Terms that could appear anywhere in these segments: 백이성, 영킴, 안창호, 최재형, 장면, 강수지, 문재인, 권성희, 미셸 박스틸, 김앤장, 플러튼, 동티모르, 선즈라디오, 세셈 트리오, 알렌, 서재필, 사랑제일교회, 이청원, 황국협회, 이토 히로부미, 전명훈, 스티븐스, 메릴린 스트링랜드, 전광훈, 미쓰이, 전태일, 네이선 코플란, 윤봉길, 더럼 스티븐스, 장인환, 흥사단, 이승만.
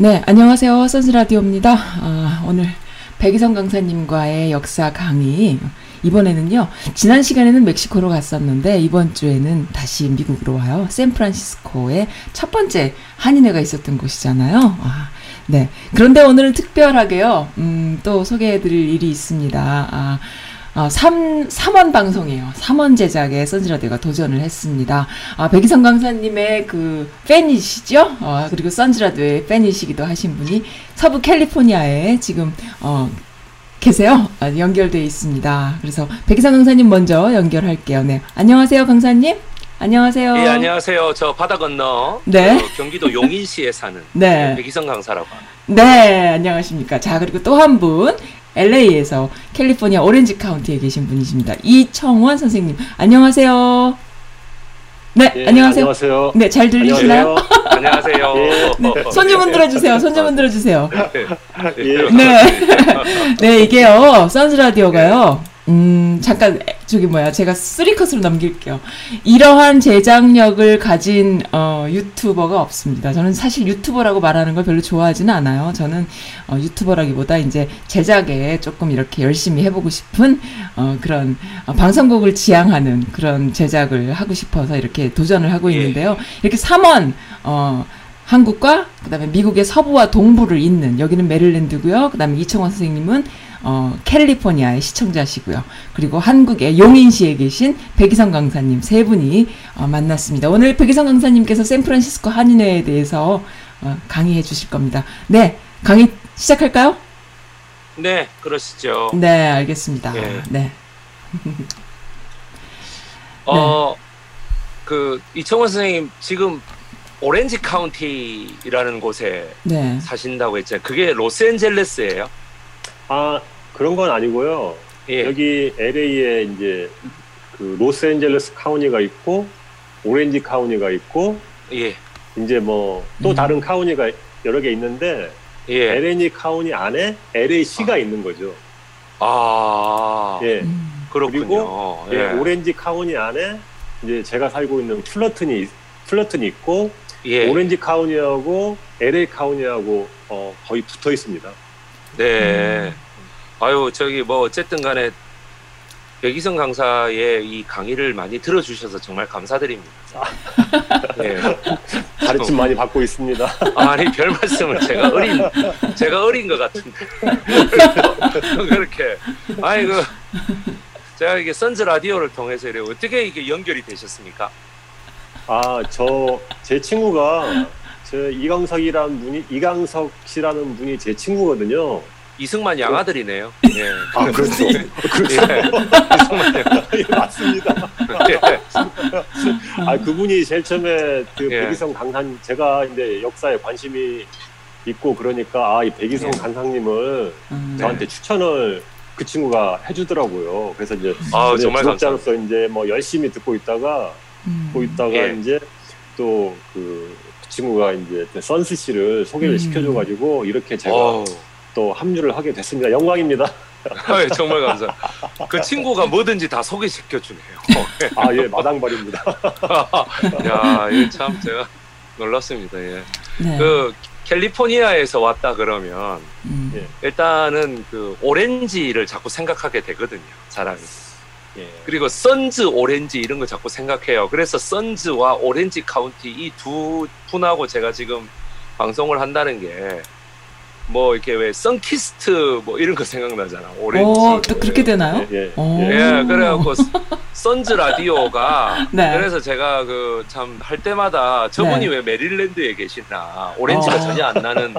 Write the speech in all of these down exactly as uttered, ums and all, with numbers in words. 네, 안녕하세요. 선즈라디오입니다. 아, 오늘 백이성 강사님과의 역사 강의, 이번에는요, 지난 시간에는 멕시코로 갔었는데 이번 주에는 다시 미국으로 와요. 샌프란시스코의 첫 번째 한인회가 있었던 곳이잖아요. 아, 네. 그런데 오늘은 특별하게요, 음, 또 소개해드릴 일이 있습니다. 아, 아, 삼, 삼원 방송이에요. 삼원 제작에 선즈라디오가 도전을 했습니다. 아, 백이성 강사님의 그 팬이시죠? 어, 그리고 선즈라디오의 팬이시기도 하신 분이 서부 캘리포니아에 지금, 어, 계세요? 아, 연결되어 있습니다. 그래서 백이성 강사님 먼저 연결할게요. 네. 안녕하세요, 강사님. 안녕하세요. 예, 안녕하세요. 저 바다 건너 네. 저 경기도 용인시에 사는 네. 백이성 강사라고 합니다. 네, 안녕하십니까. 자, 그리고 또 한 분. 엘에이에서 캘리포니아 오렌지 카운티에 계신 분이십니다. 이청원 선생님. 안녕하세요. 네, 예, 안녕하세요. 안녕하세요. 네, 잘 들리시나요? 안녕하세요. 안녕하세요. 네, 손 좀 흔들어 주세요. 손 좀 흔들어 주세요. 네. 네. 네, 이게요. 선즈라디오가요. 음, 잠깐 저기 뭐야. 제가 쓰리컷으로 넘길게요. 이러한 제작력을 가진 어, 유튜버가 없습니다. 저는 사실 유튜버라고 말하는 걸 별로 좋아하지는 않아요. 저는 어, 유튜버라기보다 이제 제작에 조금 이렇게 열심히 해보고 싶은 어, 그런 어, 방송국을 지향하는 그런 제작을 하고 싶어서 이렇게 도전을 하고 있는데요. 이렇게 삼원 어, 한국과 그다음에 미국의 서부와 동부를 잇는 여기는 메릴랜드고요. 그다음에 이청원 선생님은 어, 캘리포니아의 시청자시고요. 그리고 한국의 용인시에 계신 백이성 강사님 세 분이 어, 만났습니다. 오늘 백이성 강사님께서 샌프란시스코 한인회에 대해서 어, 강의해 주실 겁니다. 네, 강의 시작할까요? 네, 그러시죠. 네, 알겠습니다. 네. 네. 어, 네. 그 이청원 선생님 지금 오렌지 카운티라는 곳에 네. 사신다고 했잖아요. 그게 로스앤젤레스예요? 아, 그런 건 아니고요. 예. 여기 엘에이에 이제 그 로스앤젤레스 카운티가 있고 오렌지 카운티가 있고 예. 이제 뭐 또 음. 다른 카운티가 여러 개 있는데 예. 엘에이 카운티 안에 엘에이시가 아. 있는 거죠. 아, 예. 음. 그렇군요. 그리고 예. 예. 오렌지 카운티 안에 이제 제가 살고 있는 플러튼이 플러튼이 있고 예. 오렌지 카운티하고 엘에이 카운티하고 어, 거의 붙어 있습니다. 네. 음. 아유, 저기 뭐 어쨌든 간에 백이성 강사의 이 강의를 많이 들어주셔서 정말 감사드립니다. 아. 네. 가르침 많이 받고 있습니다. 아니, 별 말씀을 제가 어린, 제가 어린 것 같은데. 그렇게. 아이고, 제가 이게 선즈 라디오를 통해서 이래 어떻게 이게 연결이 되셨습니까? 아, 저, 제 친구가 저 이강석이라는 분이 이강석 씨라는 분이 제 친구거든요. 이승만 양아들이네요. 예. 아, 그렇죠. 그렇죠. 예. 이승만 양아. 예, 맞습니다. 예. 아, 그분이 제일 처음에 그 예. 백이성 강사님 제가 이제 역사에 관심이 있고 그러니까 아, 이 백이성 예. 강사님을 음, 저한테 네. 추천을 그 친구가 해주더라고요. 그래서 이제 아, 정말 구독자로서 이제 뭐 열심히 듣고 있다가 음. 듣고 있다가 예. 이제 또 그 친구가 이제 선스 씨를 소개를 음. 시켜줘가지고 이렇게 제가 오. 또 합류를 하게 됐습니다. 영광입니다. 아유, 정말 감사합니다. 그 친구가 뭐든지 다 소개시켜주네요. 아, 예, 마당발입니다. 야, 이거 참 제가 놀랐습니다. 예. 네. 그 캘리포니아에서 왔다 그러면 음. 일단은 그 오렌지를 자꾸 생각하게 되거든요, 사람이. 예. 그리고 선즈 오렌지 이런 거 자꾸 생각해요. 그래서 선즈와 오렌지 카운티 이 두 분하고 제가 지금 방송을 한다는 게 뭐 이렇게 왜 선키스트 뭐 이런 거 생각나잖아. 오렌지. 오, 또 그렇게 되나요? 예, 예. 예, 그래갖고 선즈 라디오가 네. 그래서 제가 그 참 할 때마다 저분이 네. 왜 메릴랜드에 계시나 오렌지가 오. 전혀 안 나는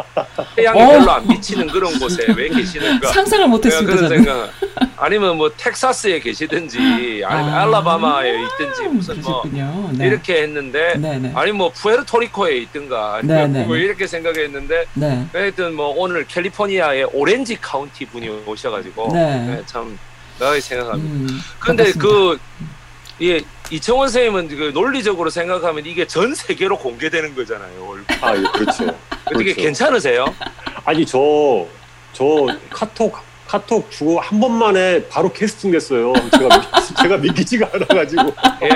태양이 오. 별로 안 비치는 그런 곳에 왜 계시는가 상상을 못했습니다. 그런 생각. 아니면 뭐 텍사스에 계시든지 아니면 아. 알라바마에 있든지 무슨 그러셨군요. 뭐 네. 이렇게 했는데 네, 네. 아니 뭐 푸에르토리코에 있든가 아니면 네, 네. 뭐 이렇게 생각했는데 네. 하여튼 뭐 오늘 캘리포니아의 오렌지 카운티 분이 오셔가지고 네. 네, 참 나의 생각합니다. 음, 근데 그 예, 이청원 선생님은 그 논리적으로 생각하면 이게 전 세계로 공개되는 거잖아요. 아, 예, 그렇죠. 어떻게 그렇죠. 괜찮으세요? 아니 저 저 카톡 카톡 주고 한 번만에 바로 캐스팅됐어요. 제가 제가 믿기지가 않아가지고. 예.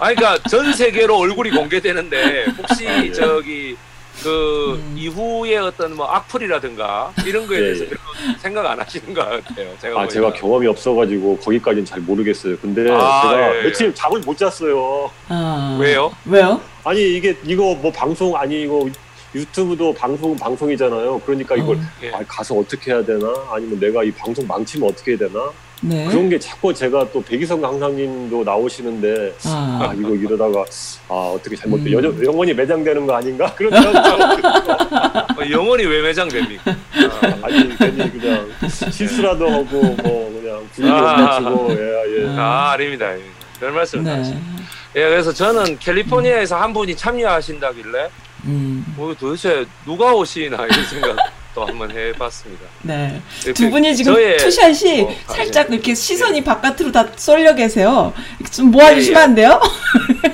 아니 그러니까 전 세계로 얼굴이 공개되는데 혹시 아, 예. 저기. 그 음. 이후에 어떤 뭐 악플이라든가 이런 거에 대해서 네. 별로 생각 안 하시는 것 같아요. 제가 아 보니까. 제가 경험이 없어가지고 거기까지는 잘 모르겠어요. 근데 아, 제가 예, 예. 며칠 잠을 못 잤어요. 아... 왜요? 왜요? 아니 이게 이거 뭐 방송 아니고 유튜브도 방송 방송이잖아요. 그러니까 이걸 음. 예. 아, 가서 어떻게 해야 되나? 아니면 내가 이 방송 망치면 어떻게 해야 되나? 네. 그런 게 자꾸 제가 또 백이성 강사님도 나오시는데 아, 아 이거 이러다가 아 어떻게 잘못돼 음. 영원히 매장되는 거 아닌가 그런 생각도 영원히 왜 매장됩니까? 아, 아니 괜히 그냥 실수라도 하고 뭐 그냥 분위기 없어지고 예, 예. 아 아닙니다. 별 말씀을 다 하시네. 예, 그래서 저는 캘리포니아에서 한 분이 참여하신다길래 음. 뭐 도대체 누가 오시나 이런 생각. 또 한번 해봤습니다. 네, 두 분이 지금 투샷이 어, 살짝 네. 이렇게 시선이 네. 바깥으로 다 쏠려 계세요. 좀 모아주시면 안 돼요?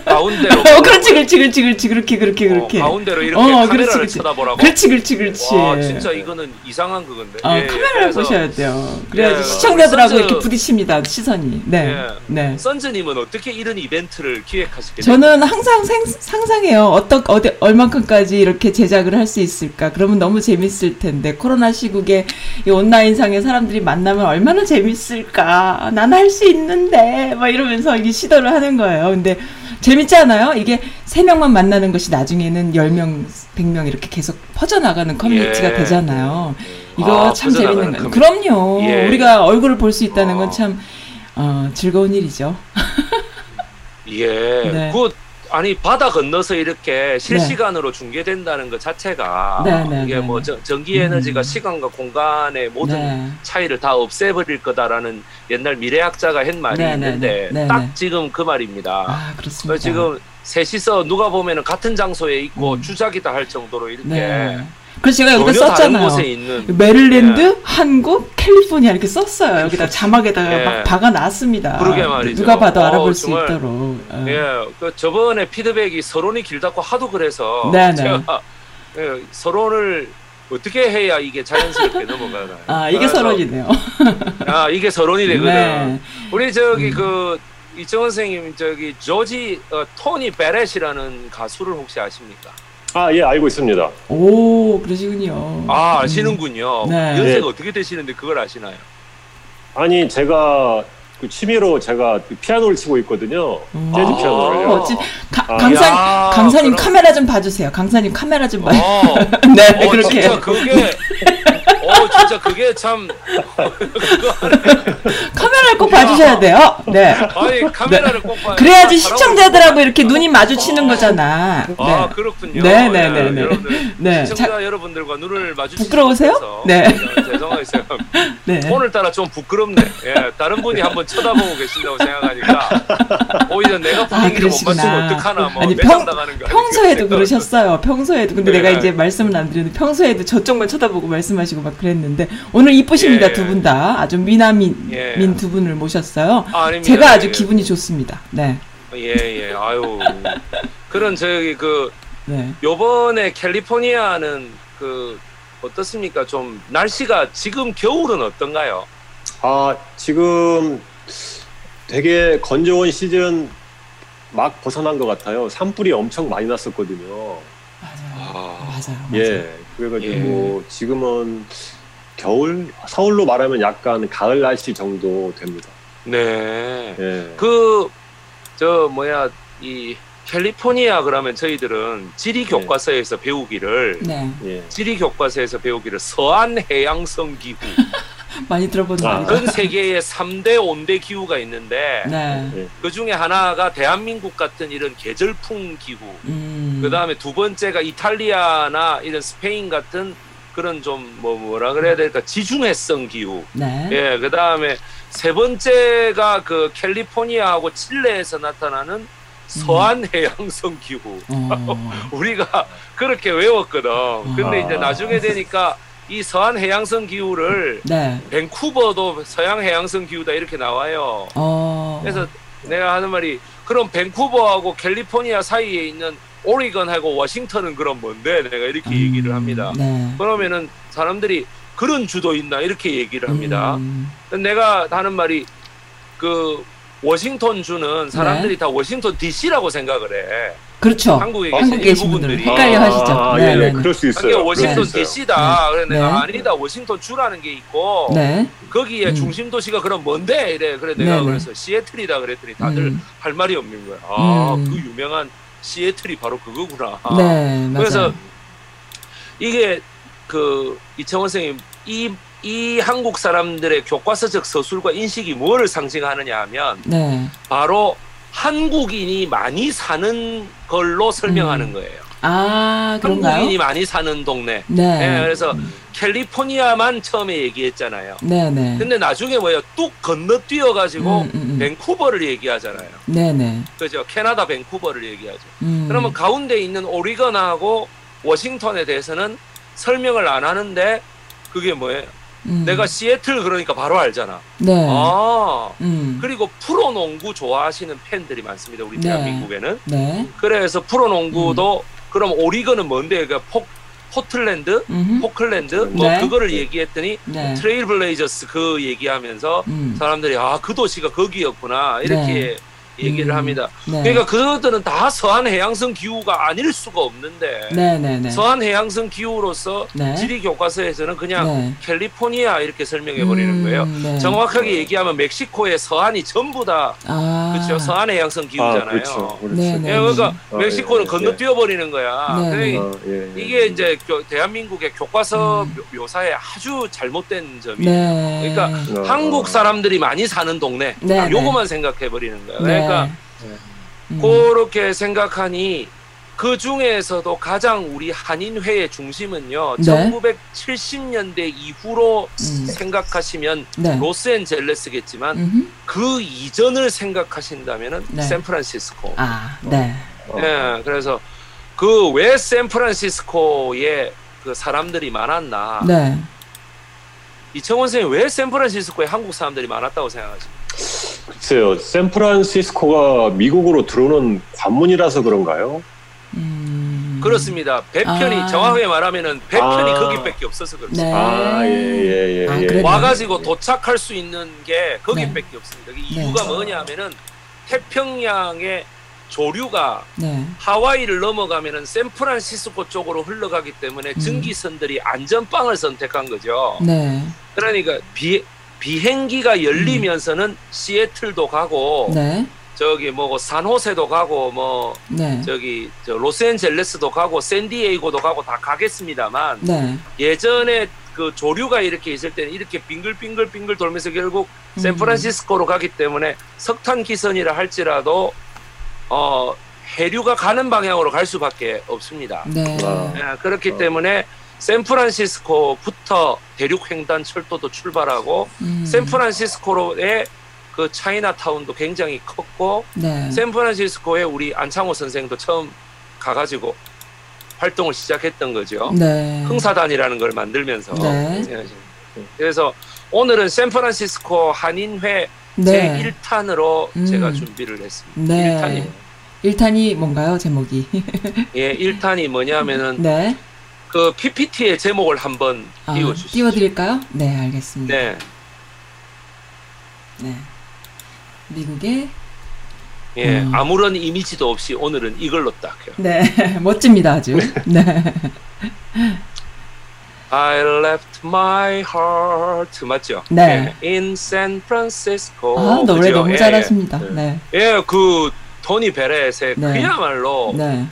가운데로. 어, 그렇지, 그렇지, 그렇지, 그렇지, 그렇게, 그렇게, 그렇게. 어, 가운데로 이렇게 어, 카메라를 그렇지, 쳐다보라고. 그렇지, 그렇지, 그렇지. 와, 진짜 이거는 이상한 그건데. 어, 예, 카메라를 그래서, 보셔야 돼요. 그래야지 예, 시청자들하고 선즈, 이렇게 부딪힙니다, 시선이. 네, 예. 네. 선즈님은 어떻게 이런 이벤트를 기획하시겠어요? 저는 항상 생, 상상해요. 어떤 어디 얼만큼까지 이렇게 제작을 할 수 있을까? 그러면 너무 재밌을 텐데. 근데 코로나 시국에 이 온라인상에 사람들이 만나면 얼마나 재밌을까. 난 할 수 있는데 막 이러면서 이 시도를 하는 거예요. 근데 재밌지 않아요? 이게 세 명만 만나는 것이 나중에는 열 명, 백 명 이렇게 계속 퍼져나가는 커뮤니티가 예. 되잖아요. 이거 아, 참 재밌는 거예요. 그럼요. 예. 우리가 얼굴을 볼 수 있다는 건 참 어, 즐거운 일이죠. 예. 네. 굿. 아니 바다 건너서 이렇게 실시간으로 네. 중계된다는 것 자체가 네, 네, 이게 네, 뭐 저, 전기 에너지가 음. 시간과 공간의 모든 네. 차이를 다 없애버릴 거다라는 옛날 미래학자가 한 말이 네, 있는데 네, 네, 딱 네. 지금 그 말입니다. 아, 그렇습니다. 지금 셋이서 누가 보면은 같은 장소에 있고 음. 주작이다 할 정도로 이렇게. 네. 그래서 제가 여기다 썼잖아요. 메릴랜드, 예. 한국, 캘리포니아 이렇게 썼어요. 여기다 자막에다가 예. 막 박아놨습니다. 그러게 말이죠. 누가 봐도 알아볼 어, 수 정말, 있도록. 예, 그 저번에 피드백이 서론이 길다고 하도 그래서 네네. 제가 예, 서론을 어떻게 해야 이게 자연스럽게 넘어가나요? 아 이게 서론이네요. 아 이게 서론이 되거든요. 네. 우리 저기 음. 그 이청원 선생님 저기 조지 어, 토니 베렛이라는 가수를 혹시 아십니까? 아, 예, 알고 있습니다. 오, 그러시군요. 아, 아시는군요. 음. 네. 연세가 네. 어떻게 되시는데 그걸 아시나요? 아니, 제가 그 취미로 제가 그 피아노를 치고 있거든요. 음. 재즈 피아노를요. 어, 가, 강사, 야, 강사님 그럼... 카메라 좀 봐주세요. 강사님 카메라 좀 봐요. 어. 네, 어, 그렇게. 진짜 그게... 어, 진짜 그게 참... 카메라를 꼭 봐주셔야 돼요. 네. 아니, 카메라를 네. 꼭 봐야 그래야지 시청자들하고 이렇게 눈이 마주치는 어. 거잖아. 네. 아, 그렇군요. 네네네네. 네, 여러분들, 네. 시청자 자, 여러분들과 눈을 마주치는 부끄러우세요? 네. 네. 죄송해요. 네. 오늘따라 좀 부끄럽네. 예, 다른 분이 한번 쳐다보고 계신다고 생각하니까 오히려 내가 분위기를 아, 못 맞추면 어떡하나 뭐 아니, 평, 당하는 거 평소에도 그러셨어요. 평소에도. 근데 네. 내가 이제 말씀을 안 드리는데 평소에도 저쪽만 쳐다보고 말씀하시고 막 그랬는데 오늘 이쁘십니다. 예. 두 분 다 아주 미남인 예. 민 두 분을 모셨어요. 아, 제가 아주 예. 기분이 좋습니다. 네. 예예. 예. 아유. 그런 저기 그 네. 요번에 캘리포니아는 그 어떻습니까? 좀 날씨가 지금 겨울은 어떤가요? 아 지금 되게 건조한 시즌 막 벗어난 것 같아요. 산불이 엄청 많이 났었거든요. 맞아요. 아, 맞아요. 예. 그래가지고 예. 지금은 겨울 서울로 말하면 약간 가을 날씨 정도 됩니다. 네. 예. 그 저 뭐야 이 캘리포니아 그러면 저희들은 지리 교과서에서 네. 배우기를 네. 예. 지리 교과서에서 배우기를 서안 해양성 기후 많이 들어본 아, 전 세계에 삼 대 온대 기후가 있는데 네. 그 중에 하나가 대한민국 같은 이런 계절풍 기후. 음. 그 다음에 두 번째가 이탈리아나 이런 스페인 같은 그런 좀 뭐 뭐라 그래야 될까 지중해성 기후. 네. 예. 그 다음에 세 번째가 그 캘리포니아하고 칠레에서 나타나는 서안 해양성 기후. 음. 우리가 그렇게 외웠거든. 근데 이제 나중에 되니까 이 서안 해양성 기후를 네. 밴쿠버도 서양 해양성 기후다 이렇게 나와요. 어. 그래서 내가 하는 말이 그럼 밴쿠버하고 캘리포니아 사이에 있는 오리건하고 워싱턴은 그럼 뭔데? 내가 이렇게 음. 얘기를 합니다. 네. 그러면은 사람들이 그런 주도 있나 이렇게 얘기를 합니다. 음. 내가 하는 말이 그 워싱턴 주는 사람들이 네. 다 워싱턴 디씨라고 생각을 해. 그렇죠. 한국에 계신, 한국에 계신 분들이 헷갈려 하시죠. 아, 네, 예, 네, 네. 그럴 수 있어요. 그게 워싱턴 네. 디씨다. 네. 그래 내가 네. 아니다. 워싱턴 주라는 게 있고 네. 거기에 음. 중심 도시가 그럼 뭔데? 이래. 그래 내가 네, 그래서 네. 시애틀이다 그랬더니 다들 음. 할 말이 없는 거야. 아, 음. 그 유명한 시애틀이 바로 그거구나. 네, 맞아요. 그래서 이게 그 이청원 선생님 이 이 한국 사람들의 교과서적 서술과 인식이 뭐를 상징하느냐 하면 네. 바로 한국인이 많이 사는 걸로 설명하는 음. 거예요. 아, 그런가요? 한국인이 많이 사는 동네. 네. 네, 그래서 캘리포니아만 처음에 얘기했잖아요. 네, 네. 근데 나중에 뭐예요? 뚝 건너뛰어가지고 음, 음, 음. 밴쿠버를 얘기하잖아요. 네, 네. 그죠? 캐나다 밴쿠버를 얘기하죠. 음. 그러면 가운데 있는 오리건하고 워싱턴에 대해서는 설명을 안 하는데 그게 뭐예요? 음. 내가 시애틀 그러니까 바로 알잖아. 네. 아, 음. 그리고 프로농구 좋아하시는 팬들이 많습니다. 우리 네. 대한민국에는. 네. 그래서 프로농구도 음. 그럼 오리건은 뭔데? 그러니까 포, 포틀랜드, 음흠. 포클랜드 뭐 네. 그거를 얘기했더니 네. 트레일블레이저스 그 얘기하면서 음. 사람들이 아, 그 도시가 거기였구나 이렇게 네. 얘기를 음. 합니다. 네. 그러니까 그것들은 다 서한해양성 기후가 아닐 수가 없는데 네, 네, 네. 서한해양성 기후로서 네. 지리교과서에서는 그냥 네. 캘리포니아 이렇게 설명해버리는 음, 거예요. 네. 정확하게 얘기하면 멕시코의 서한이 전부 다 아. 그렇죠. 서한해양성 기후잖아요. 아, 그렇죠. 그렇죠. 네, 네, 그러니까 네. 멕시코는 아, 예, 건너뛰어버리는 예. 거야. 네. 그러니까 아, 예, 예. 이게 이제 교, 대한민국의 교과서 음. 묘사에 아주 잘못된 점이에요. 네. 그러니까 아. 한국 사람들이 많이 사는 동네 네, 아, 요거만 네. 생각해버리는 거예요. 네. 그러니까 네. 그렇게 음. 생각하니 그 중에서도 가장 우리 한인회의 중심은요 네. 천구백칠십 년대 이후로 음. 생각하시면 네. 로스앤젤레스겠지만 음. 그 이전을 생각하신다면은 네. 샌프란시스코. 아, 네. 어. 네. 그래서 그 왜 샌프란시스코에 그 사람들이 많았나? 네. 이청원 선생님 왜 샌프란시스코에 한국 사람들이 많았다고 생각하십니까? 글쎄요. 샌프란시스코가 미국으로 들어오는 관문이라서 그런가요? 음... 그렇습니다. 배편이 아... 정확하게 말하면은 배편이 아... 거기밖에 없어서 그렇습니다. 네. 아, 예, 예, 예, 아, 예. 와가지고 도착할 수 있는 게 거기밖에 네. 없습니다. 이유가 네. 뭐냐면은 태평양의 조류가 네. 하와이를 넘어가면은 샌프란시스코 쪽으로 흘러가기 때문에 음. 증기선들이 안전빵을 선택한 거죠. 네. 그러니까 비 비행기가 열리면서는 음. 시애틀도 가고 네. 저기 뭐 산호세도 가고 뭐 네. 저기 저 로스앤젤레스도 가고 샌디에이고도 가고 다 가겠습니다만 네. 예전에 그 조류가 이렇게 있을 때는 이렇게 빙글빙글 빙글 돌면서 결국 음. 샌프란시스코로 가기 때문에 석탄 기선이라 할지라도 어 해류가 가는 방향으로 갈 수밖에 없습니다. 네. 네, 그렇기 어. 때문에 샌프란시스코부터 대륙횡단 철도도 출발하고 음. 샌프란시스코로의 그 차이나타운도 굉장히 컸고 네. 샌프란시스코에 우리 안창호 선생도 처음 가가지고 활동을 시작했던 거죠. 네. 흥사단이라는 걸 만들면서 네. 그래서 오늘은 샌프란시스코 한인회 네. 제일 탄으로 음. 제가 준비를 했습니다. 네. 일 탄이 일 탄이 뭔가요? 제목이 예, 일 탄이 뭐냐면은 네. 그 피피티의 제목을 한번 아, 띄워주시죠. 띄워드릴까요? 네, 알겠습니다. 네. 네. 미국의 예, 음. 아무런 이미지도 없이 오늘은 이걸로 딱 해요. 네, 멋집니다 아주. 네. I left my heart 맞죠? 네. 예, in San Francisco. 아, 노래 그죠? 너무 예, 잘하십니다. 예, 네. 예, 그 토니 베렛의 네. 그야말로. 네.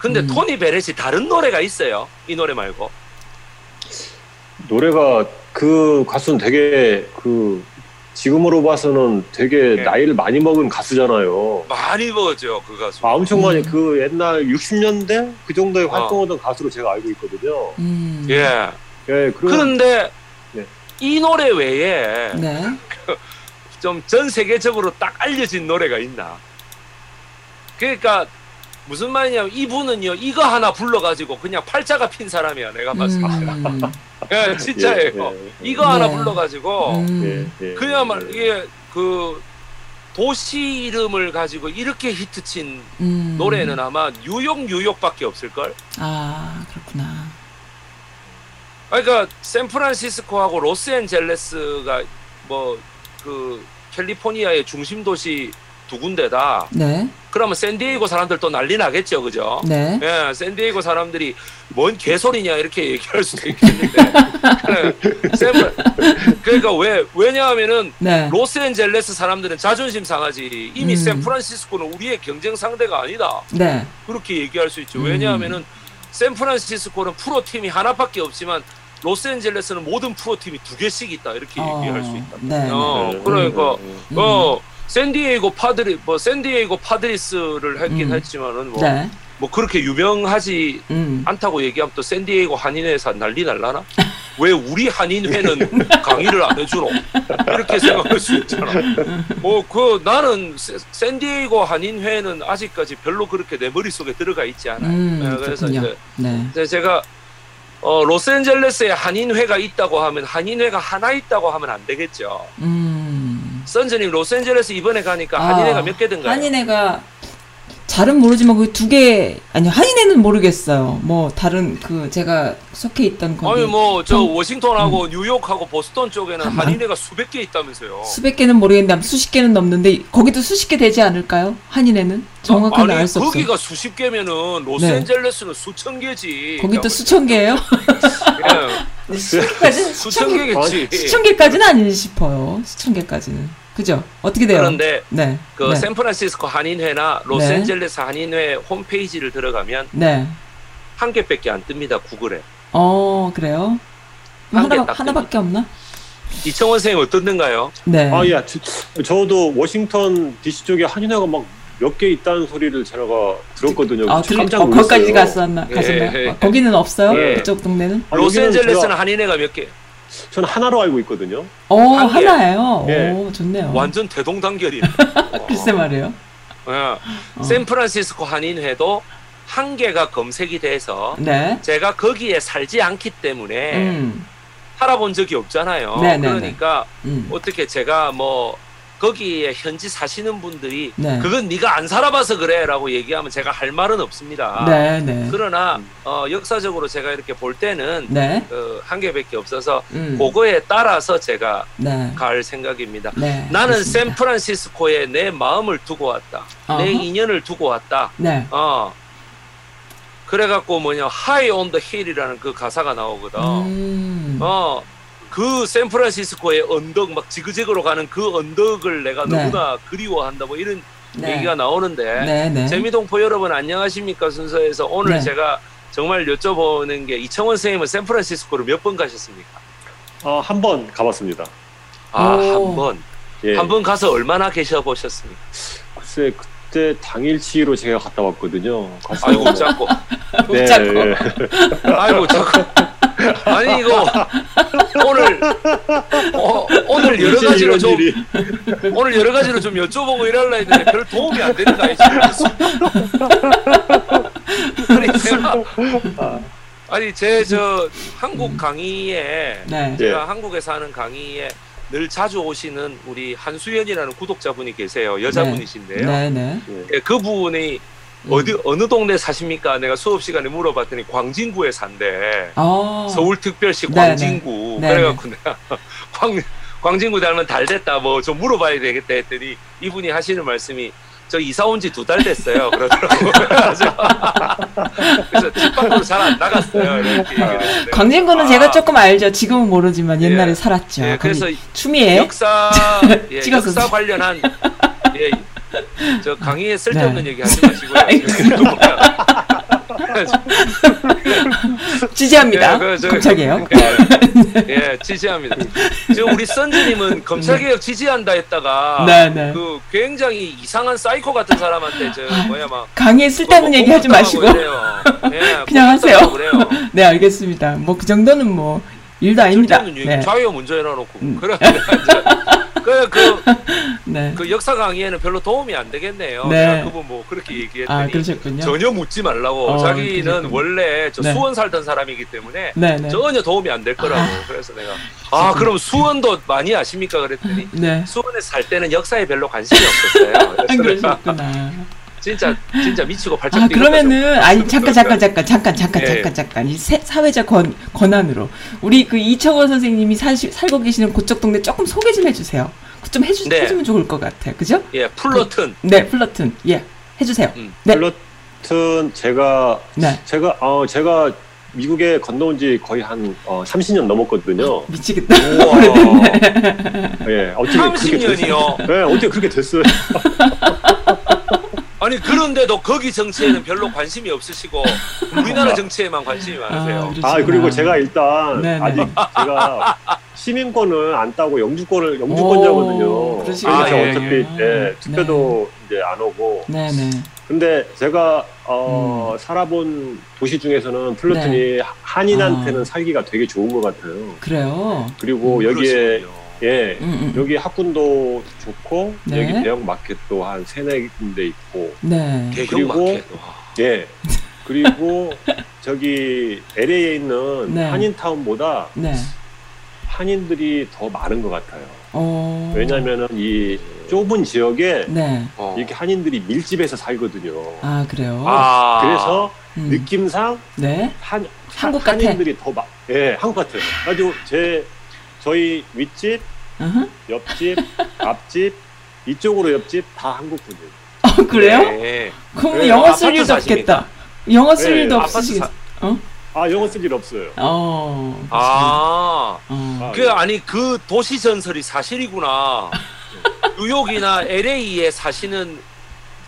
근데 음. 토니 베렛이 다른 노래가 있어요. 이 노래 말고. 노래가 그 가수는 되게 그 지금으로 봐서는 되게 네. 나이를 많이 먹은 가수잖아요. 많이 먹었죠. 그 가수. 아, 엄청 많이 음. 그 옛날 육십 년대 그 정도에 활동하던 어. 가수로 제가 알고 있거든요. 음. 예. 예. 그런데 네. 이 노래 외에 네. 좀 전 세계적으로 딱 알려진 노래가 있나. 그러니까 무슨 말이냐면 이분은요 이거 하나 불러가지고 그냥 팔자가 핀 사람이야 내가 봤을 때. 음. 예, 진짜예요. 예, 예, 이거 예. 하나 불러가지고 음. 예, 그야말로 이게 예, 그 도시 이름을 가지고 이렇게 히트친 음. 노래는 아마 뉴욕 뉴욕밖에 없을걸. 아 그렇구나. 그러니까 샌프란시스코하고 로스앤젤레스가 뭐 그 캘리포니아의 중심 도시 두 군데다. 네. 그러면 샌디에이고 사람들 또 난리 나겠죠, 그죠? 네. 예, 샌디에이고 사람들이 뭔 개소리냐 이렇게 얘기할 수도 있겠는데. 그러니까 왜 왜냐하면은 네. 로스앤젤레스 사람들은 자존심 상하지 이미 음. 샌프란시스코는 우리의 경쟁 상대가 아니다. 네. 그렇게 얘기할 수 있죠. 왜냐하면은 샌프란시스코는 프로 팀이 하나밖에 없지만. 로스앤젤레스는 모든 프로팀이 두 개씩 있다. 이렇게 어, 얘기할 수 있다. 네, 어, 네, 그러니까 네, 네. 어, 샌디에이고 파드리 뭐 샌디에이고 파드리스를 했긴 음. 했지만은 뭐, 네. 뭐 그렇게 유명하지 음. 않다고 얘기하면 또 샌디에이고 한인회에서 난리 날라나? 왜 우리 한인회는 강의를 안 해주노? 이렇게 생각할 수 있잖아. 뭐 그 나는 샌디에이고 한인회는 아직까지 별로 그렇게 내 머릿속에 들어가 있지 않아요. 음, 그래서 이제, 네. 이제 제가 어, 로스앤젤레스에 한인회가 있다고 하면 한인회가 하나 있다고 하면 안 되겠죠. 음. 선즈님 로스앤젤레스 이번에 가니까 아, 한인회가 몇 개든가요? 한인회가 잘은 모르지만 그 두 개 아니 한인회는 모르겠어요. 뭐 다른 그 제가 속해 있던 거기 아니 뭐 저 워싱턴하고 음. 뉴욕하고 보스턴 쪽에는 아마? 한인회가 수백 개 있다면서요. 수백 개는 모르겠는데 수십 개는 넘는데 거기도 수십 개 되지 않을까요? 한인회는? 정확하게 알 수 없어요. 거기가 수십 개면은 로스앤젤레스는 네. 수천 개지. 거기도 수천 개예요? 네. 수천 개까지는 수천 개겠지. 수천 개까지는 아니지 싶어요. 수천 개까지는. 그죠? 어떻게 돼요? 그런데 네. 그 네. 샌프란시스코 한인회나 로스앤젤레스 네. 한인회 홈페이지를 들어가면 네. 한 개밖에 안 뜹니다. 구글에. 어 그래요? 한 하나, 하나밖에 없나? 이청원 선생님 어떻는가요? 네. 아, 예. 저, 저도 워싱턴 디씨 쪽에 한인회가 막 몇 개 있다는 소리를 제가 들었거든요. 아, 들, 깜짝 놀랐어요. 어, 거기까지 갔었나? 예, 갔었나? 예, 아, 거기는 없어요? 예. 그쪽 동네는? 아, 로스앤젤레스는 제가... 한인회가 몇 개? 저는 하나로 알고 있거든요. 어, 하나예요. 예. 오, 좋네요. 완전 대동단결이에요. 글쎄 말이에요. 어. 샌프란시스코 한인회도 한 개가 검색이 돼서 네. 제가 거기에 살지 않기 때문에 음. 살아본 적이 없잖아요. 네네네. 그러니까 음. 어떻게 제가 뭐 거기에 현지 사시는 분들이 네. 그건 네가 안 살아봐서 그래라고 얘기하면 제가 할 말은 없습니다. 네, 네. 그러나 어, 역사적으로 제가 이렇게 볼 때는 네. 그, 한 개밖에 없어서 음. 그거에 따라서 제가 네. 갈 생각입니다. 네, 나는 그렇습니다. 샌프란시스코에 내 마음을 두고 왔다. 어허. 내 인연을 두고 왔다. 네. 어. 그래갖고 뭐냐 High on the Hill이라는 그 가사가 나오거든. 음. 어. 그 샌프란시스코의 언덕 막 지그재그로 가는 그 언덕을 내가 네. 너무나 그리워한다 뭐 이런 네. 얘기가 나오는데 네, 네. 재미동포 여러분 안녕하십니까 순서에서 오늘 네. 제가 정말 여쭤보는 게 이청원 선생님은 샌프란시스코를 몇 번 가셨습니까? 어, 한 번 가봤습니다. 아, 한 번? 예. 한 번 가서 얼마나 계셔보셨습니까? 글쎄 그때 당일치기로 제가 갔다 왔거든요. 아이고 웃자고 웃자고 네, 네. 아이고 웃자고 아니 이거 오늘 어, 오늘 여러 가지로 좀 일이. 오늘 여러 가지로 좀 여쭤보고 이럴라 했는데 별 도움이 안 되는 나이 지금. 아니 제 저 한국 강의에 네. 제가 한국에서 하는 강의에 늘 자주 오시는 우리 한수연이라는 구독자분이 계세요. 여자분이신데요. 네. 네, 네. 네, 그분이 어디, 어느 동네 사십니까? 내가 수업 시간에 물어봤더니 광진구에 산대. 오. 서울특별시 광진구. 네네. 그래갖고 네네. 내가 광, 광진구 닮으면 달 됐다. 뭐 좀 물어봐야 되겠다 했더니 이분이 하시는 말씀이 저 이사 온 지 두 달 됐어요. 그러더라고요. 그래서 집 밖으로 잘 안 나갔어요. 이렇게 얘기를 광진구는 아, 제가 조금 알죠. 지금은 모르지만 옛날에 예, 살았죠. 예, 그래서 춤이에요. 역사, 예, 역사 관련한. 예, 저 강의에 쓸데없는 네. 얘기 하지 마시고요. 지지합니다. 예, 저, 검찰개혁. 예, 예, 지지합니다. 지금 우리 선즈님은 검찰개혁 지지한다 했다가 네, 네. 그 굉장히 이상한 사이코 같은 사람한테 저 뭐야 막 강의에 쓸데없는 뭐 얘기 하지 마시고 예, 그냥 하세요. 그래요. 네, 알겠습니다. 뭐 그 정도는 뭐 일도 아닙니다. 네. 자유 문제 해놔놓고 음. 그래. 그, 그, 네. 그 역사 강의에는 별로 도움이 안 되겠네요. 네. 그분 뭐 그렇게 얘기했더니 아, 전혀 묻지 말라고. 어, 자기는 그러셨군요. 원래 저 네. 수원 살던 사람이기 때문에 네, 네. 전혀 도움이 안 될 거라고. 아, 그래서 내가 아 진짜. 그럼 수원도 많이 아십니까? 그랬더니 네. 수원에 살 때는 역사에 별로 관심이 없었어요. 그러셨구나. 진짜 진짜 미치고 발작. 아 그러면은 아니 잠깐 잠깐 잠깐 잠깐 잠깐 예. 잠깐 잠깐 이 세, 사회자 권 권한으로 우리 그 이청원 선생님이 사시, 살고 계시는 고척 동네 조금 소개 좀 해주세요. 좀 해주, 네. 해주면 좋을 것 같아요. 그죠? 예, 플러튼. 네, 플러튼. 예. 해주세요. 음, 네. 필로튼 제가 네. 제가 어 제가 미국에 건너온 지 거의 한 어, 삼십 년 넘었거든요. 미치겠다. 예, 네, 어떻게 삼십 년이요? 예, 네, 어떻게 그렇게 됐어요? 아니 그런데도 거기 정치에는 별로 관심이 없으시고 우리나라 정치에만 관심이 많으세요. 아, 아 그리고 제가 일단 네네. 아직 제가 시민권을 안 따고 영주권을 영주권자거든요. 그러시군요. 아, 예, 어차피 예. 예, 투표도 네. 이제 안 오고. 네네. 근데 제가 어, 음. 살아본 도시 중에서는 플루튼이 네. 한인한테는 아. 살기가 되게 좋은 것 같아요. 그래요. 그리고 음, 여기에. 그러시군요. 예, 음, 음. 여기 학군도 좋고 네. 여기 대형 마켓도 한 세네 군데 있고 네. 대형 마켓. 예, 그리고 저기 엘에이에 있는 네. 한인타운보다 네. 한인들이 더 많은 것 같아요. 어... 왜냐면은 이 좁은 지역에 네. 이렇게 한인들이 밀집해서 살거든요. 아 그래요? 아 그래서 음. 느낌상 네. 한 한국 같아. 한인들이 더 많. 예, 한국 같아요. 아주 제 저희 윗집, uh-huh. 옆집, 앞집, 이쪽으로 옆집 다 한국 분들. 아 그래요? 네. 그럼 네. 영어 쓸 일도 없겠다. 영어 쓸 네. 일도 없으시겠어? 사... 어? 아 영어 쓸 일 없어요. 어. 아. 어. 그 아니 그 도시 전설이 사실이구나. 뉴욕이나 엘에이에 사시는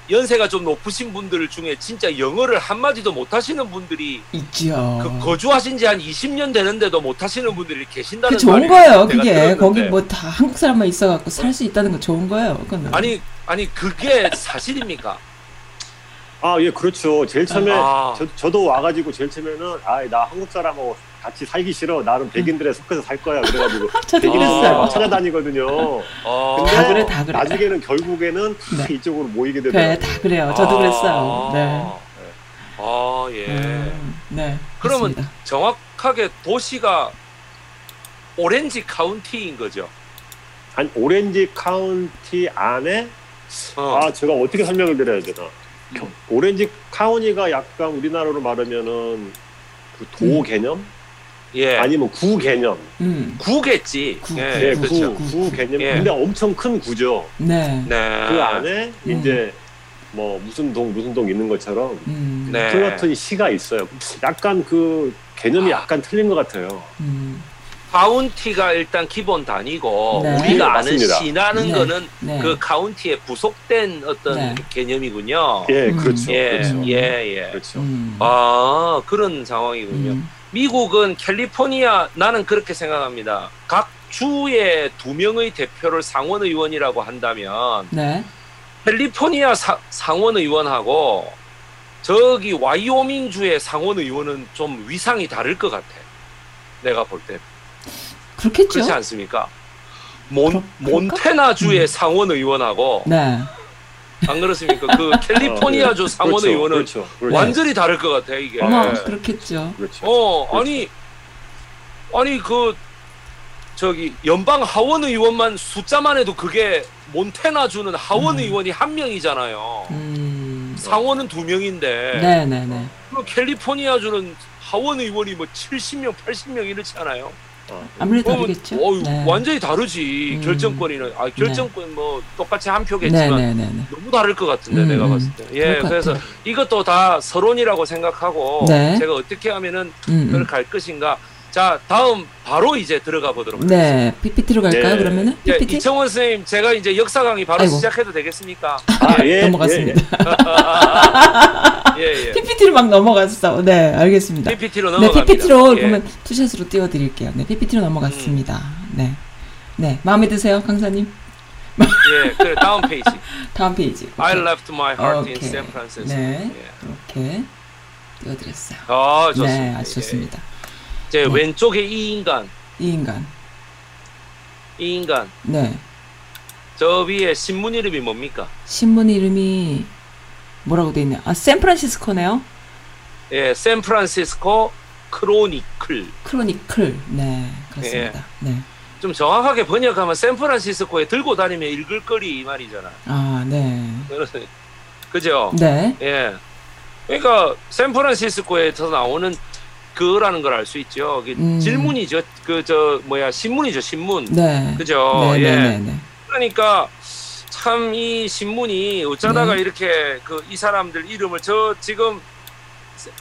연세가 좀 높으신 분들 중에 진짜 영어를 한마디도 못하시는 분들이 있지요. 그 거주하신 지 한 이십 년 되는데도 못하시는 분들이 계신다는 게 좋은 거예요. 그게 들었는데. 거기 뭐 다 한국 사람만 있어갖고 살 수 있다는 거 좋은 거예요. 그건. 아니 아니 그게 사실입니까? 아 예 그렇죠. 제일 처음에 아. 저, 저도 와가지고 제일 처음에는 아 나 한국 사람하고 같이 살기 싫어. 나는 백인들에 속해서 살 거야. 그래가지고 백인에서 아~ 찾아다니거든요. 아~ 근데 다 그래, 다 그래. 나중에는 결국에는 네. 이쪽으로 모이게 되더라고요. 그래, 다 그래요. 저도 아~ 그랬어요. 네. 아 예. 음, 네. 그러면 그렇습니다. 정확하게 도시가 오렌지 카운티인 거죠? 아니 오렌지 카운티 안에 어. 아 제가 어떻게 설명을 드려야 되나? 음. 오렌지 카운티가 약간 우리나라로 말하면은 그 도 음. 개념? 예. 아니면 구 개념. 음. 구겠지. 구, 예, 구, 그렇죠. 구, 구 개념. 예. 근데 엄청 큰 구죠. 네. 네. 그 안에 음. 이제 뭐 무슨 동 무슨 동 있는 것처럼 음. 네. 플러튼 시가 있어요. 약간 그 개념이 아. 약간 틀린 것 같아요. 음. 카운티가 일단 기본 단위고 네. 우리가 네, 아는 시라는 네. 거는 네. 그 카운티에 부속된 어떤 네. 개념이군요. 예, 그렇죠. 음. 예, 그렇죠. 예, 예. 그렇죠. 음. 아 그런 상황이군요. 음. 미국은 캘리포니아, 나는 그렇게 생각합니다. 각 주의 두 명의 대표를 상원의원이라고 한다면 네. 캘리포니아 사, 상원의원하고 저기 와이오밍주의 상원의원은 좀 위상이 다를 것 같아. 내가 볼 때는. 그렇겠죠. 그렇지 않습니까? 몬, 몬테나주의 음. 상원의원하고 네. 안 그렇습니까? 그 캘리포니아주 아, 네. 상원의원은 그렇죠, 그렇죠, 그렇죠. 완전히 다를 것 같아 이게. 아, 네. 그렇겠죠. 그렇죠. 어 그렇죠. 아니 아니 그 저기 연방 하원의원만 숫자만 해도 그게 몬테나주는 하원의원이 음. 한 명이잖아요. 음. 상원은 두 명인데. 네네네. 그럼 캘리포니아주는 하원의원이 뭐 칠십 명, 팔십 명 이렇지 않아요? 아무래도 다르겠죠. 어, 네. 완전히 다르지. 음. 결정권이는 아 결정권 네. 뭐 똑같이 한 표겠지만 네, 네, 네, 네. 너무 다를 것 같은데 음, 내가 봤을 때. 예, 그래서 같아요. 이것도 다 서론이라고 생각하고 네. 제가 어떻게 하면은 음, 그걸 갈 것인가. 자, 다음 바로 이제 들어가 보도록 하겠습니다. 네, 피피티로 갈까요? 네. 그러면은 피피티? 예, 이청원 선생님, 제가 이제 역사 강의 바로 아이고. 시작해도 되겠습니까? 아, 예, 넘어갔습니다. 예, 예. 아, 아, 예, 예. 피피티로 막 넘어갔어. 네, 알겠습니다. 피피티로 넘어갑니다. 네, 피피티로 예. 그러면 투샷으로 띄워드릴게요. 네, 피피티로 넘어갔습니다. 음. 네, 네, 마음에 드세요, 강사님? 예, 그래, 다음 페이지. 다음 페이지. 오케이. I left my heart 오케이. in San Francisco. 네, 예. 이렇게 띄워드렸어요. 아, 좋습니다. 네, 아주 좋습니다. 예. 제 네. 왼쪽에 이 인간, 이 인간, 이 인간. 네. 저 위에 신문 이름이 뭡니까? 신문 이름이 뭐라고 돼 있냐? 아, 샌프란시스코네요. 예, 샌프란시스코 크로니클. 크로니클. 네, 그렇습니다. 예. 네. 좀 정확하게 번역하면 샌프란시스코에 들고 다니며 읽을 거리 이 말이잖아. 아, 네. 그죠? 네. 예. 그러니까 샌프란시스코에서 나오는 그라는 걸 알 수 있죠. 음. 질문이죠. 그 저 뭐야 신문이죠 신문. 네. 그죠. 네, 예. 네, 네, 네. 그러니까 참 이 신문이 어쩌다가 네. 이렇게 그 이 사람들 이름을 저 지금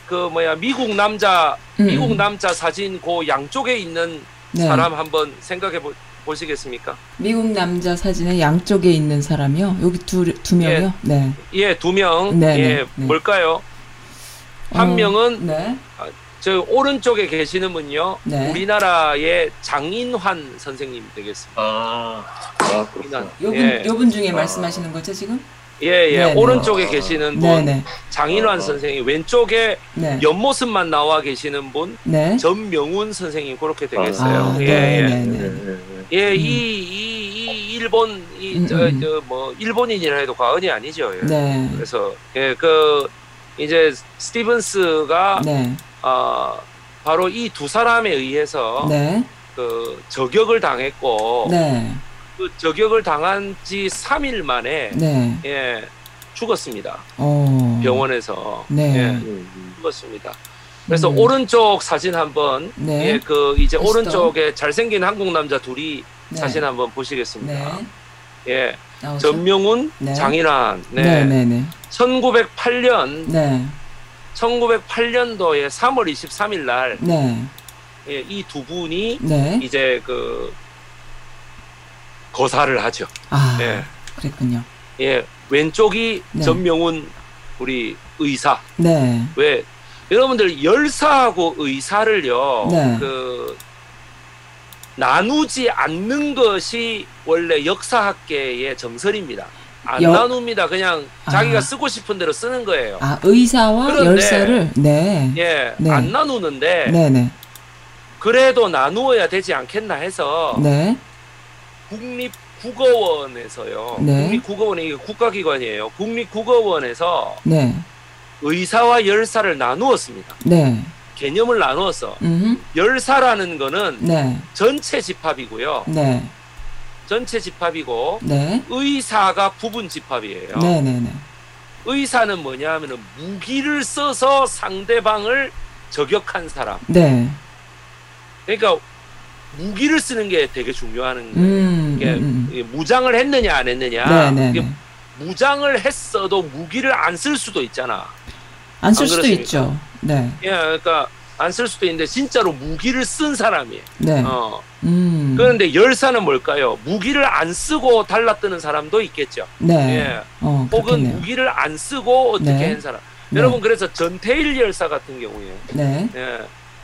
그 뭐야 미국 남자 음. 미국 남자 사진 그 양쪽에 있는 네. 사람 한번 생각해 보, 보시겠습니까? 미국 남자 사진의 양쪽에 있는 사람이요? 여기 두, 두 명이요? 네. 예, 두 명. 네, 예, 네, 네. 뭘까요? 한 어, 명은 네. 아, 저 오른쪽에 계시는 분요. 네. 우리나라의 장인환 선생님 되겠습니다. 아, 아 그렇구나. 요분, 예. 요분 중에 말씀하시는 거죠 지금? 예예. 예. 오른쪽에 계시는 분 네네. 장인환 선생님. 왼쪽에 네. 옆모습만 나와 계시는 분 네. 전명훈 선생님 그렇게 되겠어요. 예예. 예, 이 일본 이 저 저 뭐 일본인이라 해도 과언이 아니죠. 예. 네. 그래서 예 그 이제 스티븐스가 네. 어, 바로 이 두 사람에 의해서 네. 그 저격을 당했고 네. 그 저격을 당한 지 삼 일 만에 네. 예, 죽었습니다. 오. 병원에서 네. 예, 죽었습니다. 그래서 음. 오른쪽 사진 한번 네. 예, 그 이제 멋있다. 오른쪽에 잘생긴 한국 남자 둘이 네. 사진 한번 보시겠습니다. 네. 예, 나오죠? 전명훈, 네. 장인환. 네. 네, 네, 네. 천구백팔 년 네. 천구백팔 년도에 삼월 이십삼일 날, 네. 예, 이 두 분이 네. 이제 그 거사를 하죠. 아, 예. 그랬군요. 예, 왼쪽이 네. 전명훈 우리 의사. 네. 왜 여러분들 열사하고 의사를요, 네. 그 나누지 않는 것이 원래 역사학계의 정설입니다. 안 여... 나눕니다. 그냥 아. 자기가 쓰고 싶은 대로 쓰는 거예요. 아, 의사와 그런데, 열사를? 네. 예, 네. 안 나누는데 네네. 그래도 나누어야 되지 않겠나 해서 네. 국립국어원에서요. 네. 국립국어원이 국가기관이에요. 국립국어원에서 네. 의사와 열사를 나누었습니다. 네. 개념을 나누었어. 음흠. 열사라는 거는 네. 전체 집합이고요. 네. 전체 집합이고 네. 의사가 부분 집합이에요. 네, 네, 네. 의사는 뭐냐 하면은 무기를 써서 상대방을 저격한 사람. 네. 그러니까 무기를 쓰는 게 되게 중요한 거예요. 음, 이게 음, 음. 무장을 했느냐 안 했느냐. 네, 네, 네. 무장을 했어도 무기를 안 쓸 수도 있잖아. 안 쓸 수도 그렇습니까? 있죠. 네. 예, 그러니까 안 쓸 수도 있는데 진짜로 무기를 쓴 사람이에요. 네. 어. 음. 그런데 열사는 뭘까요? 무기를 안 쓰고 달라뜨는 사람도 있겠죠. 네. 예. 어, 혹은 그렇겠네요. 무기를 안 쓰고 어떻게 네. 한 사람. 네. 여러분 그래서 전태일 열사 같은 경우에 네. 예.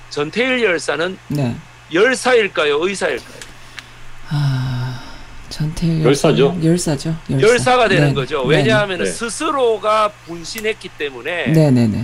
전태일 열사는 네. 열사일까요? 의사일까요? 아, 전태일 열사죠. 열사죠. 열사. 열사가 되는 네. 거죠. 왜냐하면 네. 스스로가 분신했기 때문에 네. 네. 네.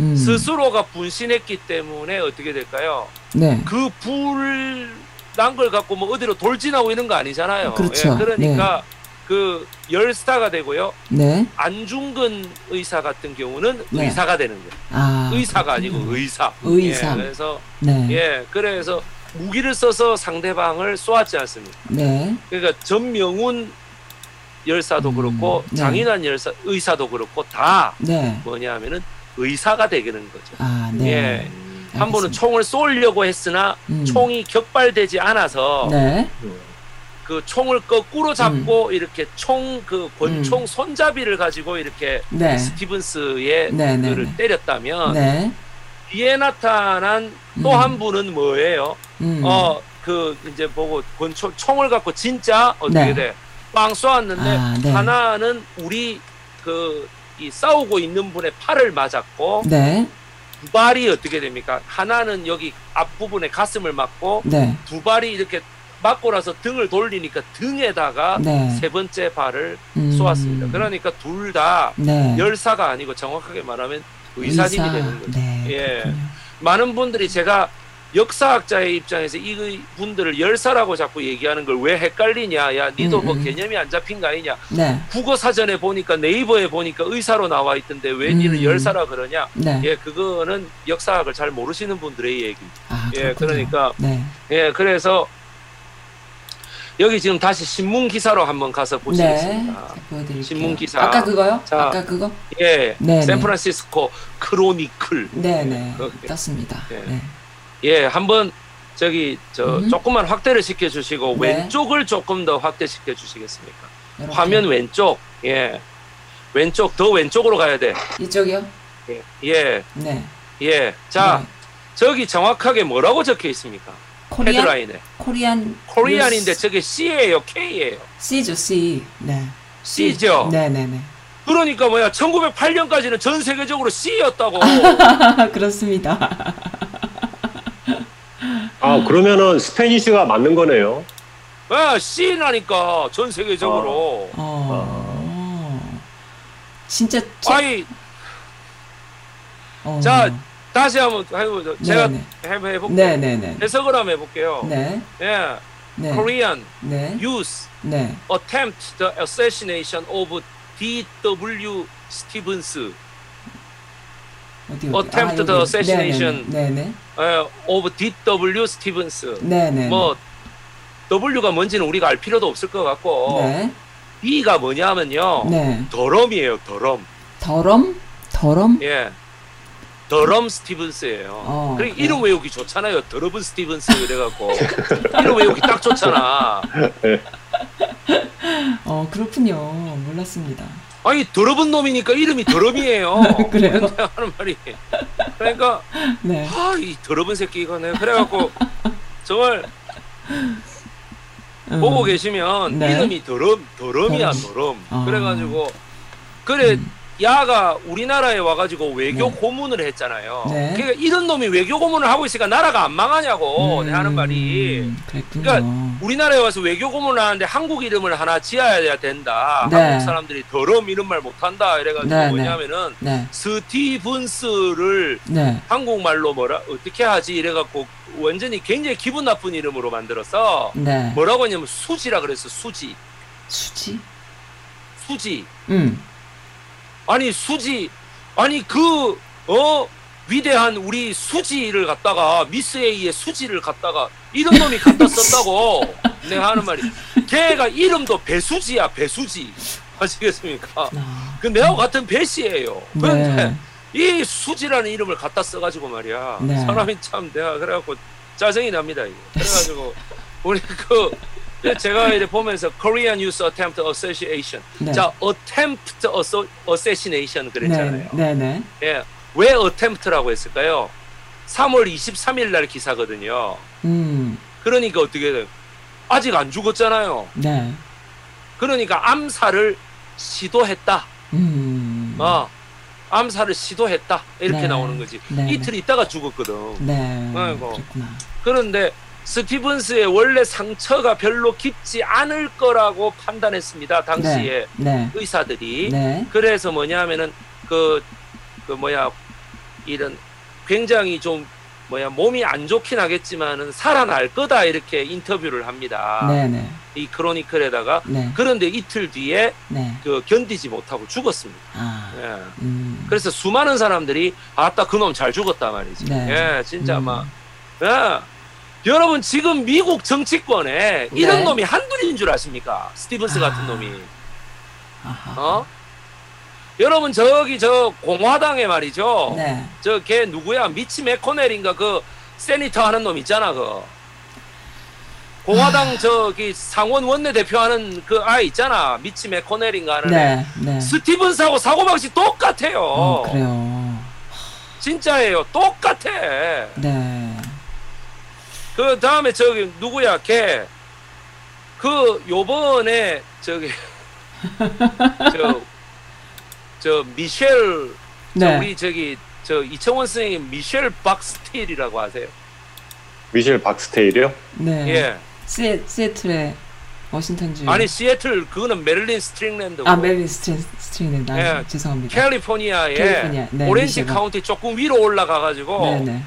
음. 스스로가 분신했기 때문에 어떻게 될까요? 네. 그 불 난 걸 갖고 뭐 어디로 돌진하고 있는 거 아니잖아요. 그렇죠. 예, 그러니까 네. 그 열사가 되고요. 네. 안중근 의사 같은 경우는 네. 의사가 되는 거예요. 아, 의사가 그렇군요. 아니고 의사. 의사. 예, 그래서 네. 예, 그래서 무기를 써서 상대방을 쏘았지 않습니까? 네. 그러니까 전명훈 열사도 음, 그렇고 네. 장인환 열사 의사도 그렇고 다 네. 뭐냐면은. 의사가 되는 거죠. 아, 네. 예. 한 분은 총을 쏘려고 했으나 음. 총이 격발되지 않아서 네. 그 총을 거꾸로 잡고 음. 이렇게 총 그 권총 음. 손잡이를 가지고 이렇게 네. 스티븐스의 네, 네, 그를 네. 때렸다면 네. 뒤에 나타난 또 한 분은 뭐예요? 음. 어, 그 이제 보고 권총 총을 갖고 진짜 어떻게 네. 돼? 빵 쏘았는데 아, 네. 하나는 우리 그 이 싸우고 있는 분의 팔을 맞았고 네. 두 발이 어떻게 됩니까? 하나는 여기 앞부분에 가슴을 맞고 네. 두 발이 이렇게 맞고 나서 등을 돌리니까 등에다가 네. 세 번째 발을 음. 쏘았습니다. 그러니까 둘 다 네. 열사가 아니고 정확하게 말하면 의사님이 의사. 되는 거죠. 네, 예. 많은 분들이 제가 역사학자의 입장에서 이 분들을 열사라고 자꾸 얘기하는 걸 왜 헷갈리냐. 야, 니도 음, 뭐 음. 개념이 안 잡힌 거 아니냐. 네. 국어사전에 보니까 네이버에 보니까 의사로 나와 있던데 왜 음. 니는 열사라 그러냐. 네. 예, 그거는 역사학을 잘 모르시는 분들의 얘기입니다. 아, 예, 그러니까. 네. 예, 그래서 여기 지금 다시 신문 기사로 한번 가서 보시겠습니다. 네, 신문 기사. 아까 그거요? 자, 아까 그거? 예. 네, 샌프란시스코 크로니클. 네네. 네, 떴습니다. 예. 네. 예, 한번 저기 저 음. 조금만 확대를 시켜주시고 네. 왼쪽을 조금 더 확대시켜 주시겠습니까? 이렇게. 화면 왼쪽, 예, 왼쪽 더 왼쪽으로 가야 돼. 이쪽이요? 예, 예, 네, 예. 자, 네. 저기 정확하게 뭐라고 적혀 있습니까? 코리안? 헤드라인에. 코리안. 코리안인데 저게 C예요, K예요? C죠, C. 네. C죠. 네, 네, 네. 그러니까 뭐야, 천구백팔 년까지는 전 세계적으로 C였다고. 그렇습니다. 아, 그러면은 스페니쉬가 맞는 거네요. 아, C라니까 전 세계적으로. 아, 어. 아. 진짜. 저... 아이. 어. 자, 다시 한번 해보죠. 네네. 제가 한번 해볼게요. 네네네. 해석을 한번 해볼게요. 네. 예. 네. Korean 네. youth 네. attempt the assassination of 디 더블유 스티븐스. 어디, 어디. attempt 아, the assassination 네네. 네네. of 디 더블유 스티븐스. 네네. 뭐 W가 뭔지는 우리가 알 필요도 없을 것 같고 네. D가 뭐냐면요. 네. 더럼이에요. 더럼. 더럼? 더럼? 예. 더럼 스티븐스예요. 어, 그래 이름 외우기 좋잖아요. 더러분 스티븐스 이래갖고 이름 외우기 딱 좋잖아. 어 그렇군요. 몰랐습니다. 아니 더러분 놈이니까 이름이 더럼이에요. 그래요? 하는 말이. 그러니까 네. 아, 이 더러분 새끼 이거네. 그래갖고 정말 음, 보고 계시면 네. 이름이 더럼 더럼이야 더럼. 어. 그래가지고 그래. 음. 야가 우리나라에 와가지고 외교 네. 고문을 했잖아요. 네. 그러니까 이런 놈이 외교 고문을 하고 있으니까 나라가 안 망하냐고 음, 내 하는 말이. 그랬군요. 그러니까 우리나라에 와서 외교 고문을 하는데 한국 이름을 하나 지어야 된다. 네. 한국 사람들이 더러움 이런 말 못한다 이래가지고 네, 뭐냐면은 네. 스티븐스를 네. 한국말로 뭐라 어떻게 하지 이래갖고 완전히 굉장히 기분 나쁜 이름으로 만들어서 네. 뭐라고 하냐면 수지라 그랬어. 수지. 수지? 수지. 음. 아니 수지 아니 그 어 위대한 우리 수지를 갖다가 미스 A의 수지를 갖다가 이런 놈이 갖다 썼다고 내가 하는 말이 걔가 이름도 배수지야 배수지 아시겠습니까? 그 내하고 같은 배씨예요. 그런데 네. 이 수지라는 이름을 갖다 써가지고 말이야 네. 사람이 참 내가 그래갖고 짜증이 납니다. 이거. 그래가지고 우리 그 제가 이제 보면서 Korean Youth Attempt Association. 네. 자, Attempt Assassination 그랬잖아요. 네, 네, 네. 예, 왜 Attempt라고 했을까요? 삼월 이십삼일 날 기사거든요. 음. 그러니까 어떻게 아직 안 죽었잖아요. 네. 그러니까 암살을 시도했다. 음. 아, 암살을 시도했다 이렇게 네. 나오는 거지. 네, 이틀 네. 있다가 죽었거든. 네. 아이고. 그렇구나. 그런데. 스티븐스의 원래 상처가 별로 깊지 않을 거라고 판단했습니다. 당시에 네, 네. 의사들이. 네. 그래서 뭐냐면은 그, 그 뭐야 이런 굉장히 좀 뭐야 몸이 안 좋긴 하겠지만은 살아날 거다 이렇게 인터뷰를 합니다. 네, 네. 이 크로니클에다가 네. 그런데 이틀 뒤에 네. 그 견디지 못하고 죽었습니다. 아, 예. 음. 그래서 수많은 사람들이 아따 그놈 잘 죽었다 말이지. 네. 예, 진짜 음. 막. 예. 여러분 지금 미국 정치권에 이런 네. 놈이 한둘인 줄 아십니까? 스티븐스 아... 같은 놈이. 아하. 어? 여러분 저기 저 공화당에 말이죠. 네. 저 걔 누구야? 미치 맥코넬인가 그 세니터 하는 놈 있잖아 그. 공화당 아... 저기 상원 원내대표 하는 그 아이 있잖아. 미치 맥코넬인가 하는 네. 네. 스티븐스하고 사고방식 똑같아요. 어, 그래요. 진짜예요. 똑같아. 네. 그 다음에 저기 누구야 걔 그 요번에 저기 저 저 미셸 네. 저 우리 저기 저 이청원 선생님 미셸 박스틸이라고 아세요? 미셸 박스틸이요? 네. 예. 시, 시애틀의 워싱턴주 아니 시애틀 그거는 메릴린 스트링랜드고 아 메릴린 스트링랜드 아, 예. 죄송합니다. 캘리포니아의 캘리포니아. 네, 오렌지 카운티 조금 위로 올라가가지고 네네.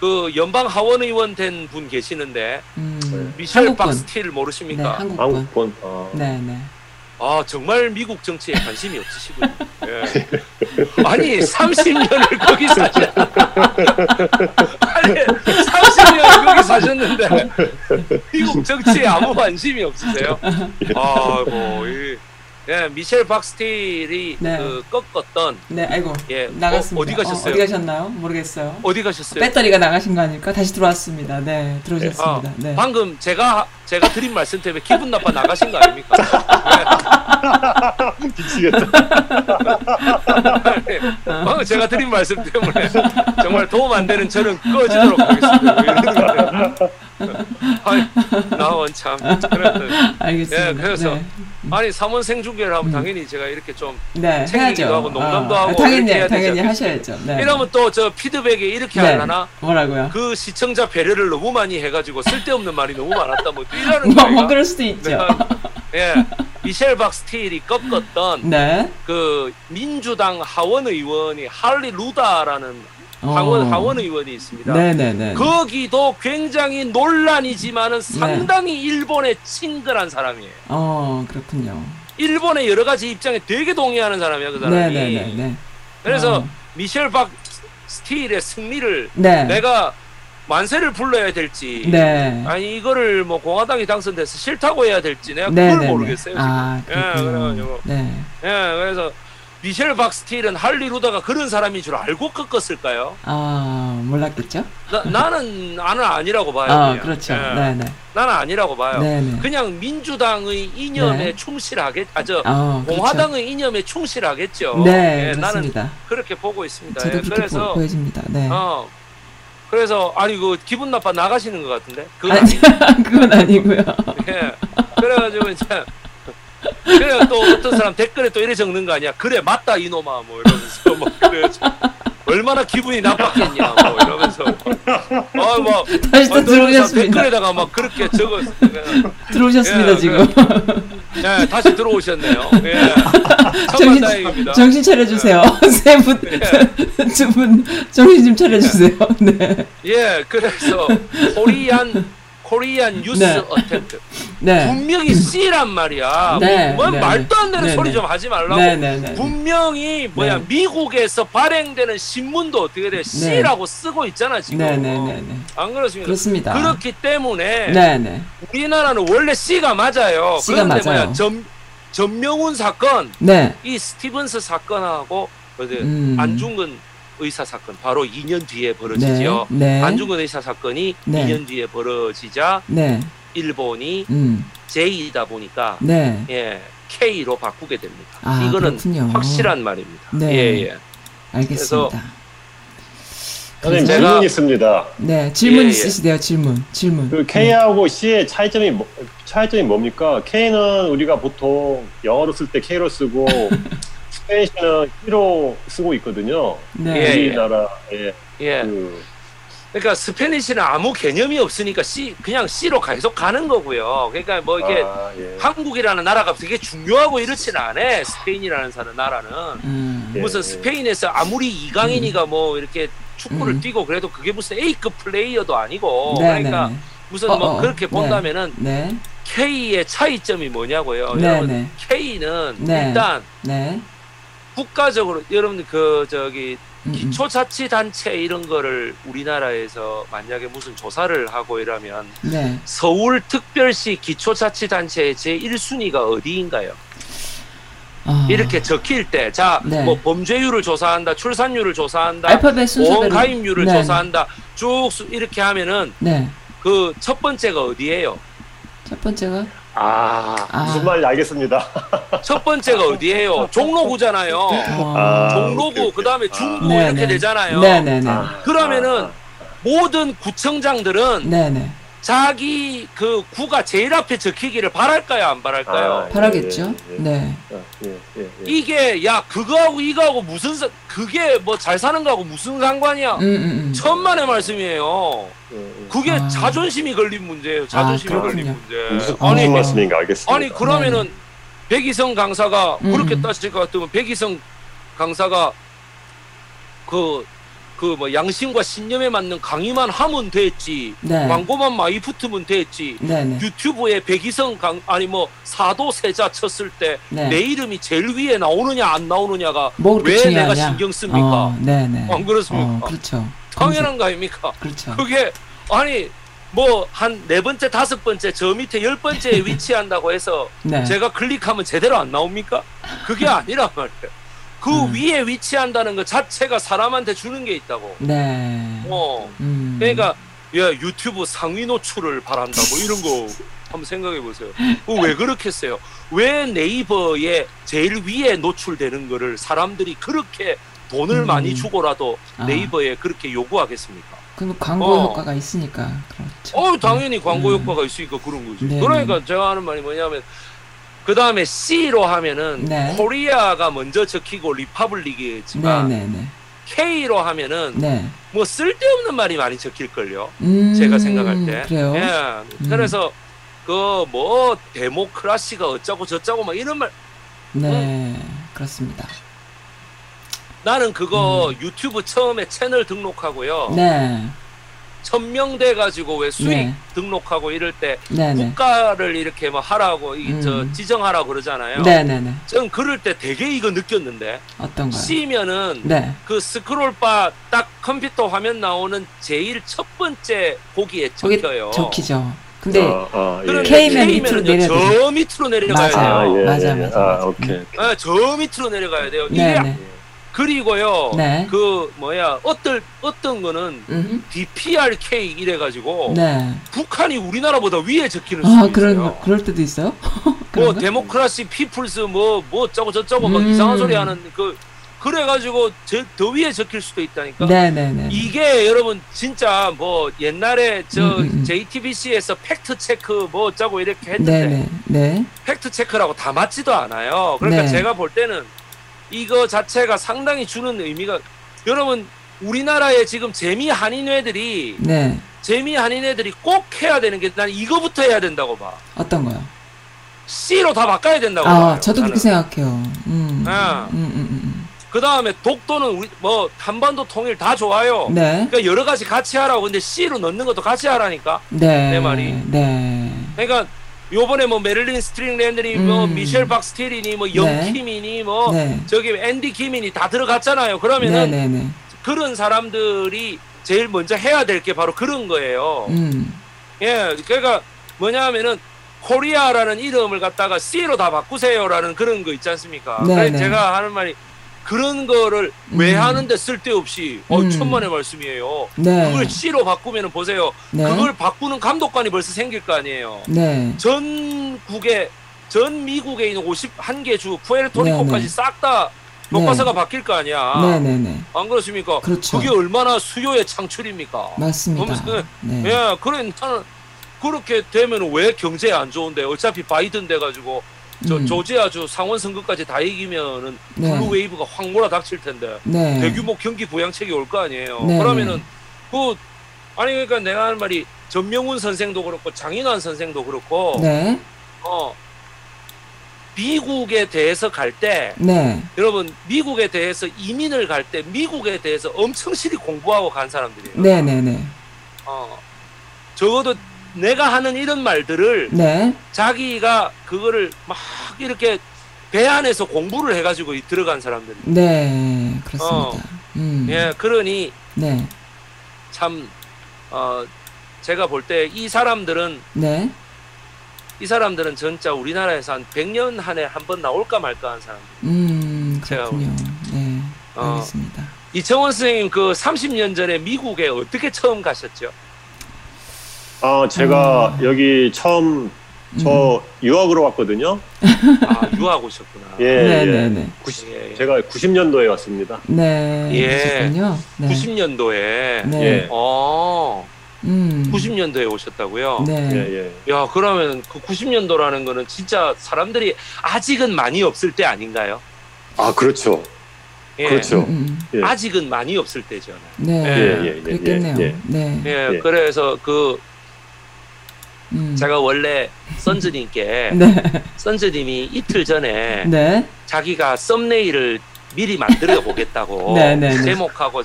그 연방 하원 의원 된 분 계시는데 음, 미셸 박스틸 모르십니까? 네, 한국분. 한국분. 아. 네, 네. 아 정말 미국 정치에 관심이 없으시군요. 예. 아니 삼십 년을 거기 사셨. 아니 삼십 년을 거기 사셨는데 미국 정치에 아무 관심이 없으세요? 아이고 이 예, 미셸 박스틸이 네. 그 꺾었던. 네, 아이고. 예, 나갔습니다. 어, 어디 가셨어요? 어, 어디 가셨나요? 모르겠어요. 어디 가셨어요? 배터리가 나가신 거 아닐까? 다시 들어왔습니다. 네, 들어오셨습니다. 예, 아, 네. 방금 제가 제가 드린 말씀 때문에 기분 나빠 나가신 거 아닙니까? 미치겠다. 방금 제가 드린 말씀 때문에 정말 도움 안 되는 저는 꺼지도록 하겠습니다. 아니, 나원 참. 알겠습니다. 예, 그래서 네. 아니 삼원 생중계를 하면 당연히 제가 이렇게 좀 네, 챙기기도 해야죠. 하고 농담도 아, 하고 당연히 해야 당연히 하셔야죠. 네. 이러면 또 저 피드백에 이렇게 네. 하려나? 뭐라고요? 그 시청자 배려를 너무 많이 해가지고 쓸데없는 말이 너무 많았다 뭐 이러는 거예요. 뭐 그럴 수도 있죠. 내가, 예, 미셸 박스틸이 꺾었던 네. 그 민주당 하원 의원이 할리 루다라는. 하원, 하원 의원이 있습니다. 네네네. 거기도 굉장히 논란이지만은 상당히 네. 일본에 친근한 사람이에요. 어, 그렇군요. 일본의 여러 가지 입장에 되게 동의하는 사람이야, 그 사람이. 네네네. 그래서 어. 미셸 박스틸의 승리를 네. 내가 만세를 불러야 될지, 네. 아니 이거를 뭐 공화당이 당선돼서 싫다고 해야 될지 내가 네네네. 그걸 모르겠어요. 지금. 아, 그렇군요. 예, 네. 예, 그래서. 미셸 박스틸은 할리 루다가 그런 사람인 줄 알고 꺾었을까요? 아 몰랐겠죠? 나, 나는 나는 아니라고 봐요. 아 그냥. 그렇죠. 예. 네네. 나는 아니라고 봐요. 네네. 그냥 민주당의 이념에 네. 충실하겠, 아 저 아, 공화당의 그렇죠. 이념에 충실하겠죠. 네, 예, 그렇습니다. 나는 그렇게 보고 있습니다. 저도 예. 그렇게 그래서, 보, 보여집니다. 네. 어, 그래서 아니 그 기분 나빠 나가시는 것 같은데? 그건, 아니, 아니, 그건 아니고요. 예. 그래가지고 이제. 그래 또 어떤 사람 댓글에 또 이래 적는 거 아니야? 그래 맞다 이놈아 뭐 이러면서 뭐 그래 얼마나 기분이 나빴겠냐 뭐 이러면서 아 뭐 다시 또 들어오셨습니다. 댓글에다가 막 그렇게 적었 들어오셨습니다. 예, 지금 예 다시 들어오셨네요. 예 정신 다행입니다. 정신 차려주세요. 예. 세 분 두 분 예. 정신 좀 차려주세요. 네 예 그래서 코리안 코리안 뉴스 네. 어택트 네. 분명히 C란 말이야. 네. 뭐, 네. 말도 안 되는 네. 소리 좀 하지 말라고. 네. 네. 분명히 뭐야 네. 미국에서 발행되는 신문도 어떻게 돼 C라고 네. 쓰고 있잖아 지금. 네. 네. 네. 네. 안 그렇습니까? 그렇습니다. 그렇기 때문에 네. 네. 우리나라는 원래 C가 맞아요. C가 그런데 맞아요. 뭐야 전, 전명훈 사건, 네. 이 스티븐스 사건하고 음. 안중근 의사 사건 바로 이 년 뒤에 벌어지죠. 네, 네. 안중근 의사 사건이 네. 이 년 뒤에 벌어지자 네. 일본이 음. 제이이다 보니까 네. 예, 케이로 바꾸게 됩니다. 아, 이거는 그렇군요. 확실한 말입니다. 네. 예, 예. 알겠습니다. 선생님 질문 있습니다. 네, 질문 예, 있으시대요. 예. 질문, 질문. 그 K하고 네. C의 차이점이 뭐, 차이점이 뭡니까? K는 우리가 보통 영어로 쓸 때 K로 쓰고. 스페인은 C로 쓰고 있거든요. 네. 우리나라 예. 예. 그... 그러니까 스페니시는 아무 개념이 없으니까 C 그냥 C로 계속 가는 거고요. 그러니까 뭐 이게 아, 예. 한국이라는 나라가 되게 중요하고 이렇진 않아. 스페인이라는 사람 나라는 음. 무슨 예. 스페인에서 아무리 이강인이가 음. 뭐 이렇게 축구를 음. 뛰고 그래도 그게 무슨 A급 플레이어도 아니고 네, 그러니까 네. 무슨 어, 뭐 어. 그렇게 본다면은. 네. 네. K의 차이점이 뭐냐고요. 네, 여러분 네. K는 네. 일단 네. 국가적으로 여러분 그 저기 음. 기초자치단체 이런 거를 우리나라에서 만약에 무슨 조사를 하고 이러면 네. 서울특별시 기초자치단체의 제일 순위가 어디인가요? 아. 이렇게 적힐 때 자 뭐 네. 범죄율을 조사한다, 출산율을 조사한다, 알파벳 순서대로 보험가입률을 네. 조사한다 쭉 이렇게 하면은 네. 그 첫 번째가 어디예요? 첫 번째가? 아, 아 무슨 말인지 알겠습니다. 첫 번째가 어디예요? 종로구잖아요. 아, 종로구 그 다음에 중구 아, 이렇게 되잖아요. 네네네. 그러면은 아, 모든 구청장들은 네네. 자기 그 구가 제일 앞에 적히기를 바랄까요? 안 바랄까요? 아, 예, 바라겠죠. 예, 예. 네. 아, 예, 예, 예. 이게 야 그거하고 이거하고 무슨 사, 그게 뭐 잘 사는 거하고 무슨 상관이야? 음, 음, 음. 천만의 말씀이에요. 그게 아. 자존심이 걸린 문제예요. 자존심이 아, 걸린 문제. 무슨, 아니, 무슨 말씀인가 알겠습니다. 아니 그러면은 네. 백이성 강사가 음. 그렇게 따질 것 같으면 백이성 강사가 그 그 뭐 양심과 신념에 맞는 강의만 하면 됐지. 네. 광고만 많이 붙으면 됐지. 네, 네. 유튜브에 백이성 강 아니 뭐 사도 세자 쳤을 때 내 네. 이름이 제일 위에 나오느냐 안 나오느냐가 뭐 왜 중요하냐? 내가 신경 씁니까? 어, 네, 네. 안 그렇습니까? 어, 그렇죠. 당연한 거 아닙니까? 그렇죠. 그게 아니 뭐 한 네 번째, 다섯 번째, 저 밑에 열 번째에 위치한다고 해서 네. 제가 클릭하면 제대로 안 나옵니까? 그게 아니란 말이에요. 그 음. 위에 위치한다는 것 자체가 사람한테 주는 게 있다고. 네. 어. 음. 그러니까 야, 유튜브 상위 노출을 바란다 뭐 이런 거 한번 생각해 보세요. 왜 그렇겠어요? 왜 네이버에 제일 위에 노출되는 거를 사람들이 그렇게 돈을 음. 많이 주고라도 네이버에 아. 그렇게 요구하겠습니까? 그 광고 어. 효과가 있으니까 그렇죠. 어, 당연히 광고 음. 효과가 있으니까 그런 거지. 네네. 그러니까 제가 하는 말이 뭐냐면 그 다음에 C로 하면은 네. 코리아가 먼저 적히고 리퍼블릭이지만 네네네. K로 하면은 네. 뭐 쓸데없는 말이 많이 적힐걸요. 음, 제가 생각할 때. 그래요? 예. 음. 그래서 그 뭐 데모크라시가 어쩌고 저쩌고 막 이런 말. 네, 음. 그렇습니다. 나는 그거 음. 유튜브 처음에 채널 등록하고요. 네. 천명 돼가지고 왜 수익 네. 등록하고 이럴 때 네, 네. 국가를 이렇게 막 하라고 이, 음. 저 지정하라고 그러잖아요. 네네네. 네, 네. 전 그럴 때 되게 이거 느꼈는데. 어떤 거요? C면은 네. 그 스크롤바 딱 컴퓨터 화면 나오는 제일 첫 번째 고기에 적혀요. 적히죠. 근데 어, 어, 예. K면 밑으로 내려가요. 저 밑으로 내려가야 돼요. 아, 예, 맞아, 예, 맞아. 아, 맞아. 오케이. 아, 저 밑으로 내려가야 돼요. 네, 이게 네. 그리고요, 네. 그, 뭐야, 어떤, 어떤 거는 음흠. 디피알케이 이래가지고, 네. 북한이 우리나라보다 위에 적히는 수도 있어요. 아, 그런, 그럴 때도 있어요? 뭐, 데모크라시, 피플스, 뭐, 뭐, 어쩌고 저쩌고, 음. 막 이상한 소리 하는, 그, 그래가지고, 제, 더 위에 적힐 수도 있다니까? 네네네. 이게 여러분, 진짜 뭐, 옛날에 저, 음음음. 제이티비씨에서 팩트체크 뭐, 어쩌고 이렇게 했는데, 네네. 네. 팩트체크라고 다 맞지도 않아요. 그러니까 네. 제가 볼 때는, 이거 자체가 상당히 주는 의미가 여러분 우리나라에 지금 재미 한인회들이 네. 재미 한인회들이 꼭 해야 되는 게 난 이거부터 해야 된다고 봐. 어떤 거요? C로 다 바꿔야 된다고. 아 봐요, 저도 나는. 그렇게 생각해요. 음. 아. 음, 음, 음. 그 다음에 독도는 우리 뭐 한반도 통일 다 좋아요. 네. 그러니까 여러 가지 같이 하라고. 근데 C로 넣는 것도 같이 하라니까. 네. 내 말이. 네. 그러니까. 요번에 뭐 메릴린 스트링랜드니 음. 뭐 미셸 박스틸이니 뭐 영킴이니 네. 뭐 네. 저기 앤디 김이니 다 들어갔잖아요. 그러면은 네, 네, 네. 그런 사람들이 제일 먼저 해야 될 게 바로 그런 거예요. 음. 예, 그러니까 뭐냐면은 코리아라는 이름을 갖다가 C로 다 바꾸세요라는 그런 거 있지 않습니까? 네, 그래서 네. 제가 하는 말이 그런 거를 음. 왜 하는데 쓸데없이 음. 어, 천만의 말씀이에요. 네. 그걸 C로 바꾸면 보세요. 네. 그걸 바꾸는 감독관이 벌써 생길 거 아니에요. 네. 전국에 전 미국에 있는 오십일 개 주 푸에르토리코까지 네. 싹 다 교과서가 네. 바뀔 거 아니야. 네, 네, 네. 안 그렇습니까? 그렇죠. 그게 얼마나 수요의 창출입니까? 맞습니다. 그러면서, 네. 예, 그래 나는 그렇게 되면 왜 경제 안 좋은데? 어차피 바이든 돼가지고. 저 음. 조지아주 상원 선거까지 다 이기면은 네. 블루웨이브가 확 몰아닥칠 텐데 네. 대규모 경기 부양책이 올 거 아니에요. 네. 그러면은 그 아니 그러니까 내가 하는 말이 전명훈 선생도 그렇고 장인환 선생도 그렇고 네. 어 미국에 대해서 갈 때 네. 여러분 미국에 대해서 이민을 갈 때 미국에 대해서 엄청 실히 공부하고 간 사람들이에요. 네네네. 네, 네. 어 적어도 내가 하는 이런 말들을 네. 자기가 그거를 막 이렇게 배 안에서 공부를 해가지고 들어간 사람들. 네, 그렇습니다. 어, 음. 예, 그러니 네. 참 어, 제가 볼 때 이 사람들은 네. 이 사람들은 진짜 우리나라에서 한 백 년 한 해 한 번 나올까 말까 한 사람들. 음, 그렇군요. 네, 알겠습니다. 어, 이청원 선생님 그 삼십 년 전에 미국에 어떻게 처음 가셨죠? 아, 제가 음. 여기 처음 저 음. 유학으로 왔거든요. 아, 유학 오셨구나. 예, 네네네. 예. 구십, 예, 예. 제가 구십 년도에 왔습니다. 네. 예. 네. 구십 년도에. 네. 예. 어. 음. 구십 년도에 오셨다고요? 네. 예, 예. 야, 그러면 그 구십 년도라는 거는 진짜 사람들이 아직은 많이 없을 때 아닌가요? 아, 그렇죠. 예. 그렇죠. 음, 음. 예. 아직은 많이 없을 때잖아요. 네. 예, 예, 예. 그렇겠네요. 예. 네. 예. 예. 그래서 그 음. 제가 원래 선즈님께 네. 선즈님이 이틀 전에 네? 자기가 썸네일을 미리 만들어 보겠다고 네, 네, 네. 제목하고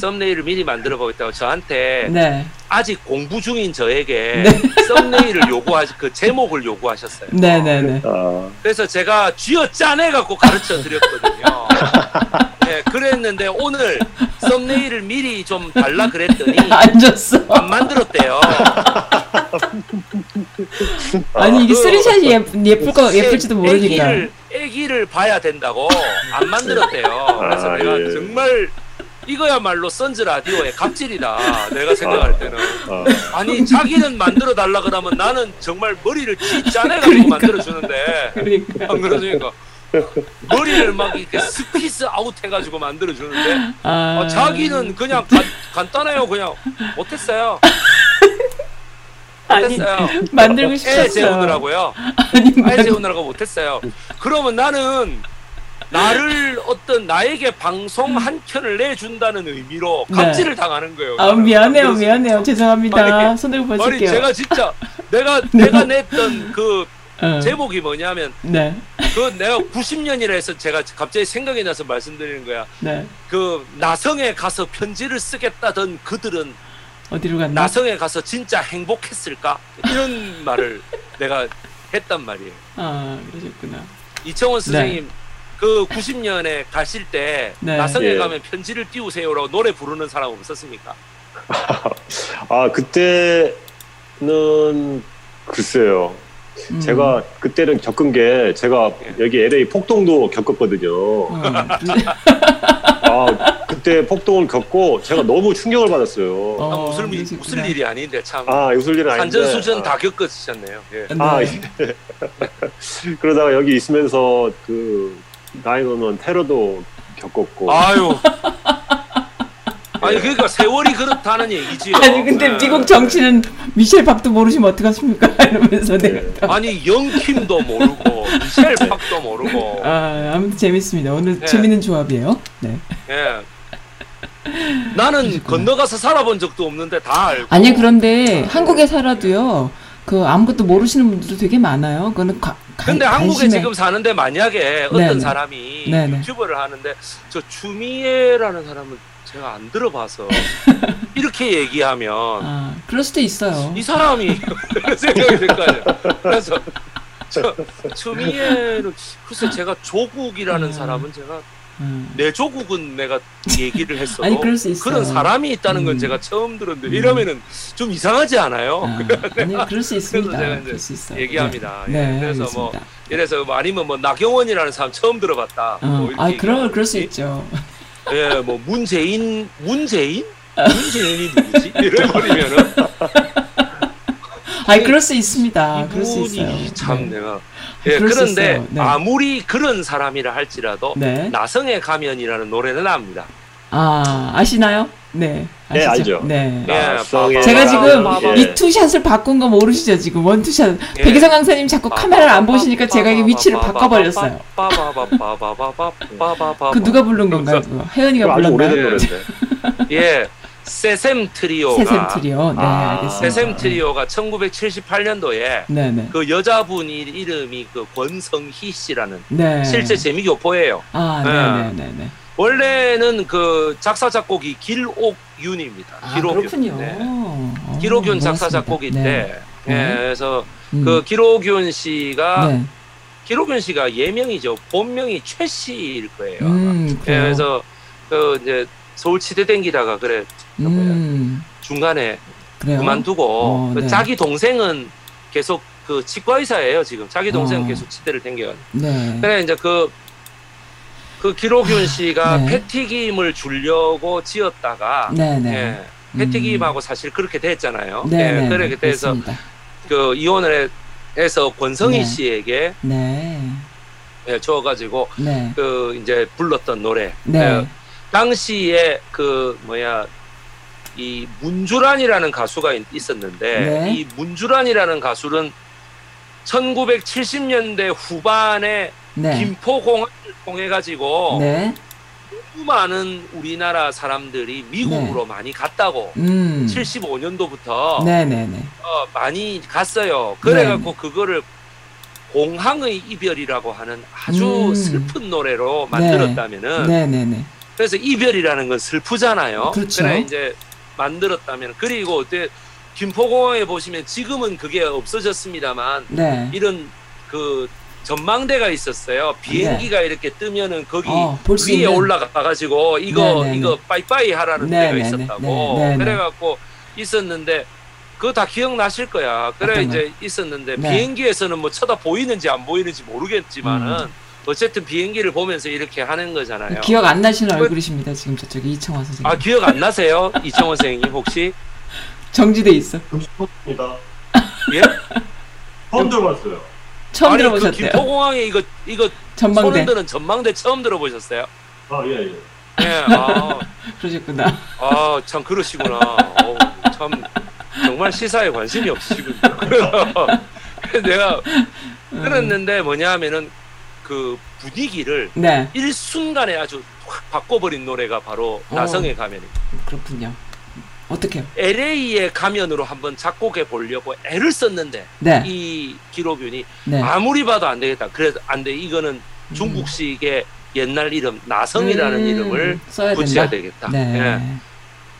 썸네일을 미리 만들어 보겠다고 저한테 네. 아직 공부 중인 저에게 네. 썸네일을 요구하시 그 제목을 요구하셨어요. 네네네. 어. 그래서 제가 쥐어짜내갖고 가르쳐 드렸거든요. 네, 그랬는데 오늘 썸네일을 미리 좀 달라 그랬더니 안 줬어. 안 만들었대요. 아니 이게 쓰리샷이 예쁠, 예쁠 거 예쁠지도 모르니까. 애기를, 애기를 봐야 된다고 안 만들었대요. 그래서 아, 내가 예. 정말 이거야말로 선즈라디오의 갑질이다. 내가 생각할 때는. 어, 어. 아니 자기는 만들어달라 그러면 나는 정말 머리를 쥐짜내가지고 그러니까. 만들어주는데 그러니까. 안 그러니까 머리를 막 이렇게 스피스 아웃해가지고 만들어주는데 아... 어, 자기는 그냥 가, 간단해요. 그냥 못했어요. 못했어요. 만들고 싶었어요. 애 재우느라고요. 애 재우느라고 못했어요. 그러면 나는 나를 어떤 나에게 방송 한 켠을 내준다는 의미로 갑질을 네. 당하는 거예요. 아 미안해요, 미안해요, 죄송합니다. 손 들고 보실게요. 아니 제가 진짜 내가 내가 냈던 그 어. 제목이 뭐냐면 네. 그 내가 구십 년이라 해서 제가 갑자기 생각이 나서 말씀드리는 거야. 네. 그 나성에 가서 편지를 쓰겠다던 그들은 어디로 갔나? 나성에 가서 진짜 행복했을까? 이런 말을 내가 했단 말이에요. 아 그러셨구나. 이청원 선생님. 네. 그 구십 년에 가실 때 네. 나성에 예. 가면 편지를 띄우세요라고 노래 부르는 사람 없었습니까? 아 그때는 글쎄요. 음. 제가 그때는 겪은 게 제가 예. 여기 엘에이 폭동도 겪었거든요. 음. 아 그때 폭동을 겪고 제가 너무 충격을 받았어요. 어, 아, 웃을, 웃을 일이 아닌데 참. 아 웃을 일은 아닌데. 산전수전 아. 다 겪으셨네요. 예. 아 예. 그러다가 여기 있으면서 그 나인원은 테러도 겪었고. 아유. 아니 그러니까 세월이 그렇다는 얘기지요. 아니 근데 네. 미국 정치는 미셸 박도 모르시면 어떡하십니까? 이러면서 네. 내가. 아니 영킴도 모르고 미셸 박도 모르고. 아 아무튼 재밌습니다. 오늘 네. 재밌는 조합이에요. 네. 네. 나는 그렇구나. 건너가서 살아본 적도 없는데 다 알고. 아니 그런데 아, 한국에 살아도요. 그 아무것도 모르시는 분들도 되게 많아요. 그거는 가, 가, 근데 한국에 관심에... 지금 사는데 만약에 어떤 네네. 사람이 네네. 유튜브를 하는데 저 추미애라는 사람은 제가 안 들어봐서 이렇게 얘기하면 아, 그럴 수도 있어요. 이 사람이 생각이 들 거 아니에요. 그래서 저 추미애는 글쎄 제가 조국이라는 음. 사람은 제가 음. 내 조국은 내가 얘기를 했어도 아니, 그럴 수 있어요. 그런 사람이 있다는 건 음. 제가 처음 들었는데 음. 이러면은 좀 이상하지 않아요? 아, 아니 그럴 수 있습니다. 제가 그럴 수 있어요. 얘기합니다. 네. 예. 네, 그래서 알겠습니다. 뭐 이래서 뭐 아니면 뭐 나경원이라는 사람 처음 들어봤다. 어. 뭐 아 그럼 그럴 수 있죠. 예, 뭐 문재인 문재인 문재인이 누구지? 이래버리면은 아니 그럴 수 있습니다. 그럴 수 있어요. 참 네. 내가 예, 그런데 네. 아무리 그런 사람이라 할지라도 네. 나성의 가면이라는 노래는 압니다. 아 아시나요? 네, 아시죠? 네 알죠. 네. 네. 제가 지금 네. 이 투샷을 바꾼 거 모르시죠? 지금 원 투샷. 네. 백이성 강사님 자꾸 카메라를 안 보시니까 제가 이 위치를 바꿔버렸어요. 그 누가 부른 건가요? 혜연이가 불렀나요? 아주 오래된 노래인데. 예. 세셈 트리오가 세셈 트리오. 네, 알겠습니다. 세셈 트리오가 천구백칠십팔 년도에 네, 네. 그 여자분이 이름이 그 권성희 씨라는 네. 실제 재미교포예요. 아, 네, 네, 네, 네. 원래는 그 작사 작곡이 길옥윤입니다. 아, 길옥윤. 그렇군요. 네. 오, 길옥윤 작사 작곡인데 네. 네. 네. 그래서 음. 그 길옥윤 씨가 네. 길옥윤 씨가 예명이죠. 본명이 최 씨일 거예요. 음, 네. 그래서 그 이제 서울치대 댕기다가 그래 음. 중간에 그래요? 그만두고 어, 네. 자기 동생은 계속 그 치과 의사예요. 지금 자기 동생은 어. 계속 치대를 댕겨요. 네. 그래 이제 그 그 길옥윤 씨가 아, 네. 패티김을 주려고 지었다가 네, 네. 예, 패티김하고 음. 사실 그렇게 됐잖아요. 네, 예, 네, 그래 그래서 네, 그 이혼을 해서 권성희 네. 씨에게 네. 예, 줘가지고 네. 그 이제 불렀던 노래 네. 예, 당시에 그 뭐야 이 문주란이라는 가수가 있었는데 네. 이 문주란이라는 가수는 천구백칠십 년대 후반에 네. 김포공항을 통해가지고 네. 너무 많은 우리나라 사람들이 미국으로 네. 많이 갔다고 음. 칠십오 년도부터 네, 네, 네. 어, 많이 갔어요. 그래갖고 네. 그거를 공항의 이별이라고 하는 아주 음. 슬픈 노래로 만들었다면은 네, 네, 네. 그래서 이별이라는 건 슬프잖아요. 그렇죠. 그래 이제 만들었다면. 그리고 어때 김포공항에 보시면 지금은 그게 없어졌습니다만 네. 이런 그 전망대가 있었어요. 비행기가 네. 이렇게 뜨면은 거기 어, 위에 있는... 올라가 가지고 이거 네네네. 이거 빠이빠이 하라는 네네네. 데가 있었다고. 네네네. 그래갖고 있었는데 그거 다 기억나실 거야. 그래 이제 있었는데 네. 비행기에서는 뭐 쳐다 보이는지 안 보이는지 모르겠지만은 음. 어쨌든 비행기를 보면서 이렇게 하는 거잖아요. 기억 안 나시는 그, 얼굴이십니다. 지금 저쪽에 이청원 선생님. 아 기억 안 나세요? 이청원 선생님 혹시? 정지돼 있어. 금수입니다. 예? 처음 들어봤어요. 처음 아니, 들어보셨대요. 그 김포공항에 이거 이거 전망대. 손흔드는 전망대 처음 들어보셨어요? 아 예예. 예. 예, 아 그러셨구나. 아 참 그러시구나. 어우, 참 정말 시사에 관심이 없으시군요. 내가 그랬는데 뭐냐면은. 그 분위기를 네. 일순간에 아주 확 바꿔버린 노래가 바로 오, 나성의 가면입니다. 그렇군요. 어떻게 엘에이의 가면으로 한번 작곡해 보려고 애를 썼는데 네. 이 길옥윤이 네. 아무리 봐도 안 되겠다. 그래서 안 돼. 이거는 중국식의 음. 옛날 이름 나성이라는 음, 이름을 붙여야 된다? 되겠다. 네. 예.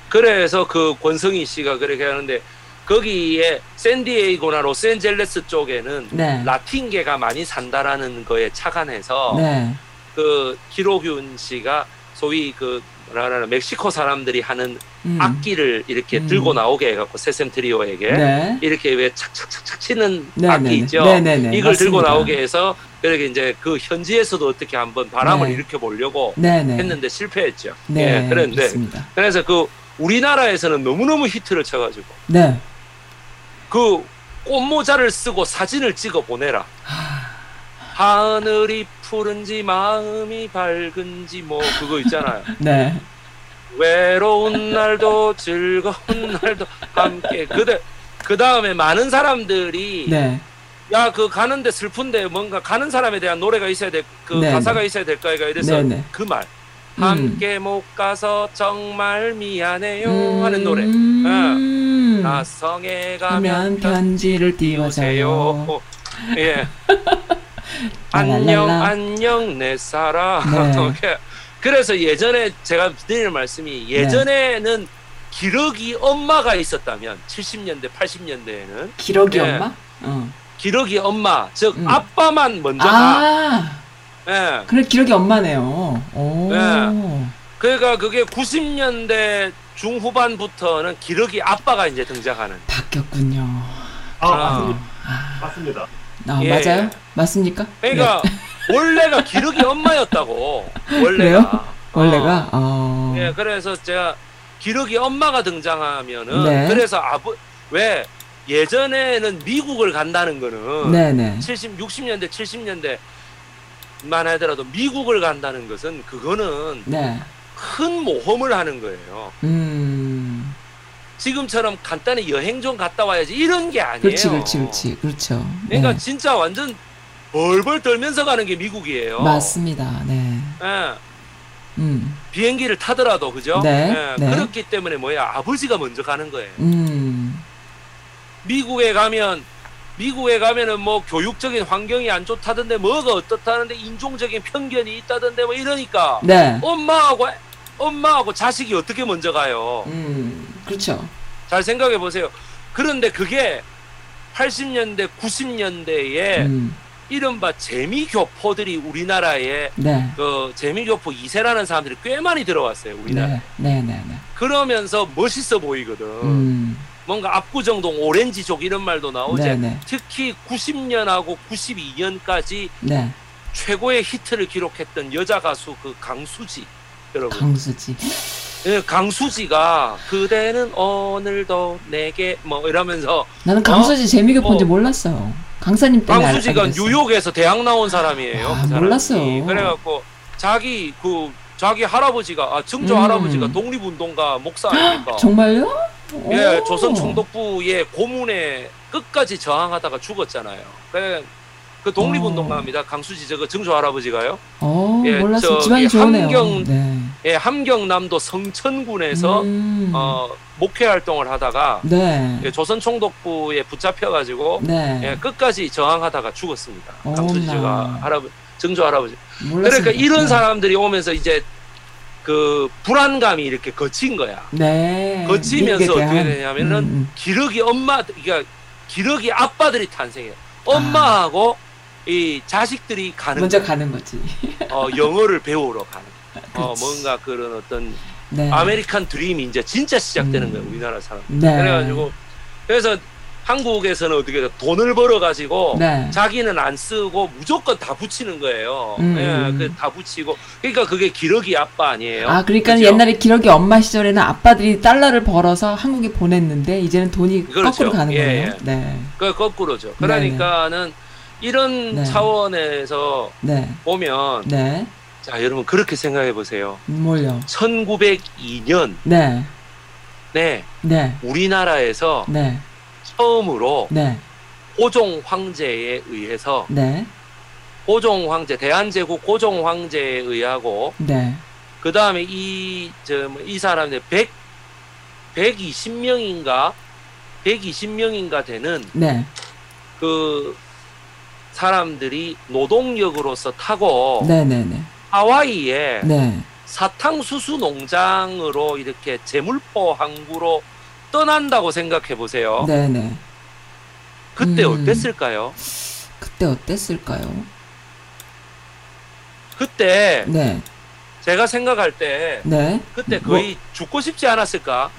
그래서 그 권성희 씨가 그렇게 하는데 거기에 샌디에이고나 로스앤젤레스 쪽에는 네. 라틴계가 많이 산다라는 거에 착안해서 네. 그 길옥윤 씨가 소위 그 뭐라나 멕시코 사람들이 하는 음. 악기를 이렇게 음. 들고 나오게 해갖고 세셈 트리오에게 네. 이렇게 왜 착착착착 치는 네, 악기 네, 있죠. 네, 네, 네. 이걸 맞습니다. 들고 나오게 해서 그렇게 이제 그 현지에서도 어떻게 한번 바람을 네. 일으켜 보려고 네, 네. 했는데 실패했죠. 네, 예, 그런데 그렇습니다. 그래서 그 우리나라에서는 너무너무 히트를 쳐가지고. 네. 그 꽃모자를 쓰고 사진을 찍어 보내라. 하늘이 푸른지 마음이 밝은지 뭐 그거 있잖아요. 네. 외로운 날도 즐거운 날도 함께. 그대 그 다음에 많은 사람들이 네. 야 그 가는데 슬픈데 뭔가 가는 사람에 대한 노래가 있어야 될 그 네. 가사가 있어야 될 거야. 이래서 네. 그 말. 음. 함께 못 가서 정말 미안해요 음. 하는 노래. 음. 어. 나성에 가면 편지를 띄워줘요. 예. 안녕 안녕 내 사랑. 네. 그래서 예전에 제가 드리는 말씀이 예전에는 네. 기러기 엄마가 있었다면 칠십 년대 팔십 년대에는 기러기 예. 엄마? 어. 기러기 엄마 즉 음. 아빠만 먼저 아. 가. 예. 그래 기러기 엄마네요. 오. 예. 그러니까 그게 구십 년대 중후반부터는 기러기 아빠가 이제 등장하는. 바뀌었군요. 아, 아. 맞습니다. 아, 예. 맞아요? 맞습니까? 그러니까 네. 원래가 기러기 엄마였다고. 원래가. 원래가. 어. 예, 그래서 제가 기러기 엄마가 등장하면은 네. 그래서 아버 왜 예전에는 미국을 간다는 거는 네, 네. 칠십, 육십 년대, 칠십 년대만 하더라도 미국을 간다는 것은 그거는. 네. 큰 모험을 하는 거예요. 음. 지금처럼 간단히 여행 좀 갔다 와야지 이런 게 아니에요. 그렇지, 그렇지, 그렇지, 그렇죠. 그러니까 네. 진짜 완전 벌벌 떨면서 가는 게 미국이에요. 맞습니다. 네. 네. 음. 비행기를 타더라도 그죠? 네. 네. 네. 그렇기 때문에 뭐야 아버지가 먼저 가는 거예요. 음. 미국에 가면 미국에 가면은 뭐 교육적인 환경이 안 좋다던데 뭐가 어떻다는데 인종적인 편견이 있다던데 뭐 이러니까 네. 엄마하고 엄마하고 자식이 어떻게 먼저 가요? 음, 그렇죠. 잘 생각해 보세요. 그런데 그게 팔십 년대, 구십 년대에 음. 이른바 재미교포들이 우리나라에 네. 그 재미교포 이 세라는 사람들이 꽤 많이 들어왔어요. 우리나라에. 네, 네, 네. 네. 그러면서 멋있어 보이거든. 음. 뭔가 압구정동 오렌지족 이런 말도 나오지. 네네. 특히 구십 년하고 구십이 년까지 네. 최고의 히트를 기록했던 여자 가수 그 강수지 여러분. 강수지. 예, 강수지가 그대는 오늘도 내게 뭐 이러면서 나는 강수지 어? 재미교포인지 어. 몰랐어요. 강사님 때문에 강수지가 뉴욕에서 대학 나온 사람이에요. 와, 그 몰랐어요. 그래갖고 자기 그 자기 할아버지가 아, 증조 음. 할아버지가 독립운동가 목사 아닙니까? 정말요? 예, 조선 총독부의 고문에 끝까지 저항하다가 죽었잖아요. 그, 그 독립운동가입니다. 강수지 저거 증조 할아버지가요. 오, 예, 몰랐어. 집안이 좋네요. 함경, 네. 예, 함경남도 성천군에서 음. 어, 목회 활동을 하다가 네. 예, 조선 총독부에 붙잡혀가지고 네. 예, 끝까지 저항하다가 죽었습니다. 강수지 저거 할아버지, 증조 할아버지. 몰랐습니다. 그러니까 이런 사람들이 오면서 이제 그 불안감이 이렇게 거친 거야. 네. 거치면서 어떻게 되냐면은 음. 기러기 엄마, 그러니까 기러기 아빠들이 탄생해요. 엄마하고 아. 이 자식들이 가는 먼저 거야. 가는 거지. 어 영어를 배우러 가는. 어 뭔가 그런 어떤 네. 아메리칸 드림이 이제 진짜 시작되는 음. 거예요, 우리나라 사람. 네. 그래가지고 그래서 한국에서는 어떻게 돈을 벌어 가지고 네. 자기는 안 쓰고 무조건 다 붙이는 거예요. 음. 예, 다 붙이고 그러니까 그게 기러기 아빠 아니에요. 아 그러니까 그렇죠? 옛날에 기러기 엄마 시절에는 아빠들이 달러를 벌어서 한국에 보냈는데 이제는 돈이 그렇죠. 거꾸로 가는 예, 거예요. 예. 네, 그 거꾸로죠. 그러니까는 이런 네. 차원에서 네. 보면 네. 자 여러분 그렇게 생각해 보세요. 뭘요? 천구백이 년 네, 네, 네. 우리나라에서 네. 처음으로 네. 고종 황제에 의해서 네. 고종 황제 대한제국 고종 황제에 의하고 네. 그 다음에 이 저 이 사람들 백이십 명인가 백이십 명인가 되는 네. 그 사람들이 노동력으로서 타고 네, 네, 네. 하와이에 네. 사탕수수 농장으로 이렇게 제물포 항구로 떠난다고 생각해 보세요. 네네. 그때 음, 어땠을까요? 그때 어땠을까요? 그때 네. 제가 생각할 때 네. 그때 거의 뭐, 죽고 싶지 않았을까?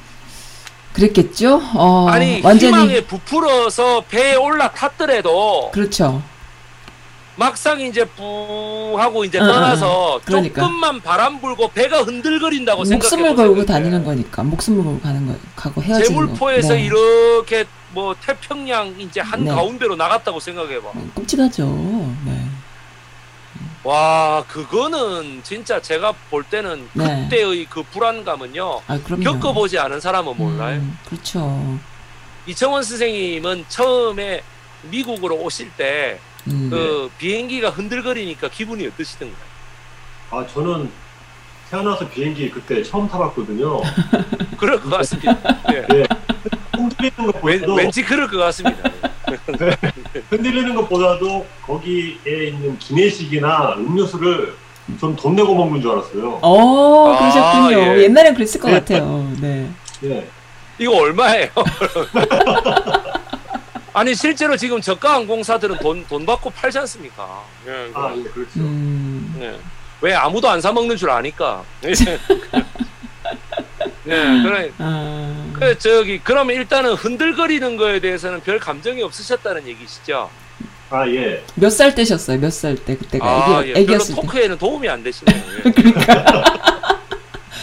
그랬겠죠. 어, 아니 완전히... 희망에 부풀어서 배에 올라탔더라도 그렇죠. 막상 이제 뿌 하고 이제 떠나서 아, 그러니까. 조금만 바람 불고 배가 흔들거린다고 생각해 목숨을 걸고 다니는 거니까 목숨을 걸고 가는 거 가고 헤어지는 거. 제물포에서 네. 이렇게 뭐 태평양 이제 한 네. 가운데로 나갔다고 생각해 봐. 끔찍하죠. 네. 와 그거는 진짜 제가 볼 때는 네. 그때의 그 불안감은요. 아, 겪어보지 않은 사람은 음, 몰라요. 그렇죠. 이청원 선생님은 처음에 미국으로 오실 때. 음, 그 네. 비행기가 흔들거리니까 기분이 어떠시던가요? 아 저는 태어나서 비행기 그때 처음 타봤거든요. 그럴 것 같습니다. 예. 네. 흔들리는 것보다도 왠, 왠지 그럴 것 같습니다. 네. 흔들리는 것보다도 거기에 있는 기내식이나 음료수를 전 돈 내고 먹는 줄 알았어요. 오 아, 그러셨군요. 예. 옛날엔 그랬을 것 네. 같아요. 네. 네. 이거 얼마예요? 아니 실제로 지금 저가 항공사들은 돈 돈 받고 팔지 않습니까? 예, 아, 예, 그렇죠. 음... 예. 왜 아무도 안 사 먹는 줄 아니까. 예, 그래. 아... 그래 저기 그러면 일단은 흔들거리는 거에 대해서는 별 감정이 없으셨다는 얘기시죠? 아 예. 몇 살 때셨어요? 몇 살 때 그때가? 아, 애기, 예. 별로 때. 토크에는 도움이 안 되시네요. 예. 그러니까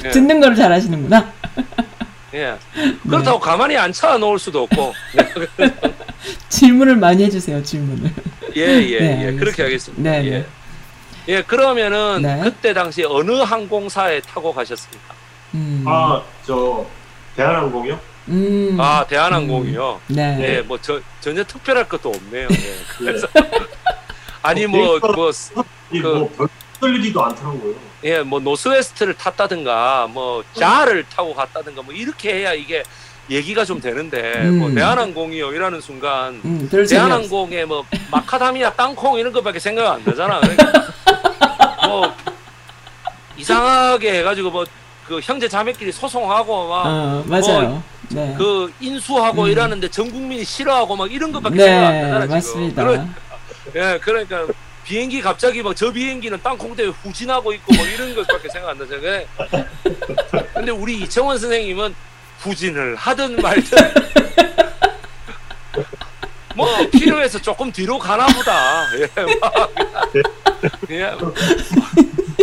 예. 듣는 걸 잘하시는구나. 예. 그렇다고 네. 가만히 안 차 놓을 수도 없고. 질문을 많이 해주세요, 질문을. 예, 예, 네, 예. 그렇게 하겠습니다. 네, 예. 네. 예, 그러면은, 네. 그때 당시 어느 항공사에 타고 가셨습니까? 음. 아, 저, 대한항공이요? 음. 아, 대한항공이요? 음. 네. 예, 뭐, 저, 전혀 특별할 것도 없네요. 예. 그래서. 아니, 뭐, 뭐, 그, 떨리지도 않더라는 거예요. 예, 뭐 노스웨스트를 탔다든가, 뭐 자를 타고 갔다든가, 뭐 이렇게 해야 이게 얘기가 좀 되는데, 음. 뭐 대한항공이요 이라는 순간 음, 대한항공에 뭐 마카다미아 땅콩 이런 것밖에 생각 안 나잖아. 그러니까 뭐 이상하게 해가지고 뭐 그 형제 자매끼리 소송하고 막 어, 맞아요. 뭐 네. 그 인수하고 음. 이러는데 전 국민이 싫어하고 막 이런 것밖에 네, 생각 안 나잖아. 맞습니다. 그러, 예, 그러니까. 비행기 갑자기 막 저 비행기는 땅콩대에 후진하고 있고 뭐 이런 것밖에 생각 안 나죠. 근데 우리 이청원 선생님은 후진을 하든 말든 뭐 필요해서 조금 뒤로 가나 보다. 예, 막, 예.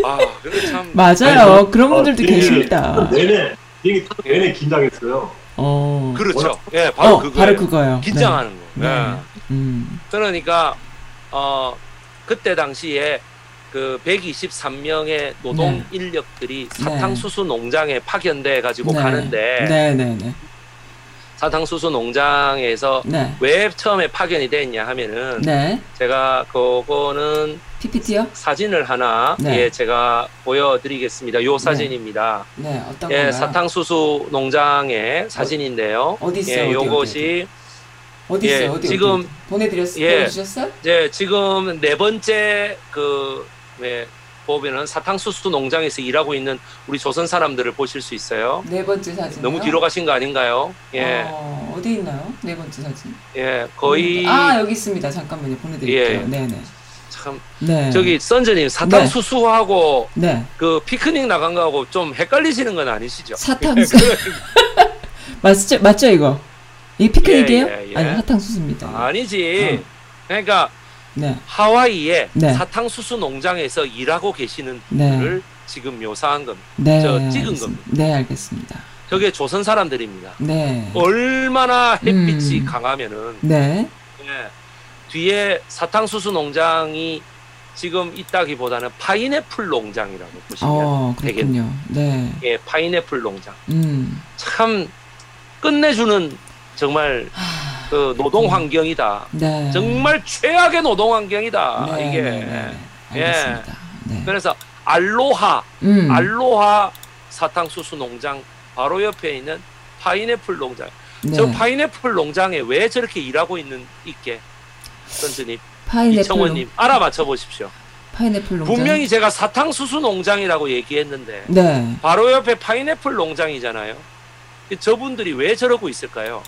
아, 근데 참 맞아요. 아니, 그런 분들도 어, 계십니다. 내내 비행기 타고 내내 긴장했어요. 어, 그렇죠. 예, 바로 어, 그거. 바로 그거예요. 긴장하는 네. 거. 네. 네. 음. 그러니까 어. 그때 당시에 그 백이십삼 명의 노동 네. 인력들이 사탕수수 네. 농장에 파견돼 가지고 네. 가는데 네. 네. 네. 사탕수수 농장에서 네. 왜 처음에 파견이 됐냐 하면은 네. 제가 그거는 피피티요? 사진을 하나 네. 예 제가 보여드리겠습니다. 요 사진입니다. 네, 네 어떤 건가요? 예 사탕수수 농장의 사진인데요. 어디 있어요? 예, 요것이 어디 있어요? 예, 어디, 지금 어디, 어디. 보내드렸어요? 예, 보내주셨어요? 예, 지금 네 번째 그 예, 보면은 사탕수수 농장에서 일하고 있는 우리 조선 사람들을 보실 수 있어요. 네 번째 사진. 너무 뒤로 가신 거 아닌가요? 예. 어, 어디 있나요? 네 번째 사진. 예, 거의. 아, 여기 있습니다. 잠깐만요. 보내드릴게요. 예. 네네. 참. 네. 저기 선재님 사탕수수하고 네. 그 피크닉 나간 거하고 좀 헷갈리시는 건 아니시죠? 사탕수수. 맞죠? 맞죠 이거? 이게 피크닉이에요? 예, 예, 예. 아니 사탕수수입니다. 아니지. 어. 그러니까. 네. 하와이의 네. 사탕수수 농장에서 일하고 계시는 분을 네. 지금 묘사한 겁니다. 네, 저 찍은 알겠습니다. 겁니다. 네, 알겠습니다. 저게 조선 사람들입니다. 네. 얼마나 햇빛이 음. 강하면은 네. 네. 뒤에 사탕수수 농장이 지금 있다기보다는 파인애플 농장이라고 보시면 어, 되겠네요. 네. 예, 파인애플 농장. 음. 참 끝내주는 정말. 그 노동 환경이다. 네. 정말 최악의 노동 환경이다. 네, 이게. 네, 네. 알겠습니다. 예. 네. 그래서 알로하, 음. 알로하 사탕수수 농장 바로 옆에 있는 파인애플 농장. 네. 저 파인애플 농장에 왜 저렇게 일하고 있는 있게 선생님, 이청원님 농... 알아맞혀 보십시오. 파인애플 농장. 분명히 제가 사탕수수 농장이라고 얘기했는데 네. 바로 옆에 파인애플 농장이잖아요. 저분들이 왜 저러고 있을까요?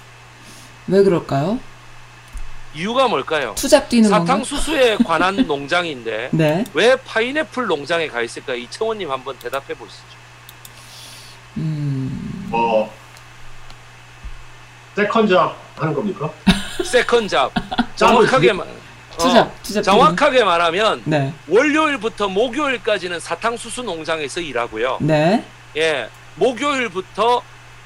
왜 그럴까요? 이유가 뭘까요? 투잡 뛰는 건가? 사탕수수에 관한 농장인데 네. 왜 파인애플 농장에 가 있을까요? 이청원님 한번 대답해 보시죠. 음... 어... 세컨잡 하는 겁니까? 세컨잡. 정확하게 말... 투잡, 어, 투잡 정확하게 말하면 네. 월요일부터 목요일까지는 사탕수수 농장에서 일하고요. 네. 예, 목요일부터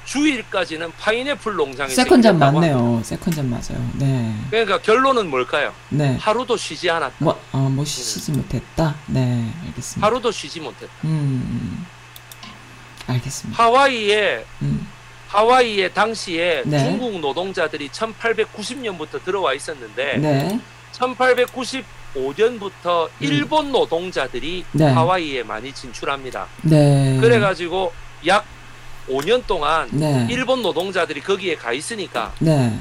주일까지는 파인애플 농장에서 세컨잡 맞네요. 세컨잡 맞아요. 네. 그러니까 결론은 뭘까요? 네. 하루도 쉬지 않았다. 뭐, 어, 뭐 쉬지 네. 못했다. 네, 알겠습니다. 하루도 쉬지 못했다. 음, 알겠습니다. 하와이에 음. 하와이에 당시에 네. 중국 노동자들이 천팔백구십 년부터 들어와 있었는데 네. 천팔백구십오 년부터 음. 일본 노동자들이 네. 하와이에 많이 진출합니다. 네. 그래가지고 약 오 년 동안 네. 일본 노동자들이 거기에 가 있으니까 네.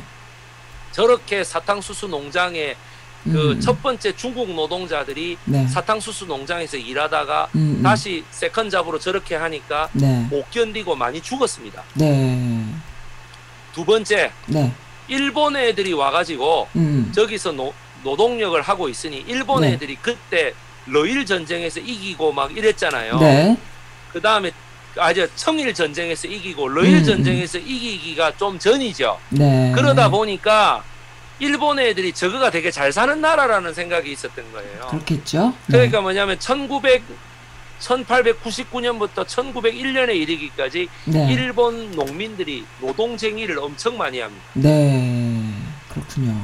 저렇게 사탕수수 농장에 그 음. 첫 번째 중국 노동자들이 네. 사탕수수 농장에서 일하다가 음, 음. 다시 세컨잡으로 저렇게 하니까 네. 못 견디고 많이 죽었습니다. 네. 두 번째 네. 일본 애들이 와가지고 음. 저기서 노, 노동력을 하고 있으니 일본 네. 애들이 그때 러일 전쟁에서 이기고 막 이랬잖아요. 네. 그 다음에 아주 청일 전쟁에서 이기고 러일 음, 전쟁에서 음. 이기기가 좀 전이죠. 네. 그러다 보니까 일본 애들이 저거가 되게 잘 사는 나라라는 생각이 있었던 거예요. 그렇겠죠. 그러니까 네. 뭐냐면 천팔백구십구 년부터 천구백일 년에 이르기까지 네. 일본 농민들이 노동쟁의를 엄청 많이 합니다. 네, 그렇군요.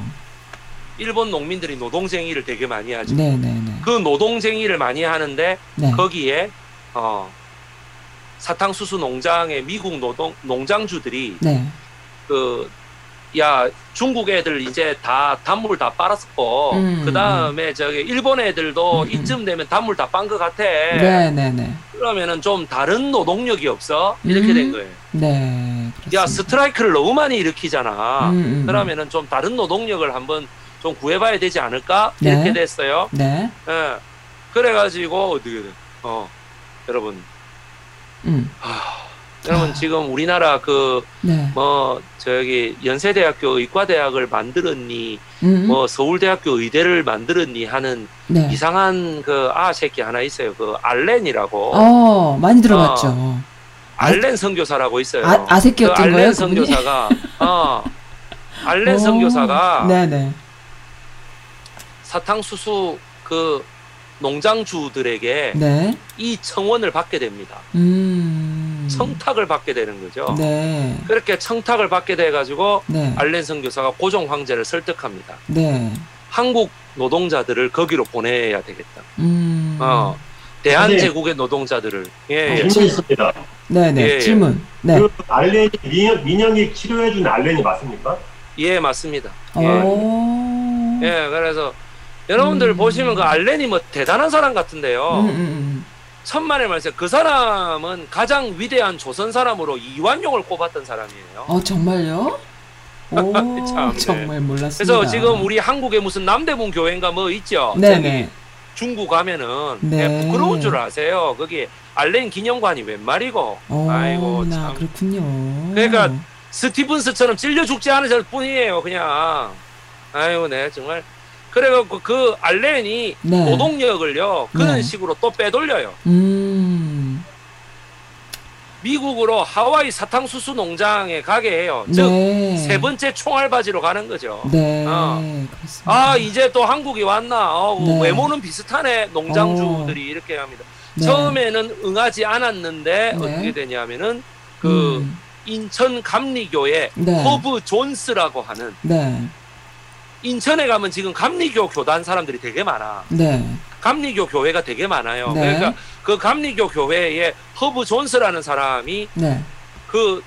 일본 농민들이 노동쟁의를 되게 많이 하죠. 네, 네, 네. 그 노동쟁의를 많이 하는데 네. 거기에 어. 사탕수수 농장의 미국 노동 농장주들이 네. 그 야 중국 애들 이제 다 단물 다 빨았고 음, 그 다음에 음. 저기 일본 애들도 음, 이쯤 되면 단물 다 빤 것 같아. 네네네. 네, 네. 그러면은 좀 다른 노동력이 없어 이렇게 음, 된 거예요. 네. 그렇습니다. 야 스트라이크를 너무 많이 일으키잖아. 음, 음, 그러면은 좀 다른 노동력을 한번 좀 구해봐야 되지 않을까 네. 이렇게 됐어요. 네. 네. 그래가지고 어떻게 돼? 어 여러분. 음. 하, 여러분 아. 지금 우리나라 그 뭐 네. 저기 연세대학교 의과대학을 만들었니 음. 뭐 서울대학교 의대를 만들었니 하는 네. 이상한 그 아 새끼 하나 있어요. 그 알렌이라고. 어 많이 들어봤죠. 어, 알렌 선교사라고 있어요. 아, 아 새끼 어떤 그 알렌 거예요? 선교사가 어 알렌 오. 선교사가 네네. 사탕수수 그 농장주들에게 네. 이 청원을 받게 됩니다. 음... 청탁을 받게 되는 거죠. 네. 그렇게 청탁을 받게 돼가지고 네. 알렌 선교사가 고종 황제를 설득합니다. 네. 한국 노동자들을 거기로 보내야 되겠다. 음... 어, 대한제국의 네. 노동자들을. 예, 예. 질문 있습니다. 네네 예, 예. 질문. 네. 그 알렌이 민영, 민영이 치료해준 알렌이 맞습니까? 예 맞습니다. 예, 오... 예 그래서. 여러분들 음. 보시면 그 알렌이 뭐 대단한 사람 같은데요. 음, 음. 천만의 말씀. 그 사람은 가장 위대한 조선 사람으로 이완용을 꼽았던 사람이에요. 어 정말요? 오, 참, 정말 네. 몰랐습니다. 그래서 지금 우리 한국에 무슨 남대문 교회인가 뭐 있죠? 네네. 중구 가면은 네. 부끄러운 줄 아세요. 거기 알렌 기념관이 웬 말이고. 오, 아이고 참. 그렇군요. 그러니까 스티븐스처럼 찔려 죽지 않은 절 뿐이에요, 그냥. 아이고, 네, 정말. 그래갖고 그 알렌이 네. 노동력을요 그런 네. 식으로 또 빼돌려요. 음. 미국으로 하와이 사탕수수 농장에 가게 해요. 즉, 네. 세 번째 총알바지로 가는 거죠. 네. 어. 아, 이제 또 한국이 왔나. 어, 네. 외모는 비슷하네. 농장주들이 오. 이렇게 합니다. 네. 처음에는 응하지 않았는데 네. 어떻게 되냐면은 그 음. 인천 감리교에 네. 허브 존스라고 하는 네. 인천에 가면 지금 감리교 교단 사람들이 되게 많아. 네. 감리교 교회가 되게 많아요. 네. 그러니까 그 감리교 교회에 허브 존스라는 사람이 네. 그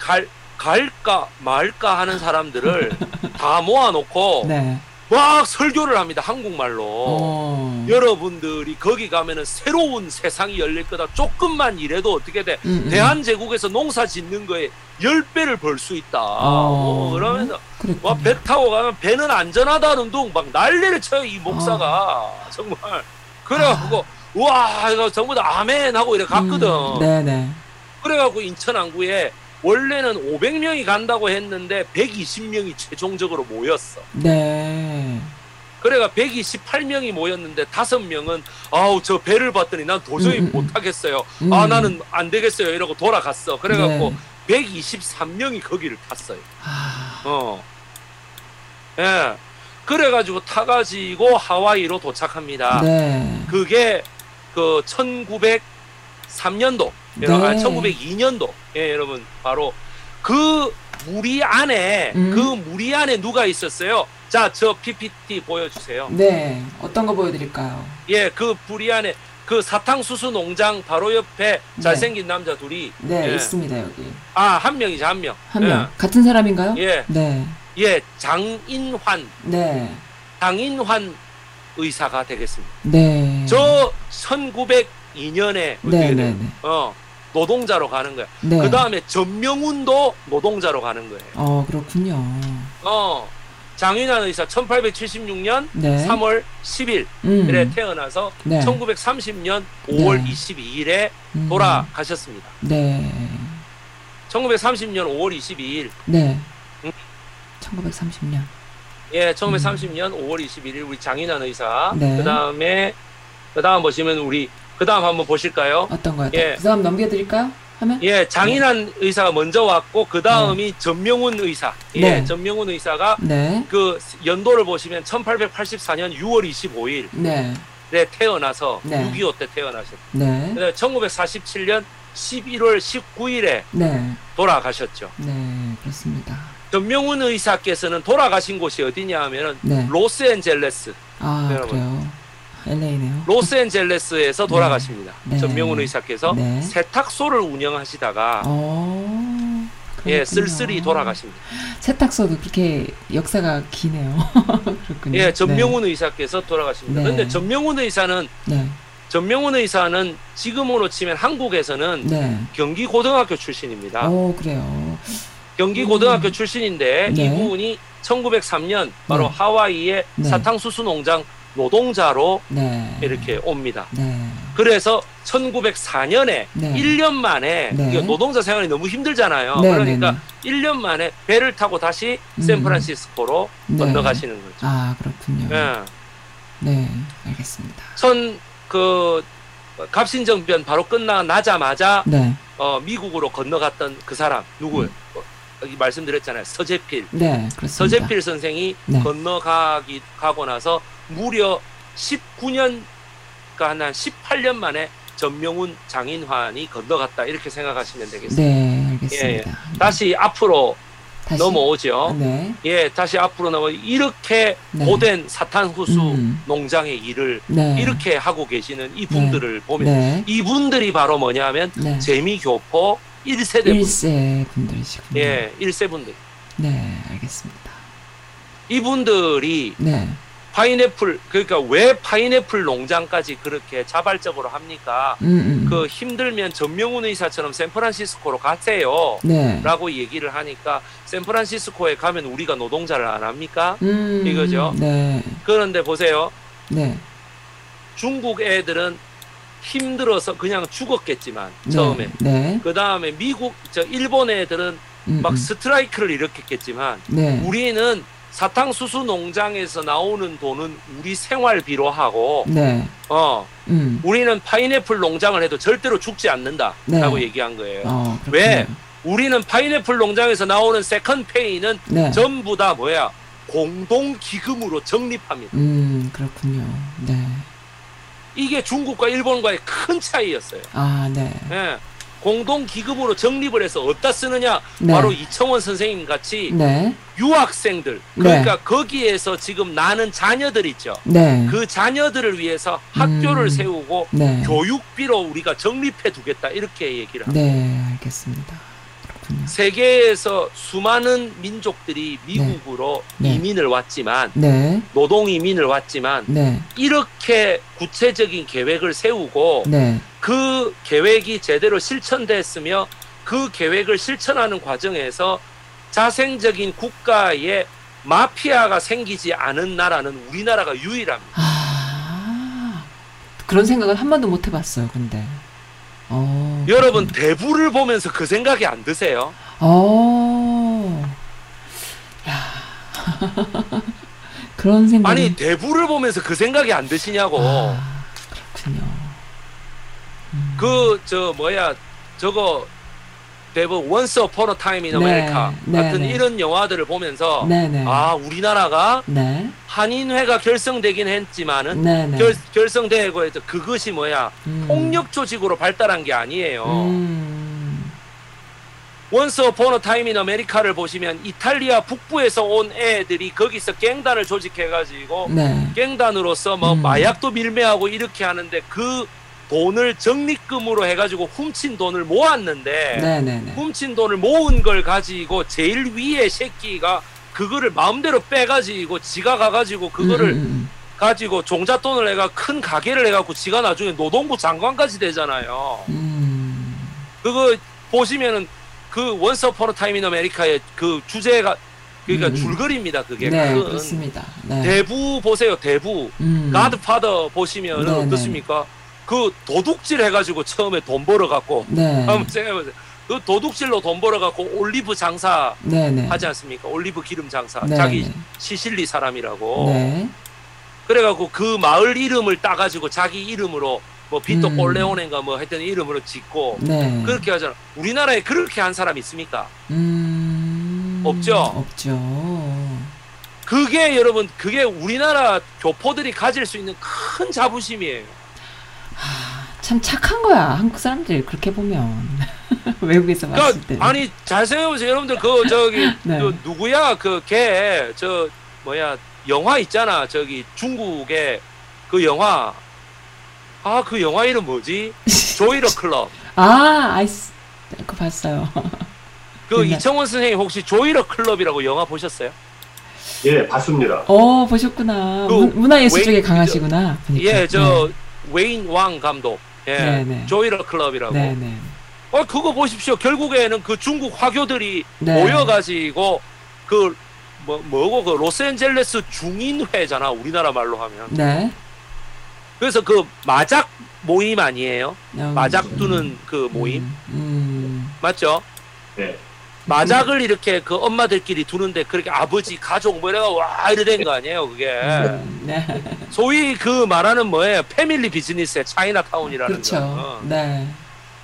갈, 갈까 말까 하는 사람들을 다 모아놓고 네. 막 설교를 합니다. 한국말로. 오. 여러분들이 거기 가면은 새로운 세상이 열릴 거다. 조금만 일해도 어떻게 돼. 음, 대한제국에서 농사 짓는 거에 열 배를 벌 수 있다. 뭐 그러면서 와, 배 타고 가면 배는 안전하다는 둥 막 난리를 쳐요. 이 목사가. 오. 정말. 그래갖고 아. 와 이거 전부 다 아멘 하고 이래 갔거든. 음, 네네. 그래갖고 인천항구에 원래는 오백 명이 간다고 했는데 백이십 명이 최종적으로 모였어. 네. 그래가 백이십팔 명이 모였는데 다섯 명은 아우 저 배를 봤더니 난 도저히 음, 못하겠어요. 음. 아 나는 안 되겠어요. 이러고 돌아갔어. 그래갖고 네. 백이십삼 명이 거기를 탔어요. 아... 어. 예. 그래가지고 타가지고 하와이로 도착합니다. 네. 그게 그 천구백삼 년도. 네. 여러분, 천구백이 년도. 예, 여러분, 바로 그 무리 안에, 음. 그 무리 안에 누가 있었어요? 자, 저 피피티 보여주세요. 네. 어떤 거 보여드릴까요? 예, 그 무리 안에, 그 사탕수수 농장 바로 옆에 네. 잘생긴 남자 둘이. 네, 예. 있습니다, 여기. 아, 한 명이죠, 한 명. 한 예. 명. 같은 사람인가요? 예. 네. 예, 장인환. 네. 장인환 의사가 되겠습니다. 네. 저 천구백이 년에. 네, 네, 네. 어. 노동자로 가는 거야. 네. 그 다음에 전명훈도 노동자로 가는 거예요. 어, 그렇군요. 어, 장인환 의사 천팔백칠십육 년 네. 삼월 십일에 음. 태어나서 네. 천구백삼십 년 오월 네. 이십이 일에 음. 돌아가셨습니다. 네. 천구백삼십 년 오월 이십이 일. 네. 응? 천구백삼십 년. 예, 천구백삼십 년 음. 오월 이십일 일 우리 장인환 의사. 네. 그 다음에 그 다음 보시면 우리 그 다음 한번 보실까요? 어떤 거요? 예. 그 다음 넘겨드릴까요? 하면? 예, 장인환 네. 의사가 먼저 왔고, 그 다음이 네. 전명훈 의사. 예, 네. 전명훈 의사가 네. 그 연도를 보시면 천팔백팔십사 년 유월 이십오일에 네. 태어나서 네. 육이오 때 태어나셨고, 네. 천구백사십칠 년 십일월 십구일에 네. 돌아가셨죠. 네, 그렇습니다. 전명훈 의사께서는 돌아가신 곳이 어디냐 하면은 네. 로스앤젤레스. 아, 여러분. 그래요. 엘에이네요. 로스앤젤레스에서 돌아가십니다. 네. 전명훈 의사께서 네. 세탁소를 운영하시다가 오, 예 쓸쓸히 돌아가십니다. 세탁소도 그렇게 역사가 기네요. 그렇군요. 예, 전명훈 네. 의사께서 돌아가십니다. 그런데 네. 전명훈 의사는 네. 전명훈 의사는 지금으로 치면 한국에서는 네. 경기 고등학교 출신입니다. 오, 그래요. 경기 고등학교 음. 출신인데 네. 이분이 천구백삼 년 바로 네. 하와이의 네. 사탕수수 농장 노동자로 네. 이렇게 옵니다. 네. 그래서 천구백사 년에 네. 일 년 만에 네. 노동자 생활이 너무 힘들잖아요. 네. 그러니까 네. 일 년 만에 배를 타고 다시 음. 샌프란시스코로 네. 건너가시는 거죠. 아, 그렇군요. 네, 네. 알겠습니다. 천, 그 갑신정변 바로 끝나자마자 네. 어, 미국으로 건너갔던 그 사람 누구예요? 음. 말씀드렸잖아요. 서재필. 네, 그렇습니다. 서재필 선생이 네. 건너가기 가고 나서 무려 십구 년, 그러니까 한 십팔 년 만에 전명훈 장인환이 건너갔다 이렇게 생각하시면 되겠습니다. 네, 알겠습니다. 예, 예. 다시 네. 앞으로 다시? 넘어오죠. 네. 예, 다시 앞으로 넘어 이렇게 네. 고된 사탄후수 음. 농장의 일을 네. 이렇게 하고 계시는 이분들을 네. 보면 네. 이분들이 바로 뭐냐면 네. 재미교포 일 세대 일 세 분들이시군요. 예, 일 세 분들. 네, 알겠습니다. 이분들이 네. 파인애플, 그러니까 왜 파인애플 농장까지 그렇게 자발적으로 합니까? 음, 음. 그 힘들면 전명훈 의사처럼 샌프란시스코로 가세요. 네. 라고 얘기를 하니까 샌프란시스코에 가면 우리가 노동자를 안 합니까? 음, 이거죠. 네. 그런데 보세요. 네. 중국 애들은 힘들어서 그냥 죽었겠지만 네, 처음에 네. 그 다음에 미국 저 일본 애들은 음, 막 스트라이크를 일으켰겠지만 네. 우리는 사탕수수 농장에서 나오는 돈은 우리 생활비로 하고 네. 어 음. 우리는 파인애플 농장을 해도 절대로 죽지 않는다라고 네. 얘기한 거예요. 어, 왜? 우리는 파인애플 농장에서 나오는 세컨페이는 네. 전부 다 뭐야? 공동기금으로 적립합니다. 음, 그렇군요. 네. 이게 중국과 일본과의 큰 차이였어요. 아, 네. 네. 공동기금으로 적립을 해서 어디다 쓰느냐? 네. 바로 이청원 선생님 같이 네. 유학생들, 그러니까 네. 거기에서 지금 나는 자녀들 있죠. 네. 그 자녀들을 위해서 학교를 음, 세우고 네. 교육비로 우리가 적립해 두겠다 이렇게 얘기를 합니다. 네, 알겠습니다. 그렇군요. 세계에서 수많은 민족들이 미국으로 네. 이민을 네. 왔지만 네. 노동 이민을 왔지만 네. 이렇게 구체적인 계획을 세우고 네. 그 계획이 제대로 실천됐으며 그 계획을 실천하는 과정에서 자생적인 국가에 마피아가 생기지 않은 나라는 우리나라가 유일합니다. 아, 그런 생각을 한 번도 못 해봤어요. 근데 오, 여러분 그렇군요. 대부를 보면서 그 생각이 안 드세요? 오, 야. 그런 생각 아니 대부를 보면서 그 생각이 안 드시냐고. 아, 그렇군요. 그 저 뭐야 저거 대부 Once Upon a Time in America 네, 같은 네, 이런 영화들을 보면서 네, 네. 아 우리나라가 네. 한인회가 결성되긴 했지만은 네, 네. 결, 결성되고 해서 그것이 뭐야 음. 폭력 조직으로 발달한 게 아니에요. 음. Once Upon a Time in America를 보시면 이탈리아 북부에서 온 애들이 거기서 갱단을 조직해가지고 네. 갱단으로서 뭐 음. 마약도 밀매하고 이렇게 하는데 그 돈을 적립금으로 해가지고 훔친 돈을 모았는데 네네네. 훔친 돈을 모은 걸 가지고 제일 위에 새끼가 그거를 마음대로 빼가지고 지가 가가지고 그거를 음. 가지고 종잣돈을 해가 큰 가게를 해갖고 지가 나중에 노동부 장관까지 되잖아요. 음. 그거 보시면은 그 원스 어폰 어 타임 인 아메리카의 그 주제가 그러니까 음. 줄거리입니다. 그게 네, 그렇습니다. 네. 대부 보세요. 대부 음. 가드파더 보시면은 네네. 어떻습니까? 그 도둑질 해가지고 처음에 돈 벌어갖고 네. 한번 생각해보세요. 그 도둑질로 돈 벌어갖고 올리브 장사 네, 네. 하지 않습니까? 올리브 기름 장사. 네, 자기 네. 시실리 사람이라고. 네. 그래갖고 그 마을 이름을 따가지고 자기 이름으로 뭐 비토 볼레온인가 음. 뭐 했던 이름으로 짓고 네. 그렇게 하잖아. 우리나라에 그렇게 한 사람 있습니까? 음... 없죠. 없죠. 그게 여러분 그게 우리나라 교포들이 가질 수 있는 큰 자부심이에요. 하, 참 착한 거야 한국 사람들 그렇게 보면 외국에서 봤을 그러니까, 때 아니 잘 생각해보세요 여러분들 그 저기 네. 그 누구야 그 걔 저 뭐야 영화 있잖아 저기 중국의 그 영화 아 그 영화 이름 뭐지 조이러 클럽 아 아이스 그거 봤어요 그 네. 이청원 선생님 혹시 조이러 클럽이라고 영화 보셨어요? 예 봤습니다. 어 보셨구나. 그 문화예술 쪽에 강하시구나. 그러니까. 예 저 네. 웨인 왕 감독, 예, 조이러 클럽이라고. 네네. 어 그거 보십시오. 결국에는 그 중국 화교들이 네네. 모여가지고 그 뭐 뭐고 그 로스앤젤레스 중인회잖아 우리나라 말로 하면. 네. 그래서 그 마작 모임 아니에요? 음, 마작 두는 음, 그 모임 음, 음. 맞죠? 네. 마작을 음. 이렇게 그 엄마들끼리 두는데 그렇게 아버지 가족 뭐 이래가 와 이래 된 거 아니에요 그게 네. 소위 그 말하는 뭐예요 패밀리 비즈니스의 차이나타운이라는 그렇죠. 거 네.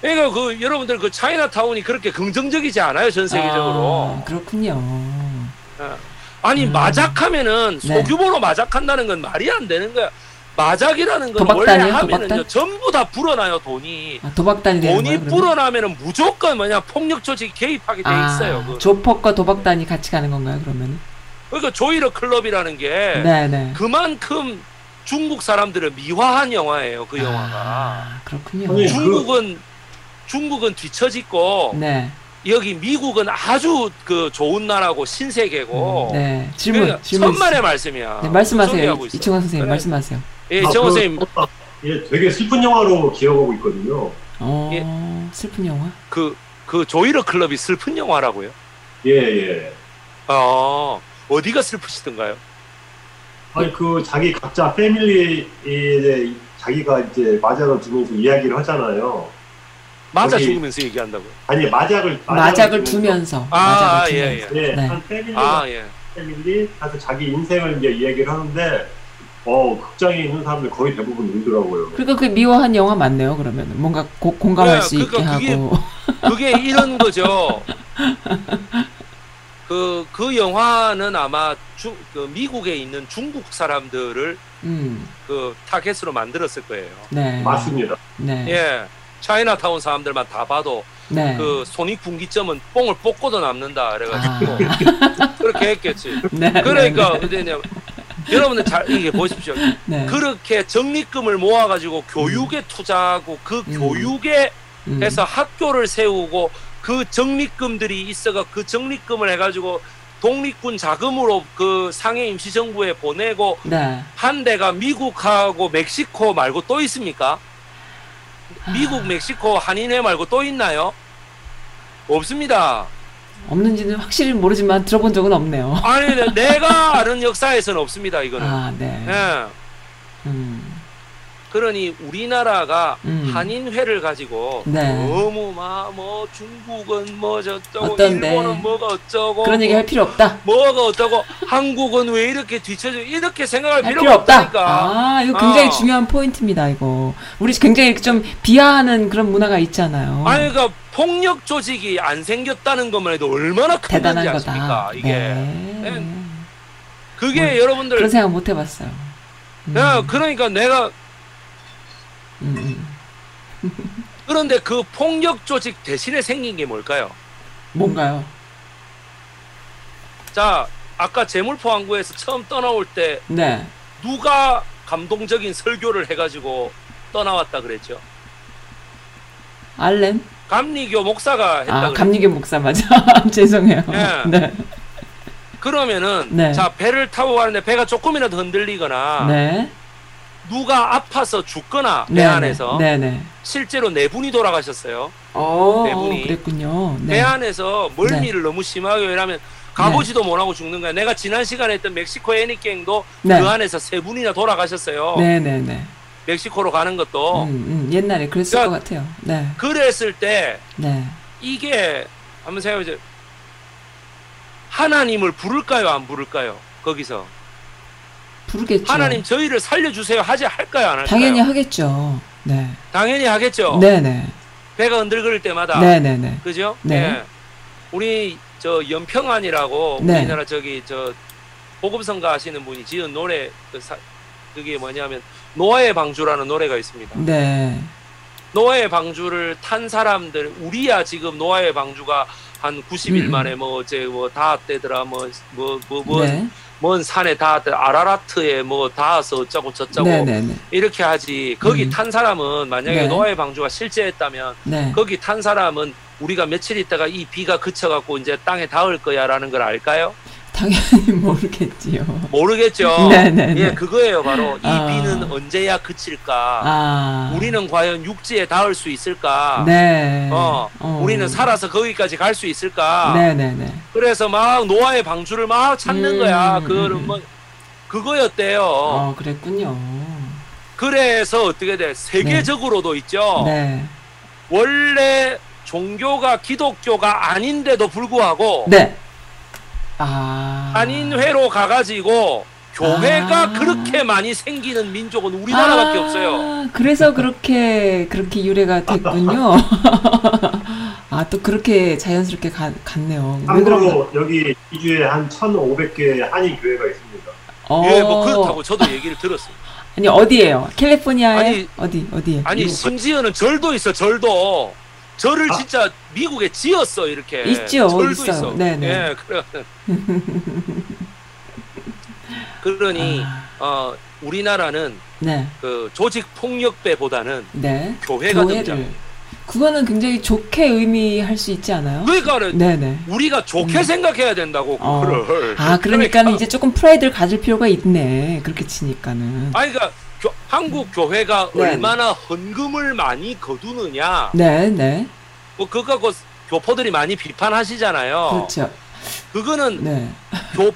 그러니까 그 여러분들 그 차이나타운이 그렇게 긍정적이지 않아요 전 세계적으로. 아, 그렇군요. 네. 아니 음. 마작하면은 소규모로 네. 마작한다는 건 말이 안 되는 거야. 마작이라는 건 원래 하면은요 전부 다 불어나요 돈이. 아, 도박단이 되는 거예요? 돈이 불어나면은 무조건 뭐냐 폭력 조직 개입하게 돼 있어요. 아, 조폭과 도박단이 같이 가는 건가요 그러면은? 그러니까 조이러 클럽이라는 게 네네. 그만큼 중국 사람들을 미화한 영화예요 그 영화가. 아, 그렇군요. 중국은 중국은 뒤처지고 네. 여기 미국은 아주 그 좋은 나라고 신세계고. 음, 네. 질문. 그러니까 질문 천만의 있어요. 말씀이야. 네, 말씀하세요. 이청원 선생님 그래. 말씀하세요. 예, 이청원 아, 선생님. 아, 예, 되게 슬픈 영화로 기억하고 있거든요. 어, 예. 슬픈 영화? 그, 그 조이러 클럽이 슬픈 영화라고요? 예, 예. 아, 어디가 슬프시던가요? 아니, 그 자기 각자 패밀리에 자기가 이제 마작을 두면서 이야기를 하잖아요. 마작 죽으면서 얘기한다고요? 아니 마작을 마작을, 마작을 두면서. 아 예예. 예. 예, 네. 한 패밀리, 아, 예. 패밀리 가서 자기 인생을 이제 이야기를 하는데, 어 극장에 있는 사람들 거의 대부분 울더라고요. 그러니까 그 미워한 영화 맞네요. 그러면 뭔가 고, 공감할 네, 수 그러니까 있게 그게, 하고. 그게 이런 거죠. 그, 그 영화는 아마 주, 그 미국에 있는 중국 사람들을 음. 그 타겟으로 만들었을 거예요. 네. 맞습니다. 네. 예. 차이나타운 사람들만 다 봐도 네. 그 손익분기점은 뽕을 뽑고도 남는다 그래가지고 아. 그렇게 했겠지. 네, 그러니까 네, 네. 여러분들 잘 이게 보십시오. 네. 그렇게 적립금을 모아가지고 교육에 음. 투자하고 그 음. 교육에 음. 해서 학교를 세우고 그 적립금들이 있어가 그 적립금을 해가지고 독립군 자금으로 그 상해 임시정부에 보내고 네. 한 대가 미국하고 멕시코 말고 또 있습니까? 미국, 멕시코, 한인회 말고 또 있나요? 없습니다. 없는지는 확실히 모르지만 들어본 적은 없네요. 아니, 내가 아는 역사에서는 없습니다. 이거는. 아, 네. 예. 음. 그러니 우리나라가 음. 한인회를 가지고 네. 너무 막 뭐 중국은 뭐 어쩌고 어떤데. 일본은 뭐가 어쩌고 그런 얘기 할 필요 없다. 뭐가 어쩌고 한국은 왜 이렇게 뒤쳐져 이렇게 생각할 필요 없다. 아 이거 굉장히 어. 중요한 포인트입니다. 이거 우리 굉장히 좀 비하하는 그런 문화가 있잖아요. 아니 그러니까 폭력 조직이 안 생겼다는 것만 해도 얼마나 큰 대단한 거다. 아십니까? 이게 네. 네. 그게 음, 여러분들 그런 생각 못 해봤어요. 음. 네, 그러니까 내가 그런데 그 폭력 조직 대신에 생긴 게 뭘까요? 뭔가요? 자, 아까 재물포항구에서 처음 떠나올 때 네. 누가 감동적인 설교를 해가지고 떠나왔다 그랬죠? 알렌? 감리교 목사가 했다. 아, 감리교 목사 맞아. 죄송해요. 네. 네. 그러면은 네. 자, 배를 타고 가는데 배가 조금이라도 흔들리거나 네. 누가 아파서 죽거나 배 네네, 안에서 네네. 실제로 네 분이 돌아가셨어요. 오, 네 분이 그랬군요. 네. 배 안에서 멀미를 네. 너무 심하게 왜냐하면 가보지도 네. 못하고 죽는 거야. 내가 지난 시간에 했던 멕시코 애니갱도 네. 그 안에서 세 분이나 돌아가셨어요. 네네네. 멕시코로 가는 것도 음, 음, 옛날에 그랬을 그러니까, 것 같아요. 네. 그랬을 때 네. 이게 한번 생각해보세요. 하나님을 부를까요, 안 부를까요? 거기서. 부르겠죠. 하나님 저희를 살려주세요 하지 할까요 안 할까요? 당연히 하겠죠. 네. 당연히 하겠죠. 네네. 배가 흔들거릴 때마다. 네네네. 그죠? 네. 네. 우리 저 연평안이라고 네. 우리나라 저기 저 보급성가 하시는 분이 지은 노래 그 사, 그게 뭐냐면 노아의 방주라는 노래가 있습니다. 네. 노아의 방주를 탄 사람들 우리야 지금 노아의 방주가 한 구십 일 음. 만에 뭐 제 뭐 다 되더라 뭐 뭐 뭐 뭐. 네. 먼 산에 다 아라라트에 뭐 닿아서 어쩌고 저쩌고 네네네. 이렇게 하지 거기 음. 탄 사람은 만약에 네. 노아의 방주가 실제했다면 네. 거기 탄 사람은 우리가 며칠 있다가 이 비가 그쳐갖고 이제 땅에 닿을 거야라는 걸 알까요? 당연히 모르겠지요. 모르겠죠. 네네네. 예, 그거예요. 바로 이 아. 비는 언제야 그칠까? 아. 우리는 과연 육지에 닿을 수 있을까? 네. 어, 어. 우리는 살아서 거기까지 갈 수 있을까? 네네네. 그래서 막 노아의 방주를 막 찾는 음. 거야. 그거는 뭐 그거였대요. 어, 그랬군요. 그래서 어떻게 돼? 세계적으로도 네. 있죠. 네. 원래 종교가 기독교가 아닌데도 불구하고. 네. 아... 한인회로 가가지고 교회가 아... 그렇게 많이 생기는 민족은 우리나라밖에 아... 없어요. 그래서 그렇게 그렇게 유래가 됐군요. 아, 또 그렇게 자연스럽게 가, 갔네요. 참고로 여기 이주에 한 천오백 개의 한인 교회가 있습니다. 어... 예, 뭐 그렇다고 저도 얘기를 들었어요. 아니 어디예요? 캘리포니아에 아니, 어디 어디에? 아니 미국. 심지어는 절도 있어 절도. 절을 아? 진짜 미국에 지었어 이렇게. 있죠. 절도 있어요. 있어. 네네. 예, 그래. 그러니 아... 어, 우리나라는 네. 그 조직 폭력배보다는 네. 교회가 등장. 그거는 굉장히 좋게 의미할 수 있지 않아요? 그러니까 네네. 우리가 좋게 음. 생각해야 된다고 어. 그걸. 아 그러니까, 그러니까 이제 조금 프라이드를 가질 필요가 있네. 그렇게 치니까는. 아 그러니까. 교, 한국 교회가 네. 얼마나 헌금을 많이 거두느냐. 네, 네. 뭐, 그거 갖고 교포들이 많이 비판하시잖아요. 그렇죠. 그거는 네. 교,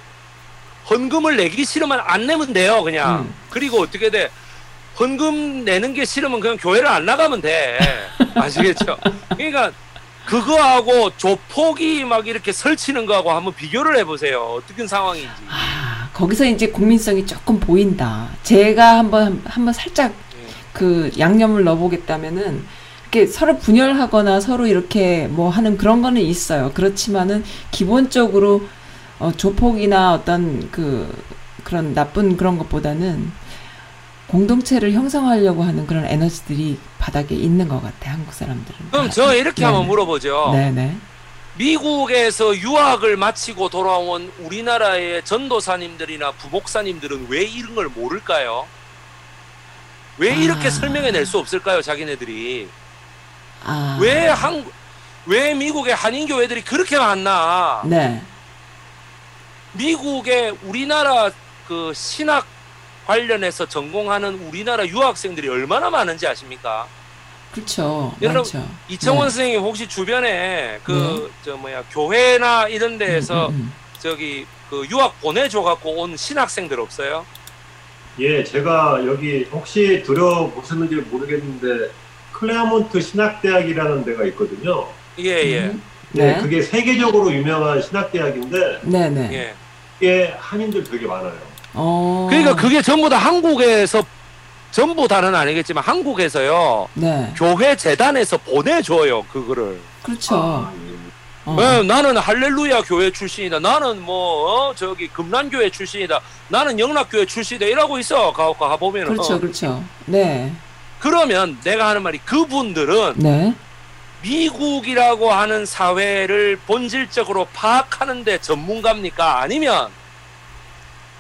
헌금을 내기 싫으면 안 내면 돼요, 그냥. 음. 그리고 어떻게 돼? 헌금 내는 게 싫으면 그냥 교회를 안 나가면 돼. 아시겠죠? 그러니까 그거하고 조폭이 막 이렇게 설치는 거하고 한번 비교를 해보세요. 어떤 상황인지. 아, 거기서 이제 국민성이 조금 보인다. 제가 한번 한번 살짝 그 양념을 넣어보겠다면은 이렇게 서로 분열하거나 서로 이렇게 뭐 하는 그런 거는 있어요. 그렇지만은 기본적으로 어, 조폭이나 어떤 그 그런 나쁜 그런 것보다는 공동체를 형성하려고 하는 그런 에너지들이 바닥에 있는 것 같아, 한국 사람들은. 그럼 아, 저 이렇게 네네. 한번 물어보죠. 네네. 미국에서 유학을 마치고 돌아온 우리나라의 전도사님들이나 부목사님들은 왜 이런 걸 모를까요? 왜 이렇게 아... 설명해낼 수 없을까요, 자기네들이? 아... 왜 한국, 왜 미국의 한인교회들이 그렇게 많나? 네. 미국의 우리나라 그 신학 관련해서 전공하는 우리나라 유학생들이 얼마나 많은지 아십니까? 그렇죠. 여러분 많죠. 이청원 네. 선생님 혹시 주변에 그 저 네. 뭐야 교회나 이런 데에서 음, 음, 음. 저기 그 유학 보내줘 갖고 온 신학생들 없어요? 예, 제가 여기 혹시 들어보셨는지 모르겠는데 클레어몬트 신학대학이라는 데가 있거든요. 예, 예. 음. 네. 네, 그게 세계적으로 유명한 신학대학인데, 네, 네. 이게 한인들 되게 많아요. 어. 그러니까 그게 전부 다 한국에서, 전부 다는 아니겠지만 한국에서요, 네. 교회 재단에서 보내줘요, 그거를. 그렇죠. 아, 예. 어. 네, 나는 할렐루야 교회 출신이다. 나는 뭐, 어, 저기, 금란교회 출신이다. 나는 영락교회 출신이다. 이러고 있어. 가옥가 가보면은. 그렇죠, 그렇죠. 네. 그러면 내가 하는 말이 그분들은, 네. 미국이라고 하는 사회를 본질적으로 파악하는 데 전문가입니까? 아니면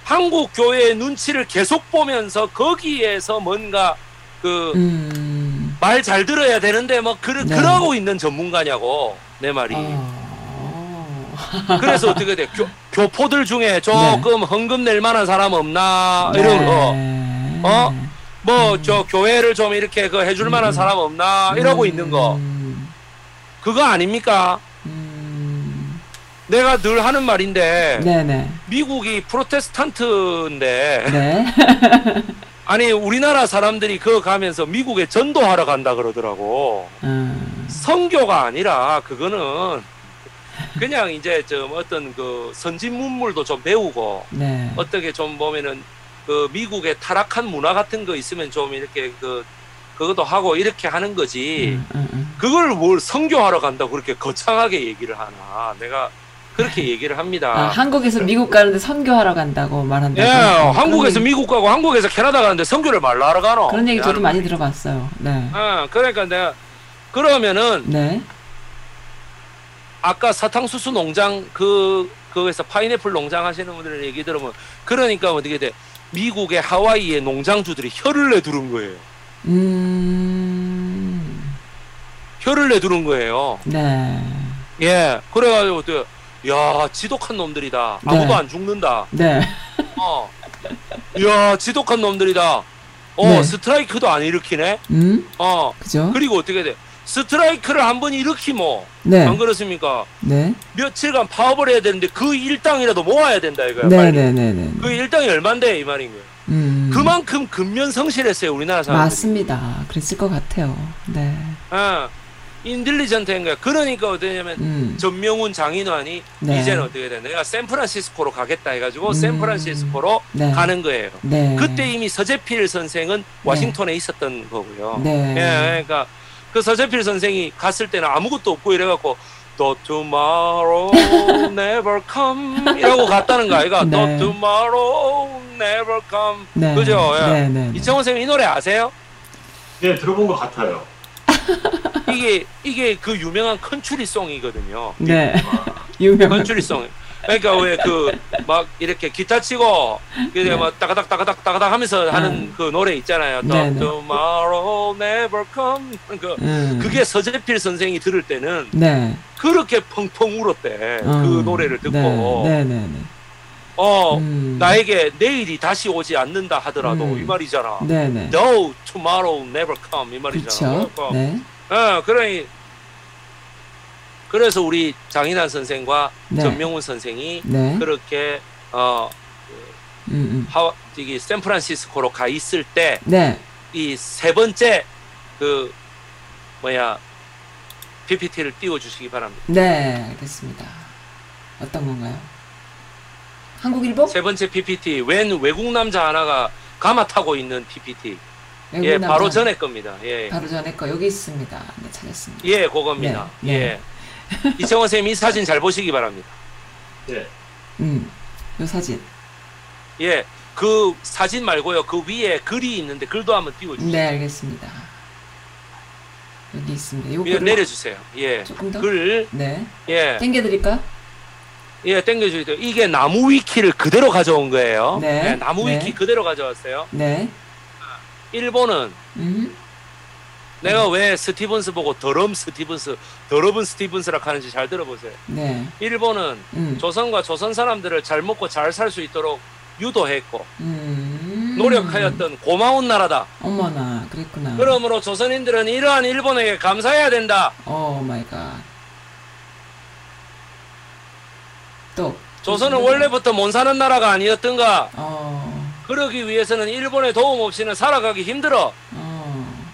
한국 교회의 눈치를 계속 보면서 거기에서 뭔가 그 말 잘 음... 들어야 되는데 뭐 그러, 네. 그러고 있는 전문가냐고 내 말이. 아... 그래서 어떻게 돼? 교, 교포들 중에 조금 네. 헌금 낼 만한 사람 없나? 네. 이런 거. 어? 뭐 저 음... 교회를 좀 이렇게 그 해줄 만한 사람 없나? 이러고 음... 있는 거. 그거 아닙니까? 음... 내가 늘 하는 말인데 네네. 미국이 프로테스탄트인데 네. 아니 우리나라 사람들이 그거 가면서 미국에 전도하러 간다 그러더라고. 음... 선교가 아니라 그거는 그냥 이제 좀 어떤 그 선진 문물도 좀 배우고 네. 어떻게 좀 보면은 그 미국의 타락한 문화 같은 거 있으면 좀 이렇게 그 그것도 하고 이렇게 하는 거지. 음, 음, 음. 그걸 뭘 선교하러 간다고 그렇게 거창하게 얘기를 하나. 내가 그렇게 얘기를 합니다. 아, 한국에서 미국 가는데 선교하러 간다고 말한다. 예, 한국에서 얘기... 미국 가고 한국에서 캐나다 가는데 선교를 말라 하러 가노. 그런 얘기 저도 많이 들어봤어요. 네. 아, 그러니까 내가 그러면은 네. 아까 사탕수수 농장 그 거기서 파인애플 농장 하시는 분들의 얘기 들으면 그러니까 어떻게 돼? 미국의 하와이의 농장주들이 혀를 내두른 거예요. 음. 혀를 내두른 거예요. 네. 예. 그래가지고, 야, 지독한 놈들이다. 아무도 네. 안 죽는다. 네. 어. 야, 지독한 놈들이다. 어, 네. 스트라이크도 안 일으키네. 음. 어. 그죠? 그리고 어떻게 돼? 스트라이크를 한번 일으키면. 네. 안 그렇습니까? 네. 며칠간 파업을 해야 되는데 그 일당이라도 모아야 된다, 이거야. 네네네네. 네, 네, 네, 네. 그 일당이 얼만데, 이 말인 거예요. 음. 그만큼 근면 성실했어요, 우리나라 사람들. 맞습니다. 그랬을 것 같아요. 네. 아, 인텔리전트인 거야. 그러니까 어떠냐면, 음. 전명훈 장인환이 네. 이제는 어떻게 되나? 내가 샌프란시스코로 가겠다 해가지고, 음. 샌프란시스코로 네. 가는 거예요. 네. 그때 이미 서재필 선생은 워싱턴에 네. 있었던 거고요. 네. 예, 그러니까 그 서재필 선생이 갔을 때는 아무것도 없고 이래갖고, The tomorrow never come 이라고 갔다는 거 아이가? 네. The tomorrow never come 네. 그죠? 네, 네, 네. 이청원 선생님 이 노래 아세요? 네, 들어본 것 같아요. 이게 이게 그 유명한 컨츄리송이거든요. 네, 유명 컨츄리송. 그러니까 왜 그 막 이렇게 기타 치고 이제 네. 막 따가닥 따가닥 따가닥 하면서 하는 음. 그 노래 있잖아요. The 네, 네. tomorrow never come 그 음. 그게 서재필 선생이 들을 때는 네. 그렇게 펑펑 울었대. 음. 그 노래를 듣고 네. 네, 네, 네. 어 음. 나에게 내일이 다시 오지 않는다 하더라도 음. 이 말이잖아. 네, 네. No tomorrow never come 이 말이잖아. 그렇죠. 네. 어 그러니. 그래서 우리 장인환 선생과 네. 전명훈 선생이 네. 그렇게 어 음, 음. 하와, 샌프란시스코로 가 있을 때 네. 이 세 번째 그 뭐야 피피티를 띄워주시기 바랍니다. 네, 알겠습니다. 어떤 건가요? 한국일보? 세 번째 피피티, 웬 외국 남자 하나가 가마 타고 있는 피피티. 예, 바로 전에 겁니다. 예, 바로 전에 거 여기 있습니다. 네, 찾았습니다. 예, 그겁니다. 네, 네. 예, 이청원 선생님 이 사진 잘 보시기 바랍니다. 네. 음, 요 사진. 예, 그 사진 말고요. 그 위에 글이 있는데 글도 한번 띄워주세요. 네, 알겠습니다. 여기 있습니다. 요거 내려주세요. 예, 조금 더. 글. 네. 예. 당겨드릴까요? 예, 당겨주세요. 이게 나무 위키를 그대로 가져온 거예요. 네. 네, 나무 위키 네. 그대로 가져왔어요. 네. 일본은 음? 내가 음. 왜 스티븐스 보고 더럼 스티븐스, 더러분 스티븐스라고 하는지 잘 들어보세요. 네. 일본은 음. 조선과 조선 사람들을 잘 먹고 잘 살 수 있도록 유도했고 음. 노력하였던 고마운 나라다. 어머나, 그랬구나. 그러므로 조선인들은 이러한 일본에게 감사해야 된다. 오 마이 갓. 또 조선은 음. 원래부터 못 사는 나라가 아니었던가. 어. 그러기 위해서는 일본의 도움 없이는 살아가기 힘들어. 어.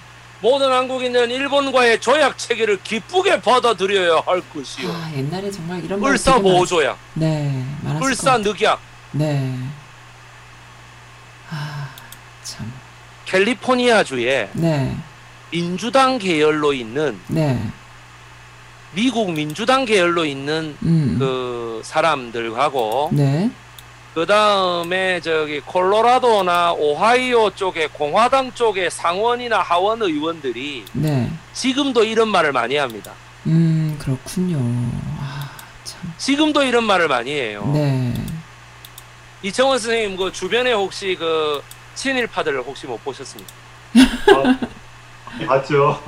모든 한국인들은 일본과의 조약 체계를 기쁘게 받아들여야 할 것이요. 아, 옛날에 정말 이런 을사보호조약. 네. 을사늑약. 네. 아, 참. 캘리포니아주에 네. 민주당 계열로 있는 네. 미국 민주당 계열로 있는 음. 그 사람들하고 네. 그 다음에 저기 콜로라도나 오하이오 쪽에 공화당 쪽에 상원이나 하원 의원들이 네. 지금도 이런 말을 많이 합니다. 음, 그렇군요. 아, 참. 지금도 이런 말을 많이 해요. 네. 이청원 선생님 그 주변에 혹시 그 친일파들을 혹시 못 보셨습니까? 아, 맞죠.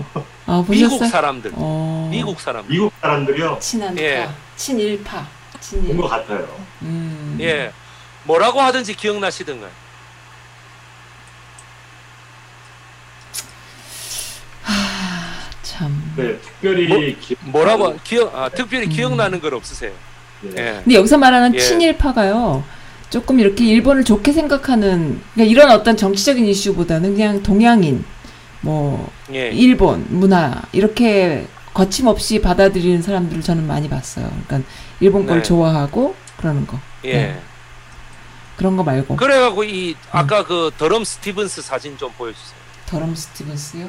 아, 보셨어요? 미국 사람들. 어... 미국 사람들. 미국 사람들이요? 친한파, 예. 친일파. 본 것 같아요. 음. 예. 뭐라고 하든지 기억나시던가요? 아, 참. 네, 특별히 뭐, 기... 뭐라고 기억 아, 특별히 음. 기억나는 걸 없으세요? 예. 예. 근데 여기서 말하는 예. 친일파가요. 조금 이렇게 일본을 좋게 생각하는 그러니까 이런 어떤 정치적인 이슈보다는 그냥 동양인 뭐 예. 일본 문화 이렇게 거침없이 받아들이는 사람들을 저는 많이 봤어요. 그러니까 일본 걸 네. 좋아하고 그러는 거. 예. 네. 그런 거 말고. 그래갖고 이 아까 음. 그 더럼 스티븐스 사진 좀 보여주세요. 더럼 스티븐스요?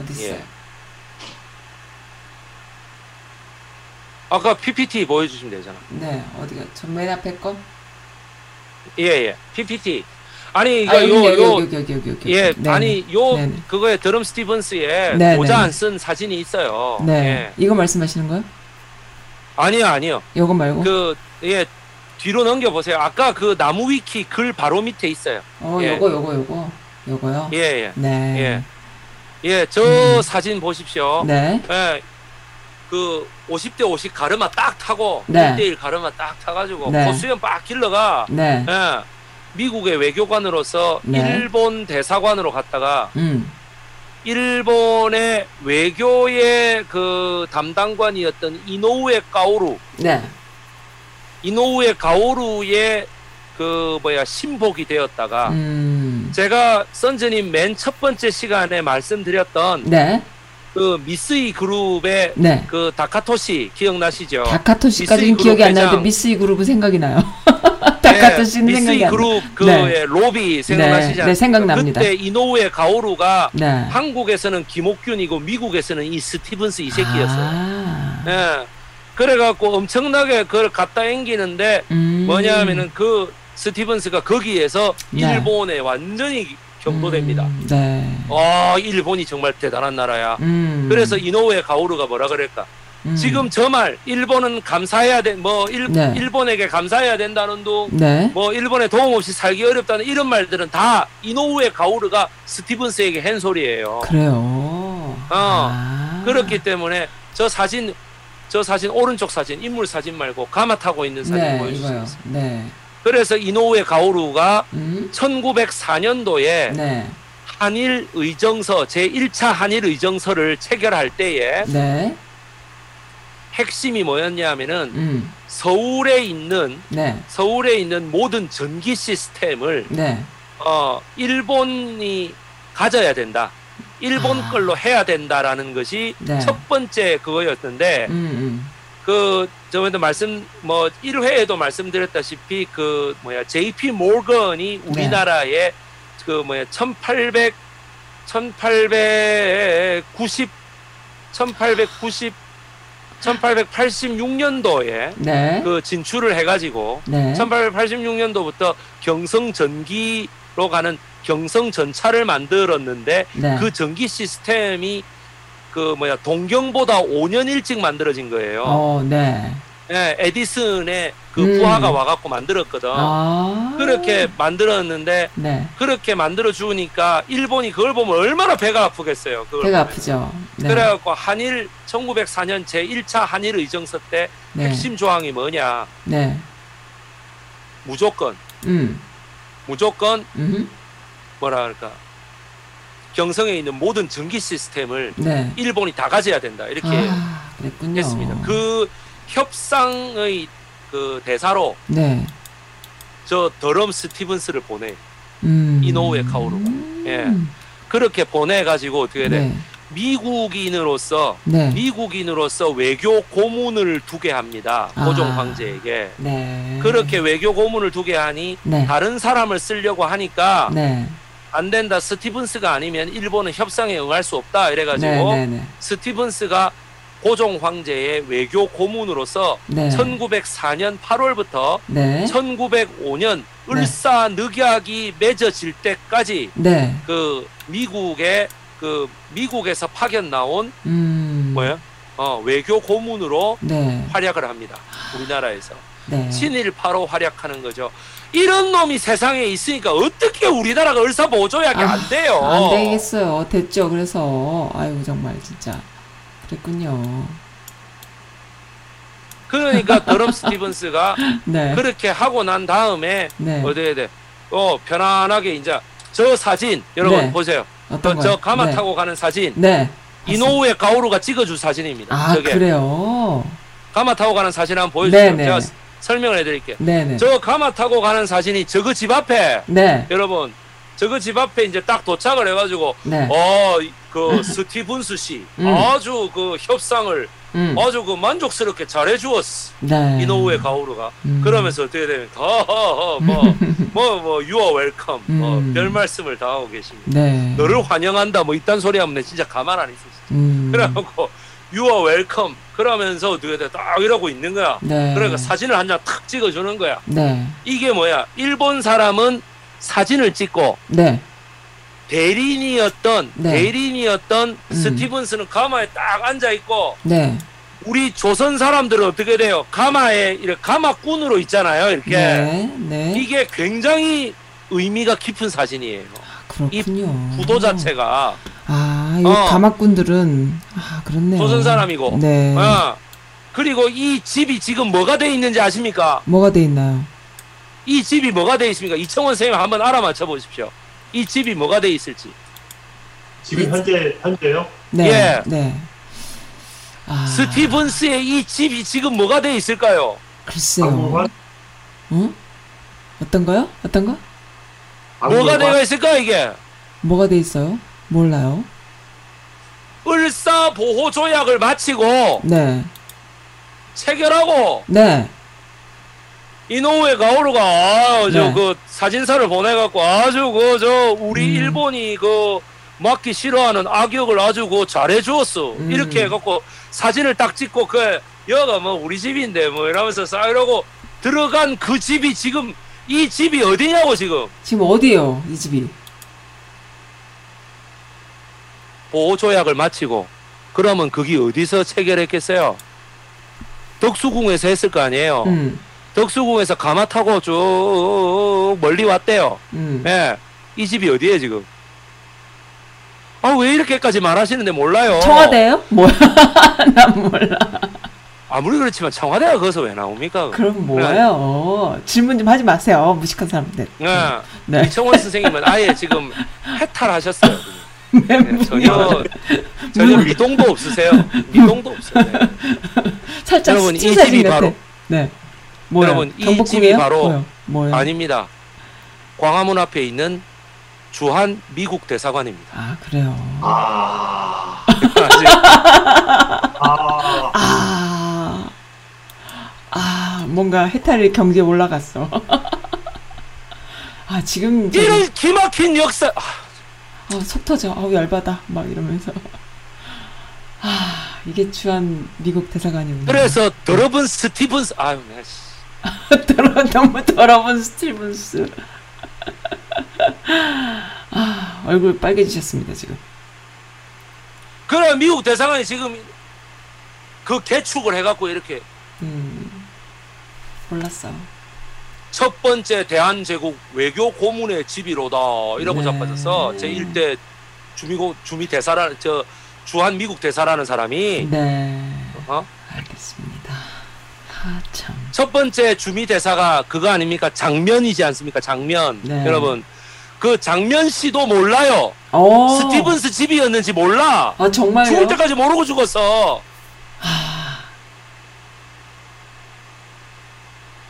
어디 있어요? 예. 아까 피피티 보여주시면 되잖아. 네, 어디가? 저 맨 앞에 거? 예예. 예. 피피티. 아니 이거 요요 예 네네. 아니 요 네네. 그거에 더럼 스티븐스에 네네. 모자 안 쓴 사진이 있어요. 네. 예. 이거 말씀하시는 거요? 아니요 아니요. 요거 말고. 그 예 뒤로 넘겨 보세요. 아까 그 나무 위키 글 바로 밑에 있어요. 어 예. 요거 요거 요거 요거요. 예예. 예. 네. 예. 예 저 음. 사진 보십시오. 네. 예. 그 오십 대 오십 가르마 딱 타고 네. 일 대 일 가르마 딱 타가지고 네. 코수염 빡 길러가. 네. 예. 미국의 외교관으로서 네. 일본 대사관으로 갔다가 음. 일본의 외교의 그 담당관이었던 이노우에 가오루, 네. 이노우에 가오루의 그 뭐야 신복이 되었다가 음. 제가 선즈님 맨 첫 번째 시간에 말씀드렸던 네. 그 미쓰이 그룹의 네. 그 다카토시 기억나시죠? 다카토시까지는 기억이 안 나는데 미쓰이 그룹은 생각이 나요. 다카토시는 네, 생각이 안 나요. 미쓰이 그룹 그의 네. 로비 생각나시지 않나요? 네, 네, 생각납니다. 그때 이노우에 가오루가 네. 한국에서는 김옥균이고 미국에서는 이 스티븐스 이 새끼였어요. 아. 네. 그래갖고 엄청나게 그걸 갖다 앵기는데 음. 뭐냐면은 그 스티븐스가 거기에서 네. 일본에 완전히 경도됩니다. 음, 네. 아, 일본이 정말 대단한 나라야. 음. 그래서 이노우에 가오루가 뭐라 그럴까? 음. 지금 저 말 일본은 감사해야 돼. 뭐 일, 네. 일본에게 감사해야 된다는 둥. 네. 뭐 일본에 도움 없이 살기 어렵다는 이런 말들은 다 이노우에 가오루가 스티븐스에게 한 소리예요. 그래요. 어. 아. 그렇기 때문에 저 사진 저 사진 오른쪽 사진 인물 사진 말고 가마 타고 있는 사진 네, 보여주실 수 있어요. 네. 그래서 이노우에 가오루가 음? 천구백사 년도에 네. 한일의정서 제일 차 한일의정서를 체결할 때에 네. 핵심이 뭐였냐면은 음. 서울에 있는 네. 서울에 있는 모든 전기 시스템을 네. 어, 일본이 가져야 된다. 일본 아. 걸로 해야 된다라는 것이 네. 첫 번째 그거였는데 음, 음. 그 저번에도 말씀 뭐 일 회에도 말씀드렸다시피 그 뭐야 제이피 모건이 우리나라에 네. 그 뭐야 천팔백 천팔백구십 천팔백구십 천팔백팔십육 년도에 네. 그 진출을 해가지고 네. 천팔백팔십육 년도부터 경성 전기로 가는 경성 전차를 만들었는데 네. 그 전기 시스템이 그 뭐야 동경보다 오 년 일찍 만들어진 거예요. 어, 네. 네, 에디슨의 그 음. 부하가 와갖고 만들었거든. 아~ 그렇게 만들었는데 네. 그렇게 만들어 주니까 일본이 그걸 보면 얼마나 배가 아프겠어요. 그걸 배가 보면. 아프죠. 네. 그래갖고 한일 천구백사 년 제일 차 한일 의정서 때 네. 핵심 조항이 뭐냐? 네. 무조건. 음. 무조건. 음. 뭐라 할까? 경성에 있는 모든 전기 시스템을 네. 일본이 다 가져야 된다. 이렇게 아, 했습니다. 그 협상의 그 대사로 네. 저 더럼 스티븐스를 보내. 음. 이노우에 가오루. 음. 예. 그렇게 보내가지고 어떻게 돼? 네. 미국인으로서 네. 미국인으로서 외교 고문을 두게 합니다. 아. 고종 황제에게. 네. 그렇게 외교 고문을 두게 하니 네. 다른 사람을 쓰려고 하니까 네. 안 된다. 스티븐스가 아니면 일본은 협상에 응할 수 없다. 이래가지고 네네네. 스티븐스가 고종 황제의 외교 고문으로서 네. 천구백사 년 팔월부터 네. 천구백오 년 네. 을사늑약이 맺어질 때까지 네. 그 미국의 그 미국에서 파견 나온 음... 뭐야? 어, 외교 고문으로 네. 활약을 합니다. 우리나라에서 네. 친일파로 활약하는 거죠. 이런 놈이 세상에 있으니까 어떻게 우리나라가 을사보조약이 아, 안 돼요. 안 되겠어요. 됐죠. 그래서 아이고 정말 진짜 그랬군요. 그러니까 더럽 스티븐스가 네. 그렇게 하고 난 다음에 네. 어디에 돼? 어 편안하게 이제 저 사진 여러분 네. 보세요. 어떤 저, 저 가마 네. 타고 가는 사진. 네. 이노우에 가오루가 찍어준 사진입니다. 아 저게. 그래요. 가마 타고 가는 사진 한번 보여주세요. 네, 네. 설명을 해드릴게요. 네네. 저 가마 타고 가는 사진이 저거 집 앞에 네. 여러분 저거 집 앞에 이제 딱 도착을 해가지고 네. 어 그 스티븐스 씨 음. 아주 그 협상을 음. 아주 그 만족스럽게 잘해주었어. 네. 이노우에 가오루가 음. 그러면서 어떻게 되면 뭐뭐뭐 뭐, 뭐, you are welcome 음. 뭐, 별 말씀을 다 하고 계십니다. 네. 너를 환영한다 뭐 이딴 소리 하면 진짜 가만 안 있었어. 음. 그래갖고 you are welcome 그러면서 어떻게 돼? 딱 이러고 있는 거야. 네. 그러니까 사진을 한 장 탁 찍어주는 거야. 네. 이게 뭐야? 일본 사람은 사진을 찍고 네. 대리인이었던 네. 대리인이었던 음. 스티븐스는 가마에 딱 앉아 있고 네. 우리 조선 사람들은 어떻게 돼요? 가마에 이렇게 가마꾼으로 있잖아요. 이렇게 네. 네. 이게 굉장히 의미가 깊은 사진이에요. 그렇군요. 이 구도 자체가. 아, 이 어. 가마꾼들은 아, 그렇네요. 조선 사람이고. 네. 어. 그리고 이 집이 지금 뭐가 돼 있는지 아십니까? 뭐가 돼 있나요? 이 집이 뭐가 돼 있습니까? 이청원 선생님 한번 알아맞혀 보십시오. 이 집이 뭐가 돼 있을지. 집이 현재 현재요? 네. 예. 네. 아. 스티븐스의 이 집이 지금 뭐가 돼 있을까요? 글쎄요. 응? 어떤 거요? 어떤 거? 뭐가 되어 있을까 이게? 뭐가 돼 있어요? 몰라요. 을사 보호 조약을 마치고 네. 체결하고 네. 이노우에 가오루가 아, 네. 저 그 사진사를 보내 갖고 아주 그 저 우리 음. 일본이 그 막기 싫어하는 악역을 아주 그 잘해 주었어. 음. 이렇게 해 갖고 사진을 딱 찍고 그 여가 뭐 우리 집인데 뭐 이러면서 싸이라고 들어간 그 집이 지금 이 집이 어디냐고 지금? 지금 어디예요? 이 집이? 보호조약을 마치고 그러면 그게 어디서 체결했겠어요? 덕수궁에서 했을 거 아니에요. 음. 덕수궁에서 가마 타고 쭉 멀리 왔대요. 음. 예, 이 집이 어디예요 지금? 아, 왜 이렇게까지 말하시는데 몰라요? 청와대예요? 뭐야? 난 몰라. 아무리 그렇지만 청와대가 거기서 왜 나옵니까? 그럼 뭐예요? 네. 질문 좀 하지 마세요. 무식한 사람들. 네. 네. 이청원 선생님은 아예 지금 해탈하셨어요. 네, 전혀 전혀 미동도 없으세요. 미동도 없어요. 살짝 여러분 이 집이 바로 네. 뭐야? 여러분 이 집이 바로 뭐야? 뭐야? 아닙니다. 광화문 앞에 있는 주한 미국 대사관입니다. 아 그래요. 아. 아. 아. 아 뭔가 해탈이 경제 올라갔어. 아 지금 이런 기막힌 역사. 아 속 터져. 아우 열받아. 막 이러면서. 아 이게 주한 미국 대사관입니다. 그래서 더러운 스티븐스. 아유 네. 더러, 너무 더러운 스티븐스. 아, 얼굴 빨개지셨습니다 지금. 그럼 미국 대사관이 지금 그 개축을 해갖고 이렇게. 음, 몰랐어. 첫 번째 대한제국 외교 고문의 집이로다 이러고 네. 자빠져서 제 일대 주미고 주미 대사라 저 주한 미국 대사라는 사람이. 네. 어? 알겠습니다. 아, 참. 첫 번째 주미 대사가 그거 아닙니까? 장면이지 않습니까? 장면. 네. 여러분. 그 장면 씨도 몰라요. 오. 스티븐스 집이었는지 몰라. 아, 정말요? 죽을 때까지 모르고 죽었어. 하... 하...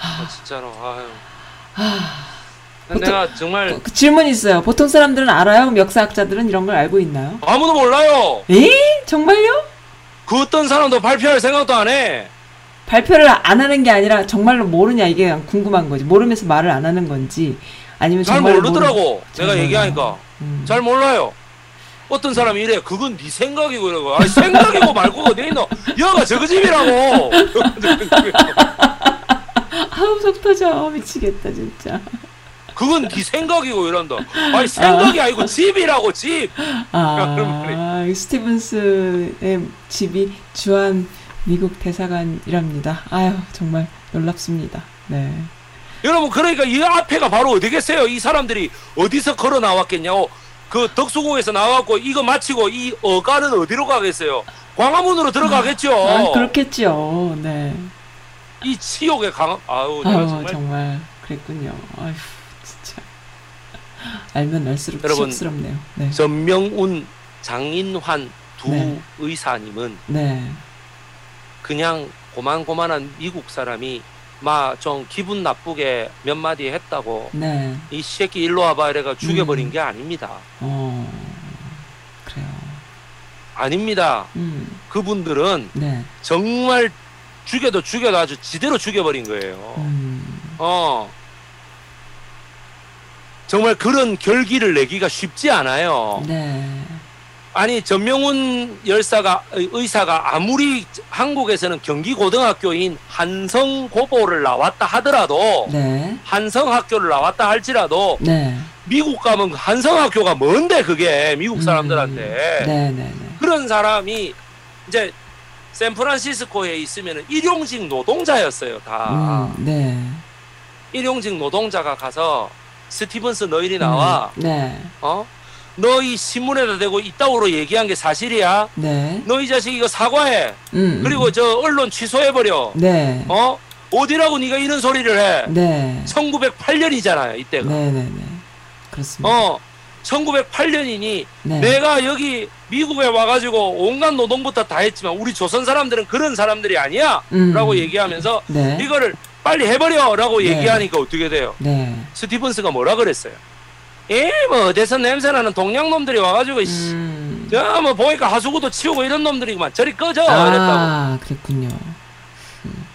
아, 진짜로. 아유. 하... 내가 보통, 정말 그, 그 질문 있어요. 보통 사람들은 알아요? 그럼 역사학자들은 이런 걸 알고 있나요? 아무도 몰라요. 에이? 정말요? 그 어떤 사람도 발표할 생각도 안 해. 발표를 안 하는 게 아니라 정말로 모르냐 이게 궁금한 거지. 모르면서 말을 안 하는 건지. 아니면 잘 모르더라고. 모르... 내가 얘기하니까 음. 잘 몰라요. 어떤 사람이 이래. 그건 네 생각이고 이러고. 아니 생각이고 말고가 어디 있노. 여가 저거 집이라고. 아우 속 터져. 미치겠다 진짜. 그건 네 생각이고 이런다. 아니 생각이 아. 아니고 집이라고 집. 아 스티븐스의 집이 주한 미국 대사관이랍니다. 아유 정말 놀랍습니다. 네. 여러분 그러니까 이 앞에가 바로 어디겠어요? 이 사람들이 어디서 걸어 나왔겠냐고. 그 덕수궁에서 나와갖고 이거 마치고 이 어간은 어디로 가겠어요? 광화문으로 들어가겠죠. 아, 그렇겠죠. 네. 이 치욕의 강화. 아우, 아유 정말. 정말 그랬군요. 아휴 진짜 알면 알수록 씁쓸럽네요. 네. 전명훈, 장인환 두 네. 의사님은 네. 그냥 고만고만한 미국 사람이 막 좀 기분 나쁘게 몇 마디 했다고 네. 이 새끼 일로 와봐 이래가 죽여버린 음. 게 아닙니다. 어, 그래요. 아닙니다. 음. 그분들은 네. 정말 죽여도 죽여도 아주 지대로 죽여버린 거예요. 음. 어, 정말 그런 결기를 내기가 쉽지 않아요. 네. 아니 전명훈 열사가 의사가 아무리 한국에서는 경기고등학교인 한성고보를 나왔다 하더라도 네. 한성학교를 나왔다 할지라도 네. 미국 가면 한성학교가 뭔데 그게 미국 사람들한테 음, 네, 네, 네. 그런 사람이 이제 샌프란시스코에 있으면 일용직 노동자였어요 다. 음, 네. 일용직 노동자가 가서 스티븐스 너희들이 나와 음, 네. 어? 너희 신문에다 대고 이따오로 얘기한 게 사실이야. 네. 너희 자식 이거 사과해. 음, 그리고 음. 저 언론 취소해버려. 네. 어? 어디라고 네가 이런 소리를 해. 네. 천구백팔 년이잖아요. 이때가. 네네네. 네, 네. 그렇습니다. 어, 천구백팔 년이니 네. 내가 여기 미국에 와가지고 온갖 노동부터 다 했지만 우리 조선 사람들은 그런 사람들이 아니야. 음. 라고 얘기하면서 네. 이거를 빨리 해버려. 라고 네. 얘기하니까 어떻게 돼요. 네. 스티븐스가 뭐라 그랬어요. 에뭐 어디서 냄새나는 동양놈들이 와가지고 음. 저뭐 보니까 하수구도 치우고 이런 놈들이구만 저리 꺼져 아, 이랬다고. 아 그랬군요. 음.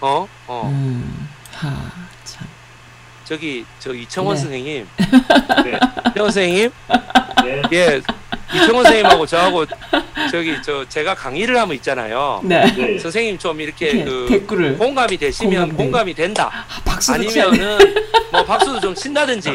어? 어. 음. 하참 저기 저 이청원 네. 선생님 네. 이청원 선생님 네. 예 이청원 선생님하고 저하고 저기 저 제가 강의를 하면 있잖아요. 네. 네. 선생님 좀 이렇게 네. 그 댓글을. 공감이 되시면 공감이, 공감이 된다. 아, 박수도 아니면은 뭐 박수도 좀 친다든지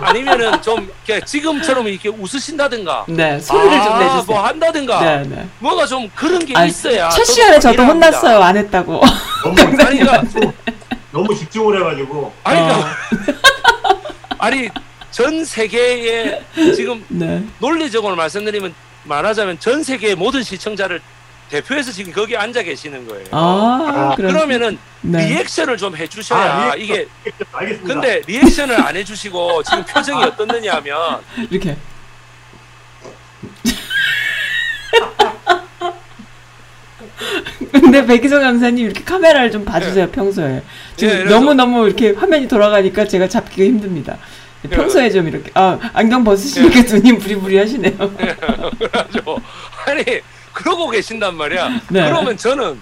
아니면은 좀 지금처럼 이렇게 웃으신다든가. 네. 소리를 아, 좀 내주세요. 뭐 한다든가. 네, 네. 뭐가 좀 그런 게 아니, 있어야. 첫 시간에 저도 혼났어요. 안 했다고. 너무 그러니까 너무 집중을 해가지고. 아니 어. 아니. 전 세계에 지금 네. 논리적으로 말씀드리면 말하자면 전 세계의 모든 시청자를 대표해서 지금 거기 앉아 계시는 거예요. 아, 아, 그러면은 네. 리액션을 좀 해주셔야 아, 이게. 알겠습니다. 근데 리액션을 안 해주시고 지금 표정이 아. 어떻느냐 하면 이렇게. 근데 백이성 강사님 이렇게 카메라를 좀 봐주세요. 네. 평소에 지금 네, 너무 너무 이렇게 화면이 돌아가니까 제가 잡기가 힘듭니다. 평소에 좀 이렇게 아 안경 벗으시니까 눈이 부리부리 하시네요. 예. 그래가지고 아니 그러고 계신단 말이야. 네. 그러면 저는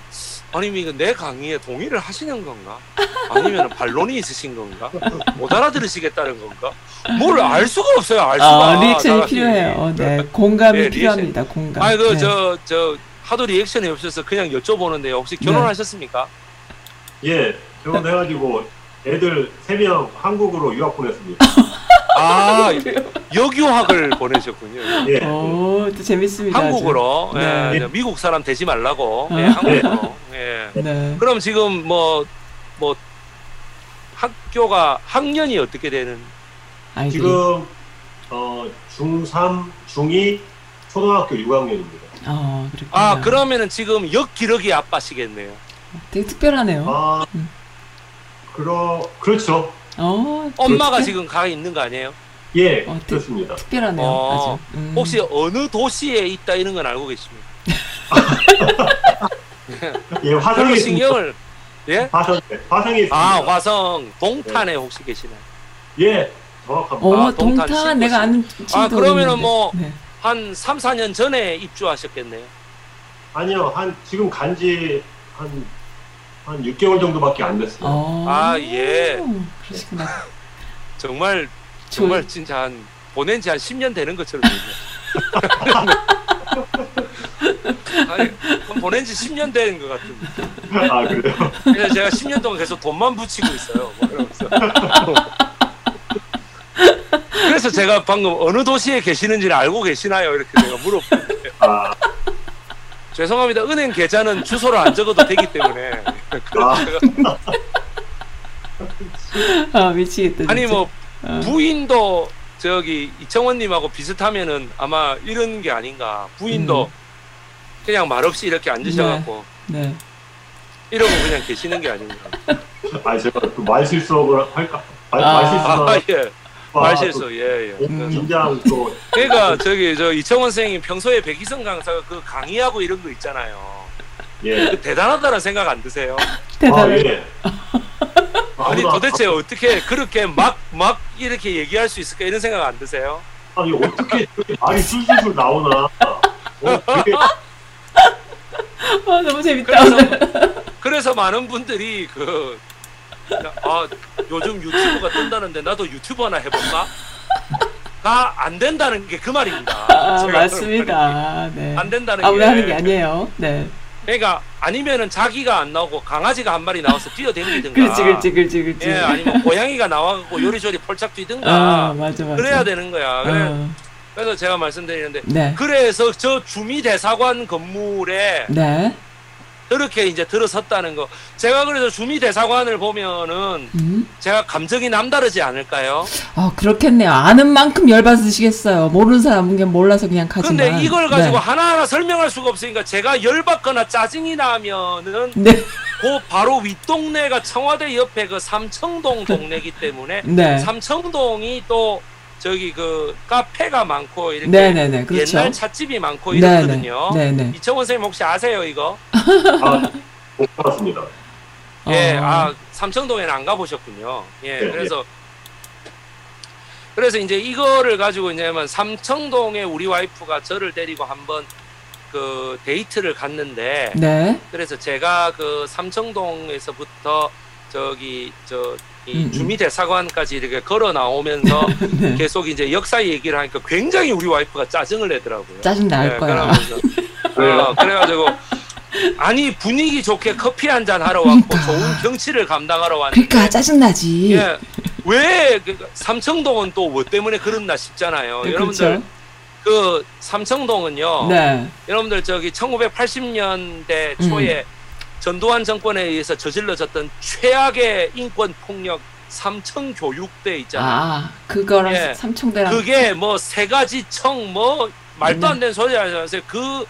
아니면 이거 내 강의에 동의를 하시는 건가? 아니면 반론이 있으신 건가? 못 알아들으시겠다는 건가? 뭘 알 수가 없어요. 알 수가. 아, 리액션이 나가시니. 필요해요. 네, 공감이 네, 필요합니다. 리액션. 공감. 아니 그 저 저 네. 하도 리액션이 없어서 그냥 여쭤보는데요. 혹시 결혼하셨습니까? 네. 예, 결혼해가지고 애들 세 명 한국으로 유학 보냈습니다. 아, 여교학을 보내셨군요. 예. 오, 또 재밌습니다. 한국으로, 네. 예, 네. 미국 사람 되지 말라고. 아. 예, 한국으로. 예. 네. 그럼 지금 뭐, 뭐, 학교가 학년이 어떻게 되는? 아이들이. 지금, 어, 중삼, 중이, 초등학교 육 학년입니다. 아, 그렇구나. 아, 그러면은 지금 역기러기 아빠시겠네요. 되게 특별하네요. 아, 음. 그러, 그렇죠. 어, 엄마가 특별? 지금 가 있는 거 아니에요? 예, 어, 그렇습니다. 특별하네요. 어, 아주. 음. 혹시 어느 도시에 있다 이런 건 알고 계십니까? 예, 화성에 신경을 예? 화성, 화성에 있습니다. 아, 화성 동탄에 예. 혹시 계시나요? 예, 정확합니다. 어, 아, 동탄, 동탄 내가 아는 친구도 아, 그러면은 뭐 한 네. 삼, 사 년 전에 입주하셨겠네요. 아니요, 한 지금 간지 한 한 육 개월 정도밖에 안 됐어요. 아, 예. 그러시구나. 정말, 정말 저... 진짜 한, 보낸 지 한 십 년 되는 것처럼. 아니, 보낸 지 십 년 된 것 같은데. 아, 그래요? 그래서 제가 십 년 동안 계속 돈만 붙이고 있어요. 뭐 이러면서. 그래서 제가 방금 어느 도시에 계시는지를 알고 계시나요? 이렇게 내가 물어보는데. 아. 죄송합니다. 은행 계좌는 주소를 안 적어도 되기 때문에. 아 미치겠다. 진짜. 아니 뭐 아. 부인도 저기 이청원님하고 비슷하면은 아마 이런 게 아닌가. 부인도 음. 그냥 말없이 이렇게 앉으셔갖고 네. 네. 이러고 그냥 계시는 게 아닌가. 아 제가 그 말실수를 할까? 말, 아. 말실수나. 아, 예. 말실수, 예, 예. 인장 또. 그러니까 저기 저 이청원 선생님 평소에 백이성 강사가 그 강의하고 이런 거 있잖아요. 예. 그 대단하다는 생각 안 드세요? 대단해. 아, 예. 아니 도대체 어떻게 그렇게 막 막 이렇게 얘기할 수 있을까 이런 생각 안 드세요? 아니 어떻게 그렇게 말이 술술술 나오나? 어, 되게... 와 너무 재밌다. 그래서, 그래서 많은 분들이 그. 아 요즘 유튜브가 뜬다는데 나도 유튜브 하나 해볼까? 가 안 된다는 게 그 말입니다. 아, 맞습니다. 네. 안 된다는 아, 게. 아, 왜 하는 게 아니에요. 네. 그러니까 아니면은 자기가 안 나오고 강아지가 한 마리 나와서 뛰어다니든가. 그렇지, 그렇지, 그렇지, 그렇지. 예, 아니면 고양이가 나와갖고 요리조리 펄짝 뛰든가. 아, 맞아, 맞아. 그래야 되는 거야. 그래, 어. 그래서 제가 말씀드리는데. 네. 그래서 저 주미대사관 건물에. 네. 그렇게 이제 들어섰다는 거. 제가 그래서 주미대사관을 보면은 음? 제가 감정이 남다르지 않을까요? 아 그렇겠네요. 아는 만큼 열받으시겠어요. 모르는 사람은 그냥 몰라서 그냥 가지만. 근데 이걸 가지고 네. 하나하나 설명할 수가 없으니까 제가 열받거나 짜증이 나면은 네. 그 바로 윗동네가 청와대 옆에 그 삼청동 동네이기 때문에 네. 삼청동이 또 저기 그 카페가 많고 이렇게 네네네, 그렇죠. 옛날 찻집이 많고 이렇거든요. 네네. 이청원 선생님 혹시 아세요 이거? 아, 못 봤습니다. 예, 어... 아 삼청동에는 안 가보셨군요. 예, 네, 그래서 네. 그래서 이제 이거를 가지고 이제만 삼청동에 우리 와이프가 저를 데리고 한번 그 데이트를 갔는데, 네. 그래서 제가 그 삼청동에서부터 저기 저 이 주미대사관까지 이렇게 걸어 나오면서 네. 계속 이제 역사 얘기를 하니까 굉장히 우리 와이프가 짜증을 내더라고요. 짜증 날 네, 거야. 어, 그래가지고 아니 분위기 좋게 커피 한잔 하러 왔고 그러니까. 좋은 경치를 감당하러 왔는데 그러니까 짜증나지. 예, 왜 삼청동은 또 뭐 때문에 그랬나 싶잖아요. 네, 여러분들 그렇죠? 그 삼청동은요. 네. 여러분들 저기 천구백팔십 년대 초에 음. 전두환 정권에 의해서 저질러졌던 최악의 인권 폭력 삼청 교육대 있잖아요. 아, 그거랑 예, 삼청대랑 그게 뭐 세 가지 청 뭐 말도 안 되는 소리 하면서 그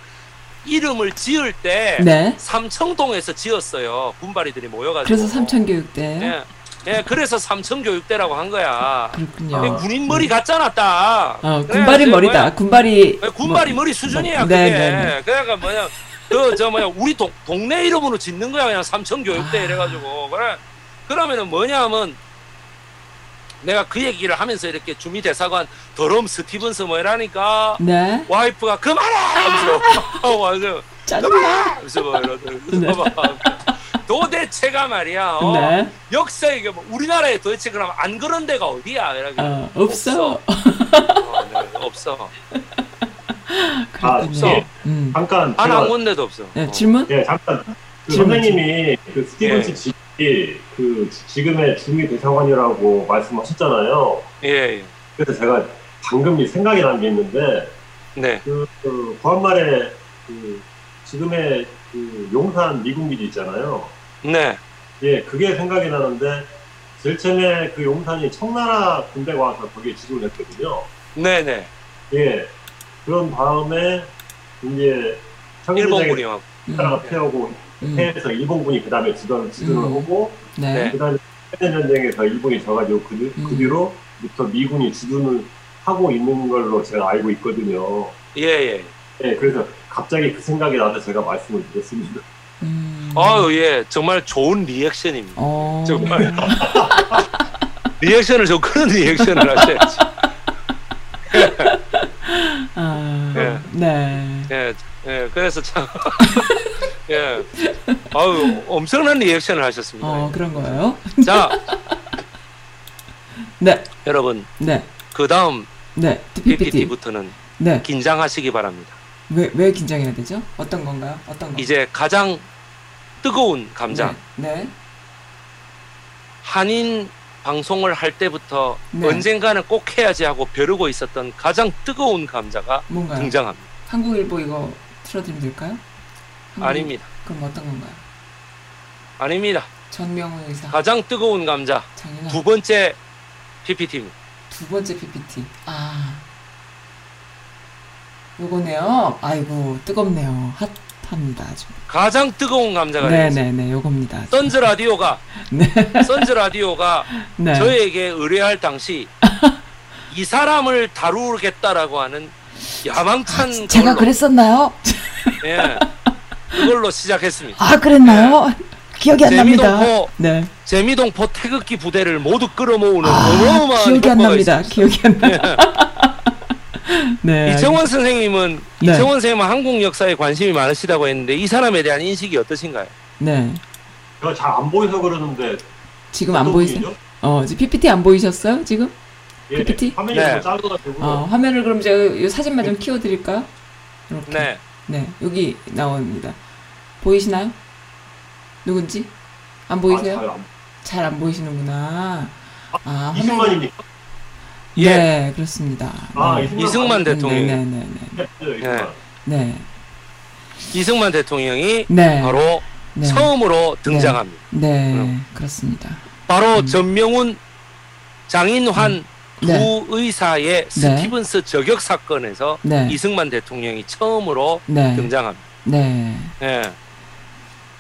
이름을 지을 때 네. 삼청동에서 지었어요. 군바리들이 모여가지고. 그래서 삼청 교육대. 예, 예, 그래서 삼청 교육대라고 한 거야. 그렇군요. 군인 머리 같잖아, 딱. 어, 군바리 머리다. 뭐야, 군바리. 군바리 뭐, 머리 수준이야. 뭐, 네, 그게. 네. 그러니까 뭐냐. 그, 저, 뭐야, 우리 동, 동네 이름으로 짓는 거야, 그냥 삼청교육대 이래가지고. 그래. 그러면은 뭐냐 하면, 내가 그 얘기를 하면서 이렇게 주미 대사관 더러움 스티븐스 뭐 이러니까 네. 와이프가 그만해! 하면서 짜증나! 그래서 뭐 이러면서 도대체가 말이야 어, 네. 역사에 이게 뭐 우리나라에 도대체 그럼 안 그런 데가 어디야? 어, 없어. 어, 네, 없어. 아, 없어. 예. 음. 잠깐. 안 아무 데도 없어. 네, 질문? 예, 잠깐. 그 선생님이 그 스티븐스 예. 지 그 지금의 주미 대사관이라고 말씀하셨잖아요. 예. 그래서 제가 방금 생각이 난 게 있는데, 네. 그, 그 고한말에 그 지금의 그 용산 미군기지 있잖아요. 네. 예, 그게 생각이 나는데 제일 처음에 그 용산이 청나라 군대가 와서 거기에 지도를 했거든요. 네네. 예. 그런 다음에 이제 일본군이 와서 태우고. 해서 음. 일본군이 그 다음에 지도를 지도를 음. 하고 네. 그 다음에 세계전쟁에서 일본이 져가지고 그, 음. 그 뒤로부터 미군이 지도를 하고 있는 걸로 제가 알고 있거든요. 예예. 예. 예, 그래서 갑자기 그 생각이 나서 제가 말씀을 드렸습니다. 음. 아유 예, 정말 좋은 리액션입니다. 어... 정말 리액션을 좀 그런 리액션을 하셔야지. 아... 예. 네. 예, 예, 그래서 참. 예, 아유 엄청난 리액션을 하셨습니다. 어 그런 거예요? 자, 네 여러분, 네 그 다음 네 피피티부터는 네 긴장하시기 바랍니다. 왜 왜 긴장해야 되죠? 어떤 건가요? 어떤 건? 이제 가장 뜨거운 감정. 네. 네. 한인 방송을 할 때부터 네. 언젠가는 꼭 해야지 하고 벼르고 있었던 가장 뜨거운 감자가 뭔가요? 등장합니다. 한국일보 이거 틀어드리면 될까요? 아닙니다. 그럼 어떤 건가요? 아닙니다. 전명훈 의사. 가장 뜨거운 감자. 장인환. 두 번째 피피티입니다. 두 번째 피피티. 아, 요거네요. 아이고 뜨겁네요. 핫합니다 아주. 가장 뜨거운 감자가. 네네네. 요겁니다. 선즈 라디오가. 네. 선즈 라디오가 네. 저에게 의뢰할 당시 이 사람을 다루겠다라고 하는 야망찬. 아, 걸로. 제가 그랬었나요? 예. 그걸로 시작했습니다. 아 그랬나요? 네. 기억이 안 납니다. 네. 재미동포 태극기 부대를 모두 끌어모으는 아, 어마어마한 기억이 안 납니다. 있었어요. 기억이 안 나. 네. 이청원 선생님은 네. 이청원 선생님은 한국 역사에 관심이 많으시다고 했는데 이 사람에 대한 인식이 어떠신가요? 네. 제가 잘 안 보여서 그러는데 지금 안 보이세요? 어, 지금 피피티 안 보이셨어요? 지금? 예, 피피티? 화면이 네. 작아서 어, 화면을 그럼 제가 이 사진만 좀 키워 드릴까요? 이렇게. 네. 네, 여기 나옵니다. 보이시나요? 누군지? 안 보이세요? 아, 잘 안 보이시는구나. 아, 아 이승만입니까? 네, 예. 그렇습니다. 아, 네. 이승만, 이승만 대통령. 네, 네, 네. 네. 네. 네. 이승만 대통령이 네. 바로 네. 처음으로 등장합니다. 네, 네. 음. 그렇습니다. 바로 음. 전명훈, 장인환 음. 두 네. 의사의 스티븐스 네. 저격 사건에서 네. 이승만 대통령이 처음으로 네. 등장합니다. 네. 네.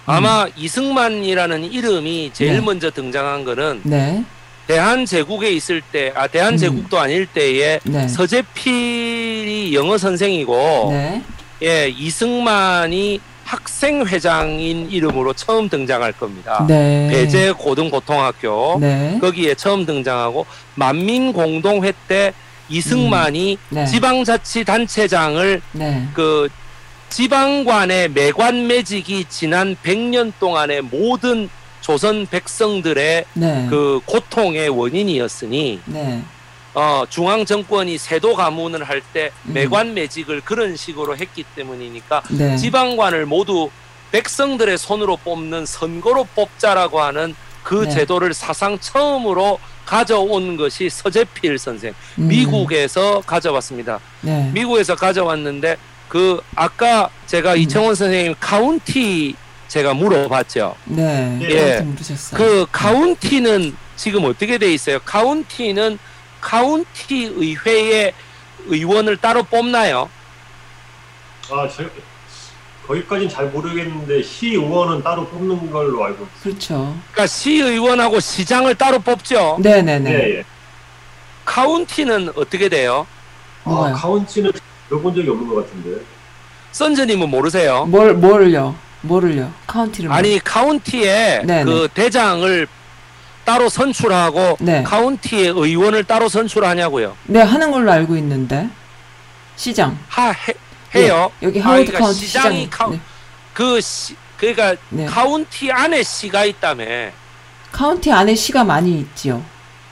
아마 음. 이승만이라는 이름이 제일 네. 먼저 등장한 거는 네. 대한제국에 있을 때, 아 대한제국도 음. 아닐 때에 네. 서재필이 영어 선생이고 네. 예, 이승만이 학생회장인 이름으로 처음 등장할 겁니다. 네. 배재 고등고통학교 네. 거기에 처음 등장하고 만민공동회 때 이승만이 음. 네. 지방자치단체장을 네. 그 지방관의 매관매직이 지난 백 년 동안의 모든 조선 백성들의 네. 그 고통의 원인이었으니 네. 어, 중앙정권이 세도 가문을 할 때 음. 매관매직을 그런 식으로 했기 때문이니까 네. 지방관을 모두 백성들의 손으로 뽑는 선거로 뽑자라고 하는 그 네. 제도를 사상 처음으로 가져온 것이 서재필 선생. 음. 미국에서 가져왔습니다. 네. 미국에서 가져왔는데 그 아까 제가 음. 이청원 선생님 카운티 제가 물어봤죠. 네. 예. 그 카운티는 지금 어떻게 돼 있어요? 카운티는 카운티 의회에 의원을 따로 뽑나요? 아, 저, 거기까지는 잘 모르겠는데 시의원은 따로 뽑는 걸로 알고 있어요. 그렇죠. 그러니까 시의원하고 시장을 따로 뽑죠. 네네네. 예, 예. 카운티는 어떻게 돼요? 아, 카운티는 들어본 적이 없는 것 같은데. 선즈님은 모르세요? 뭘, 뭘요? 뭐를요? 카운티를. 아니, 모르... 카운티에 네네. 그 대장을 따로 선출하고 네. 카운티의 의원을 따로 선출하냐고요? 네, 하는 걸로 알고 있는데. 시장. 하, 해, 해요. 네, 여기 하워드 아, 그러니까 카운티 시장이 카운, 네. 그 시, 그러니까 네. 카운티 안에 시가 있다며. 카운티 안에 시가 많이 있지요.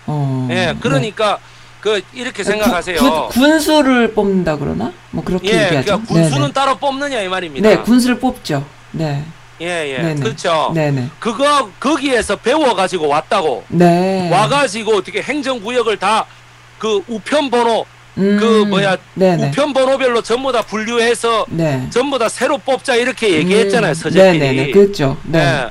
어. 네, 그러니까 네. 그 이렇게 생각하세요. 구, 구, 군수를 뽑는다 그러나? 뭐 그렇게 예, 얘기하죠. 그러니까 군수는 네네. 따로 뽑느냐 이 말입니다. 네, 군수를 뽑죠. 네. 예, 예. 네네. 그렇죠. 네네. 그거 거기에서 배워 가지고 왔다고. 네. 와 가지고 어떻게 행정구역을 다 그 우편번호 음, 그 뭐야 네네. 우편번호별로 전부 다 분류해서 네. 전부 다 새로 뽑자 이렇게 얘기했잖아요, 음, 서재필이. 네, 네, 그렇죠. 네. 네.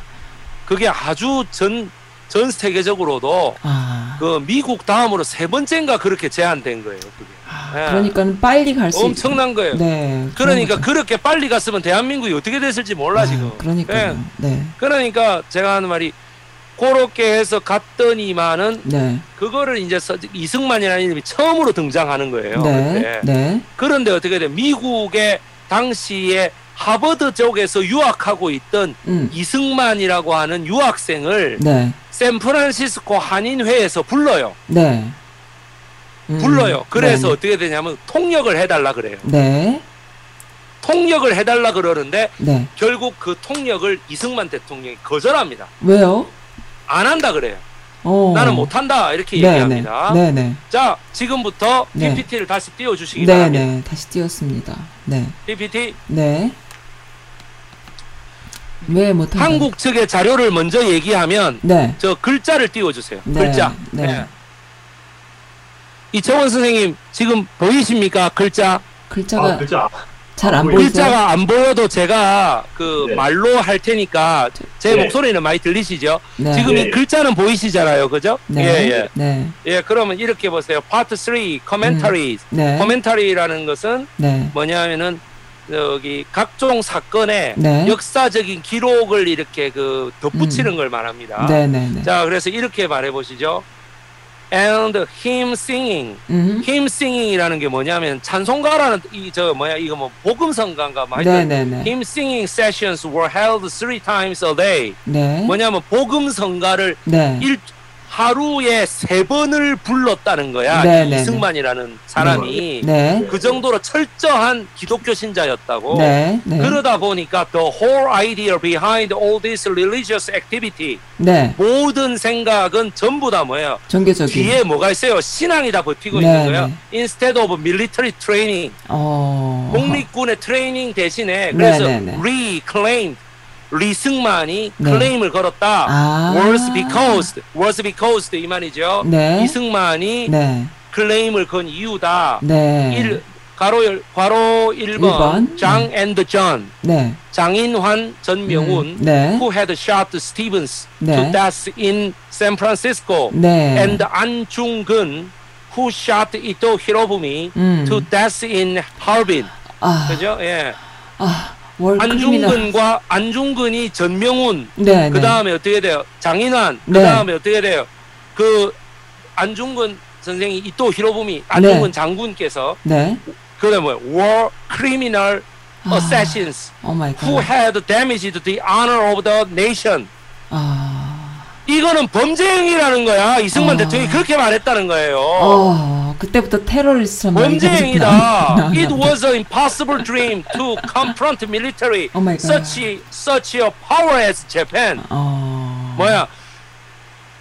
그게 아주 전 전 세계적으로도 아. 그 미국 다음으로 세 번째인가 그렇게 제한된 거예요. 그게. 아, 네. 그러니까는 빨리 갈 수 엄청난 있구나. 거예요. 네. 그러니까 거죠. 그렇게 빨리 갔으면 대한민국이 어떻게 됐을지 몰라 아, 지금. 그러니까요. 네. 네. 그러니까 제가 하는 말이 그렇게 해서 갔더니만은 네. 그거를 이제 이승만이라는 이름이 처음으로 등장하는 거예요. 네. 네. 그런데 어떻게 돼? 미국의 당시에 하버드 쪽에서 유학하고 있던 음. 이승만이라고 하는 유학생을 네. 샌프란시스코 한인회에서 불러요. 네. 음. 불러요. 그래서 네네. 어떻게 되냐면 통역을 해달라 그래요. 네. 통역을 해달라 그러는데 네. 결국 그 통역을 이승만 대통령이 거절합니다. 왜요? 안 한다 그래요. 오. 나는 못한다 이렇게 네네. 얘기합니다. 네네. 자, 지금부터 네. 피피티를 다시 띄워주시기 네네. 바랍니다. 네네. 다시 띄웠습니다. 네. 피피티. 네. 왜 못하는 한국 측의 자료를 먼저 얘기하면 네. 저 글자를 띄워주세요. 네. 글자. 네. 네. 이청원 선생님 지금 보이십니까? 글자. 글자가 아, 글자. 잘 안 보이세요? 글자가 안 보여도 제가 그 네. 말로 할 테니까 제 네. 목소리는 많이 들리시죠? 네. 지금 네. 이 글자는 보이시잖아요, 그죠? 네. 예, 예. 네. 예, 그러면 이렇게 보세요. 파트 삼, commentaries. 네. commentary라는 것은 네. 뭐냐면은 여기 각종 사건의 네. 역사적인 기록을 이렇게 그 덧붙이는 음. 걸 말합니다. 네, 네, 네. 자, 그래서 이렇게 말해 보시죠. And him singing, 음. him singing이라는 게 뭐냐면 찬송가라는 이 저 뭐야 이거 뭐 복음성가인가 뭐 하여튼 him singing sessions were held three times a day. 네. 뭐냐면 복음성가를 네. 일 하루에 세 번을 불렀다는 거야. 네네네. 이승만이라는 사람이 네. 그 정도로 철저한 기독교 신자였다고. 네. 네. 그러다 보니까 the whole idea behind all this religious activity 네. 모든 생각은 전부 다 뭐예요? 종교적인. 뒤에 뭐가 있어요? 신앙이 다 버티고 네. 있는 거예요. Instead of military training 어... 공립군의 트레이닝 대신에 그래서 네네네. reclaimed 이승만이 네. 클레임을 걸었다. 아 was because, was because 이 말이죠. 네. 이승만이 네. 클레임을 건 이유다. 네. 일, 가로, 열, 가로 일 번, 일 번. 장 네. and John, 네. 장인환, 전명훈, 음. 네. who had shot Stevens 네. to death in San Francisco, 네. and 안중근, who shot Ito Hirobumi 음. to death in Harbin. 아. 그죠? 예. 아. 안중근과 안중근이 전명훈 네, 그 다음에 네. 어떻게 돼요? 장인환 네. 그 다음에 어떻게 돼요? 그 안중근 선생이 이토 히로부미 안중근 네. 장군께서 네. 그래 뭐야? War criminal 아, assassins oh who had damaged the honor of the nation. 아, 이거는 범죄행위라는 거야. 이승만 아, 대통령이 그렇게 말했다는 거예요. 어, 그때부터 테러리스트 범죄행위다. It was an impossible dream to confront military oh such such a power as Japan. 어... 뭐야?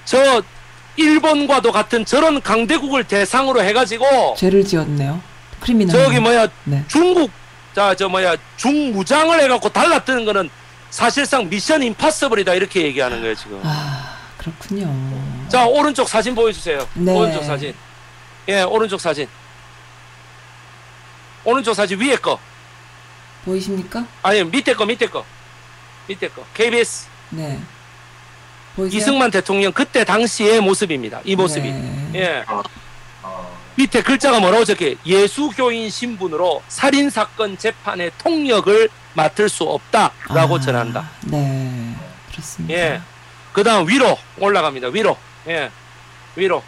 저 일본과도 같은 저런 강대국을 대상으로 해가지고 죄를 지었네요. 크리미널. 저기 뭐야? 네. 중국 자 저 뭐야? 중무장을 해갖고 달라뜨는 거는 사실상 미션 임파서블이다 이렇게 얘기하는 거예요 지금. 아, 그렇군요. 자, 오른쪽 사진 보여주세요. 네. 오른쪽 사진. 예, 오른쪽 사진. 오른쪽 사진 위에 거. 보이십니까? 아니, 밑에 거, 밑에 거. 밑에 거. 케이비에스. 네. 보이세요? 이승만 대통령 그때 당시의 모습입니다. 이 모습이. 네. 예. 밑에 글자가 뭐라고 적혀요? 예수교인 신분으로 살인사건 재판의 통역을 맡을 수 없다라고 아, 전한다. 네. 그렇습니다. 예. 그 다음 위로 올라갑니다. 위로. 예. 위로.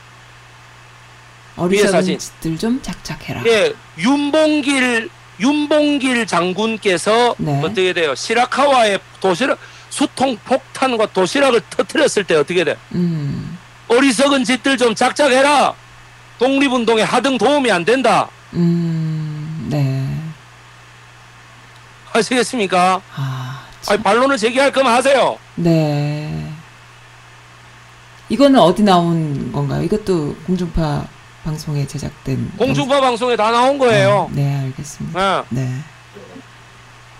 어리석은 짓들 좀 작작해라. 예, 윤봉길 윤봉길 장군께서 네. 어떻게 돼요? 시라카와의 도시락 수통 폭탄과 도시락을 터뜨렸을 때 어떻게 돼요? 음. 어리석은 짓들 좀 작작해라. 독립운동에 하등 도움이 안 된다. 음, 네. 아시겠습니까? 아, 아니, 반론을 제기할 거면 하세요. 네. 이거는 어디 나온 건가요? 이것도 공중파 방송에 제작된. 공중파 영상... 방송에 다 나온 거예요. 아, 네, 알겠습니다. 네. 네.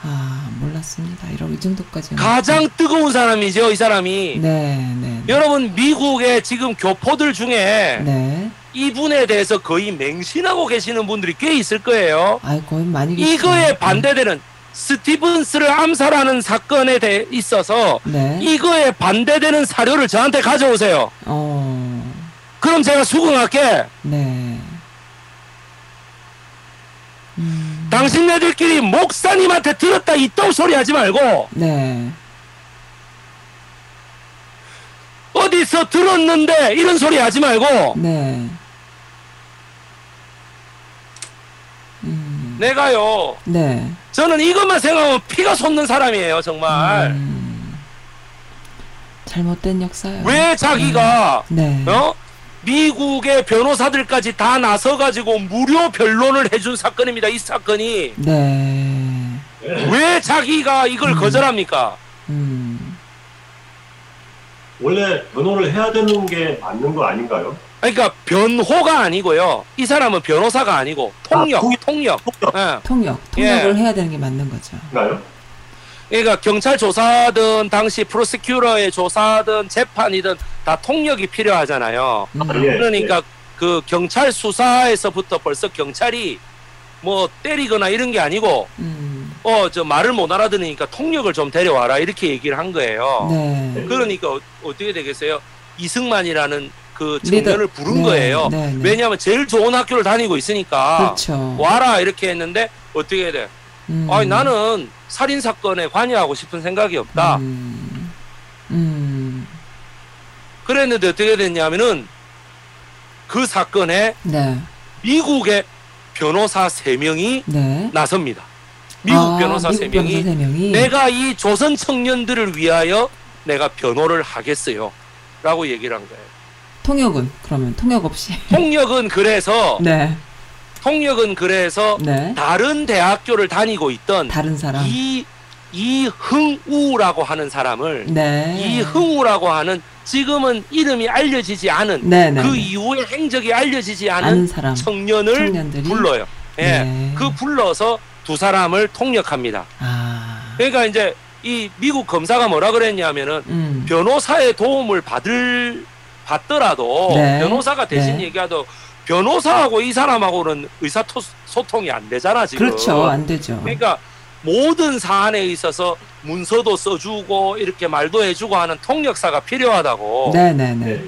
아, 몰랐습니다. 이런 이 정도까지. 가장 뜨거운 사람이죠, 이 사람이. 네, 네. 네. 여러분, 미국의 지금 교포들 중에 네. 이분에 대해서 거의 맹신하고 계시는 분들이 꽤 있을 거예요. 아, 거의 많이 계시죠. 이거에 반대되는 스티븐스를 암살하는 사건에 대해 있어서 네. 이거에 반대되는 사료를 저한테 가져오세요. 어. 그럼 제가 수긍할게. 네. 음. 당신네들끼리 목사님한테 들었다 이딴 소리 하지 말고 네. 어디서 들었는데 이런 소리 하지 말고 네. 음. 내가요 네. 저는 이것만 생각하면 피가 솟는 사람이에요 정말. 음. 잘못된 역사요. 왜 자기가 음. 네. 어? 미국의 변호사들까지 다 나서가지고 무료 변론을 해준 사건입니다. 이 사건이. 네. 왜 자기가 이걸 음. 거절합니까? 음. 원래 변호를 해야 되는 게 맞는 거 아닌가요? 그러니까 변호가 아니고요. 이 사람은 변호사가 아니고 통역. 아, 통... 통역. 통역. 네. 통역. 통역을 예. 해야 되는 게 맞는 거죠. 나요? 그러니까 경찰 조사든 당시 프로세큐러의 조사든 재판이든 다 통역이 필요하잖아요. 음. 그러니까 그 경찰 수사에서부터 벌써 경찰이 뭐 때리거나 이런 게 아니고 음. 어 저 말을 못 알아들으니까 통역을 좀 데려와라 이렇게 얘기를 한 거예요. 네. 그러니까 어, 어떻게 되겠어요? 이승만이라는 그 청년을 부른 네. 거예요. 네. 네. 네. 왜냐하면 제일 좋은 학교를 다니고 있으니까 그렇죠. 와라 이렇게 했는데 어떻게 해야 돼? 음. 아니 나는 살인사건에 관여하고 싶은 생각이 없다. 음. 음. 그랬는데 어떻게 됐냐면은 그 사건에 네. 미국의 변호사 세 명이 네. 나섭니다. 미국 아, 변호사 세 명이 내가 이 조선 청년들을 위하여 내가 변호를 하겠어요. 라고 얘기를 한 거예요. 통역은 그러면 통역 없이? 통역은 그래서 네. 통역은 그래서 네. 다른 대학교를 다니고 있던 다른 사람 이 이흥우라고 하는 사람을 네. 이흥우라고 하는 지금은 이름이 알려지지 않은 네, 네, 그 네. 이후에 행적이 알려지지 않은 사람, 청년을 청년들이? 불러요. 예, 네. 그 불러서 두 사람을 통역합니다. 아. 그러니까 이제 이 미국 검사가 뭐라 그랬냐면은 음. 변호사의 도움을 받을 받더라도 네. 변호사가 대신 네. 얘기하도. 변호사하고 이 사람하고는 의사소통이 안 되잖아 지금. 그렇죠. 안 되죠. 그러니까 모든 사안에 있어서 문서도 써주고 이렇게 말도 해주고 하는 통역사가 필요하다고. 네네네. 네.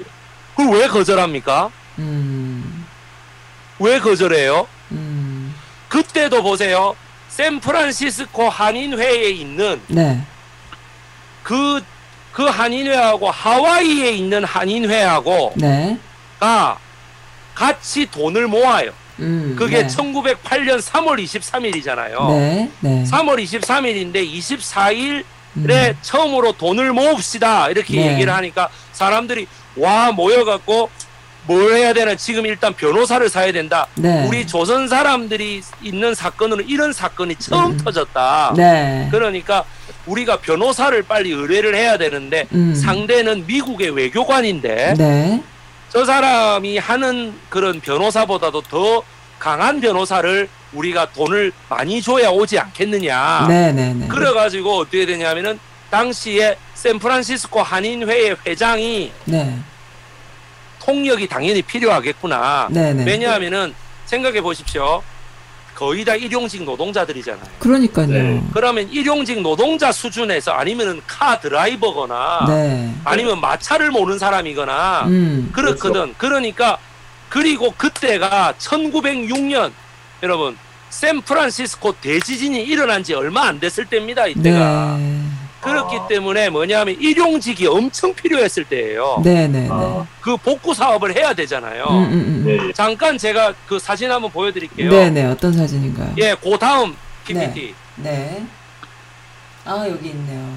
그걸 왜 거절합니까? 음. 왜 거절해요? 음. 그때도 보세요. 샌프란시스코 한인회에 있는 네. 그, 그 한인회하고 하와이에 있는 한인회하고 네. 가 같이 돈을 모아요. 음, 그게 네. 천구백팔 년 삼월 이십삼일이잖아요. 네, 네. 삼월 이십삼일인데 이십사일에 음. 처음으로 돈을 모읍시다. 이렇게 네. 얘기를 하니까 사람들이 와 모여갖고 뭘 해야 되나 지금 일단 변호사를 사야 된다. 네. 우리 조선 사람들이 있는 사건으로는 이런 사건이 처음 음. 터졌다. 네. 그러니까 우리가 변호사를 빨리 의뢰를 해야 되는데 음. 상대는 미국의 외교관인데 네. 저 사람이 하는 그런 변호사보다도 더 강한 변호사를 우리가 돈을 많이 줘야 오지 않겠느냐. 네네네. 그래가지고 어떻게 되냐면은 당시에 샌프란시스코 한인회의 회장이 네. 통역이 당연히 필요하겠구나. 네네. 왜냐하면은 생각해 보십시오. 거의 다 일용직 노동자들이잖아요. 그러니까요. 네. 그러면 일용직 노동자 수준에서 아니면은 카 드라이버거나 네. 아니면 마차를 모는 사람이거나 음, 그렇거든. 그렇죠. 그러니까 그리고 그때가 천구백육년 여러분 샌프란시스코 대지진이 일어난 지 얼마 안 됐을 때입니다. 이때가. 네. 그렇기 아. 때문에 뭐냐면 일용직이 엄청 필요했을 때예요. 네네네. 아. 그 복구 사업을 해야 되잖아요. 음, 음, 음. 네. 잠깐 제가 그 사진 한번 보여드릴게요. 네네. 어떤 사진인가요? 예, 그 다음 피피티. 네. 네. 아 여기 있네요.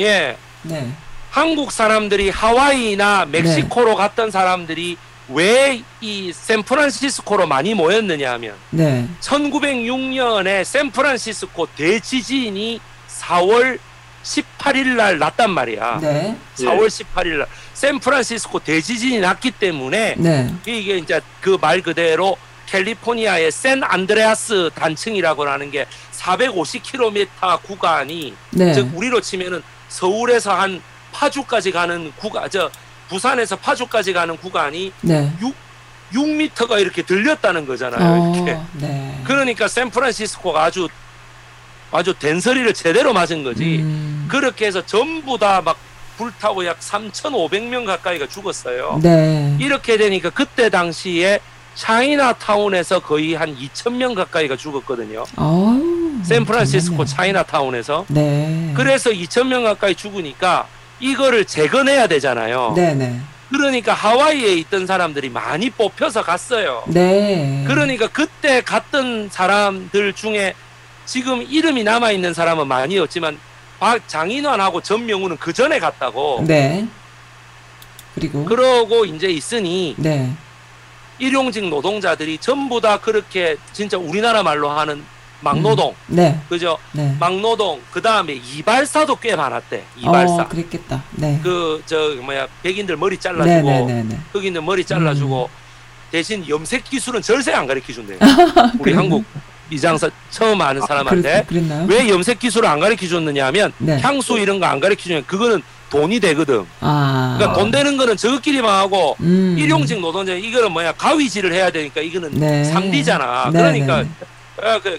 예. 네. 한국 사람들이 하와이나 멕시코로 네. 갔던 사람들이 왜 이 샌프란시스코로 많이 모였느냐 하면 네. 천구백육 년에 샌프란시스코 대지진이 사월 십팔일 날 났단 말이야. 네. 사월 십팔일 날 샌프란시스코 대지진이 났기 때문에 네. 이게 이제 그 말 그대로 캘리포니아의 샌 안드레아스 단층이라고 하는 게 사백오십 킬로미터 구간이 네. 즉 우리로 치면은 서울에서 한 파주까지 가는 구간, 저 부산에서 파주까지 가는 구간이 네. 육 미터가 이렇게 들렸다는 거잖아요. 어, 이렇게. 네. 그러니까 샌프란시스코가 아주 아주 된서리를 제대로 맞은 거지. 음. 그렇게 해서 전부 다 막 불타고 약 삼천오백 명 가까이가 죽었어요. 네. 이렇게 되니까 그때 당시에 차이나타운에서 거의 한 이천 명 가까이가 죽었거든요. 어, 샌프란시스코 그렇네. 차이나타운에서. 네. 그래서 이천 명 가까이 죽으니까 이거를 재건해야 되잖아요. 네네. 그러니까 하와이에 있던 사람들이 많이 뽑혀서 갔어요. 네. 그러니까 그때 갔던 사람들 중에 지금 이름이 남아있는 사람은 많이 없지만 장인환하고 전명훈은 그 전에 갔다고. 네. 그리고. 그러고 이제 있으니. 네. 일용직 노동자들이 전부 다 그렇게 진짜 우리나라 말로 하는 막노동, 음, 네, 그죠? 네. 막노동. 그 다음에 이발사도 꽤 많았대. 이발사. 어, 그랬겠다. 네. 그 저 뭐야 백인들 머리 잘라주고, 네, 네, 네. 흑인들 머리 잘라주고 음. 대신 염색 기술은 절세 안 가르쳐 준대요. 우리 한국 이장사 처음 아는 사람한테. 아, 그랬, 왜 염색 기술을 안 가르쳐 줬느냐면 네. 향수 이런 거 안 가르쳐 주면 그거는 돈이 되거든. 아. 그러니까 돈 되는 거는 저것끼리만 하고 음. 일용직 노동자 이거는 뭐야 가위질을 해야 되니까 이거는 네. 삼 디잖아. 네, 그러니까 네, 네. 그,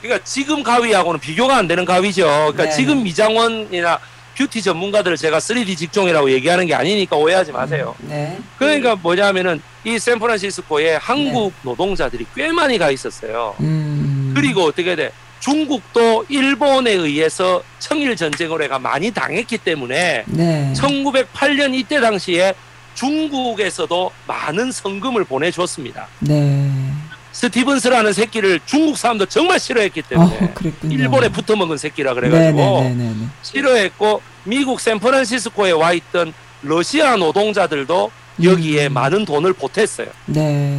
그러니까 지금 가위하고는 비교가 안 되는 가위죠. 그러니까 네. 지금 미장원이나 뷰티 전문가들을 제가 쓰리 디 직종이라고 얘기하는 게 아니니까 오해하지 마세요. 네. 그러니까 뭐냐면은 이 샌프란시스코에 한국 네. 노동자들이 꽤 많이 가 있었어요. 음. 그리고 어떻게 돼? 중국도 일본에 의해서 청일전쟁으로 해가 많이 당했기 때문에 네. 천구백팔 년 이때 당시에 중국에서도 많은 성금을 보내줬습니다. 네. 스티븐스라는 새끼를 중국 사람도 정말 싫어했기 때문에 어, 일본에 붙어먹은 새끼라 그래가지고 네네네네네. 싫어했고 미국 샌프란시스코에 와있던 러시아 노동자들도 여기에 음. 많은 돈을 보탰어요. 네.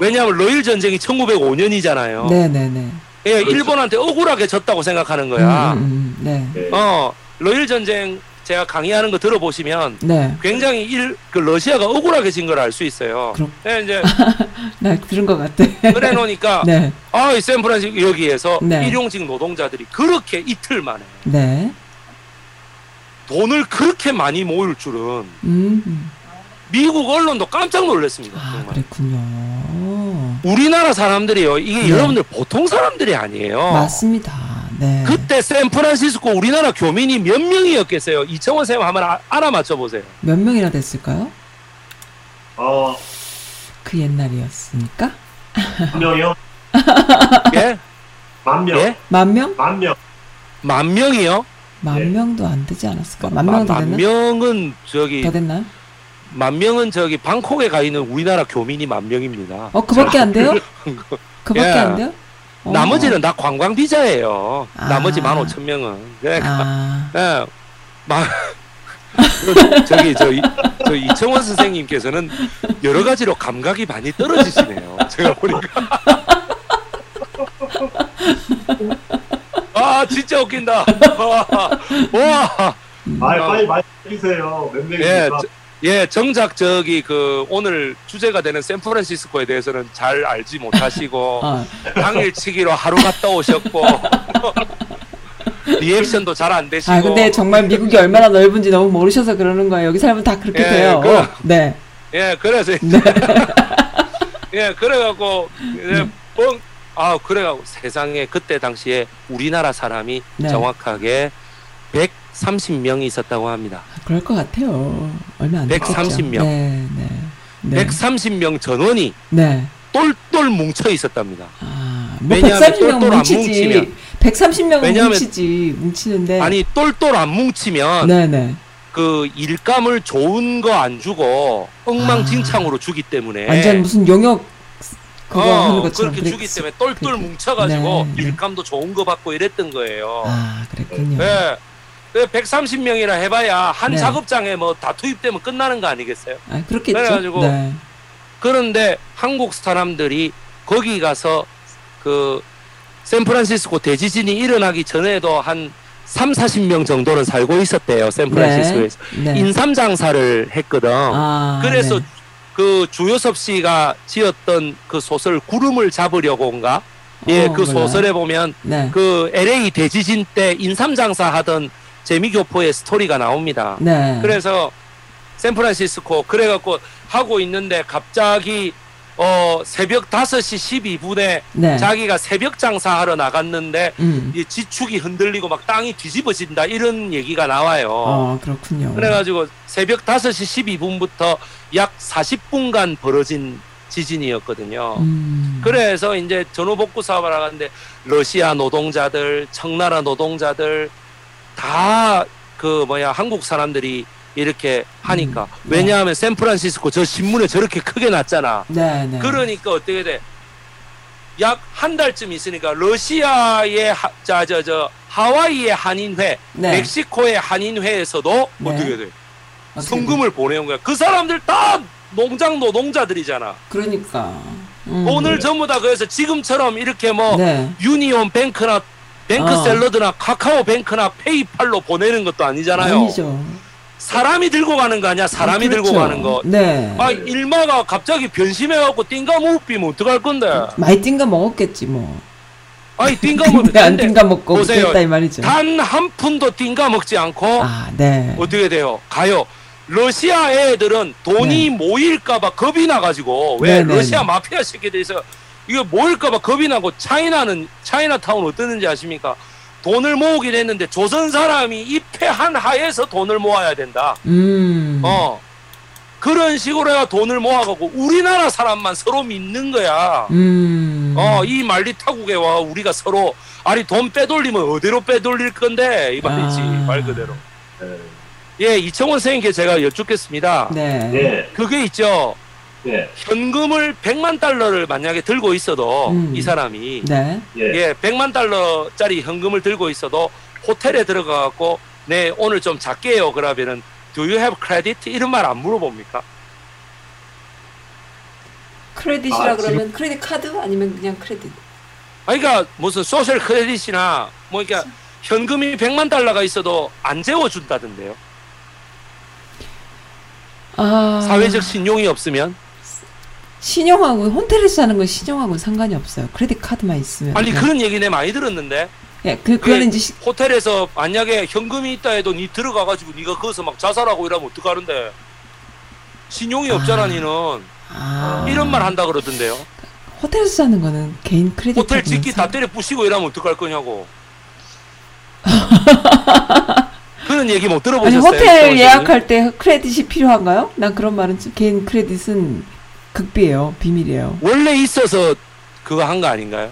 왜냐하면 러일전쟁이 천구백오 년이잖아요. 네네네. 예, 그렇죠. 일본한테 억울하게 졌다고 생각하는 거야. 음, 음, 네. 어, 러일 전쟁 제가 강의하는 거 들어보시면 네. 굉장히 일, 그 러시아가 억울하게 진 걸 알 수 있어요. 그럼. 네, 이제 나 들은 것 같아. 그래 놓으니까 네. 아, 이 샌프란시스코 여기에서 네. 일용직 노동자들이 그렇게 이틀 만에 네. 돈을 그렇게 많이 모을 줄은 음. 미국 언론도 깜짝 놀랐습니다. 아, 그랬군요. 우리나라 사람들이요. 이게 네. 여러분들 보통 사람들이 아니에요. 맞습니다. 네. 그때 샌프란시스코 우리나라 교민이 몇 명이었겠어요? 이청원 쌤 한번 아, 알아맞혀 보세요. 몇 명이나 됐을까요? 어. 그 옛날이었으니까? 만 명이요? 예? 만 명? 예? 만 명? 만 명. 만 명이요? 만 예. 명도 안 되지 않았을까? 만 명은 만 명은 저기 더 됐나요? 만 명은 저기 방콕에 가 있는 우리나라 교민이 만 명입니다. 어, 그밖에 안 돼요? 그밖에 예. 안 돼요? 어. 나머지는 다 관광 비자예요. 아. 나머지 만 오천 명은. 예. 아. 예. 마, 저기 저, 이, 저 이청원 선생님께서는 여러 가지로 감각이 많이 떨어지시네요. 제가 보니까. 아, 진짜 웃긴다. 와, 와. 아, 빨리 말해주세요. 몇 명입니까? 예, 정작 저기 그 오늘 주제가 되는 샌프란시스코에 대해서는 잘 알지 못하시고 어. 당일치기로 하루 갔다 오셨고 리액션도 잘 안 되시고. 아, 근데 정말 미국이 얼마나 넓은지 너무 모르셔서 그러는 거예요. 여기 살면 다 그렇게 예, 돼요. 그, 어, 네. 예, 그래서 네. 예, 그래갖고 예, 뻥, 아, 그래갖고 세상에 그때 당시에 우리나라 사람이 네. 정확하게 백삼십 명이 있었다고 합니다. 그럴 것 같아요. 얼마 안 됐죠. 백삼십 명. 네, 네, 네. 백삼십 명 전원이 네. 똘똘 뭉쳐 있었답니다. 아, 뭐 왜냐하면 백삼십 명 똘똘 뭉치지. 안 뭉치면 백삼십 명은 왜냐하면, 뭉치지. 뭉치는데 아니 똘똘 안 뭉치면 네, 네. 그 일감을 좋은 거 안 주고 엉망진창으로 아, 주기 때문에 완전 무슨 영역 그거 어, 하는 것처럼 그렇게 그랬... 주기 때문에 똘똘 그랬... 뭉쳐가지고 네, 일감도 네. 좋은 거 받고 이랬던 거예요. 아, 그랬군요. 네. 백삼십 명이나 해봐야 한 네. 작업장에 뭐 다 투입되면 끝나는 거 아니겠어요? 아, 그렇겠죠. 그래가지고 네. 그런데 한국 사람들이 거기 가서 그 샌프란시스코 대지진이 일어나기 전에도 한 삼사십 명 정도는 살고 있었대요. 샌프란시스코에서. 네. 네. 인삼장사를 했거든. 아, 그래서 네. 그 주요섭 씨가 지었던 그 소설 구름을 잡으려고인가? 예, 어, 그 몰라요. 소설에 보면 네. 그 엘에이 대지진 때 인삼장사 하던 재미교포의 스토리가 나옵니다. 네. 그래서 샌프란시스코 그래갖고 하고 있는데 갑자기 어 새벽 다섯 시 십이 분에 네. 자기가 새벽 장사하러 나갔는데 음. 이 지축이 흔들리고 막 땅이 뒤집어진다 이런 얘기가 나와요. 아, 그렇군요. 그래가지고 새벽 다섯 시 십이 분부터 약 사십 분간 벌어진 지진이었거든요. 음. 그래서 이제 전후복구 사업을 하는데 러시아 노동자들, 청나라 노동자들 다 그 뭐야 한국 사람들이 이렇게 하니까 음, 네. 왜냐하면 샌프란시스코 저 신문에 저렇게 크게 났잖아. 네, 네. 그러니까 어떻게 돼? 약 한 달쯤 있으니까 러시아의 자 저 저 하와이의 한인회, 네. 멕시코의 한인회에서도 네. 어떻게 돼? 성금을 보내온 거야. 그 사람들 다 농장 노동자들이잖아. 그러니까 음, 오늘 그래. 전부 다 그래서 지금처럼 이렇게 뭐 네. 유니온 뱅크나 뱅크 어. 샐러드나 카카오 뱅크나 페이팔로 보내는 것도 아니잖아요. 아니죠. 사람이 들고 가는 거 아니야? 사람이 아, 그렇죠. 들고 가는 거. 네. 아 일마가 갑자기 변심해갖고 띵가 먹으면 어떡할 건데? 많이 띵가 먹었겠지 뭐. 아니 띵가 먹. 안 띵가 먹고 그랬다 이 말이죠. 단 한 푼도 띵가 먹지 않고. 아 네. 어떻게 돼요? 가요. 러시아 애들은 돈이 네. 모일까봐 겁이 나가지고 왜 네, 네, 러시아 네. 마피아 새끼들 있어. 이거 모일까봐 겁이 나고 차이나는 차이나타운 어땠는지 아십니까? 돈을 모으긴 했는데 조선 사람이 입회한 하에서 돈을 모아야 된다. 음. 어 그런 식으로 해야 돈을 모아가고 우리나라 사람만 서로 믿는 거야. 음. 어 이 말리 타국에 와 우리가 서로 아니 돈 빼돌리면 어디로 빼돌릴 건데 이 말이지 아. 말 그대로. 예 이청원 선생님께 제가 여쭙겠습니다. 네. 네. 그게 있죠. 네. 현금을 백만 달러를 만약에 들고 있어도 음. 이 사람이 네. 예 백만 달러짜리 현금을 들고 있어도 호텔에 들어가 갖고 네 오늘 좀 작게요 그러면은 Do you have credit 이런 말 안 물어봅니까? 크레딧이라 아, 그러면 지금... 크레딧 카드 아니면 그냥 크레딧? 아 그러니까 무슨 소셜 크레딧이나 뭐 그러니까 현금이 백만 달러가 있어도 안 재워준다던데요. 아... 사회적 신용이 없으면? 신용하고 호텔에서 하는 건 신용하고는 상관이 없어요. 크레딧 카드만 있으면. 아니 그냥. 그런 얘기 내 많이 들었는데. 예, 그 그거는 이제 시... 호텔에서 만약에 현금이 있다 해도 니 들어가가지고 니가 거기서 막 자살하고 이러면 어떡하는데? 신용이 없잖아 아... 니는. 아... 이런 말 한다 그러던데요. 호텔에서 하는 거는 개인 크레딧. 호텔 집기 상... 다 때려 부시고 이러면 어떡할 거냐고. 그런 얘기 못 들어보셨어요? 아니, 호텔 예약할 때 크레딧이 필요한가요? 난 그런 말은 개인 크레딧은 극비예요. 비밀이에요. 원래 있어서 그거 한 거 아닌가요?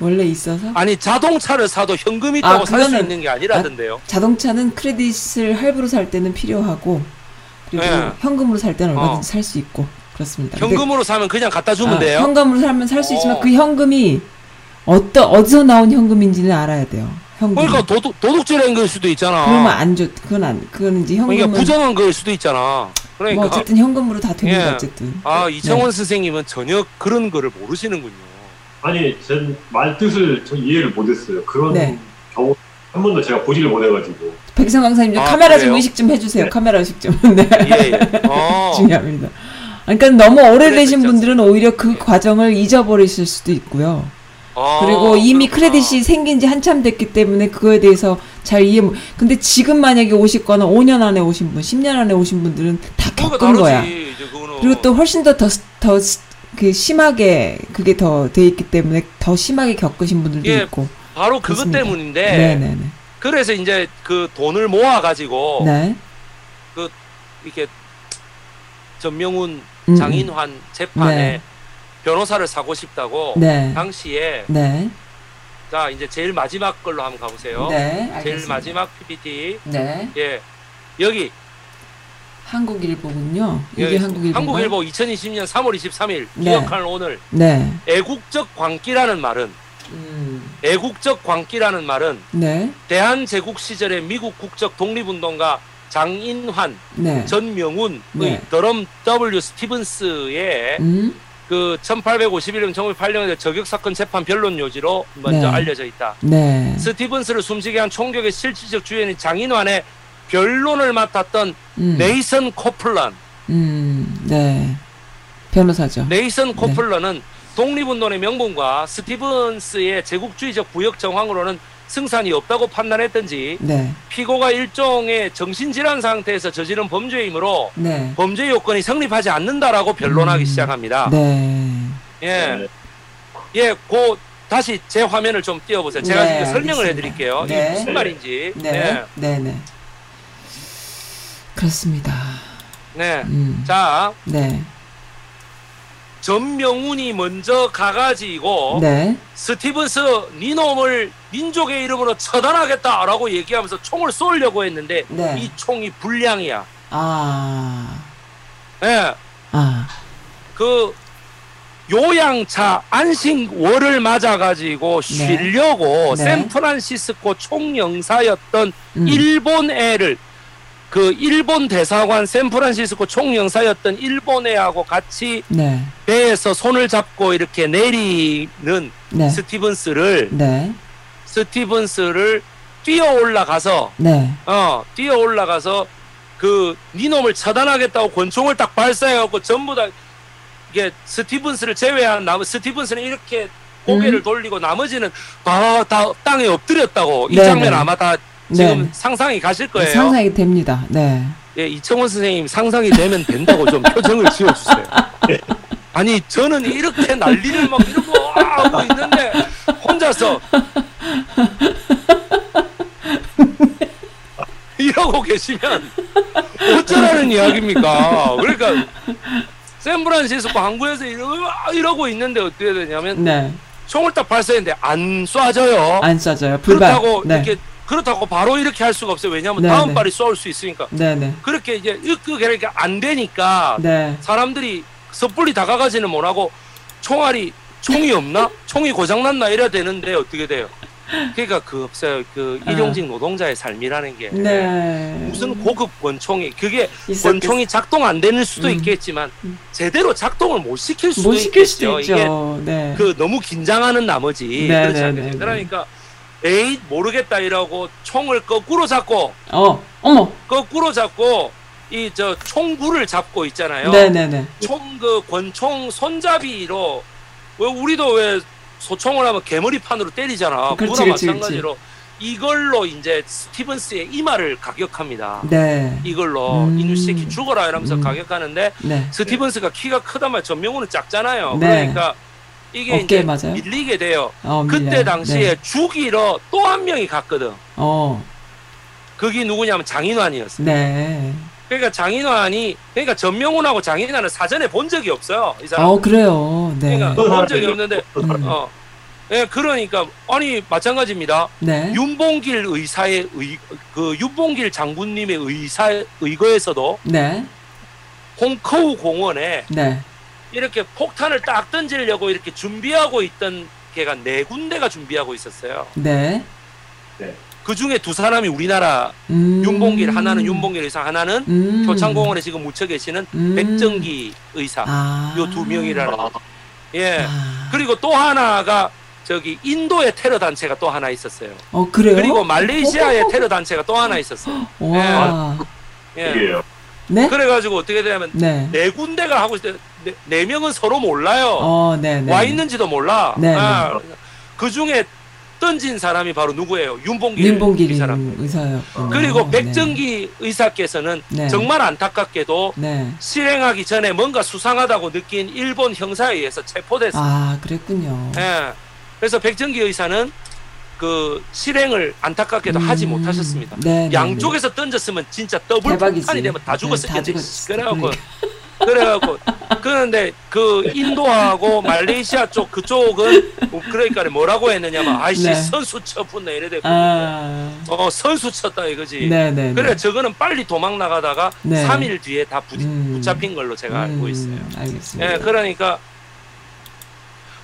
원래 있어서? 아니 자동차를 사도 현금이 있다고 아, 살 수 있는 게 아니라던데요. 아, 자동차는 크레딧을 할부로 살 때는 필요하고 그리고 네. 현금으로 살 때는 얼마든지 어. 살 수 있고 그렇습니다. 현금으로 근데, 사면 그냥 갖다 주면 아, 돼요? 현금으로 사면 살 수 있지만 그 현금이 어떠, 어디서 나온 현금인지는 알아야 돼요. 현금. 그러니까 도둑, 도둑질한 걸 수도 있잖아. 그러면 안 좋, 그건 안, 그건 이제 현금은. 그러니까 부정한 걸 수도 있잖아. 그러니까. 뭐 어쨌든 현금으로 다 됩니다, 예. 어쨌든. 아, 이청원 네. 선생님은 전혀 그런 거를 모르시는군요. 아니, 전 말뜻을 전 이해를 못했어요. 그런 네. 경우 한 번도 제가 보지를 못해가지고. 백이성 강사님, 아, 카메라 그래요? 좀 의식 좀 해주세요. 네. 카메라 의식 좀. 네. 예, 예. 어. 중요합니다. 그러니까 너무 오래되신 분들은 오히려 그 예. 과정을 잊어버리실 수도 있고요. 그리고 아, 이미 그렇구나. 크레딧이 생긴 지 한참 됐기 때문에 그거에 대해서 잘 이해 못. 근데 지금 만약에 오시거나 오 년 안에 오신 분, 십 년 안에 오신 분들은 다 겪은 다르지, 거야. 그리고 또 훨씬 더 더 더 그 심하게 그게 더 돼 있기 때문에 더 심하게 겪으신 분들도 예, 있고. 바로 그것 때문인데. 네네네. 그래서 이제 그 돈을 모아 가지고 네. 그 이렇게 전명훈 장인환 음. 재판에. 네. 변호사를 사고 싶다고 네. 당시에 네. 자 이제 제일 마지막 걸로 한번 가보세요. 네, 제일 마지막 피피티. 네. 예 여기 한국일보군요. 이게 여기, 한국일보. 한국일보 이천이십 년 삼월 이십삼 일 기억하는 네. 오늘. 네. 애국적 광기라는 말은 음. 애국적 광기라는 말은 네. 대한제국 시절의 미국 국적 독립운동가 장인환, 네. 전명훈, 네. 더럼 W. 스티븐스의 음? 그 천팔백오십일 년 천구백팔 년에 저격사건 재판 변론 요지로 먼저 네. 알려져 있다. 네. 스티븐스를 숨지게 한 총격의 실질적 주연인 장인환의 변론을 맡았던 음. 네이선 코플란. 음, 네. 변호사죠. 네이선 코플란은 네. 독립운동의 명분과 스티븐스의 제국주의적 부역 정황으로는 승산이 없다고 판단했던지 네. 피고가 일종의 정신질환 상태에서 저지른 범죄이므로 네. 범죄 요건이 성립하지 않는다라고 변론하기 음. 시작합니다. 네. 예, 예, 고 다시 제 화면을 좀 띄워보세요. 제가 네, 설명을 해드릴게요. 네. 이게 무슨 말인지. 네, 네, 네. 네. 그렇습니다. 네, 음. 자, 네. 전명훈이 먼저 가가지고 네. 스티븐스 니놈을 민족의 이름으로 처단하겠다라고 얘기하면서 총을 쏘려고 했는데 네. 이 총이 불량이야. 아, 네. 아, 그 요양차 안식월을 맞아가지고 쉬려고 네. 네. 샌프란시스코 총영사였던 음. 일본 애를 그 일본 대사관 샌프란시스코 총영사였던 일본 애하고 같이 네. 배에서 손을 잡고 이렇게 내리는 네. 스티븐스를 네. 스티븐스를 뛰어 올라가서 네. 어 뛰어 올라가서 그 니놈을 처단하겠다고 권총을 딱 발사해갖고 전부 다 이게 스티븐스를 제외한 남 스티븐스는 이렇게 고개를 음. 돌리고 나머지는 다, 다 땅에 엎드렸다고 이 네네. 장면 아마 다. 지금 네. 상상이 가실 거예요. 상상이 됩니다. 네. 예, 이청원 선생님 상상이 되면 된다고 좀 표정을 지어주세요. 네. 아니 저는 이렇게 난리를 막 이러고 하고 있는데 혼자서 이러고 계시면 어쩌라는 이야기입니까? 그러니까 샌프란시스코 항구에서 이러고 있는데 어떻게 되냐면 네. 총을 딱 발사했는데 안 쏴져요. 안 쏴져요. 불발. 그렇다고 네. 이렇게 그렇다고 바로 이렇게 할 수가 없어요. 왜냐하면 네네. 다음 발이 쏠 수 있으니까. 네네. 그렇게 이제 으그게니까 안 되니까 네. 사람들이 섣불리 다가가지는 못하고 총알이 총이 없나? 총이 고장났나? 이래야 되는데 어떻게 돼요? 그러니까 그 없어요. 그 아. 일용직 노동자의 삶이라는 게 네. 무슨 고급 권총이 그게 있었겠어. 권총이 작동 안 되는 수도 음. 있겠지만 제대로 작동을 못 시킬 수도 못 시킬 있겠죠. 수도 있죠. 이게 네. 그 너무 긴장하는 나머지 네. 그렇지 않겠어요. 네. 그러니까. 에이 모르겠다 이러고 총을 거꾸로 잡고 어 어머 거꾸로 잡고 이 저 총구를 잡고 있잖아요. 네네네. 총 그 권총 손잡이로 왜 우리도 왜 소총을 하면 개머리판으로 때리잖아. 그거나 마찬가지로 그치. 이걸로 이제 스티븐스의 이마를 가격합니다. 네. 이걸로 음. 이누 새끼 죽어라 이러면서 음. 가격하는데 네. 스티븐스가 키가 크단 말 전명훈은 작잖아요. 네. 그러니까. 이게 이제 맞아요? 밀리게 돼요. 어, 그때 밀려요. 당시에 네. 죽이러 또 한 명이 갔거든. 어. 그게 누구냐면 장인환이었어요. 네. 그러니까 장인환이 그러니까 전명훈하고 장인환은 사전에 본 적이 없어요. 이 사람. 어, 그래요. 네. 그러니까 본 적이 없는데 음. 어. 예, 네, 그러니까 아니 마찬가지입니다. 네. 윤봉길 의사의 의, 그 윤봉길 장군님의 의사 의거에서도 네. 홍커우 공원에 네. 이렇게 폭탄을 딱 던지려고 이렇게 준비하고 있던 걔가 네 군데가 준비하고 있었어요. 네. 네. 그 중에 두 사람이 우리나라 음. 윤봉길 하나는 윤봉길 의사 하나는 음. 표창공원에 지금 묻혀 계시는 음. 백정기 의사 아. 요 두 명이라는 아. 예. 아. 그리고 또 하나가 저기 인도의 테러 단체가 또 하나 있었어요. 어 그래요? 그리고 말레이시아의 오. 테러 단체가 또 하나 있었어요. 와. 예. 예. 네? 그래가지고 어떻게 되냐면 네, 네 군데가 하고 있을 때 네, 네 명은 서로 몰라요. 어, 네, 네. 와 있는지도 몰라. 네, 아, 네. 그 중에 던진 사람이 바로 누구예요? 윤봉길, 윤봉길 의사. 의사요. 어, 그리고 어, 백정기 네. 의사께서는 네. 정말 안타깝게도 네. 실행하기 전에 뭔가 수상하다고 느낀 일본 형사에 의해서 체포됐어요. 아, 그랬군요. 네. 그래서 백정기 의사는 그 실행을 안타깝게도 음, 하지 못하셨습니다. 네, 양쪽에서 네. 던졌으면 진짜 더블 폭탄이 되면 다 죽었을텐데 네, 그래갖고 그래갖고 그런데 그 인도하고 말레이시아 쪽 그쪽은 그러니까 뭐라고 했느냐면 아이씨 네. 선수 쳤네 이래 되고 아... 어 선수 쳤다 이거지. 네, 네, 그래 네. 저거는 빨리 도망 나가다가 네. 삼 일 뒤에 다 부디, 음, 붙잡힌 걸로 제가 알고 있어요. 음, 알겠습니다. 예, 그러니까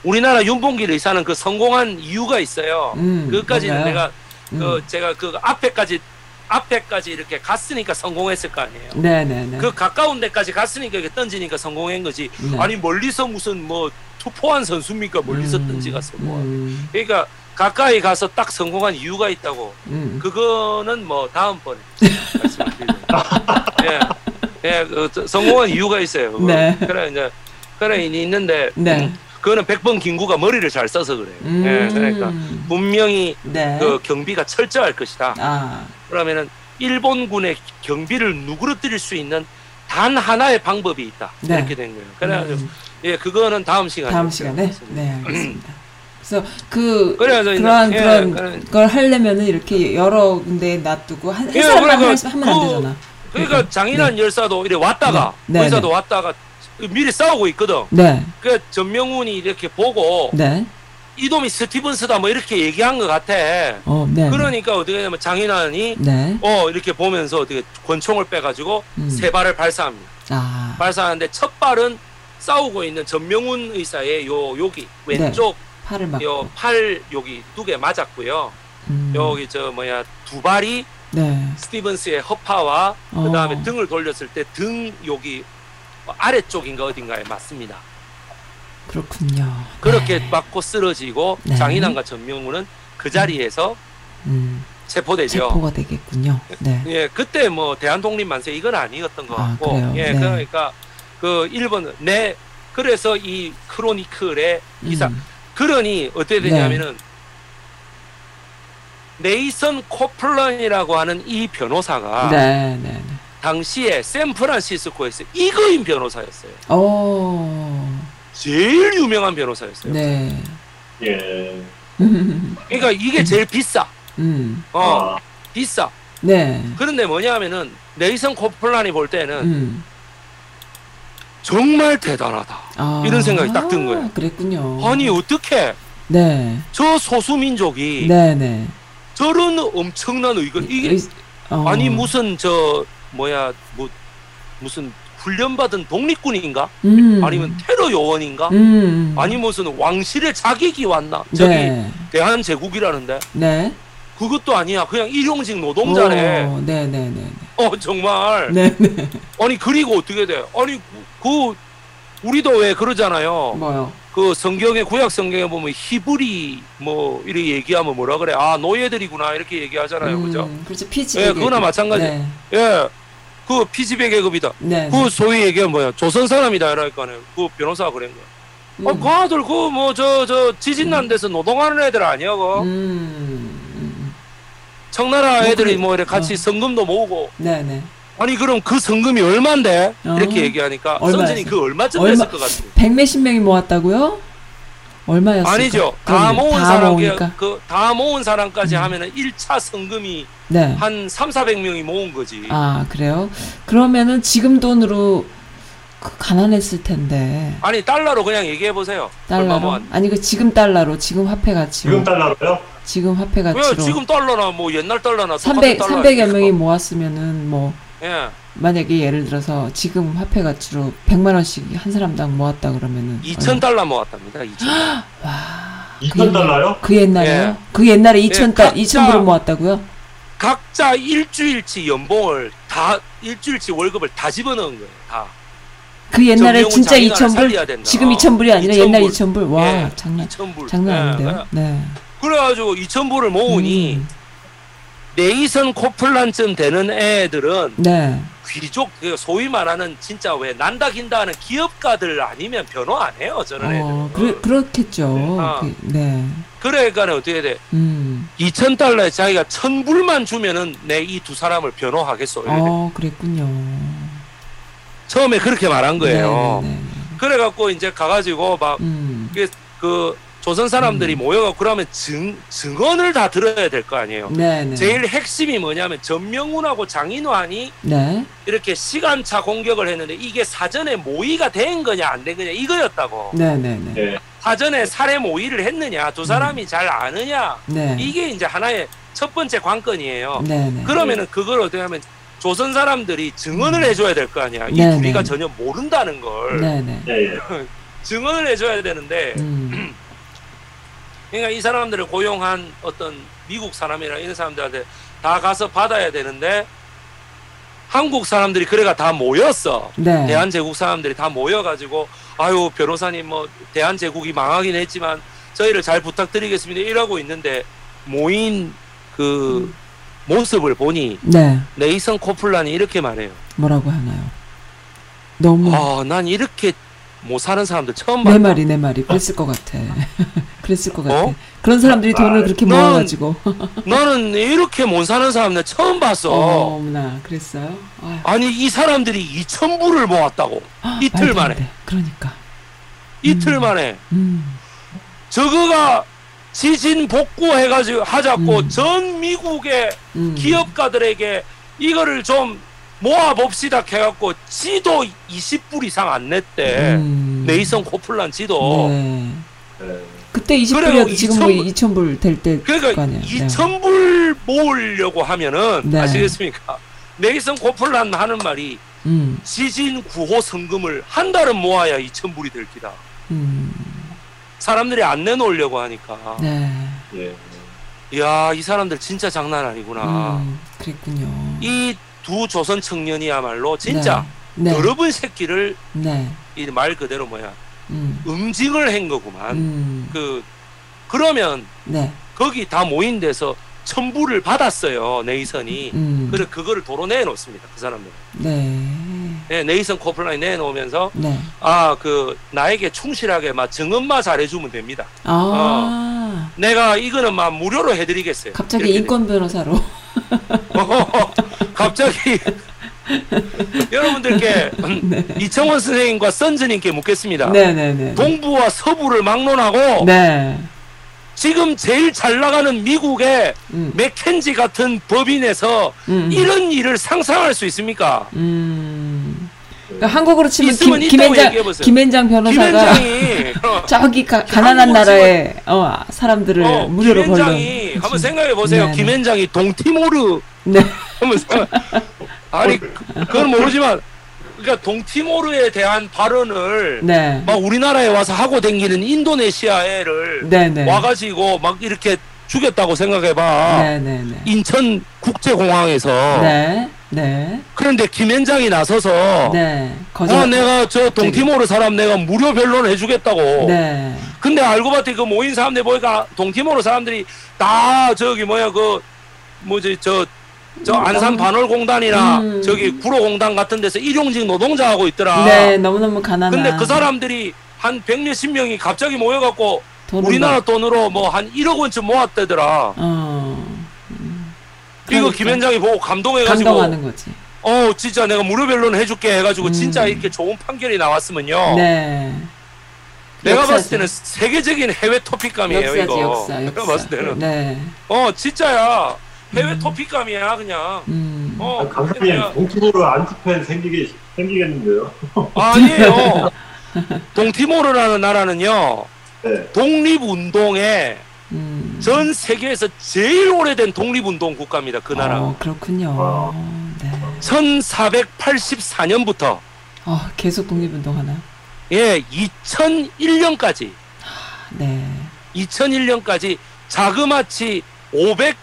우리나라 윤봉길 의사는 그 성공한 이유가 있어요. 음, 그것까지는 맞아요. 내가 그 음. 제가 그 앞에까지 앞에까지 이렇게 갔으니까 성공했을 거 아니에요. 네네네. 그 가까운 데까지 갔으니까 이렇게 던지니까 성공한 거지. 네. 아니 멀리서 무슨 뭐 투포한 선수입니까? 멀리서 음, 던지갔어 뭐. 음. 그러니까 가까이 가서 딱 성공한 이유가 있다고. 음. 그거는 뭐 다음번에 말씀드리겠습니다. 예, 예, 그 성공한 이유가 있어요. 네. 그래 이제 그래 있는데. 네. 음, 그거는 백범 김구가 머리를 잘 써서 그래요. 음. 예, 그러니까 분명히 네. 그 경비가 철저할 것이다. 아. 그러면은 일본군의 경비를 누그러뜨릴 수 있는 단 하나의 방법이 있다. 네. 이렇게 된 거예요. 그래가지고 음. 예, 그거는 다음 시간에. 다음 시간에. 알겠습니다. 네, 알겠습니다. 그래서 그 그러한 예, 그런 그래. 걸 하려면은 이렇게 여러 군데 놔두고 한, 한 예, 사람만 그러니까, 하면 안 되잖아. 그, 그러니까 네. 장인환 네. 열사도 이래 왔다가 네. 네. 의사도 네. 왔다가. 미리 싸우고 있거든. 네. 그 전명훈이 이렇게 보고 네. 이놈이 스티븐스다 뭐 이렇게 얘기한 것 같아. 어, 네. 그러니까 어떻게 되냐면 장인환이 네. 어 이렇게 보면서 어떻게 권총을 빼가지고 음. 세 발을 발사합니다. 아. 발사하는데 첫 발은 싸우고 있는 전명훈 의사의 요 여기 왼쪽 네. 팔을 맞고. 요 팔 여기 두 개 맞았고요. 음. 여기 저 뭐야 두 발이 네. 스티븐스의 허파와 어. 그 다음에 등을 돌렸을 때 등 여기 아래쪽인가 어딘가에 맞습니다. 그렇군요. 그렇게 네. 맞고 쓰러지고 네. 장인환과 전명훈은 그 자리에서 음. 체포되죠. 체포가 되겠군요. 네. 예, 그때 뭐 대한독립만세 이건 아니었던 것 같고, 아, 예, 네. 그러니까 그 일본 내 그래서 이 크로니클의 기사 음. 그러니 어떻게 되냐면은 네. 네이선 코플란이라고 하는 이 변호사가. 네, 네. 네. 당시에 샌프란시스코에서 이거인 변호사였어요. 오. 제일 유명한 변호사였어요. 네. 예. 그러니까 이게 제일 비싸. 음. 어, 아. 비싸. 네. 그런데 뭐냐 하면은, 네이선 코플란이 볼 때는, 음. 정말 대단하다. 아. 이런 생각이 딱 든 거예요. 아, 그랬군요. 아니, 어떻게. 네. 저 소수민족이. 네네. 네. 저런 엄청난 의견, 이게. 어. 아니, 무슨 저, 뭐야 뭐 무슨 훈련받은 독립군인가 음. 아니면 테러 요원인가 음. 아니 무슨 왕실의 자객이 왔나 저기 네. 대한제국이라는데 네. 그것도 아니야 그냥 일용직 노동자네. 오, 네네네. 어 정말 네네. 아니 그리고 어떻게 돼 아니 그, 그 우리도 왜 그러잖아요. 뭐요? 그 성경에 구약 성경에 보면 히브리 뭐 이렇게 얘기하면 뭐라 그래 아 노예들이구나 이렇게 얘기하잖아요. 음, 그죠? 그렇죠. 피지배. 예, 그거나 마찬가지. 네. 예. 그 피지배 계급이다. 네, 그 네. 소위 얘기하면 뭐야? 조선 사람이다 이러니까 그 변호사가 그런 거야. 음. 아, 그 아들 그 뭐 저 저 지진 난 데서 노동하는 애들 아니야 그. 음. 청나라 뭐, 애들이 그래. 뭐 이렇게 같이 어. 성금도 모으고. 네네. 네. 아니 그럼 그 성금이 얼마인데? 어. 이렇게 얘기하니까 선진이 그 얼마쯤 얼마, 됐을 것 같아요. 백몇십 명이 모았다고요? 얼마였을까? 아니죠. 다 모은 다 사람 그 다 모은 사람까지 음. 하면은 일 차 성금이 네. 한 삼사백 명이 모은 거지. 아 그래요? 그러면은 지금 돈으로 가난했을 텐데. 아니 달러로 그냥 얘기해 보세요. 달러로? 아니 그 지금 달러로 지금 화폐 가치로. 지금 달러로요? 지금 화폐 가치로. 지금 달러나 뭐 옛날 달러나 삼백, 달러 삼백여 명이 뭐. 모았으면은 뭐. 예. 만약에 예를 들어서 지금 화폐 가치로 백만 원씩 한 사람당 모았다 그러면은 이천 달러 모았답니다. 이천 달러. 와. 이천 달러요? 그 옛날에요? 예. 그 옛날에 이천 달러, 예, 이천 불을 모았다고요? 각자 일주일치 연봉을 다 일주일치 월급을 다 집어넣은 거예요. 다. 그 옛날에 진짜 이천 불 지금 이천 불이 아니라 이천 불. 옛날 이천 불. 와, 예. 장난. 이천 불. 장난 아닌데요. 예. 네. 그래 가지고 이천 불을 모으니 음. 네이선 코플란쯤 되는 애들은 네. 귀족 소위 말하는 진짜 왜 난다 긴다 하는 기업가들 아니면 변호 안 해요 저런 어, 애들은. 그래, 그렇겠죠. 네. 아. 네. 그러니까 어떻게 돼? 음. 이천 달러에 자기가 천 불만 주면은 내 이 두 사람을 변호하겠어. 어, 그랬군요. 처음에 그렇게 말한 거예요. 네, 네, 네. 그래갖고 이제 가가지고 막 음. 그. 조선 사람들이 음. 모여가고 그러면 증, 증언을 다 들어야 될 거 아니에요. 네네. 제일 핵심이 뭐냐면 전명훈하고 장인환이 네. 이렇게 시간차 공격을 했는데 이게 사전에 모의가 된 거냐 안 된 거냐 이거였다고. 네네네. 네. 사전에 살해 모의를 했느냐 두 사람이 음. 잘 아느냐 네. 이게 이제 하나의 첫 번째 관건이에요. 네네. 그러면은 그걸 어떻게 하면 조선 사람들이 증언을 음. 해줘야 될 거 아니야. 이 둘이가 전혀 모른다는 걸. 네네. 증언을 해줘야 되는데 음. 그러니까 이 사람들을 고용한 어떤 미국 사람이나 이런 사람들한테 다 가서 받아야 되는데 한국 사람들이 그래가 다 모였어. 네. 대한제국 사람들이 다 모여가지고 아유 변호사님 뭐 대한제국이 망하긴 했지만 저희를 잘 부탁드리겠습니다 이러고 있는데 모인 그 음. 모습을 보니 네. 네이선 코플란이 이렇게 말해요. 뭐라고 하나요? 너무 아, 난 이렇게 못 사는 사람들 처음 봤다. 내 말이 내 말이 그랬을 것 같아. 그랬을 것 같아. 어? 그런 사람들이 돈을 아, 그렇게 난, 모아가지고. 나는 이렇게 못 사는 사람들 처음 봤어. 어머, 어머나 그랬어요? 아유. 아니 이 사람들이 이천 불을 모았다고. 아, 이틀 만에. 그러니까. 이틀 음. 만에. 음. 저거가 지진 복구해가지고 하자고 음. 전 미국의 음. 기업가들에게 이거를 좀 모아봅시다 해갖고 지도 이십 불 이상 안 냈대. 음. 네이선 코플란 지도. 네. 네. 그때 이십 불이어도 지금 뭐 이천 불 될 때 그러니까 아니에요. 이천 불 네. 모으려고 하면은 네. 아시겠습니까? 네이선 코플란 하는 말이 음. 지진 구호 성금을 한 달은 모아야 이천 불이 될 기다. 음. 사람들이 안 내놓으려고 하니까. 네. 네. 이야, 이 사람들 진짜 장난 아니구나. 음, 그랬군요. 이 두 조선 청년이야말로 진짜 네. 네. 더러운 새끼를 네. 이 말 그대로 뭐야 음. 음징을 한 거구만. 음. 그 그러면 네. 거기 다 모인 데서 천불을 받았어요 네이선이. 음. 그래서 그거를 도로 내놓습니다 그 사람들. 네. 네 네이선 코플란이 내놓으면서 네. 아 그 나에게 충실하게 막 증언만 잘해주면 됩니다. 아. 어, 내가 이거는 막 무료로 해드리겠어요. 갑자기 인권 변호사로. 갑자기 여러분들께 네. 이청원 선생님과 선즈님께 묻겠습니다. 네, 네, 네. 동부와 서부를 막론하고 네. 지금 제일 잘 나가는 미국의 음. 맥켄지 같은 법인에서 음. 이런 일을 상상할 수 있습니까? 음. 그러니까 한국으로 치면 김, 김앤장, 김앤장 변호사가 저기 가, 가난한 나라의 어, 사람들을 어, 무료로 벌려. 한번 생각해 보세요. 네, 네. 김앤장이 동티모르. 네. 아니 그건 모르지만 그러니까 동티모르에 대한 발언을 네. 막 우리나라에 와서 하고 다니는 인도네시아 애를 네, 네. 와가지고 막 이렇게 죽였다고 생각해봐. 네, 네, 네. 인천 국제공항에서. 네, 네. 그런데 김앤장이 나서서 네, 거짓말... 아 내가 저 동티모르 사람 내가 무료 변론을 해주겠다고. 네. 근데 알고 봤더니 그 모인 사람들 보니까 동티모르 사람들이 다 저기 뭐야 그 뭐지 저 저 안산 반월공단이나 음. 저기 구로공단 같은 데서 일용직 노동자 하고 있더라. 네, 너무너무 가난한. 근데 그 사람들이 한 백몇십 명이 갑자기 모여갖고 우리나라 거. 돈으로 뭐 한 일억 원쯤 모았대더라. 어. 음. 이거 그러니까. 김 현장이 보고 감동해가지고. 감동하는 거지. 어, 진짜 내가 무료 변론 해줄게 해가지고 음. 진짜 이렇게 좋은 판결이 나왔으면요. 네. 내가 역사지. 봤을 때는 세계적인 해외 토픽감이에요. 역사지, 이거. 역사, 역사. 내가 봤을 때는. 네. 어, 진짜야. 해외 토픽감이야 그냥. 음. 어, 강사님 동티모르 안티팬 생기게 생기겠는데요? 아니에요. 동티모르라는 나라는요. 네. 독립운동에 음. 전 세계에서 제일 오래된 독립운동 국가입니다. 그 나라. 어, 그렇군요. 어. 네. 천사백팔십사 년부터. 어, 계속 독립운동 하나요? 예, 이천일 년까지. 아, 네. 이천일 년까지 자그마치 오백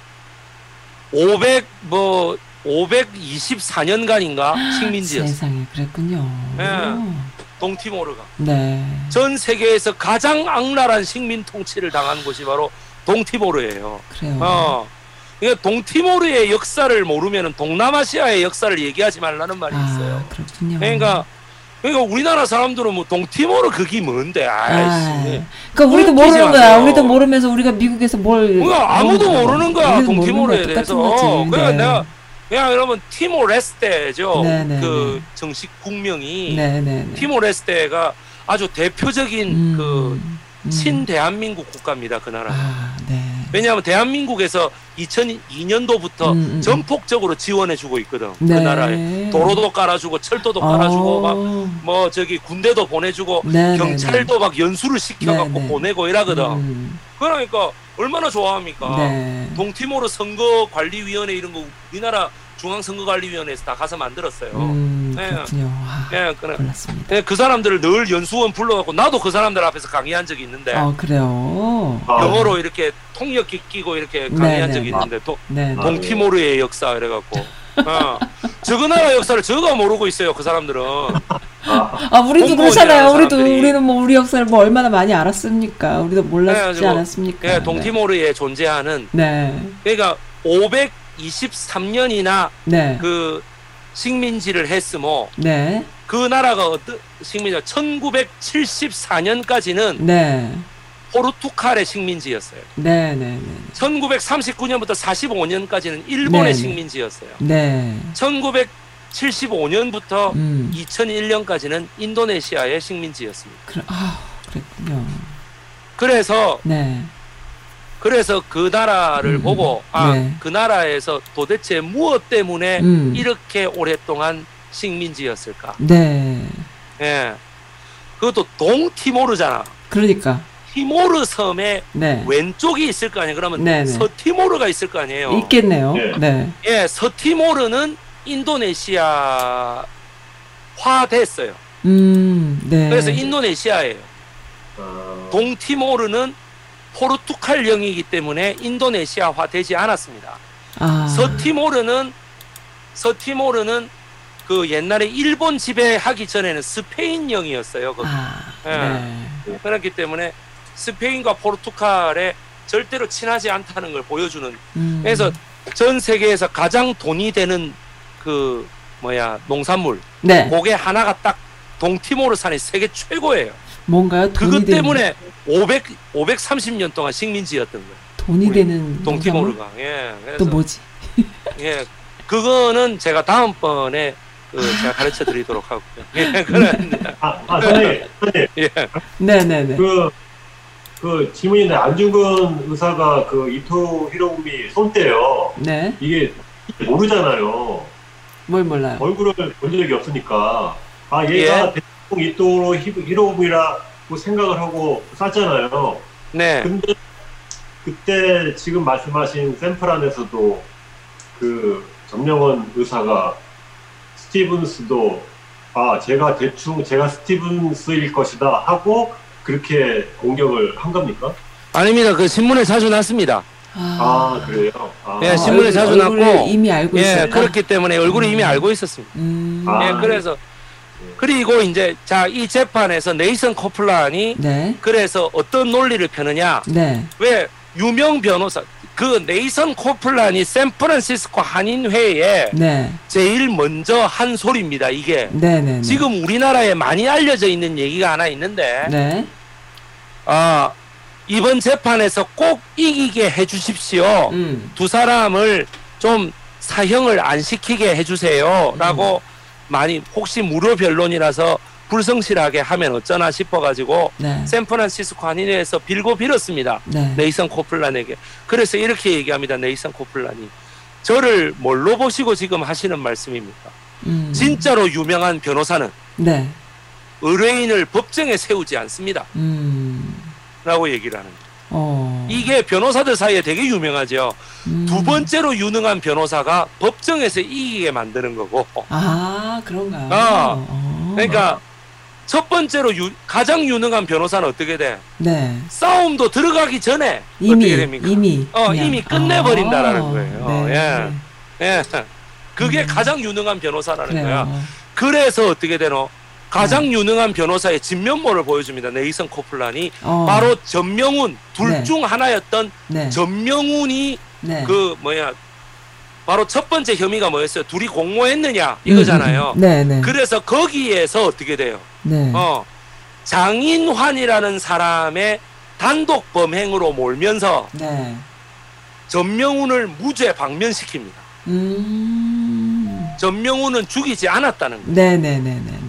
오백 뭐 오백이십사 년간인가 식민지였어. 세상에 그랬군요. 예, 동티모르가. 네. 전 세계에서 가장 악랄한 식민 통치를 당한 곳이 바로 동티모르예요. 그래요. 어, 그러니까 동티모르의 역사를 모르면은 동남아시아의 역사를 얘기하지 말라는 말이 아, 있어요. 그렇군요. 그러니까. 그러니까 우리나라 사람들은 뭐 동티모르 그게 뭔데 아이씨. 그러니까 우리도 모르는 거야. 하세요. 우리도 모르면서 우리가 미국에서 뭘. 그러니까 아무도 모르는 거야 동티모르에 대해서. 어, 그러니까 네. 내가 그냥 여러분 티모레스테죠. 네, 네, 그 네. 정식 국명이 네, 네, 네. 티모레스테가 아주 대표적인 음, 그 음. 친대한민국 국가입니다 그 나라. 아, 네. 왜냐하면 대한민국에서 이천이 년도부터 음, 음. 전폭적으로 지원해주고 있거든. 네. 그 나라에 도로도 깔아주고 철도도 깔아주고 막 뭐 저기 군대도 보내주고 네, 경찰도 네, 네. 막 연수를 시켜갖고 네, 네. 보내고 이러거든. 음. 그러니까 얼마나 좋아합니까. 네. 동티모르 선거관리위원회 이런 거 우리나라 중앙선거관리위원회에서 다 가서 만들었어요. 음, 네. 그렇군요. 와, 네, 그래. 몰랐습니다. 네, 그 사람들을 늘 연수원 불러갖고 나도 그 사람들 앞에서 강의한 적이 있는데. 아, 그래요? 영어로 아. 이렇게 통역기 끼고 이렇게 강의한 네네. 적이 있는데 또 동티모르의 역사 이래갖고. 어. 저거 나라 역사를 저거 모르고 있어요, 그 사람들은. 아, 아 우리도 그렇잖아요. 우리도, 우리는 뭐 우리 역사를 뭐 얼마나 많이 알았습니까? 우리도 몰랐지 네, 않았습니까? 네, 동티모르에 네. 존재하는. 네. 그러니까 오백이십삼 년이나 네. 그 식민지를 했으모 네. 그 나라가 어떤 식민지가 천구백칠십사 년까지는 네. 포르투갈의 식민지였어요. 네, 네, 네. 천구백삼십구 년부터 사십오 년까지는 일본의 네, 식민지였어요. 네. 천구백칠십오 년부터 음. 이천일 년까지는 인도네시아의 식민지였습니다. 그래, 아, 그랬군요. 그래서 네. 그래서 그 나라를 음, 보고 아, 네. 그 나라에서 도대체 무엇 때문에 음. 이렇게 오랫동안 식민지였을까? 네. 예. 그것도 동티모르잖아. 그러니까. 티모르 섬의 네. 왼쪽이 있을 거 아니에요. 그러면 네네. 서티모르가 있을 거 아니에요. 있겠네요. 네. 네. 예, 서티모르는 인도네시아화 됐어요. 음, 네. 그래서 인도네시아예요. 어... 동티모르는 포르투갈 영이기 때문에 인도네시아화 되지 않았습니다. 아... 서티모르는 서티모르는 그 옛날에 일본 지배하기 전에는 스페인 영이었어요. 거기. 아, 네. 예. 그렇기 때문에 스페인과 포르투갈에 절대로 친하지 않다는 걸 보여주는. 음. 그래서 전 세계에서 가장 돈이 되는 그 뭐야 농산물 네. 그게 하나가 딱 동티모르산이 세계 최고예요. 뭔가요? 돈이 그것 때문에 되는... 오백, 오백삼십 년 동안 식민지였던 거예요. 돈이 되는 동티모르가. 예. 그래서, 또 뭐지? 예. 그거는 제가 다음번에 그 제가 가르쳐 드리도록 하고요. 예, 그런데 아, 아 선생님, 선생님. 예. 네, 네, 네. 그, 그 질문인데 안중근 의사가 그 이토 히로부미 손때요. 네. 이게 모르잖아요. 뭘 몰라요? 얼굴을 본 적이 없으니까. 아, 얘가 예. 대통령 이토 히로부미라고 생각을 하고 쐈잖아요. 네. 근데 그때 지금 말씀하신 샘플 안에서도 그 전명훈 의사가 스티븐스도 아 제가 대충 제가 스티븐스일 것이다 하고 그렇게 공격을 한 겁니까? 아닙니다. 그 신문에 자주 났습니다. 아, 아 그래요? 아. 예, 신문에 얼굴, 자주 났고 이미 알고 있었다. 예, 그렇기 때문에 얼굴을 음. 이미 알고 있었습니다. 음. 아. 예, 그래서 그리고 이제 자 이 재판에서 네이선 코플란이 네. 그래서 어떤 논리를 펴느냐? 네. 왜 유명 변호사 그 네이선 코플란이 샌프란시스코 한인회에 네. 제일 먼저 한 소리입니다. 이게 네, 네, 네. 지금 우리나라에 많이 알려져 있는 얘기가 하나 있는데 네. 아, 이번 재판에서 꼭 이기게 해주십시오. 음. 두 사람을 좀 사형을 안 시키게 해주세요. 라고 음. 많이 혹시 무료 변론이라서 불성실하게 하면 어쩌나 싶어가지고 네. 샌프란시스코 한인회에서 빌고 빌었습니다. 네. 네이선 코플란에게. 그래서 이렇게 얘기합니다. 네이선 코플란이. 저를 뭘로 보시고 지금 하시는 말씀입니까? 음. 진짜로 유명한 변호사는 네. 의뢰인을 법정에 세우지 않습니다. 음. 라고 얘기를 하는 거예요. 어. 이게 변호사들 사이에 되게 유명하죠. 음. 두 번째로 유능한 변호사가 법정에서 이기게 만드는 거고. 아 그런가요? 어. 어. 그러니까 첫 번째로 유, 가장 유능한 변호사는 어떻게 돼? 네. 싸움도 들어가기 전에 이미, 어떻게 됩니까? 이미 어 그냥. 이미 끝내버린다라는 아, 거예요. 네. 예, 예. 그게 음. 가장 유능한 변호사라는 그래요. 거야. 그래서 어떻게 되노? 가장 네. 유능한 변호사의 진면모를 보여줍니다. 네이선 코플란이 어. 바로 전명훈 둘 중 네. 하나였던 네. 전명훈이 네. 그 뭐야? 바로 첫 번째 혐의가 뭐였어요? 둘이 공모했느냐 이거잖아요. 음, 네, 네. 그래서 거기에서 어떻게 돼요? 네. 어, 장인환이라는 사람의 단독 범행으로 몰면서 네. 전명훈을 무죄 방면시킵니다. 음. 전명훈은 죽이지 않았다는 거예요. 네, 네, 네, 네, 네.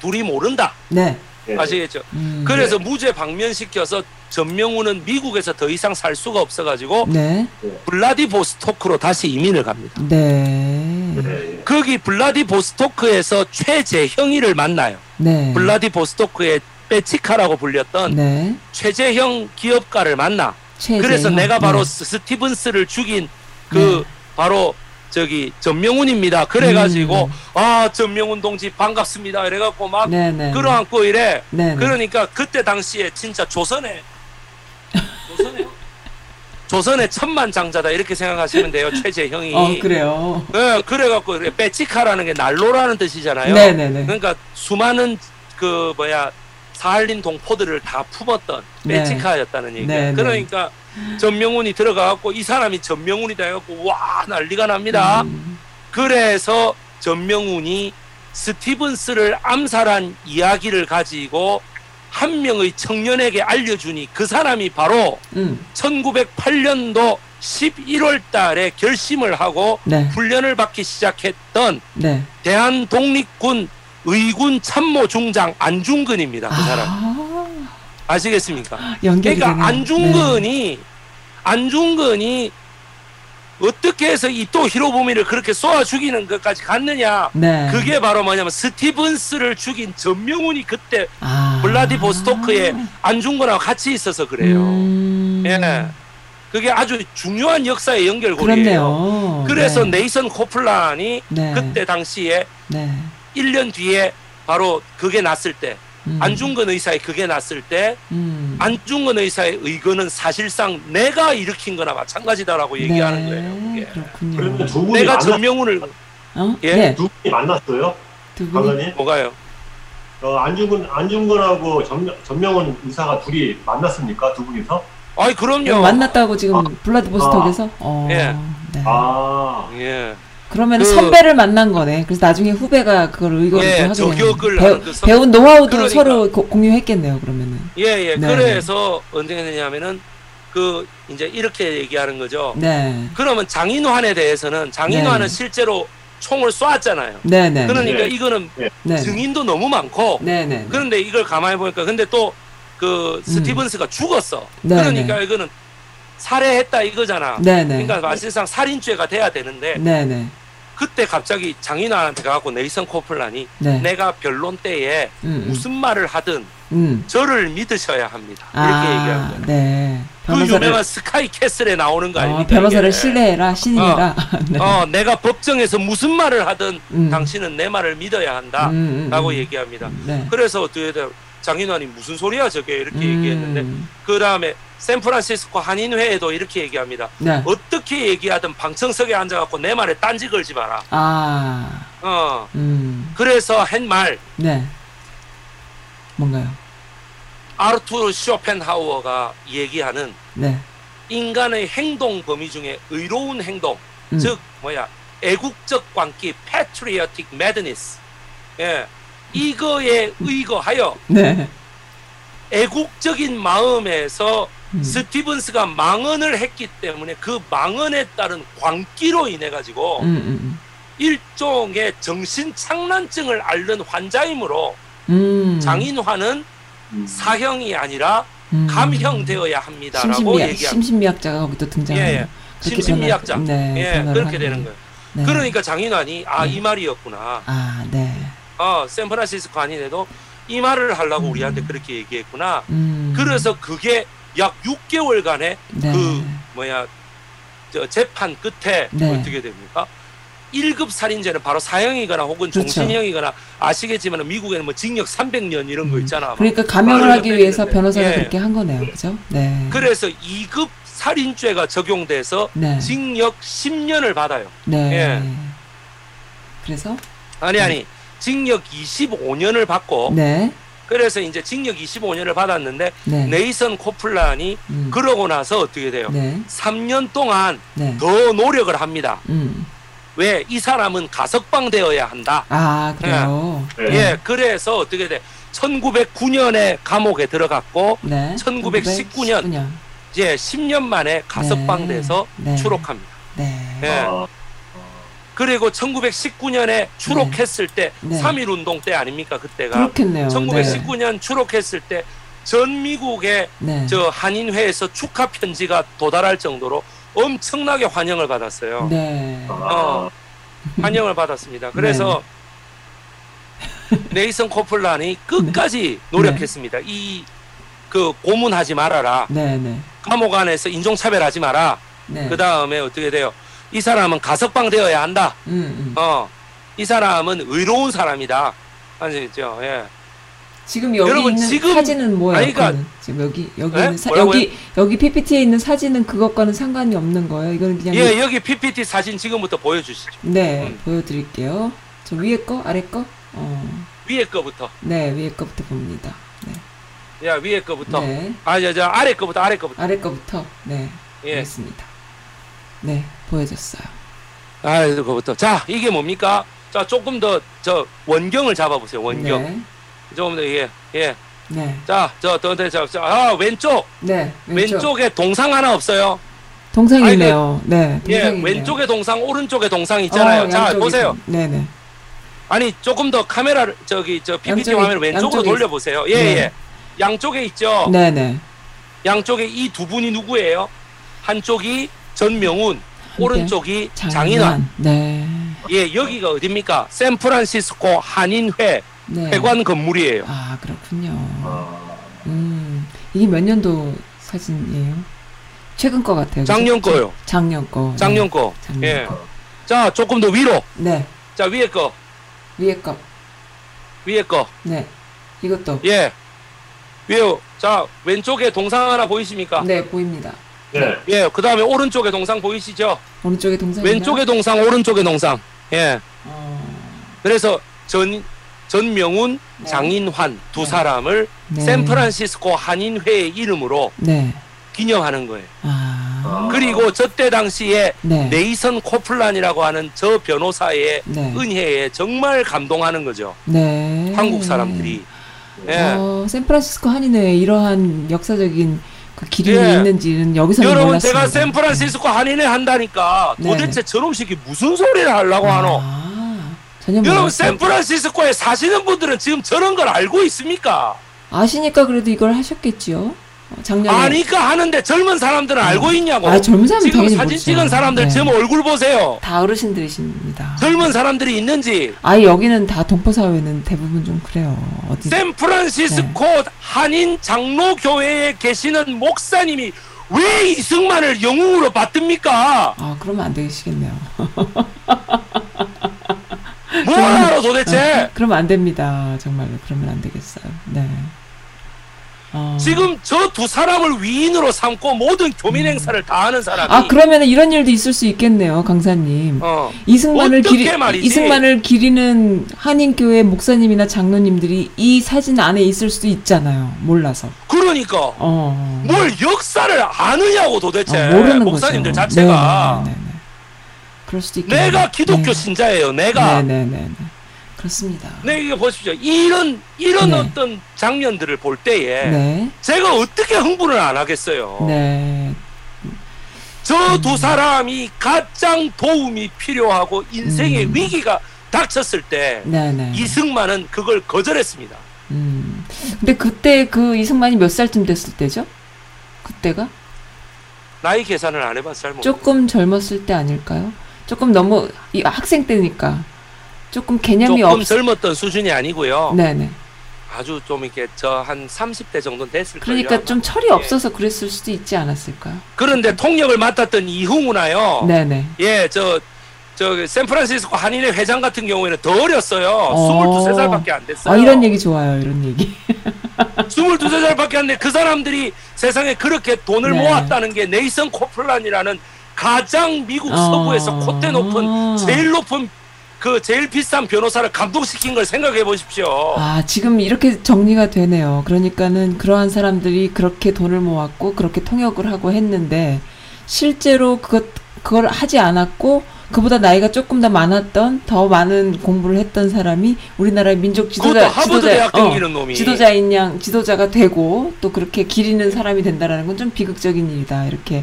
둘이 모른다. 네. 아시겠죠? 음, 그래서 네. 무죄 방면시켜서 전명훈은 미국에서 더 이상 살 수가 없어가지고 네. 블라디보스토크로 다시 이민을 갑니다. 네. 네. 거기 블라디보스토크에서 최재형이를 만나요. 네. 블라디보스토크의 빼치카라고 불렸던 네. 최재형 기업가를 만나. 최재형? 그래서 내가 바로 네. 스티븐스를 죽인 그 네. 바로 저기 전명훈입니다. 그래가지고 음. 아 전명훈 동지 반갑습니다. 이래갖고 막 네네. 끌어안고 이래. 네네. 그러니까 그때 당시에 진짜 조선에 조선에 조선의 천만 장자다 이렇게 생각하시면 돼요. 최재형이. 어, 그래요. 네, 그래갖고 빼치카라는 게 난로라는 뜻이잖아요. 네네네. 그러니까 수많은 그 뭐야 사할린 동포들을 다 품었던 빼치카였다는 네. 얘기예요. 네네. 그러니까 전명훈이 들어가갖고 이 사람이 전명훈이다 해갖고 와 난리가 납니다. 음. 그래서 전명훈이 스티븐스를 암살한 이야기를 가지고 한 명의 청년에게 알려주니 그 사람이 바로 음. 천구백팔 년도 십일월 달에 결심을 하고 네. 훈련을 받기 시작했던 네. 대한독립군 의군 참모 중장 안중근입니다. 그 아~ 사람 아시겠습니까? 그러니까 안중근이 네. 안중근이 어떻게 해서 이토 히로부미를 그렇게 쏘아 죽이는 것까지 갔느냐? 네. 그게 바로 뭐냐면 스티븐스를 죽인 전명훈이 그때 아. 블라디보스토크에 안중근하고 같이 있어서 그래요. 음. 예. 그게 아주 중요한 역사의 연결고리예요. 그렇네요. 그래서 네. 네이선 코플란이 네. 그때 당시에 네. 일 년 뒤에 바로 그게 났을 때 음. 안중근 의사의 그게 났을 때 음. 안중근 의사의 의거는 사실상 내가 일으킨 거나 마찬가지다라고 네. 얘기하는 거예요. 그게. 그러면 두 분이 내가 만났... 전명훈을 어? 예? 네. 두 분이 만났어요? 두 분이? 뭐가요? 어, 안중근, 안중근하고 전, 전명훈 의사가 둘이 만났습니까? 두 분이서? 아이 그럼요. 만났다고 지금 아, 블라디보스톡에서? 아. 어, 예. 네. 아. 예. 그러면 그, 선배를 만난 거네. 그래서 나중에 후배가 그걸 의거를 예, 확인했네요. 그 배운 노하우도 그러니까. 서로 고, 공유했겠네요. 그러면은. 예예. 예. 네. 그래서 언제 했느냐면은 그 이제 이렇게 얘기하는 거죠. 네. 그러면 장인환에 대해서는 장인환은 네. 실제로 총을 쏘았잖아요. 네네. 네. 그러니까 네. 이거는 네. 증인도 너무 많고. 네네. 네. 그런데 이걸 가만히 보니까 근데 또 그 스티븐스가 음. 죽었어. 네. 그러니까 네. 이거는 살해했다 이거잖아. 네네. 그러니까 사실상 살인죄가 돼야 되는데 네네. 그때 갑자기 장인환한테 가갖고 네이선 코플란이 네. 내가 변론 때에 음, 무슨 말을 하든 음. 저를 믿으셔야 합니다. 아, 이렇게 얘기한 거예요. 네. 변호사를, 그 유명한 스카이캐슬에 나오는 거 아닙니까? 어, 변호사를 이게. 신뢰해라, 신임해라. 어, 네. 어, 내가 법정에서 무슨 말을 하든 음. 당신은 내 말을 믿어야 한다 음, 음, 라고 얘기합니다. 네. 그래서 장인환이 무슨 소리야 저게 이렇게 음. 얘기했는데 그 다음에 샌프란시스코 한인회에도 이렇게 얘기합니다. 네. 어떻게 얘기하든 방청석에 앉아갖고 내 말에 딴지 걸지 마라. 아. 어. 음. 그래서 한 말. 네. 뭔가요? 아르투르 쇼펜하우어가 얘기하는 네. 인간의 행동 범위 중에 의로운 행동, 음. 즉 뭐야 애국적 광기 (patriotic madness) 예 이거에 의거하여 네. 애국적인 마음에서 음. 스티븐스가 망언을 했기 때문에 그 망언에 따른 광기로 인해 가지고 음, 음. 일종의 정신착란증을 앓는 환자이므로 음. 장인환은 음. 사형이 아니라 음. 감형되어야 합니다라고 심신미약, 얘기합니다. 심신미약자가 거기도 등장하는 예, 예. 심신미약자 변화, 네, 예, 그렇게 되는 거예요. 네. 그러니까 장인환이 아, 네. 이 말이었구나. 아, 네. 어, 샌프란시스코 아니래도 이 말을 하려고 음. 우리한테 그렇게 얘기했구나. 음. 그래서 그게 약 육 개월간의 네. 그 뭐야 저 재판 끝에 네. 어떻게 됩니까? 일 급 살인죄는 바로 사형이거나 혹은 그렇죠. 종신형이거나 아시겠지만 미국에는 뭐 징역 삼백 년 이런 거 있잖아. 음. 그러니까 감형을 하기 위해서 변호사가 예. 그렇게 한 거네요. 그렇죠? 네. 그래서 이 급 살인죄가 적용돼서 네. 징역 십 년을 받아요. 네. 예. 그래서? 아니 아니. 징역 이십오 년을 받고 네. 그래서 이제 징역 이십오 년을 받았는데 네. 네이선 코플란이 음. 그러고 나서 어떻게 돼요? 네. 삼 년 동안 네. 더 노력을 합니다. 음. 왜? 이 사람은 가석방되어야 한다. 아, 그래요? 예, 네. 네. 그래서 어떻게 돼? 천구백구 년에 감옥에 들어갔고 네. 천구백십구 년, 천구백십구 년 예, 십 년 만에 가석방돼서 네. 네. 추록합니다. 네. 네. 어. 그리고 천구백십구 년에 추록했을 네. 때 네. 삼일 운동 때 아닙니까 그때가? 그렇겠네요. 천구백십구 년 네. 추록했을 때 전 미국의 네. 저 한인회에서 축하 편지가 도달할 정도로 엄청나게 환영을 받았어요. 네. 어, 환영을 받았습니다. 그래서 네. 네이선 코플란이 끝까지 네. 노력했습니다. 네. 이 그 고문하지 말아라. 네, 네. 감옥 안에서 인종차별하지 마라. 네. 그 다음에 어떻게 돼요? 이 사람은 가석방 되어야 한다. 음, 음. 어, 이 사람은 의로운 사람이다. 아시겠죠? 예. 지금 여기 여러분, 있는 지금, 사진은 뭐예요? 아니, 그러니까, 지금 여기 여기 예? 사, 여기 여기 피피티에 있는 사진은 그것과는 상관이 없는 거예요. 이건 그냥 예, 여기 피피티 사진 지금부터 보여주시죠. 네, 음. 보여드릴게요. 저 위에 거, 아래 거, 어. 위에 거부터. 네, 위에 거부터 봅니다. 네. 야, 위에 거부터. 네. 아, 저, 저 아래 거부터, 아래 거부터. 아래 거부터. 네, 예. 알겠습니다. 네, 보여줬어요. 아래 거부터. 자, 이게 뭡니까? 자, 조금 더 저 원경을 잡아보세요. 원경. 네. 조금 더 예, 예. 네. 자, 저, 더, 더, 저, 저, 아, 왼쪽. 네. 왼쪽. 왼쪽에 동상 하나 없어요. 동상이네요. 아니, 그, 네. 동상이네요. 예, 왼쪽에 동상, 오른쪽에 동상 있잖아요. 어, 자, 보세요. 네네. 아니, 조금 더 카메라를, 저기, 저, 피피티 화면을 왼쪽으로 돌려보세요. 예, 네. 예. 양쪽에 있죠? 네네. 양쪽에 이 두 분이 누구예요? 한쪽이 전명훈, 오른쪽이 장인환. 장인환. 네. 예, 여기가 어딥니까? 샌프란시스코 한인회. 네. 회관 건물이에요. 아, 그렇군요. 음, 이게 몇 년도 사진이에요? 최근 거 같아요. 작년 그치? 거요. 작년 거. 작년 네. 거. 작년 예. 거. 자, 조금 더 위로. 네. 자, 위에 거. 위에 거. 위에 거. 네. 이것도. 예. 위에. 자, 왼쪽에 동상 하나 보이십니까? 네, 보입니다. 네. 예. 그 다음에 오른쪽에 동상 보이시죠? 오른쪽에 동상. 왼쪽에 동상, 오른쪽에 동상. 예. 어... 그래서 전. 전명훈, 네. 장인환 두 네. 사람을 네. 샌프란시스코 한인회의 이름으로 네. 기념하는 거예요. 아... 그리고 저때 당시에 네. 네이선 코플란이라고 하는 저 변호사의 네. 은혜에 정말 감동하는 거죠. 네. 한국 사람들이. 네. 네. 어, 샌프란시스코 한인회에 이러한 역사적인 그 기름이 네. 있는지는 여기서 몰랐습니다. 여러분 제가 샌프란시스코 한인회 한다니까 도대체 네. 저놈 새끼 무슨 소리를 하려고 아... 하노? 여러분 샌프란시스코에 사시는 분들은 지금 저런 걸 알고 있습니까? 아시니까 그래도 이걸 하셨겠지요. 작년에 아니까 하는데 젊은 사람들은 네. 알고 있냐고. 아, 젊은 사람들 지금 사진 모르죠. 찍은 사람들 네. 지금 얼굴 보세요. 다 어르신들이십니다. 젊은 사람들이 있는지. 아, 여기는 다 동포 사회는 대부분 좀 그래요. 어디... 샌프란시스코 네. 한인 장로교회에 계시는 목사님이 왜 이승만을 영웅으로 받듭니까? 아, 그러면 안 되시겠네요. 뭐하러 도대체? 어, 그러면 안 됩니다. 정말로 그러면 안 되겠어요. 네. 어... 지금 저 두 사람을 위인으로 삼고 모든 교민 행사를 음. 다 하는 사람이. 아, 그러면은 이런 일도 있을 수 있겠네요, 강사님. 어. 이승만을 기리 말이지? 이승만을 기리는 한인교회 목사님이나 장로님들이 이 사진 안에 있을 수도 있잖아요. 몰라서. 그러니까. 어. 뭘 역사를 아느냐고 도대체. 어, 모르는 목사님들 거죠. 자체가. 네네. 그럴 수도 있겠네요. 내가 기독교 네. 신자예요. 내가. 네네네. 그렇습니다. 네, 이거 보십시오. 이런 이런 네. 어떤 장면들을 볼 때에 네. 제가 어떻게 흥분을 안 하겠어요. 네. 저 두 음. 사람이 가장 도움이 필요하고 인생의 음. 위기가 닥쳤을 때 네네. 이승만은 그걸 거절했습니다. 음. 근데 그때 그 이승만이 몇 살쯤 됐을 때죠? 그때가? 나이 계산을 안 해봤어요. 잘 모르겠어요. 조금 젊었을 때 아닐까요? 조금 너무 이 학생 때니까 조금 개념이 없. 조금 없... 젊었던 수준이 아니고요. 네네. 아주 좀 이렇게 저 한 삼십 대 정도 됐을 거예요. 그러니까 걸요, 좀 철이 없어서 그랬을 수도 있지 않았을까요? 그런데 통역을 맡았던 이흥우나요. 네네. 예, 저 저 샌프란시스코 한인회 회장 같은 경우에는 더 어렸어요. 어... 스물두세 살밖에 안 됐어요. 아, 이런 얘기 좋아요. 이런 얘기. 스물두세 살밖에 안 돼. 그 사람들이 세상에 그렇게 돈을 네. 모았다는 게 네이선 코플란이라는 가장 미국 서부에서 어... 콧대 높은 제일 높은 그 제일 비싼 변호사를 감독시킨 걸 생각해 보십시오. 아, 지금 이렇게 정리가 되네요. 그러니까는 그러한 사람들이 그렇게 돈을 모았고 그렇게 통역을 하고 했는데 실제로 그것 그걸 하지 않았고 그보다 나이가 조금 더 많았던 더 많은 공부를 했던 사람이 우리나라의 민족 지도자 지도자 어, 지도자인 양 지도자가 되고 또 그렇게 기리는 사람이 된다라는 건 좀 비극적인 일이다. 이렇게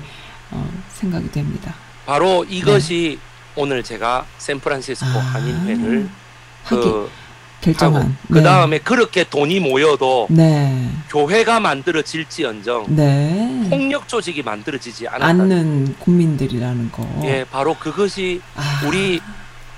어, 생각이 됩니다. 바로 이것이 네. 오늘 제가 샌프란시스코 아, 한인회를 그, 결정한 그 다음에 네. 그렇게 돈이 모여도 네. 교회가 만들어질지언정 네. 폭력 조직이 만들어지지 않는 국민들이라는 거. 예, 바로 그것이 아, 우리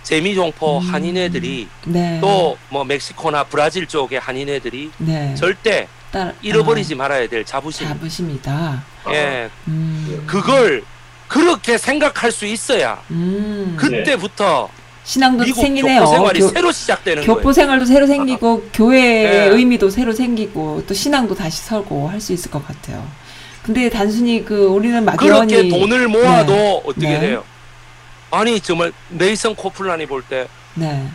재미종포 음, 한인회들이 네. 또 뭐 멕시코나 브라질 쪽의 한인회들이 네. 절대 따라, 잃어버리지 아, 말아야 될 자부심. 자부심이다. 예, 음. 그걸 그렇게 생각할 수 있어야 음. 그때부터 네. 신앙도 미국 생기네요. 교포 생활이 교, 새로 시작되는 교포 거예요. 교포 생활도 새로 생기고 아. 교회의 네. 의미도 새로 생기고 또 신앙도 다시 서고 할 수 있을 것 같아요. 근데 단순히 그 우리는 막연히 그렇게 돈을 모아도 네. 어떻게 네. 돼요? 아니 정말 네이선 코플란이 볼 때 네.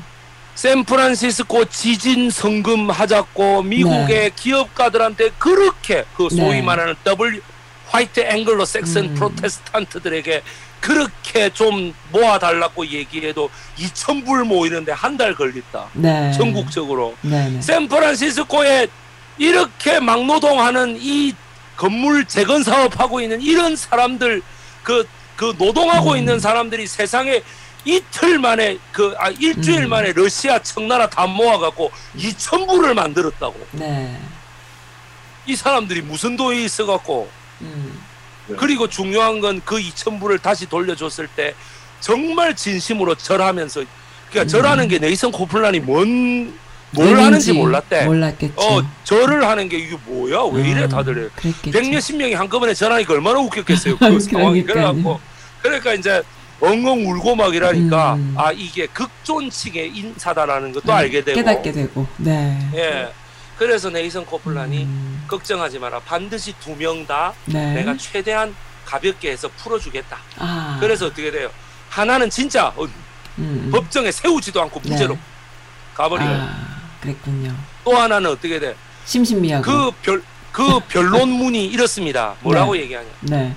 샌프란시스코 지진 성금 하자고 미국의 네. 기업가들한테 그렇게 그 소위 네. 말하는 더블 화이트 앵글로 섹슨 음. 프로테스탄트들에게 그렇게 좀 모아달라고 얘기해도 이천 불 모이는데 한 달 걸린다. 네. 전국적으로. 네네. 샌프란시스코에 이렇게 막노동하는 이 건물 재건 사업하고 있는 이런 사람들 그, 그 노동하고 음. 있는 사람들이 세상에 이틀 만에 그 아 일주일 음. 만에 러시아 청나라 다 모아갖고 이천 불을 만들었다고. 네. 이 사람들이 무슨 돈이 있어갖고. 음. 그리고 중요한 건 그 이천 불을 다시 돌려줬을 때 정말 진심으로 절하면서 그러니까 음. 절하는 게 네이선 코플란이 뭔 뭘 하는지 몰랐대. 몰랐겠지. 어, 절을 하는 게 이게 뭐야? 왜 이래 다들. 그랬겠지. 백몇십 명이 한꺼번에 절하니까 얼마나 웃겼겠어요. 그 상황이 그래갖고 그러니까 이제 엉엉 울고 막 이러니까 음. 아 이게 극존칭의 인사다라는 것도 음. 알게 되고 깨닫게 되고. 네. 예. 그래서 네이선 코플란이 음. 걱정하지 마라. 반드시 두 명 다 네. 내가 최대한 가볍게 해서 풀어주겠다. 아. 그래서 어떻게 돼요? 하나는 진짜 음. 법정에 세우지도 않고 무죄로 네. 가버리고. 아, 그랬군요. 또 하나는 어떻게 돼? 심신미하고. 그, 별, 그 변론문이 이렇습니다. 뭐라고 네. 얘기하냐. 네.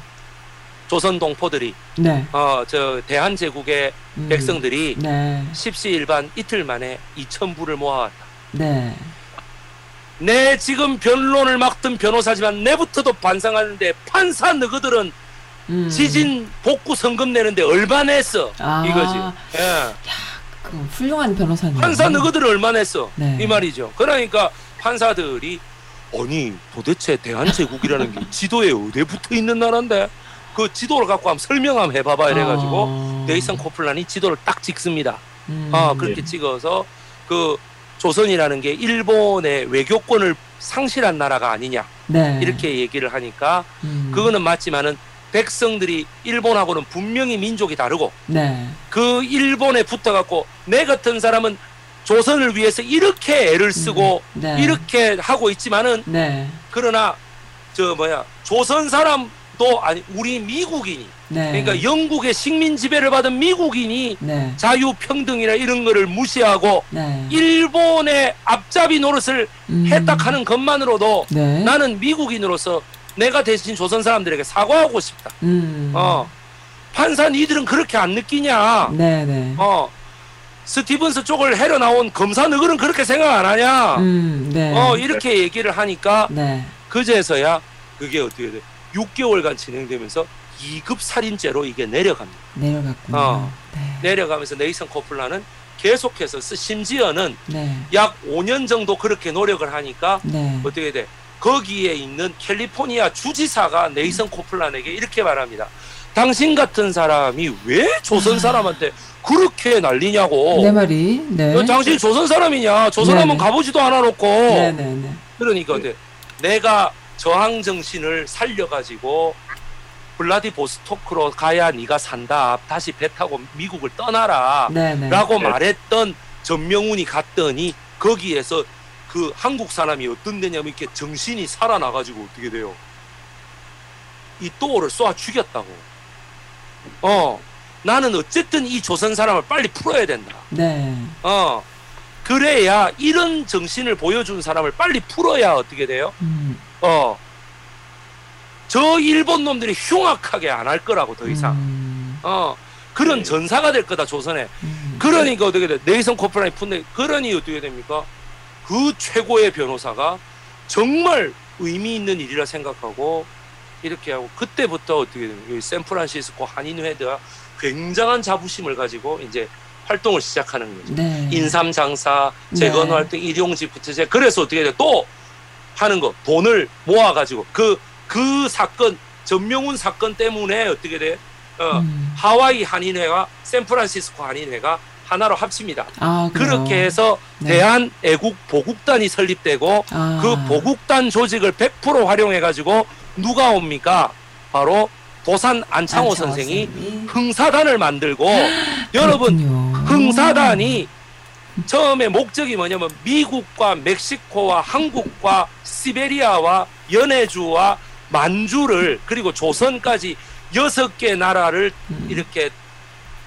조선 동포들이 네. 어, 저 대한제국의 음. 백성들이 네. 십시일반 이틀 만에 이천 불을 모아왔다. 네. 내 지금 변론을 맡은 변호사지만 내부터도 반성하는데 판사 너희들은 음. 지진 복구 성금 내는데 얼마 냈어? 아. 이거지. 예. 야, 그 훌륭한 변호사님. 판사 너희들은 얼마 냈어? 네. 이 말이죠. 그러니까 판사들이 아니 도대체 대한제국이라는 게 지도에 어디에 붙어 있는 나라인데 그 지도를 갖고 한번 설명 한번 해봐봐 이래가지고 아. 네이선 코플란이 지도를 딱 찍습니다. 음. 아 그렇게 네. 찍어서 그 조선이라는 게 일본의 외교권을 상실한 나라가 아니냐 네. 이렇게 얘기를 하니까 음. 그거는 맞지만은 백성들이 일본하고는 분명히 민족이 다르고 네. 그 일본에 붙어갖고 내 같은 사람은 조선을 위해서 이렇게 애를 쓰고 음. 네. 이렇게 하고 있지만은 네. 그러나 저 뭐야 조선 사람도 아니 우리 미국인이 네. 그러니까 영국의 식민 지배를 받은 미국인이 네. 자유 평등이나 이런 거를 무시하고 네. 일본의 앞잡이 노릇을 음. 해탁하는 것만으로도 네. 나는 미국인으로서 내가 대신 조선 사람들에게 사과하고 싶다. 음. 어. 판사 니들은 그렇게 안 느끼냐? 네, 네. 어. 스티븐스 쪽을 헤러 나온 검사 너희들은 그렇게 생각 안 하냐? 음, 네. 어 이렇게 얘기를 하니까 네. 그제서야 그게 어떻게 돼? 육 개월간 진행되면서. 이급 살인죄로 이게 내려갑니다. 내려갔군요. 어, 네. 내려가면서 네이선 코플란은 계속해서 심지어는 네. 약 오 년 정도 그렇게 노력을 하니까 네. 어떻게 돼? 거기에 있는 캘리포니아 주지사가 네이선 코플란에게 이렇게 말합니다. 당신 같은 사람이 왜 조선 사람한테 그렇게 난리냐고. 내 말이. 네. 당신 조선 사람이냐. 조선 한번 가보지도 않아 놓고. 네네네. 그러니까 네. 내가 저항 정신을 살려가지고 블라디보스토크로 가야 네가 산다. 다시 배 타고 미국을 떠나라. 네네. 라고 말했던 전명훈이 갔더니 거기에서 그 한국 사람이 어떤 데냐면 이렇게 정신이 살아나가지고 어떻게 돼요? 이 또오를 쏴 죽였다고. 어, 나는 어쨌든 이 조선 사람을 빨리 풀어야 된다. 네. 어, 그래야 이런 정신을 보여준 사람을 빨리 풀어야 어떻게 돼요? 음. 어. 저 일본 놈들이 흉악하게 안 할 거라고 더 이상 음. 어 그런 네. 전사가 될 거다 조선에 음. 그러니까 어떻게 돼 네이선 코플란이 푼데 그러니 어떻게 됩니까 그 최고의 변호사가 정말 의미 있는 일이라 생각하고 이렇게 하고 그때부터 어떻게 됩니까 샌프란시스코 한인회대와 굉장한 자부심을 가지고 이제 활동을 시작하는 거죠 네. 인삼장사 재건활동 네. 일용직 부채 그래서 어떻게 돼 또 하는 거 돈을 모아가지고 그 그 사건, 전명훈 사건 때문에 어떻게 돼? 어, 음. 하와이 한인회가 샌프란시스코 한인회가 하나로 합칩니다. 아, 그렇게 해서 네. 대한 애국 보국단이 설립되고 아. 그 보국단 조직을 백 퍼센트 활용해가지고 누가 옵니까? 바로 도산 안창호, 안창호 선생이, 선생님이 흥사단을 만들고 여러분 흥사단이 처음에 목적이 뭐냐면 미국과 멕시코와 한국과 시베리아와 연해주와 만주를 그리고 조선까지 여섯 개 나라를 음. 이렇게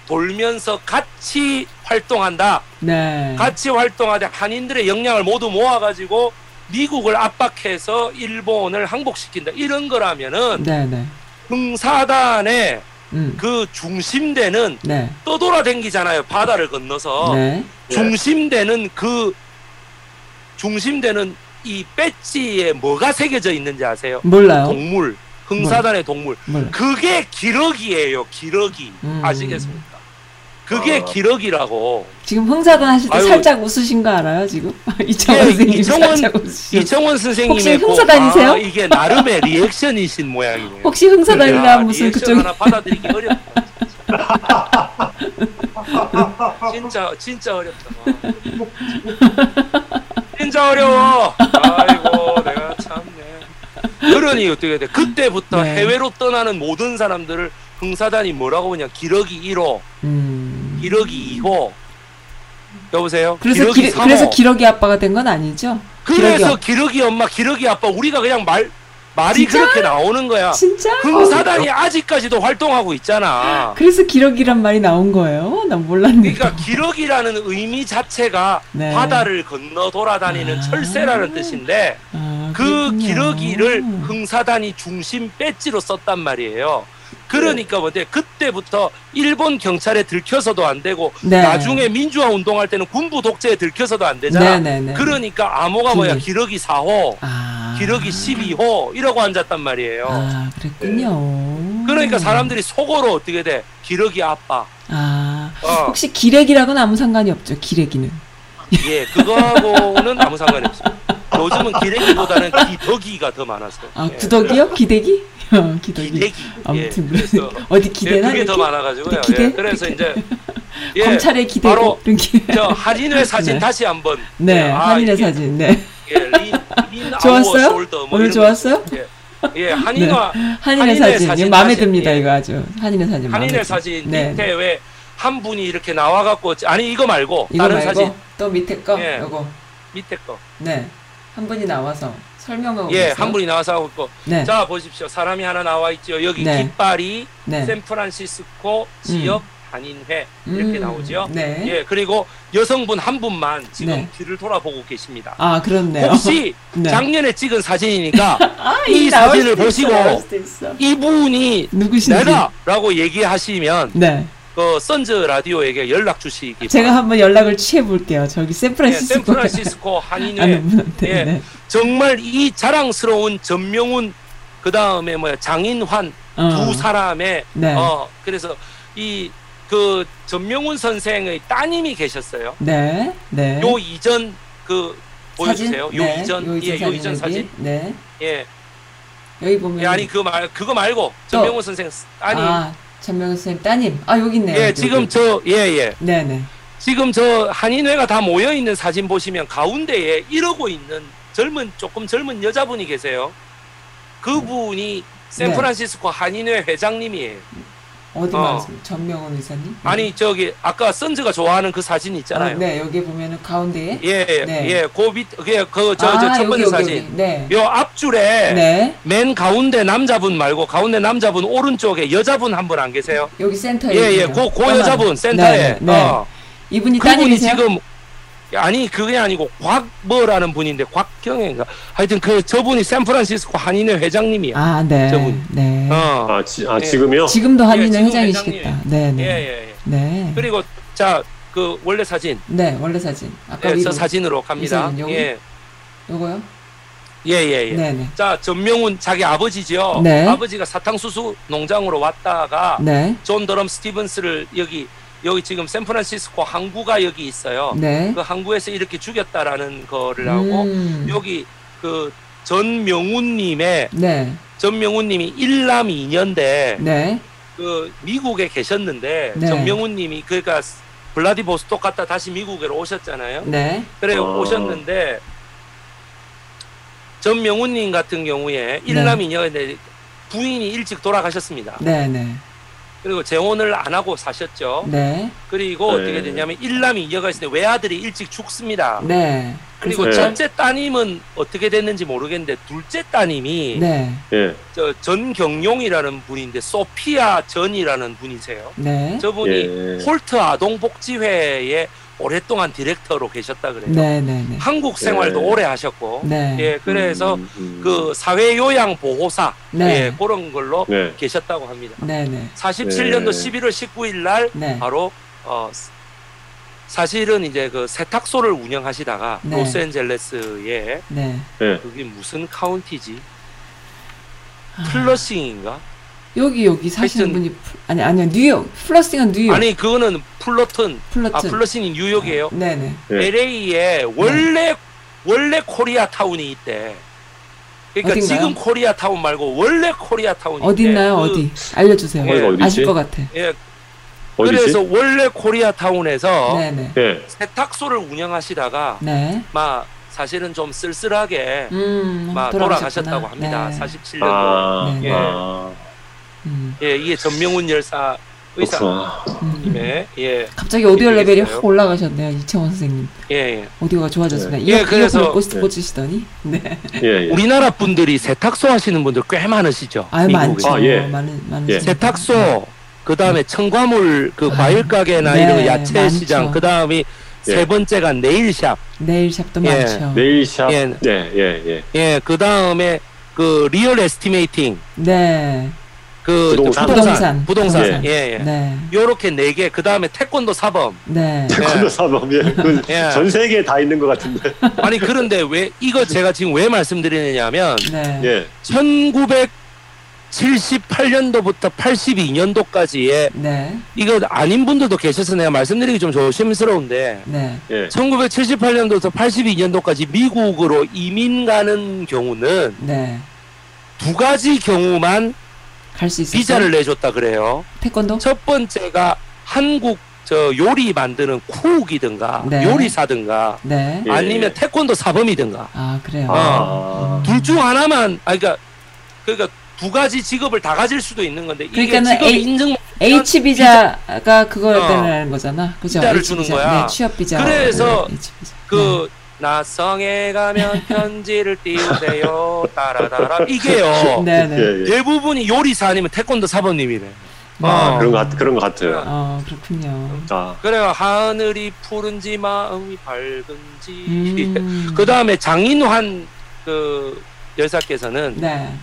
돌면서 같이 활동한다. 네. 같이 활동하되 한인들의 역량을 모두 모아가지고 미국을 압박해서 일본을 항복시킨다. 이런 거라면은 네, 네. 흥사단의 음. 그 중심대는 네. 떠돌아다니잖아요. 바다를 건너서 네. 중심대는 그 중심대는 이 배지에 뭐가 새겨져 있는지 아세요? 몰라요. 동물. 흥사단의 동물. 몰라요. 그게 기러기예요. 기러기. 음. 아시겠습니까? 그게 어. 기러기라고. 지금 흥사단 하실 때 아유. 살짝 웃으신 거 알아요? 지금 이청원 예, 선생님 이청원, 살짝 웃으시죠? 이청원 선생님의 혹시 흥사단이세요? 아, 이게 나름의 리액션이신 모양이에요. 혹시 흥사단이라 무슨 그쪽 하나 받아들이기 어렵다. 진짜 진짜 어렵다. 진짜 어려워. 아이고 내가 참네. 그러니 어떻게 해야 돼? 그때부터 네. 해외로 떠나는 모든 사람들을 흥사단이 뭐라고 하냐? 기러기 일 호, 음. 기러기 이 호. 여보세요? 그래서 기러기, 기러, 삼 호. 그래서 기러기 아빠가 된 건 아니죠? 그래서 기러기, 기러기 엄마, 기러기 아빠. 우리가 그냥 말, 말이 진짜? 그렇게 나오는 거야. 진짜? 흥사단이 어, 아직까지도 활동하고 있잖아. 그래서 기러기란 말이 나온 거예요? 난 몰랐는데. 그러니까 기러기라는 의미 자체가 네. 바다를 건너 돌아다니는 아, 철새라는 뜻인데 아, 그 기러기를 흥사단이 중심 배지로 썼단 말이에요. 그러니까 뭔데 그때부터 일본 경찰에 들켜서도 안 되고 네. 나중에 민주화 운동할 때는 군부 독재에 들켜서도 안 되잖아. 네, 네, 네. 그러니까 암호가 뭐야? 기러기 사 호, 아. 기러기 십이 호 이러고 앉았단 말이에요. 아, 그랬군요. 그러니까 사람들이 속어로 어떻게 돼? 기러기 아빠. 아, 어. 혹시 기레기라고는 아무 상관이 없죠? 기레기는. 예, 그거하고는 아무 상관이 없어요. 요즘은 기레기보다는 기덕이가 더 많아서. 아, 구덕이요? 기대기? 어, 기대기. 기대기. 아무튼 예, 그래서, 어디 기대나? 예, 그게 이렇게? 더 많아가지고요. 기대? 예, 그래서 이제 예, 검찰의 기대. 바로 저 한인회 사진 네. 다시 한번. 네, 예, 한인회 아, 사진. 예, 네. 예, 리, 리, 좋았어요? 뭐 오늘 좋았어요? 예, 예 한인화 네. 한인회, 한인회 사진. 사진 마음에 듭니다 예. 이거 아주. 한인회 사진. 한인회 사진 밑에 네. 왜 한 분이 이렇게 나와갖고 아니 이거 말고 이거 다른 말고? 사진. 또 밑에 거. 예. 요거. 밑에 거. 네, 한 분이 나와서. 설명하고 예, 있어요? 한 분이 나와서 하고 있고 네. 자 보십시오. 사람이 하나 나와 있죠. 여기 네. 깃발이 네. 샌프란시스코 지역 음. 한인회 이렇게 음. 나오죠. 네. 예, 그리고 여성분 한 분만 지금 네. 뒤를 돌아보고 계십니다. 아, 그렇네요. 혹시 네. 작년에 찍은 사진이니까 아, 이 사진을 보시고 있어, 이분이 누구신지 내가라고 얘기하시면 네. 그 선즈 라디오에게 연락 주시기 바랍니다. 제가 한번 연락을 취해 볼게요. 저기 샌프란시스코, 네, 샌프란시스코 한인회 예, 네. 정말 이 자랑스러운 전명훈 그 다음에 뭐야 장인환 어. 두 사람의 네. 어 그래서 이 그 전명훈 선생의 따님이 계셨어요. 네, 네. 요 이전 그 보여주세요. 네. 요 이전, 요 이전 예, 요 이전 사진. 네, 예. 여기 보면 예, 아니 그 말 그거 말고 전명훈 선생 아니. 아. 전명훈 선생님 따님. 아, 여기 있네요. 예, 지금 저, 예, 예. 네네. 지금 저 한인회가 다 모여있는 사진 보시면 가운데에 이러고 있는 젊은, 조금 젊은 여자분이 계세요. 그분이 샌프란시스코 네. 한인회 회장님이에요. 어디 어. 말씀? 전명훈 의사님? 아니, 저기, 아까 선즈가 좋아하는 그 사진 있잖아요. 아, 네, 여기 보면은 가운데에. 예, 예. 네. 예, 그 밑, 예, 그, 저, 아, 저, 첫 번째 여기, 사진. 여기. 네. 요 앞줄에. 네. 맨 가운데 남자분 말고, 가운데 남자분 오른쪽에 여자분 한 분 안 계세요? 여기 센터에. 예, 예. 그, 그 여자분, 센터에. 네. 네. 어. 이분이 따님이세요? 지금, 아니, 그게 아니고, 곽, 뭐라는 분인데, 곽경애인가? 하여튼, 그, 저분이 샌프란시스코 한인회 회장님이야. 아, 네. 저분. 네. 어. 아, 지, 아, 지금요? 지금도 한인회 예, 회장이시겠다. 네, 네. 예, 예, 예. 네. 그리고, 자, 그, 원래 사진. 네, 원래 사진. 아까 예, 저 사진으로 갑니다. 사진, 요거? 예. 요거요? 예, 예, 예. 네네. 자, 전명훈, 자기 아버지죠? 네. 아버지가 사탕수수 농장으로 왔다가, 네. 존 드럼 스티븐스를 여기, 여기 지금 샌프란시스코 항구가 여기 있어요. 네. 그 항구에서 이렇게 죽였다라는 거를 하고 음. 여기 그 전명훈님의 네. 전명훈님이 일남 이녀인데 네. 그 미국에 계셨는데 네. 전명훈님이 그러니까 블라디보스톡 갔다 다시 미국으로 오셨잖아요. 네. 그래 어. 오셨는데 전명훈님 같은 경우에 일남 이녀인데 부인이 일찍 돌아가셨습니다. 네네. 그리고 재혼을 안 하고 사셨죠. 네. 그리고 네. 어떻게 되냐면 일남이 이어가 있는데 외아들이 일찍 죽습니다. 네. 그리고 네. 첫째 따님은 어떻게 됐는지 모르겠는데 둘째 따님이 네. 저 전경용이라는 분인데 소피아 전이라는 분이세요. 네. 저분이 네. 홀트 아동복지회에 오랫동안 디렉터로 계셨다 그래요. 네, 네, 네. 한국 생활도 네. 오래 하셨고, 네. 예, 그래서 음, 음. 그 사회요양보호사, 네. 예, 그런 걸로 네. 계셨다고 합니다. 네, 네. 사십칠 년도 네. 십일월 십구일 날 네. 바로 어, 사실은 이제 그 세탁소를 운영하시다가 네. 로스앤젤레스에 네. 그게 무슨 카운티지? 아. 플러싱인가? 여기 여기 사시는 분이 아니 아니요 뉴욕 플러싱은 뉴욕 아니 그거는 플러튼 플러튼 아 플러싱이 뉴욕이에요. 아, 네네. 네. 엘에이에 원래 네. 원래 코리아 타운이 있대. 그러니까 어딘가요? 지금 코리아 타운 말고 원래 코리아 타운이 어디 있나요? 그, 어디 알려주세요. 예, 아실 것 같아. 예. 그래서 어디지? 원래 코리아 타운에서 네네. 네. 세탁소를 운영하시다가 네. 막 사실은 좀 쓸쓸하게 음, 막 돌아가셨다고 합니다. 네. 사십칠 년도. 아, 예. 아. 음. 예, 이게 전명훈 열사 의사님의 음. 예. 갑자기 오디오 레벨이 확 올라가셨네요, 이청원 선생님. 예, 예. 오디오가 좋아졌습니다. 예, 예 그래서 꼬시트 꽂으시더니. 네. 예, 예. 우리나라 분들이 세탁소 하시는 분들 꽤 많으시죠. 아, 많죠. 아, 예. 많은 많은. 예. 세탁소, 네. 그 다음에 청과물, 그 과일 가게나 네, 이런 야채 많죠. 시장, 그 다음이. 예. 세 번째가 네일샵. 네일샵도 예. 많죠. 네일샵. 예, 네, 예, 예. 예, 그 다음에 그 리얼 에스티메이팅. 네. 그 부동산, 부동산, 부동산, 부동산. 예, 예. 네. 요렇게 네 개, 그 다음에 태권도 사범. 네. 태권도 사범, 예. 그 예. 전 세계에 다 있는 것 같은데. 아니, 그런데 왜, 이거 제가 지금 왜 말씀드리느냐면, 네. 예. 천구백칠십팔 년도부터 팔십이 년도까지에, 네. 이거 아닌 분들도 계셔서 내가 말씀드리기 좀 조심스러운데, 네. 예. 천구백칠십팔 년도부터 팔십이 년도까지 미국으로 이민 가는 경우는, 네. 두 가지 경우만 비자를 내줬다 그래요. 태권도? 첫 번째가 한국 저 요리 만드는 쿡이든가 네. 요리사든가 네. 아니면 태권도 사범이든가. 아 그래요. 어. 아. 둘 중 하나만 아 그러니까 그러니까 두 가지 직업을 다 가질 수도 있는 건데 이게 직업이 인증 H 비자가 비자. 그걸 어. 따르는 거잖아. 그죠? 비자를 H 주는 비자. 거야. 네, 취업 비자. 그래서 네, 비자. 그 네. 나성에 가면 편지를 띄우세요. 따라따라 이게요. 네네. 대부분이 요리사 아니면 태권도 사범님이래. 아 어. 그런 것 그런 것 같아요. 아 그렇군요. 아. 그래요. 하늘이 푸른지 마음이 밝은지. 음. 그 다음에 장인환 그 열사께서는 네.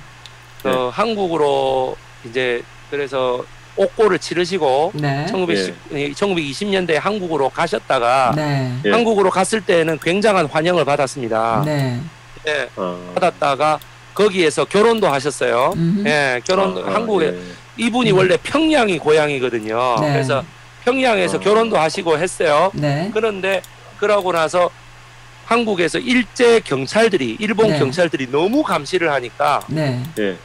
그 네. 한국으로 이제 그래서 옥고를 치르시고 네. 천구백이십 년대에 한국으로 가셨다가 네. 한국으로 갔을 때는 굉장한 환영을 받았습니다. 네. 네. 어. 받았다가 거기에서 결혼도 하셨어요. 네. 결혼 어, 한국에 네. 이분이 네. 원래 평양이 고향이거든요. 네. 그래서 평양에서 어. 결혼도 하시고 했어요. 네. 그런데 그러고 나서 한국에서 일제 경찰들이 일본 네. 경찰들이 너무 감시를 하니까 네. 네.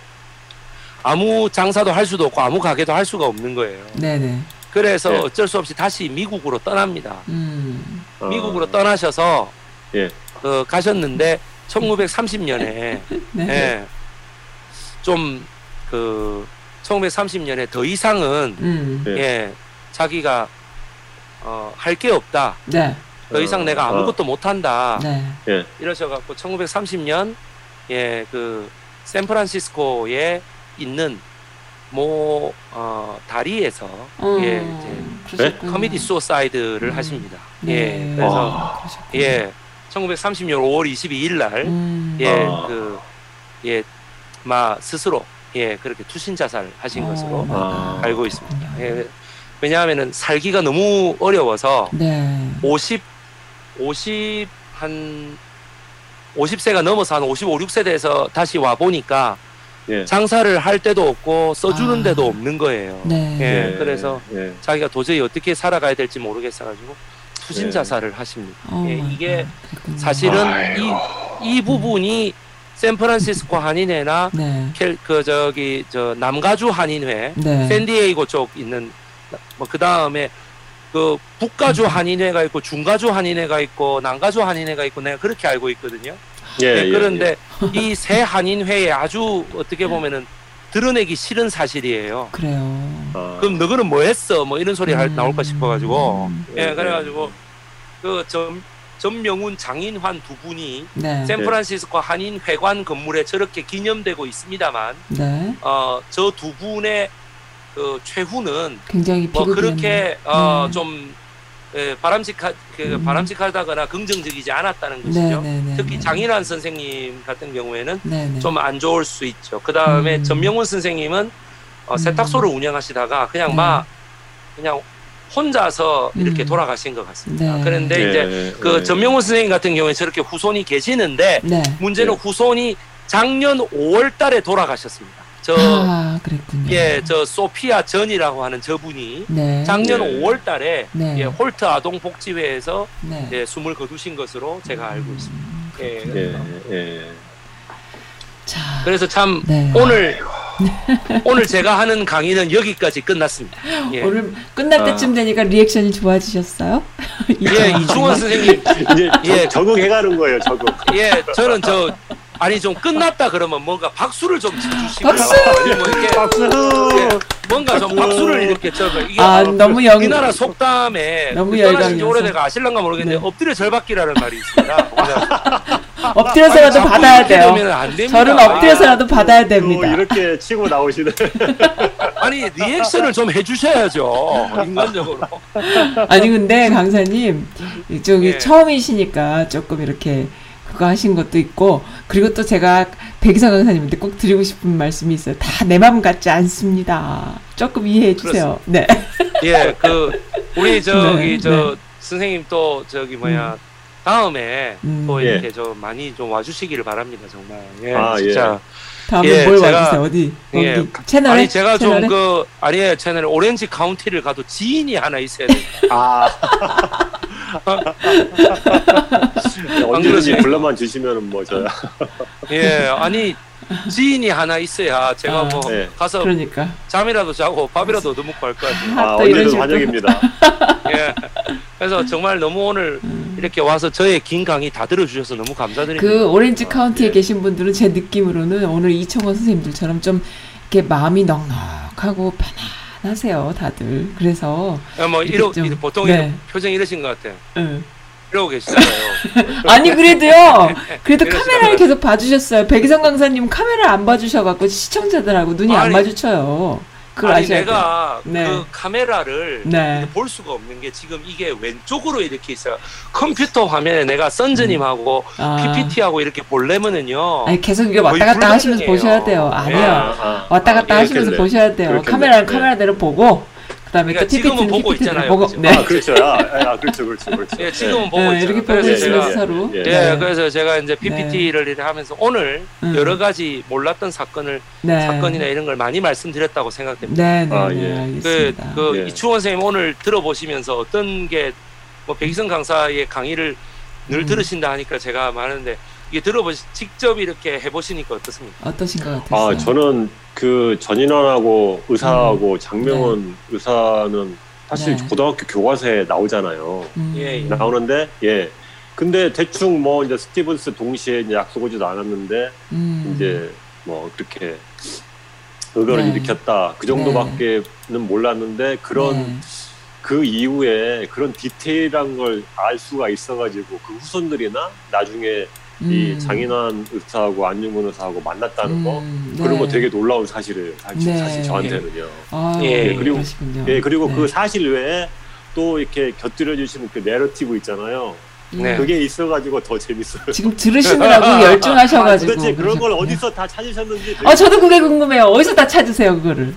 아무 장사도 할 수도 없고 아무 가게도 할 수가 없는 거예요. 네네. 그래서 네. 어쩔 수 없이 다시 미국으로 떠납니다. 음. 미국으로 어. 떠나셔서 예. 어, 가셨는데 천구백삼십 년에 네. 예, 좀 그 천구백삼십 년에 더 이상은 음. 예, 예. 자기가 어, 할 게 없다. 네. 더 이상 어. 내가 아무것도 어. 못한다. 네. 예. 이러셔갖고 천구백삼십 년 예, 그 샌프란시스코에 있는 모 어, 다리에서 어, 예, 이제 커미디 수어사이드를 음. 하십니다. 네. 예, 그래서 아, 예, 천구백삼십 년 오월 이십이일 날 음. 예, 아. 그, 예, 마 스스로 예 그렇게 투신 자살 하신 아. 것으로 아. 알고 있습니다. 예, 왜냐하면은 살기가 너무 어려워서 네. 오십 한 오십 세가 넘어서 한 오십오, 오십육 세대에서 다시 와 보니까. 예. 장사를 할 데도 없고 써주는 아. 데도 없는 거예요. 네. 예. 예. 그래서 예. 자기가 도저히 어떻게 살아가야 될지 모르겠어가지고 투신 예. 자살을 하십니다. 오, 예. 이게 그렇군요. 사실은 이, 이 부분이 샌프란시스코 한인회나 네. 켈, 그 저기 저 남가주 한인회, 네. 샌디에이고 쪽 있는 뭐 그 다음에 그 북가주 한인회가 있고 중가주 한인회가 있고 남가주 한인회가 있고 내가 그렇게 알고 있거든요. 예, 네, 예, 그런데 예. 이 새 한인회에 아주 어떻게 보면은 드러내기 싫은 사실이에요. 그래요. 아. 그럼 너거는 뭐 했어? 뭐 이런 소리 음. 나올까 싶어가지고. 음. 예, 그래가지고 그 전, 전명훈, 장인환 두 분이 네. 샌프란시스코 한인 회관 건물에 저렇게 기념되고 있습니다만, 네. 어, 저 두 분의 그 최후는 굉장히 뭐 그렇게 어, 네. 좀 예, 바람직하, 음. 바람직하다거나 긍정적이지 않았다는 것이죠. 네네네네. 특히 장인환 선생님 같은 경우에는 좀 안 좋을 수 있죠. 그 다음에 음. 전명훈 선생님은 어, 세탁소를 음. 운영하시다가 그냥 네. 막 그냥 혼자서 음. 이렇게 돌아가신 것 같습니다. 네. 그런데 네. 이제 그 네. 전명훈 선생님 같은 경우에 저렇게 후손이 계시는데 네. 문제는 네. 후손이 작년 오월 달에 돌아가셨습니다. 저, 아, 그랬군요. 예, 저 소피아 전이라고 하는 저분이 네. 작년 네. 오월 달에 네. 예, 홀트 아동복지회에서 네. 예, 숨을 거두신 것으로 제가 알고 있습니다. 음, 예, 예, 예. 자, 그래서 참 네. 오늘 오늘 제가 하는 강의는 여기까지 끝났습니다. 예. 오늘 끝날 때쯤 되니까 아. 리액션이 좋아지셨어요? 예, 이충원 선생님 이제 예, 적응해가는 거예요, 적응. 예, 저는 저. 아니 좀 끝났다 그러면 뭔가 박수를 좀 쳐주시고 박수! 뭐 이렇게 박수! 예, 뭔가 좀 박수를 이렇게 쳐서 이게 아, 너무 영... 우리나라 속담에 너무 열강이 오래돼가 아실랑가 모르겠는데 네. 엎드려 절받기라는 말이 있습니다. 엎드려서라도 받아야 돼요. 저는 엎드려서라도 받아야 됩니다. 이렇게 치고 나오시는 아니 리액션을 좀 해주셔야죠. 인간적으로. 아니 근데 강사님 저기 네. 처음이시니까 조금 이렇게 그거 하신 것도 있고, 그리고 또 제가 백이성 강사님한테 꼭 드리고 싶은 말씀이 있어요. 다 내 마음 같지 않습니다. 조금 이해해 주세요. 그렇습니다. 네. 예, 그, 우리 저기, 네, 저, 네. 선생님 또 저기 뭐야, 음. 다음에 음. 또 이렇게 예. 좀 많이 좀 와주시기를 바랍니다. 정말. 예, 아, 진짜. 예. 다음에 예, 뭘 제가, 와주세요? 어디? 어디? 예. 채널에? 아니, 제가 채널에? 좀 그, 아니에요. 채널에 오렌지 카운티를 가도 지인이 하나 있어야 돼요. 아. 언제든지 불러만 주시면은 뭐 저야. 예, 아니 지인이 하나 있어야 제가 아, 뭐 네. 가서 그러니까. 잠이라도 자고 밥이라도 얻어먹고 할 것 같아요. 아, 아 언제든 환영입니다. 예, 그래서 정말 너무 오늘 이렇게 와서 저의 긴 강의 다 들어주셔서 너무 감사드립니다. 그 오렌지 카운티에 아, 계신 분들은 제 느낌으로는 오늘 이청원 선생님들처럼 좀 이렇게 마음이 넉넉하고 편안하고 하세요, 다들. 그래서 뭐 이러, 좀, 보통 네. 표정이 이러신 것 같아요. 응. 이러고 계시잖아요. 아니 그래도요. 그래도 카메라를 계속 봐주셨어요. 백이성 강사님 카메라 안 봐주셔갖고 시청자들하고 눈이 아니, 안 마주쳐요. 그걸 아니 아셔야 내가 네. 그 카메라를 네. 볼 수가 없는 게 지금 이게 왼쪽으로 이렇게 있어요. 컴퓨터 화면에 내가 선즈님하고 음. 아. 피피티하고 이렇게 보려면은요. 아니, 계속 이거 왔다 갔다 하시면서 보셔야 돼요. 아니요. 예. 아. 왔다 갔다 아, 하시면서 보셔야 돼요. 카메라는 네. 카메라대로 보고 그다음에 그러니까 또 피피티는 지금은 보고 있잖아요. 보고. 그렇죠. 네. 아, 그렇죠. 아, 아, 그렇죠. 그렇죠. 그렇죠. 예, 지금은 네. 보고 네, 이렇게 보고 있으면서 서로. 예, 네. 그래서 제가 이제 피피티를 네. 하면서 오늘 음. 여러 가지 몰랐던 사건을 네. 사건이나 이런 걸 많이 말씀드렸다고 생각됩니다. 네, 네, 아, 네. 네. 알겠습니다. 그, 그 네. 이충원 선생님 오늘 들어보시면서 어떤 게 뭐 백이성 강사의 강의를 늘 음. 들으신다 하니까 제가 말하는데 이게 들어보시 직접 이렇게 해보시니까 어떻습니까? 어떠신 것 같았어요? 아, 저는 그 전인환하고 의사하고 음. 장명훈 네. 의사는 사실 네. 고등학교 교과서에 나오잖아요. 음. 예, 예. 나오는데 예. 근데 대충 뭐 이제 스티븐스 동시에 이제 약속하지도 않았는데 음. 이제 뭐 그렇게 의거를 네. 일으켰다 그 정도밖에는 네. 몰랐는데 그런 네. 그 이후에 그런 디테일한 걸 알 수가 있어가지고 그 후손들이나 나중에 이 장인환 의사하고 안중근 의사하고 만났다는 음, 거 그런 네. 거 되게 놀라운 사실이에요. 사실, 네. 사실 저한테는요. 아, 예, 예, 그리고 그러시군요. 예 그리고 네. 그 사실 외에 또 이렇게 곁들여 주시는 그 내러티브 있잖아요. 네. 그게 있어가지고 더 재밌어요. 지금 들으시느라고 열중하셔가지고. 아, 도대체 그런 그러셨군요. 걸 어디서 다 찾으셨는지. 아 저도 그게 궁금해요. 어디서 다 찾으세요 그거를?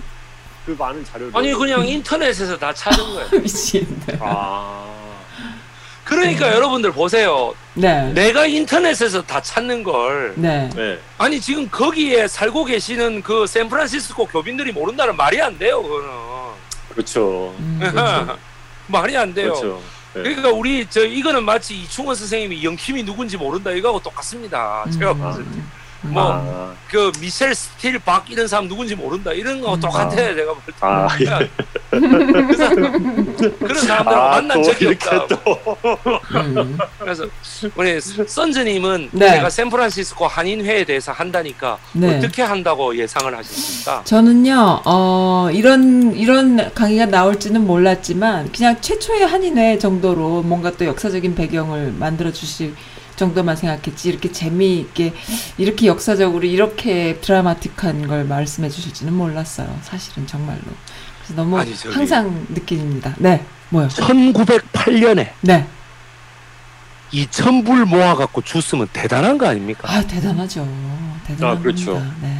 그 많은 자료를. 아니 그냥 인터넷에서 다 찾은 거예요. 미친. 아. 그러니까 네. 여러분들 보세요. 네. 내가 인터넷에서 다 찾는 걸 네. 네. 아니 지금 거기에 살고 계시는 그 샌프란시스코 교빈들이 모른다는 말이 안 돼요. 그거는. 그렇죠. 음, 그렇죠. 말이 안 돼요. 그렇죠. 네. 그러니까 우리 저 이거는 마치 이충원 선생님이 영킴이 누군지 모른다 이거하고 똑같습니다. 음. 제가 봤을 때. 뭐 그 아. 미셸 박스틸 이런 사람 누군지 모른다 이런 거 똑같아요. 아. 내가 볼 때. 아, 예. 그래서 그런 사람들하고 아, 만난 적이 없다. 그래서 우리 선즈님은 네. 제가 샌프란시스코 한인회에 대해서 한다니까 네. 어떻게 한다고 예상을 하셨습니까? 저는요 어, 이런 이런 강의가 나올지는 몰랐지만 그냥 최초의 한인회 정도로 뭔가 또 역사적인 배경을 만들어 주실 정도만 생각했지 이렇게 재미있게 이렇게 역사적으로 이렇게 드라마틱한 걸 말씀해 주실지는 몰랐어요. 사실은 정말로. 그래서 너무 아니, 저기... 항상 느낍니다. 네, 뭐요? 천구백팔 년에 네. 이천 불 모아갖고 줬으면 대단한 거 아닙니까? 아 대단하죠. 대단한 아, 그렇죠. 겁니다. 네.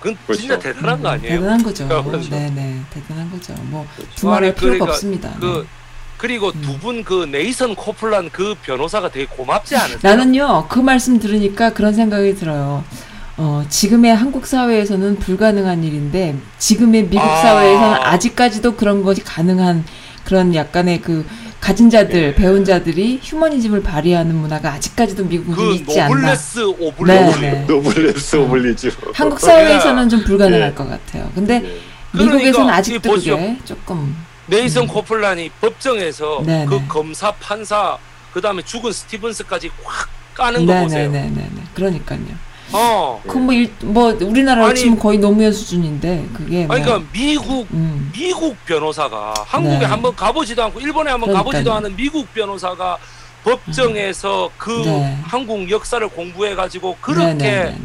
그건 진짜 그렇죠. 대단한 음, 거 아니에요? 대단한 거죠. 그러니까 그렇죠. 네네, 대단한 거죠. 뭐 두말할 그렇죠. 필요가 그러니까 없습니다. 그... 네. 그리고 두 분 그 네이선 코플란 그 변호사가 되게 고맙지 않으세요? 나는요 그 말씀 들으니까 그런 생각이 들어요. 어, 지금의 한국 사회에서는 불가능한 일인데 지금의 미국 아~ 사회에서는 아직까지도 그런 것이 가능한 그런 약간의 그 가진 자들, 배운 자들이 휴머니즘을 발휘하는 문화가 아직까지도 미국이 있지 않나. 그 노블레스 오블리주. 네, 네. 노블레스 오블리주. 어, 한국 사회에서는 좀 불가능할 네. 것 같아요. 근데 네. 미국에서는 그러니까, 아직도 보시오. 그게 조금. 네이선 음. 코플란이 법정에서 네네. 그 검사, 판사, 그 다음에 죽은 스티븐스까지 확 까는 네네. 거 보세요. 네네네. 그러니까요. 어. 그 뭐, 뭐 우리나라로 아니, 치면 거의 노무현 수준인데 그게. 뭐. 아니, 그러니까 미국 음. 미국 변호사가 한국에 네. 한번 가보지도 않고 일본에 한번 그러니까요. 가보지도 않은 미국 변호사가 법정에서 음. 그 네. 한국 역사를 공부해가지고 그렇게. 네네네네.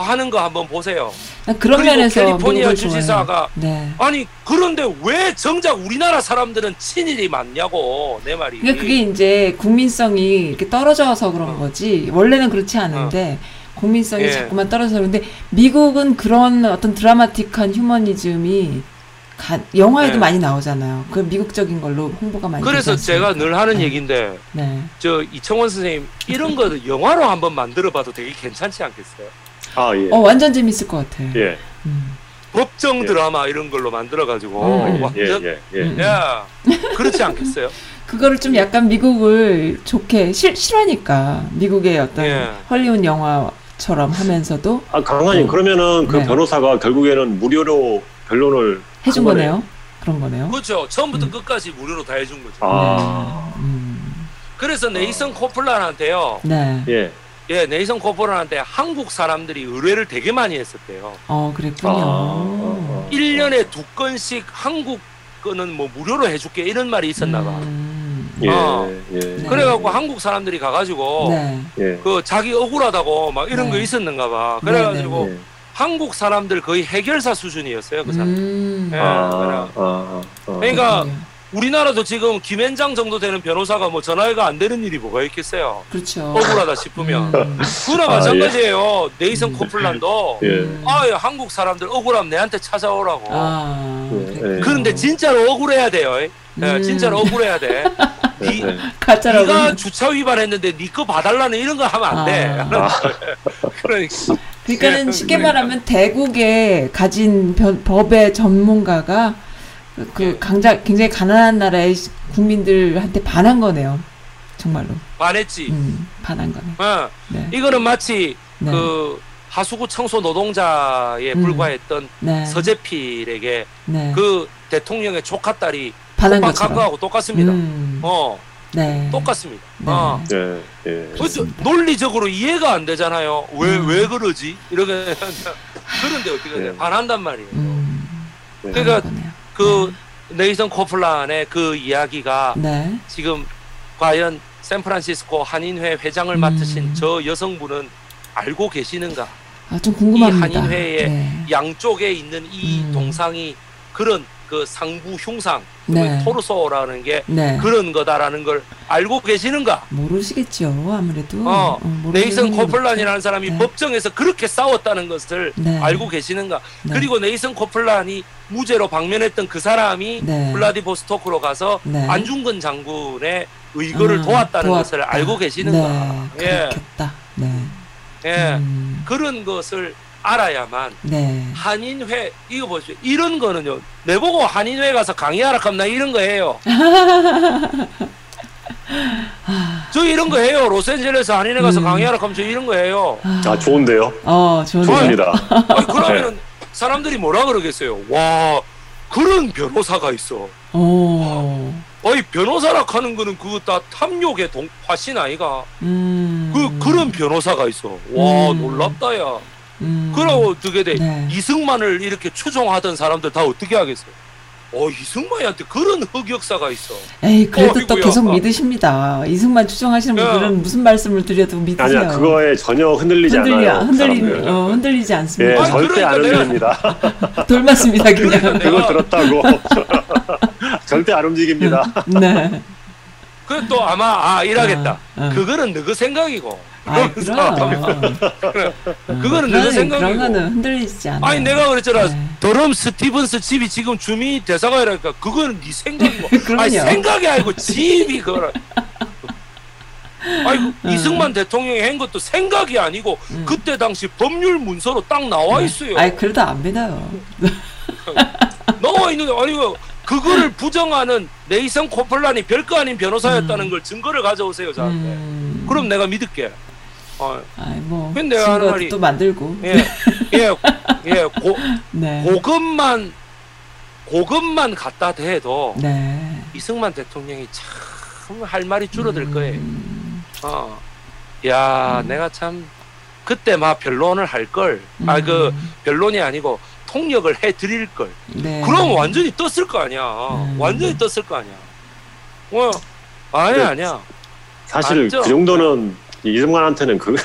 하는 거 한번 보세요. 그런 면에서 캘리포니아 주지사가 네. 아니 그런데 왜 정작 우리나라 사람들은 친일이 많냐고 내 말이. 그러니까 그게 이제 국민성이 이렇게 떨어져서 그런 어. 거지 원래는 그렇지 않은데 어. 국민성이 예. 자꾸만 떨어져서 그런데 미국은 그런 어떤 드라마틱한 휴머니즘이 가, 영화에도 네. 많이 나오잖아요. 그 미국적인 걸로 홍보가 많이. 그래서 제가 늘 하는 네. 얘기인데, 네. 저 이청원 선생님 이런 거 영화로 한번 만들어봐도 되게 괜찮지 않겠어요? 아, 예. 어, 완전 재밌을 것 같아. 예. 음. 법정 드라마 예. 이런 걸로 만들어가지고 음. 완전 예, 예, 예. 야 그렇지 않겠어요? 그거를 좀 약간 미국을 좋게 실 실화니까 미국의 어떤 예. 헐리우드 영화처럼 하면서도. 아 강아님 음. 그러면은 그 네. 변호사가 결국에는 무료로 변론을 해준 거네요. 거네요. 그런 거네요. 그렇죠. 처음부터 음. 끝까지 무료로 다 해준 거죠. 아. 네. 음. 그래서 네이선 어. 코플란한테요. 네. 예. 예, 네이선 코플란한테 한국 사람들이 의뢰를 되게 많이 했었대요. 어, 그랬군요. 아, 일 년에 두 건씩 한국 거는 뭐 무료로 해줄게 이런 말이 있었나 봐. 음, 예, 어. 예. 그래갖고 네. 한국 사람들이 가가지고 네. 그 자기 억울하다고 막 이런 네. 거 있었는가 봐. 그래가지고 네, 네, 네. 한국 사람들 거의 해결사 수준이었어요. 그 사람들. 음. 예, 아, 아, 아, 아, 그러니까 그렇군요. 우리나라도 지금 김앤장 정도 되는 변호사가 뭐 전화가 안 되는 일이 뭐가 있겠어요. 그렇죠. 억울하다 싶으면. 음. 그나 마찬가지예요. 예. 네이선 코플란도 예. 아, 예, 한국 사람들 억울하면 내한테 찾아오라고. 아, 예. 그런데 진짜로 억울해야 돼요. 음. 예, 진짜로 억울해야 돼. 니, 니가 주차 위반했는데 니 거 봐달라는 이런 거 하면 안 돼. 아. 그러니까. 그러니까는 쉽게 말하면 대국에 가진 변, 법의 전문가가 그 강자 굉장히 가난한 나라의 국민들한테 반한 거네요. 정말로. 반했지. 음, 반한 거네. 어, 네. 이거는 마치 네. 그 하수구 청소 노동자에 음. 불과했던 네. 서재필에게 네. 그 대통령의 조카 딸이 반한 것하고 똑같습니다. 음. 어, 네. 똑같습니다. 네. 어. 네. 네. 그래서 논리적으로 이해가 안 되잖아요. 왜, 음. 왜 그러지? 이렇게 그런데 어떻게 네. 반한단 말이에요. 음. 네. 그러니까. 그 네. 네이선 코플란의 그 이야기가 네. 지금 과연 샌프란시스코 한인회 회장을 음. 맡으신 저 여성분은 알고 계시는가? 아, 좀 궁금합니다. 이 한인회의 네. 양쪽에 있는 이 음. 동상이 그런 그 상부 흉상, 네. 토르소라는 게 네. 그런 거다라는 걸 알고 계시는가? 모르시겠죠. 아무래도 어, 어, 네이선 코플란이라는 사람이 네. 법정에서 그렇게 싸웠다는 것을 네. 알고 계시는가? 네. 그리고 네이선 코플란이 무죄로 방면했던 그 사람이 네. 블라디보스토크로 가서 네. 안중근 장군의 의거를 아, 도왔다는 도왔다. 것을 알고 계시는가? 네. 예. 그렇겠다. 네. 예. 음. 그런 것을 알아야만 네. 한인회 이거 보세요. 이런 거는요. 내보고 한인회 가서 강의하라 하면 나 이런 거 해요. 저 이런 거 해요. 로스앤젤레스 한인회 가서 음. 강의하라 하면 저 이런 거 해요. 아 좋은데요? 어 좋은데요? 좋습니다. 그러면 사람들이 뭐라 그러겠어요. 와 그런 변호사가 있어. 오. 아니 변호사라 하는 거는 그거 다 탐욕의 동, 화신 아이가. 음. 그 그런 변호사가 있어. 와 음. 놀랍다야. 음. 그러고 어떻게 돼? 네. 이승만을 이렇게 추종하던 사람들 다 어떻게 하겠어? 어 이승만한테 그런 흑역사가 있어. 에이 그래도 어, 또 계속 아까. 믿으십니다. 이승만 추종하시는 야. 분들은 무슨 말씀을 드려도 믿으세요. 아니야 그거에 전혀 흔들리지 흔들려, 않아요. 흔들리, 어, 흔들리지 않습니다. 예, 아니, 절대 그러니까 안 흔들립니다. 돌 맞습니다 그냥. 그러니까 그거 들었다고. 절대 안 움직입니다. 네. 그래 또 아마 아 이라겠다. 아, 아. 그거는 너그 생각이고. 아, 그럼. 그래. 그거는 내 생각이고. 그거는 흔들리지 않아. 아니 내가 그랬잖아. 네. 더럼 스티븐스 집이 지금 주민 대사관이라니까 그거는 네 생각이고. 아니 생각이 아니고 집이 그거라. 아이고 음. 이승만 대통령이 한 것도 생각이 아니고 음. 그때 당시 법률 문서로 딱 나와 있어요. 아니 그래도 안 믿어요. 나와 있는데 아니 그거를 부정하는 네이선 코플란이 별거 아닌 변호사였다는 음. 걸 증거를 가져오세요 저한테. 음. 그럼 내가 믿을게. 어. 아이 뭐 증거도 만들고 예예예 예, 예, 네. 고급만 고급만 갖다 대도 네. 이승만 대통령이 참 할 말이 줄어들 음. 거예요. 어, 야 음. 내가 참 그때 막 변론을 할 걸 아 그 음. 변론이 아니고 통역을 해 드릴 걸. 네. 그럼 완전히 떴을 거 아니야. 음. 완전히 떴을 거 아니야. 어 아니 아니야. 사실 맞죠? 그 정도는. 이승만한테는 그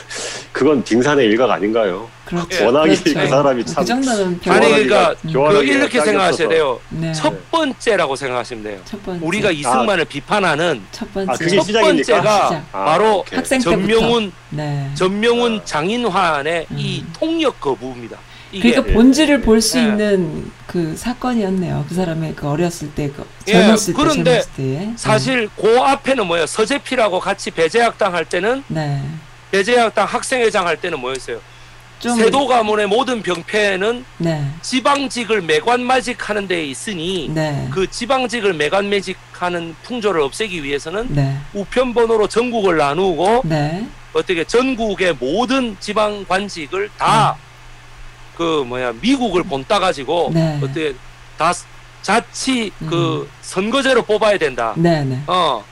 그건 빙산의 일각 아닌가요? 그렇, 워낙이 그렇죠. 그 사람이 참. 그 정도는 아니 그러니까 그 이렇게 생각하셔야 돼요. 네. 첫 번째라고 생각하시면 돼요. 첫 번째. 우리가 이승만을 아, 비판하는 첫 번째. 아, 그게 첫 번째가 시작. 바로 아, 전명훈 네. 전명훈 아. 장인환의 음. 이 통역 거부입니다. 이게. 그러니까 본질을 볼 수 예. 있는 그 사건이었네요. 그 사람의 그 어렸을 때, 그 젊었을 예. 때, 그런데 젊었을 사실 네. 그 앞에는 뭐예요? 서재필하고 같이 배제학당 할 때는 네. 배제학당 학생회장 할 때는 뭐였어요? 세도 가문의 모든 병폐는 네. 지방직을 매관매직하는 데에 있으니 네. 그 지방직을 매관매직하는 풍조를 없애기 위해서는 네. 우편번호로 전국을 나누고 네. 어떻게 전국의 모든 지방관직을 다 네. 그 뭐야 미국을 본따 가지고 네. 어떻게 다 자치 그 음. 선거제로 뽑아야 된다. 네네. 어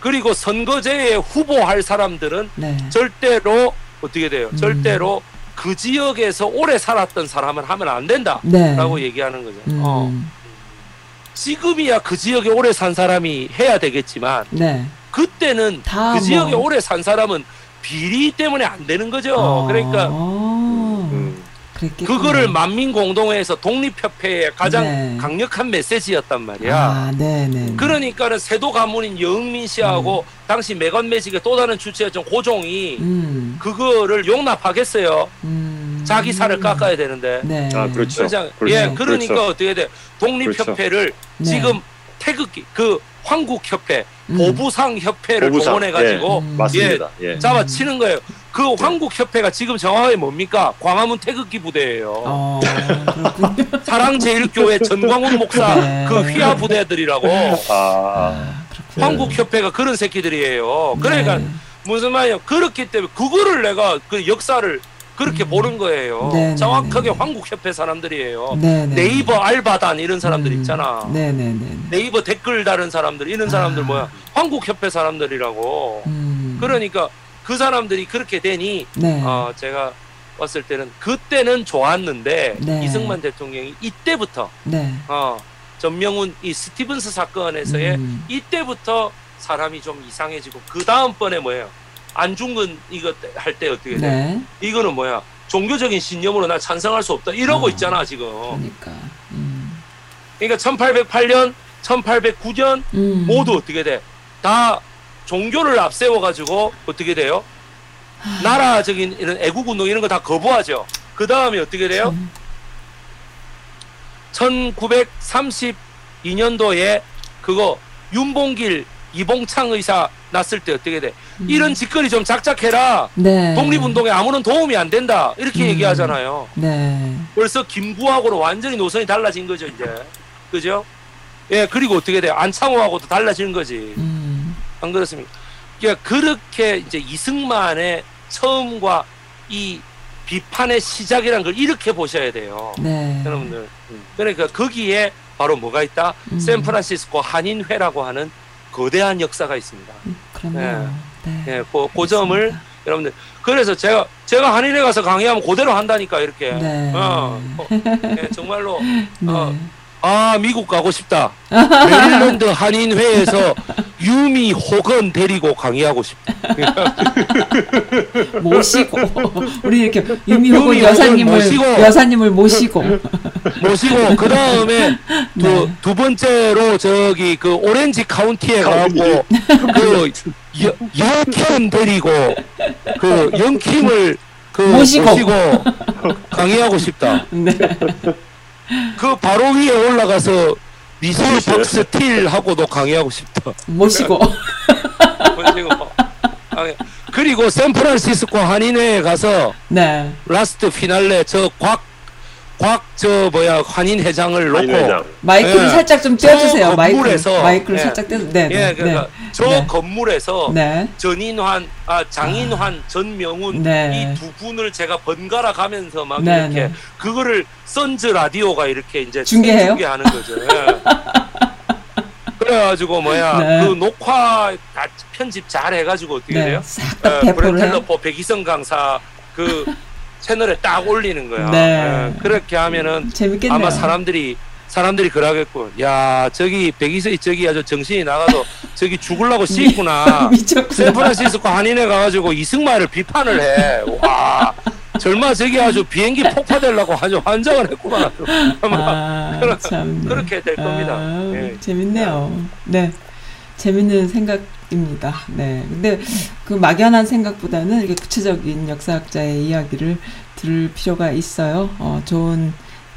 그리고 선거제에 후보할 사람들은 네. 절대로 어떻게 돼요? 음. 절대로 그 지역에서 오래 살았던 사람은 하면 안 된다라고 네. 얘기하는 거죠. 음. 어 지금이야 그 지역에 오래 산 사람이 해야 되겠지만 네. 그때는 그 뭐. 지역에 오래 산 사람은 비리 때문에 안 되는 거죠. 어. 그러니까. 그랬겠구나. 그거를 만민공동회에서 독립협회의 가장 네. 강력한 메시지였단 말이야. 아, 네네. 그러니까는 세도 가문인 여흥민 씨하고 음. 당시 매건매직의 또 다른 주체였던 고종이 음. 그거를 용납하겠어요. 음. 자기 살을 깎아야 되는데. 네. 아 그렇죠. 그러니까, 그렇죠. 예, 그러니까 그렇죠. 어떻게 돼? 독립협회를 그렇죠. 지금 네. 태극기 그 황국협회, 음. 보부상협회를 보부상. 동원해가지고 예. 음. 맞습니다. 예. 잡아치는 거예요. 그 황국협회가 지금 정확하게 뭡니까? 광화문 태극기 부대예요. 아, 사랑제일교회 전광훈 목사 네. 그 휘하 부대들이라고. 아, 황국협회가 그런 새끼들이에요. 그러니까 네. 무슨 말이에요? 그렇기 때문에 그거를 내가 그 역사를 그렇게 음. 보는 거예요. 네네네. 정확하게 황국협회 사람들이에요. 네네네. 네이버 알바단 이런 사람들 음. 있잖아. 네네네. 네이버 댓글 다는 사람들 이런 사람들 아. 뭐야? 황국협회 사람들이라고. 음. 그러니까. 그 사람들이 그렇게 되니 네. 어, 제가 왔을 때는 그때는 좋았는데 네. 이승만 대통령이 이때부터 네. 어, 전명훈 이 스티븐스 사건에서의 음. 이때부터 사람이 좀 이상해지고 그 다음번에 뭐예요? 안중근 이거 할 때 어떻게 돼? 네. 이거는 뭐야? 종교적인 신념으로 나 찬성할 수 없다 이러고 어, 있잖아 지금. 그러니까. 음. 그러니까 천팔백팔 년, 천팔백구 년 음. 모두 어떻게 돼? 다 종교를 앞세워가지고 어떻게 돼요? 나라적인 이런 애국운동 이런 거 다 거부하죠. 그 다음에 어떻게 돼요? 천구백삼십이 년도에 그거 윤봉길 이봉창 의사 났을 때 어떻게 돼? 음. 이런 짓거리 좀 작작해라. 네. 독립운동에 아무런 도움이 안 된다. 이렇게 음. 얘기하잖아요. 네. 벌써 김구하고는 완전히 노선이 달라진 거죠 이제. 그죠? 예 그리고 어떻게 돼요? 안창호하고도 달라지는 거지. 음. 안 그렇습니까? 그러니까 그렇게 이제 이승만의 처음과 이 비판의 시작이란 걸 이렇게 보셔야 돼요. 네. 여러분들. 그러니까 거기에 바로 뭐가 있다? 음. 샌프란시스코 한인회라고 하는 거대한 역사가 있습니다. 음, 그렇네요. 예, 네. 예, 그, 그 점을 여러분들, 그래서 제가 제가 한인회 가서 강의하면 그대로 한다니까 이렇게. 네. 어, 어, 예, 정말로. 네. 어, 아, 미국 가고 싶다. 메릴랜드 한인회에서 유미 혹은 데리고 강의하고 싶다. 모시고. 우리 이렇게 유미 혹은 여사님을 모시고, 여사님을 모시고. 모시고, 그 다음에 두, 네. 두 번째로 저기 그 오렌지 카운티에 가고 그 여, 영킴 데리고 그 영킴을 그 모시고. 모시고 강의하고 싶다. 네. 그 바로 위에 올라가서 미셸 박스틸 하고도 강의하고 싶다. 모시고. 그리고 샌프란시스코 한인회에 가서 네. 라스트 피날레 저 곽 곽 저 뭐야 한인 회장을 놓고 한인회장. 마이크를 예. 살짝 좀 떼어주세요. 마이크에서 마이크를 예. 살짝 떼. 네. 예, 네. 그러니까 네. 저 네. 건물에서 네. 전인환, 아 장인환, 아. 전명훈 네. 이 두 분을 제가 번갈아 가면서 막 네. 이렇게 네. 그거를 선즈라디오가 이렇게 이제 중계해요? 중계하는 거죠. 예. 그래가지고 뭐야 네. 그 녹화 다 편집 잘 해가지고 어떻게 네. 돼요? 싹 다 배포를 해요. 브레텔러포 백이성 강사 그 채널에 딱 올리는 거야. 네. 예, 그렇게 하면은 재밌겠네요. 아마 사람들이 사람들이 그러겠군. 야, 저기 백이성이 저기 아주 정신이 나가도 저기 죽으려고 씻구나. 샌프란시스코 한인회 가가지고 이승만을 비판을 해. 와, 절마 저기 아주 비행기 폭파되려고 아주 환장을 했구만. 아, 그런, 참. 그렇게 될 아, 겁니다. 아, 예. 재밌네요. 네. 재밌는 생각입니다. 네. 근데 그 막연한 생각보다는 이렇게 구체적인 역사학자의 이야기를 들을 필요가 있어요. 어, 좋은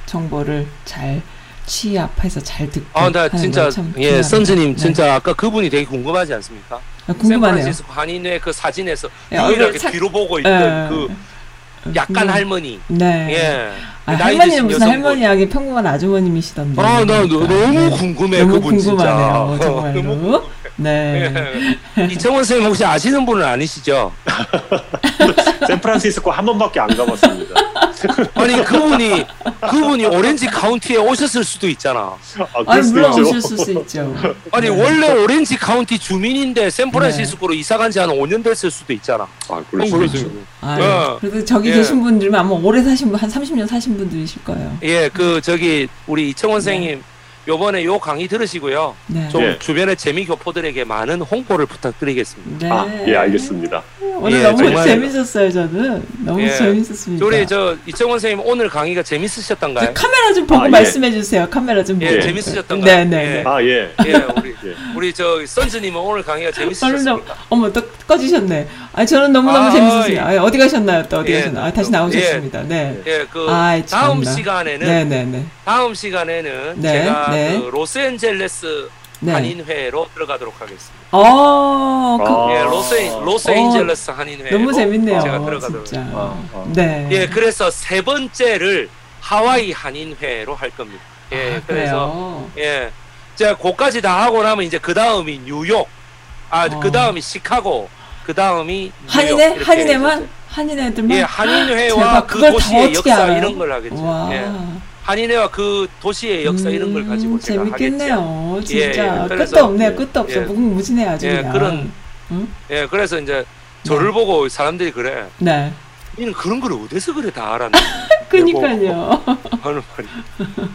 정보를 잘 취합해서 잘 듣고. 아, 나 진짜 예, 선즈님 진짜 네. 아까 그분이 되게 궁금하지 않습니까? 아, 궁금하네요. 샌프란시스코 한인회 그 사진에서 유일하게 차... 뒤로 보고 있던 에... 그 약간 음... 할머니. 네. 예. 아, 할머니는 무슨 할머니야? 뭐... 평범한 아주머님이시던데. 아, 나 그러니까. 너무 궁금해. 너무 그분 궁금하네요, 진짜. 정말로. 너무... 네. 예. 이청원 선생님 혹시 아시는 분은 아니시죠? 샌프란시스코 한 번밖에 안 가봤습니다. 아니 그분이 그분이 오렌지 카운티에 오셨을 수도 있잖아. 아, 아니 물론 오실 수 있죠. 아니 네. 원래 오렌지 카운티 주민인데 샌프란시스코로 네. 이사간 지 한 오 년 됐을 수도 있잖아. 아 그렇죠. 그렇죠. 아, 예. 그래도 저기 예. 계신 분들만 아마 오래 사신 분 한 삼십 년 사신 분들이실 거예요. 예, 그 저기 우리 이청원 선생님. 네. 요번에 요 강의 들으시고요. 네. 좀 예. 주변의 재미교포들에게 많은 홍보를 부탁드리겠습니다. 네. 아, 예, 알겠습니다. 오늘 예, 너무 정말... 재밌었어요, 저는. 너무 예. 재밌었습니다. 우리 저 이청원 선생님 오늘 강의가 재밌으셨던가요? 카메라 좀 보고 아, 예. 말씀해 주세요. 카메라 좀 보고. 예, 재밌으셨던가요? 네, 네. 예. 아, 예. 예, 우리 예. 우리 저 선즈님은 오늘 강의가 재밌으셨습니까? 어머, 또 꺼지셨네. 아, 저는 너무너무 아, 재밌었습니다. 예. 아, 어디 가셨나요? 또 어디 예. 가셨나? 아, 다시 나오셨습니다. 예. 네. 예, 그 아, 다음 시간에는 네, 네, 네. 다음 시간에는 네. 제가 네. 네. 그 로스앤젤레스 네. 한인회로 들어가도록 하겠습니다. 어, 그, 예, 로스, 로스앤젤레스 한인회. 너무 재밌네요. 제가 들어가도록 진짜. 아, 아. 네. 예, 그래서 세 번째를 하와이 한인회로 할 겁니다. 예, 아, 그래서 예, 제가 그까지 다 하고 나면 이제 그 다음이 뉴욕, 아, 어. 그 다음이 시카고, 그 다음이 한인회, 한인회만, 한인회들만. 예, 한인회와 그 도시의 역사 알아요? 이런 걸 하겠죠. 예. 한인회와 그 도시의 역사 음, 이런 걸 가지고 제가 재밌겠네요. 하겠죠. 진짜 예, 예. 끝도 없네요. 끝도 없어. 예. 무궁무진해요 아주 예, 그냥. 그런, 응? 예, 그래서 이제 저를 네. 보고 사람들이 그래. 네. 니는 그런 걸 어디서 그래 다 알았는데. 그러니까요. 하는 말이.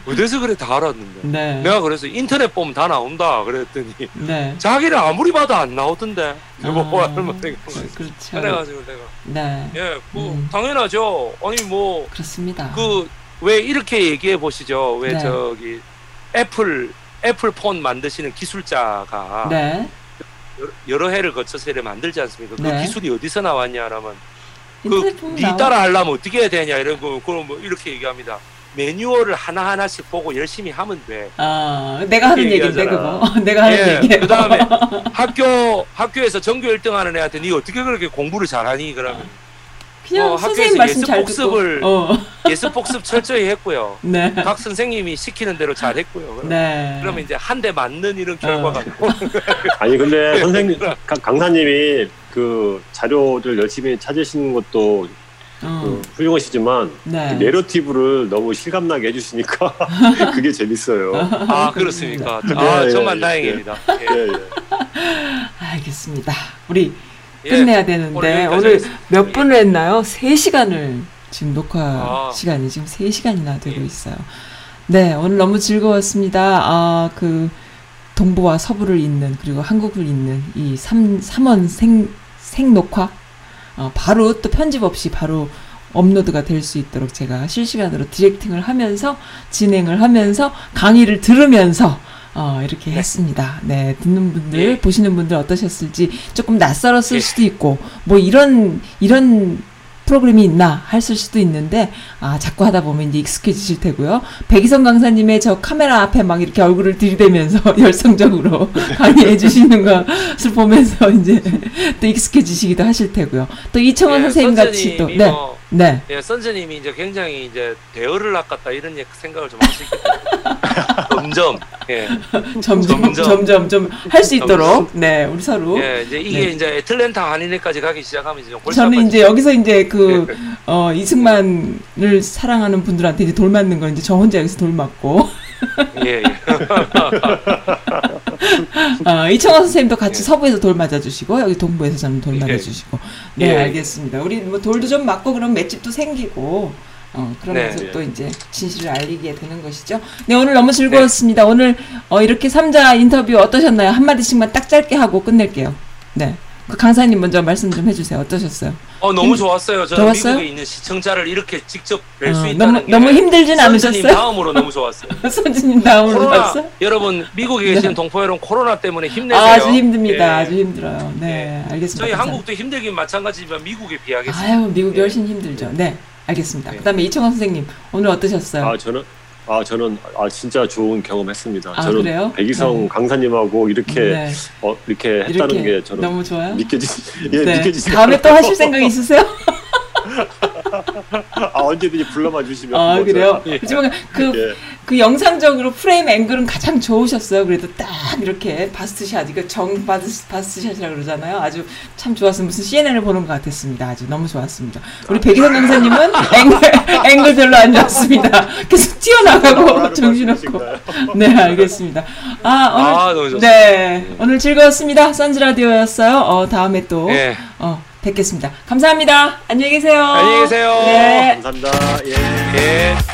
어디서 그래 다 알았는데. 네. 내가 그래서 인터넷 보면 다 나온다 그랬더니 네. 자기는 아무리 봐도 안 나오던데. 내가 뭐 하는 말이. 그렇죠. 그래가지고 내가. 네. 예, 뭐 음. 당연하죠. 아니 뭐. 그렇습니다. 그 왜 이렇게 얘기해 보시죠? 왜 네. 저기 애플 애플폰 만드시는 기술자가 네. 여러 해를 거쳐서 이렇게 만들지 않습니까? 네. 그 기술이 어디서 나왔냐라면 그 니 따라 하려면 어떻게 해야 되냐 이러고 그럼 뭐 이렇게 얘기합니다. 매뉴얼을 하나 하나씩 보고 열심히 하면 돼. 아, 내가 하는 얘기인데 그거. 내가 하는 예, 얘기. 그다음에 학교 학교에서 전교 일 등 하는 애한테 니 어떻게 그렇게 공부를 잘하니? 그러면. 그냥 어, 선생님 말씀 잘 복습을 어. 예습 복습 철저히 했고요. 네. 각 선생님이 시키는 대로 잘 했고요. 그러면, 네. 그러면 이제 한 대 맞는 이런 결과가 어. 나오는 거예요. 아니 근데 선생님 강사님이 그 자료를 열심히 찾으시는 것도 음. 그 훌륭하시지만 네. 그 내러티브를 너무 실감나게 해주시니까 그게 재밌어요. 아 그렇습니까? 아 예, 정말 예, 다행입니다. 예. 예. 알겠습니다. 우리 예, 끝내야 되는데 오늘, 오늘 몇 분을 했나요? 세 시간을 지금 녹화 아. 시간이 지금 세 시간이나 되고 예. 있어요. 네, 오늘 너무 즐거웠습니다. 아, 그 동부와 서부를 잇는 그리고 한국을 잇는 이 삼, 삼원 생, 생녹화 어, 바로 또 편집 없이 바로 업로드가 될 수 있도록 제가 실시간으로 디렉팅을 하면서 진행을 하면서 강의를 들으면서 어, 이렇게 네. 했습니다. 네, 듣는 분들, 예. 보시는 분들 어떠셨을지 조금 낯설었을 예. 수도 있고 뭐 이런 이런 프로그램이 있나 했을 수도 있는데 아 자꾸 하다 보면 이제 익숙해지실 테고요. 백이성 강사님의 저 카메라 앞에 막 이렇게 얼굴을 들이대면서 열성적으로 강의해 주시는 것을 보면서 이제 또 익숙해지시기도 하실 테고요. 또 이청원 예, 선생님 같이 또 네. 뭐, 네. 예, 선즈님이 이제 굉장히 이제 대열을 낚았다 이런 생각을 좀 할 수 있겠다. 점점 예. 점점 점점 좀 할 수 있도록 네, 우리 서로 예, 이제 이게 네. 이제 애틀랜타 한인회까지 가기 시작하면 이제 저는 이제 여기서 이제 그 어, 이승만을 사랑하는 분들한테 이제 돌 맞는 건 이제 저 혼자 여기서 돌 맞고 예. 예. 어, 이청원 선생님도 같이 예. 서부에서 돌 맞아주시고 여기 동부에서 저는 돌 맞아주시고 예. 네 예. 알겠습니다. 우리 뭐 돌도 좀 맞고 그럼 맷집도 생기고 어, 그러면서 네, 또 예. 이제 진실을 알리게 되는 것이죠. 네, 오늘 너무 즐거웠습니다. 네. 오늘 어, 이렇게 삼자 인터뷰 어떠셨나요? 한마디씩만 딱 짧게 하고 끝낼게요. 네. 그 강사님 먼저 말씀 좀 해주세요. 어떠셨어요? 어, 너무 힘... 좋았어요. 저는 좋았어요? 미국에 있는 시청자를 이렇게 직접 뵐 수 어, 있다는 너무, 게 너무 힘들진 않으셨어요? 선지님 다음으로 너무 좋았어요. 선지님 다음으로 좋았어요? 여러분, 미국에 계시는 네. 동포여러분 코로나 때문에 힘내세요. 아주 힘듭니다. 예. 아주 힘들어요. 네, 예. 알겠습니다. 저희 감사합니다. 한국도 힘들긴 마찬가지지만 미국에 비하겠습니다. 아유, 미국이 예. 훨씬 힘들죠. 네. 알겠습니다. 네. 그다음에 이청원 선생님 오늘 어떠셨어요? 아 저는 아 저는 아 진짜 좋은 경험했습니다. 아, 저는 그래요? 백이성 네. 강사님하고 이렇게 네. 어, 이렇게 했다는 이렇게 게 저는 너무 좋아요. 믿겨지 예 네. 믿겨지. 다음에 또 하실 생각 있으세요? 아 언제든지 불러만 주시면. 아 뭐, 그래요? 예. 그지만 그, 예. 그 영상적으로 프레임 앵글은 가장 좋으셨어요. 그래도 딱 이렇게 바스트샷 이거 정 바스, 바스트샷이라고 그러잖아요. 아주 참 좋았어요. 무슨 씨엔엔을 보는 것 같았습니다. 아주 너무 좋았습니다. 우리 백이성 강사님은 앵글, 앵글 별로 안 좋았습니다. 계속 튀어나가고 정신없고. 네 알겠습니다. 아 오늘 아, 네 오늘 즐거웠습니다. 선즈라디오였어요. 어 다음에 또 예. 어. 뵙겠습니다. 감사합니다. 안녕히 계세요. 안녕히 계세요. 네. 감사합니다. 예. 예.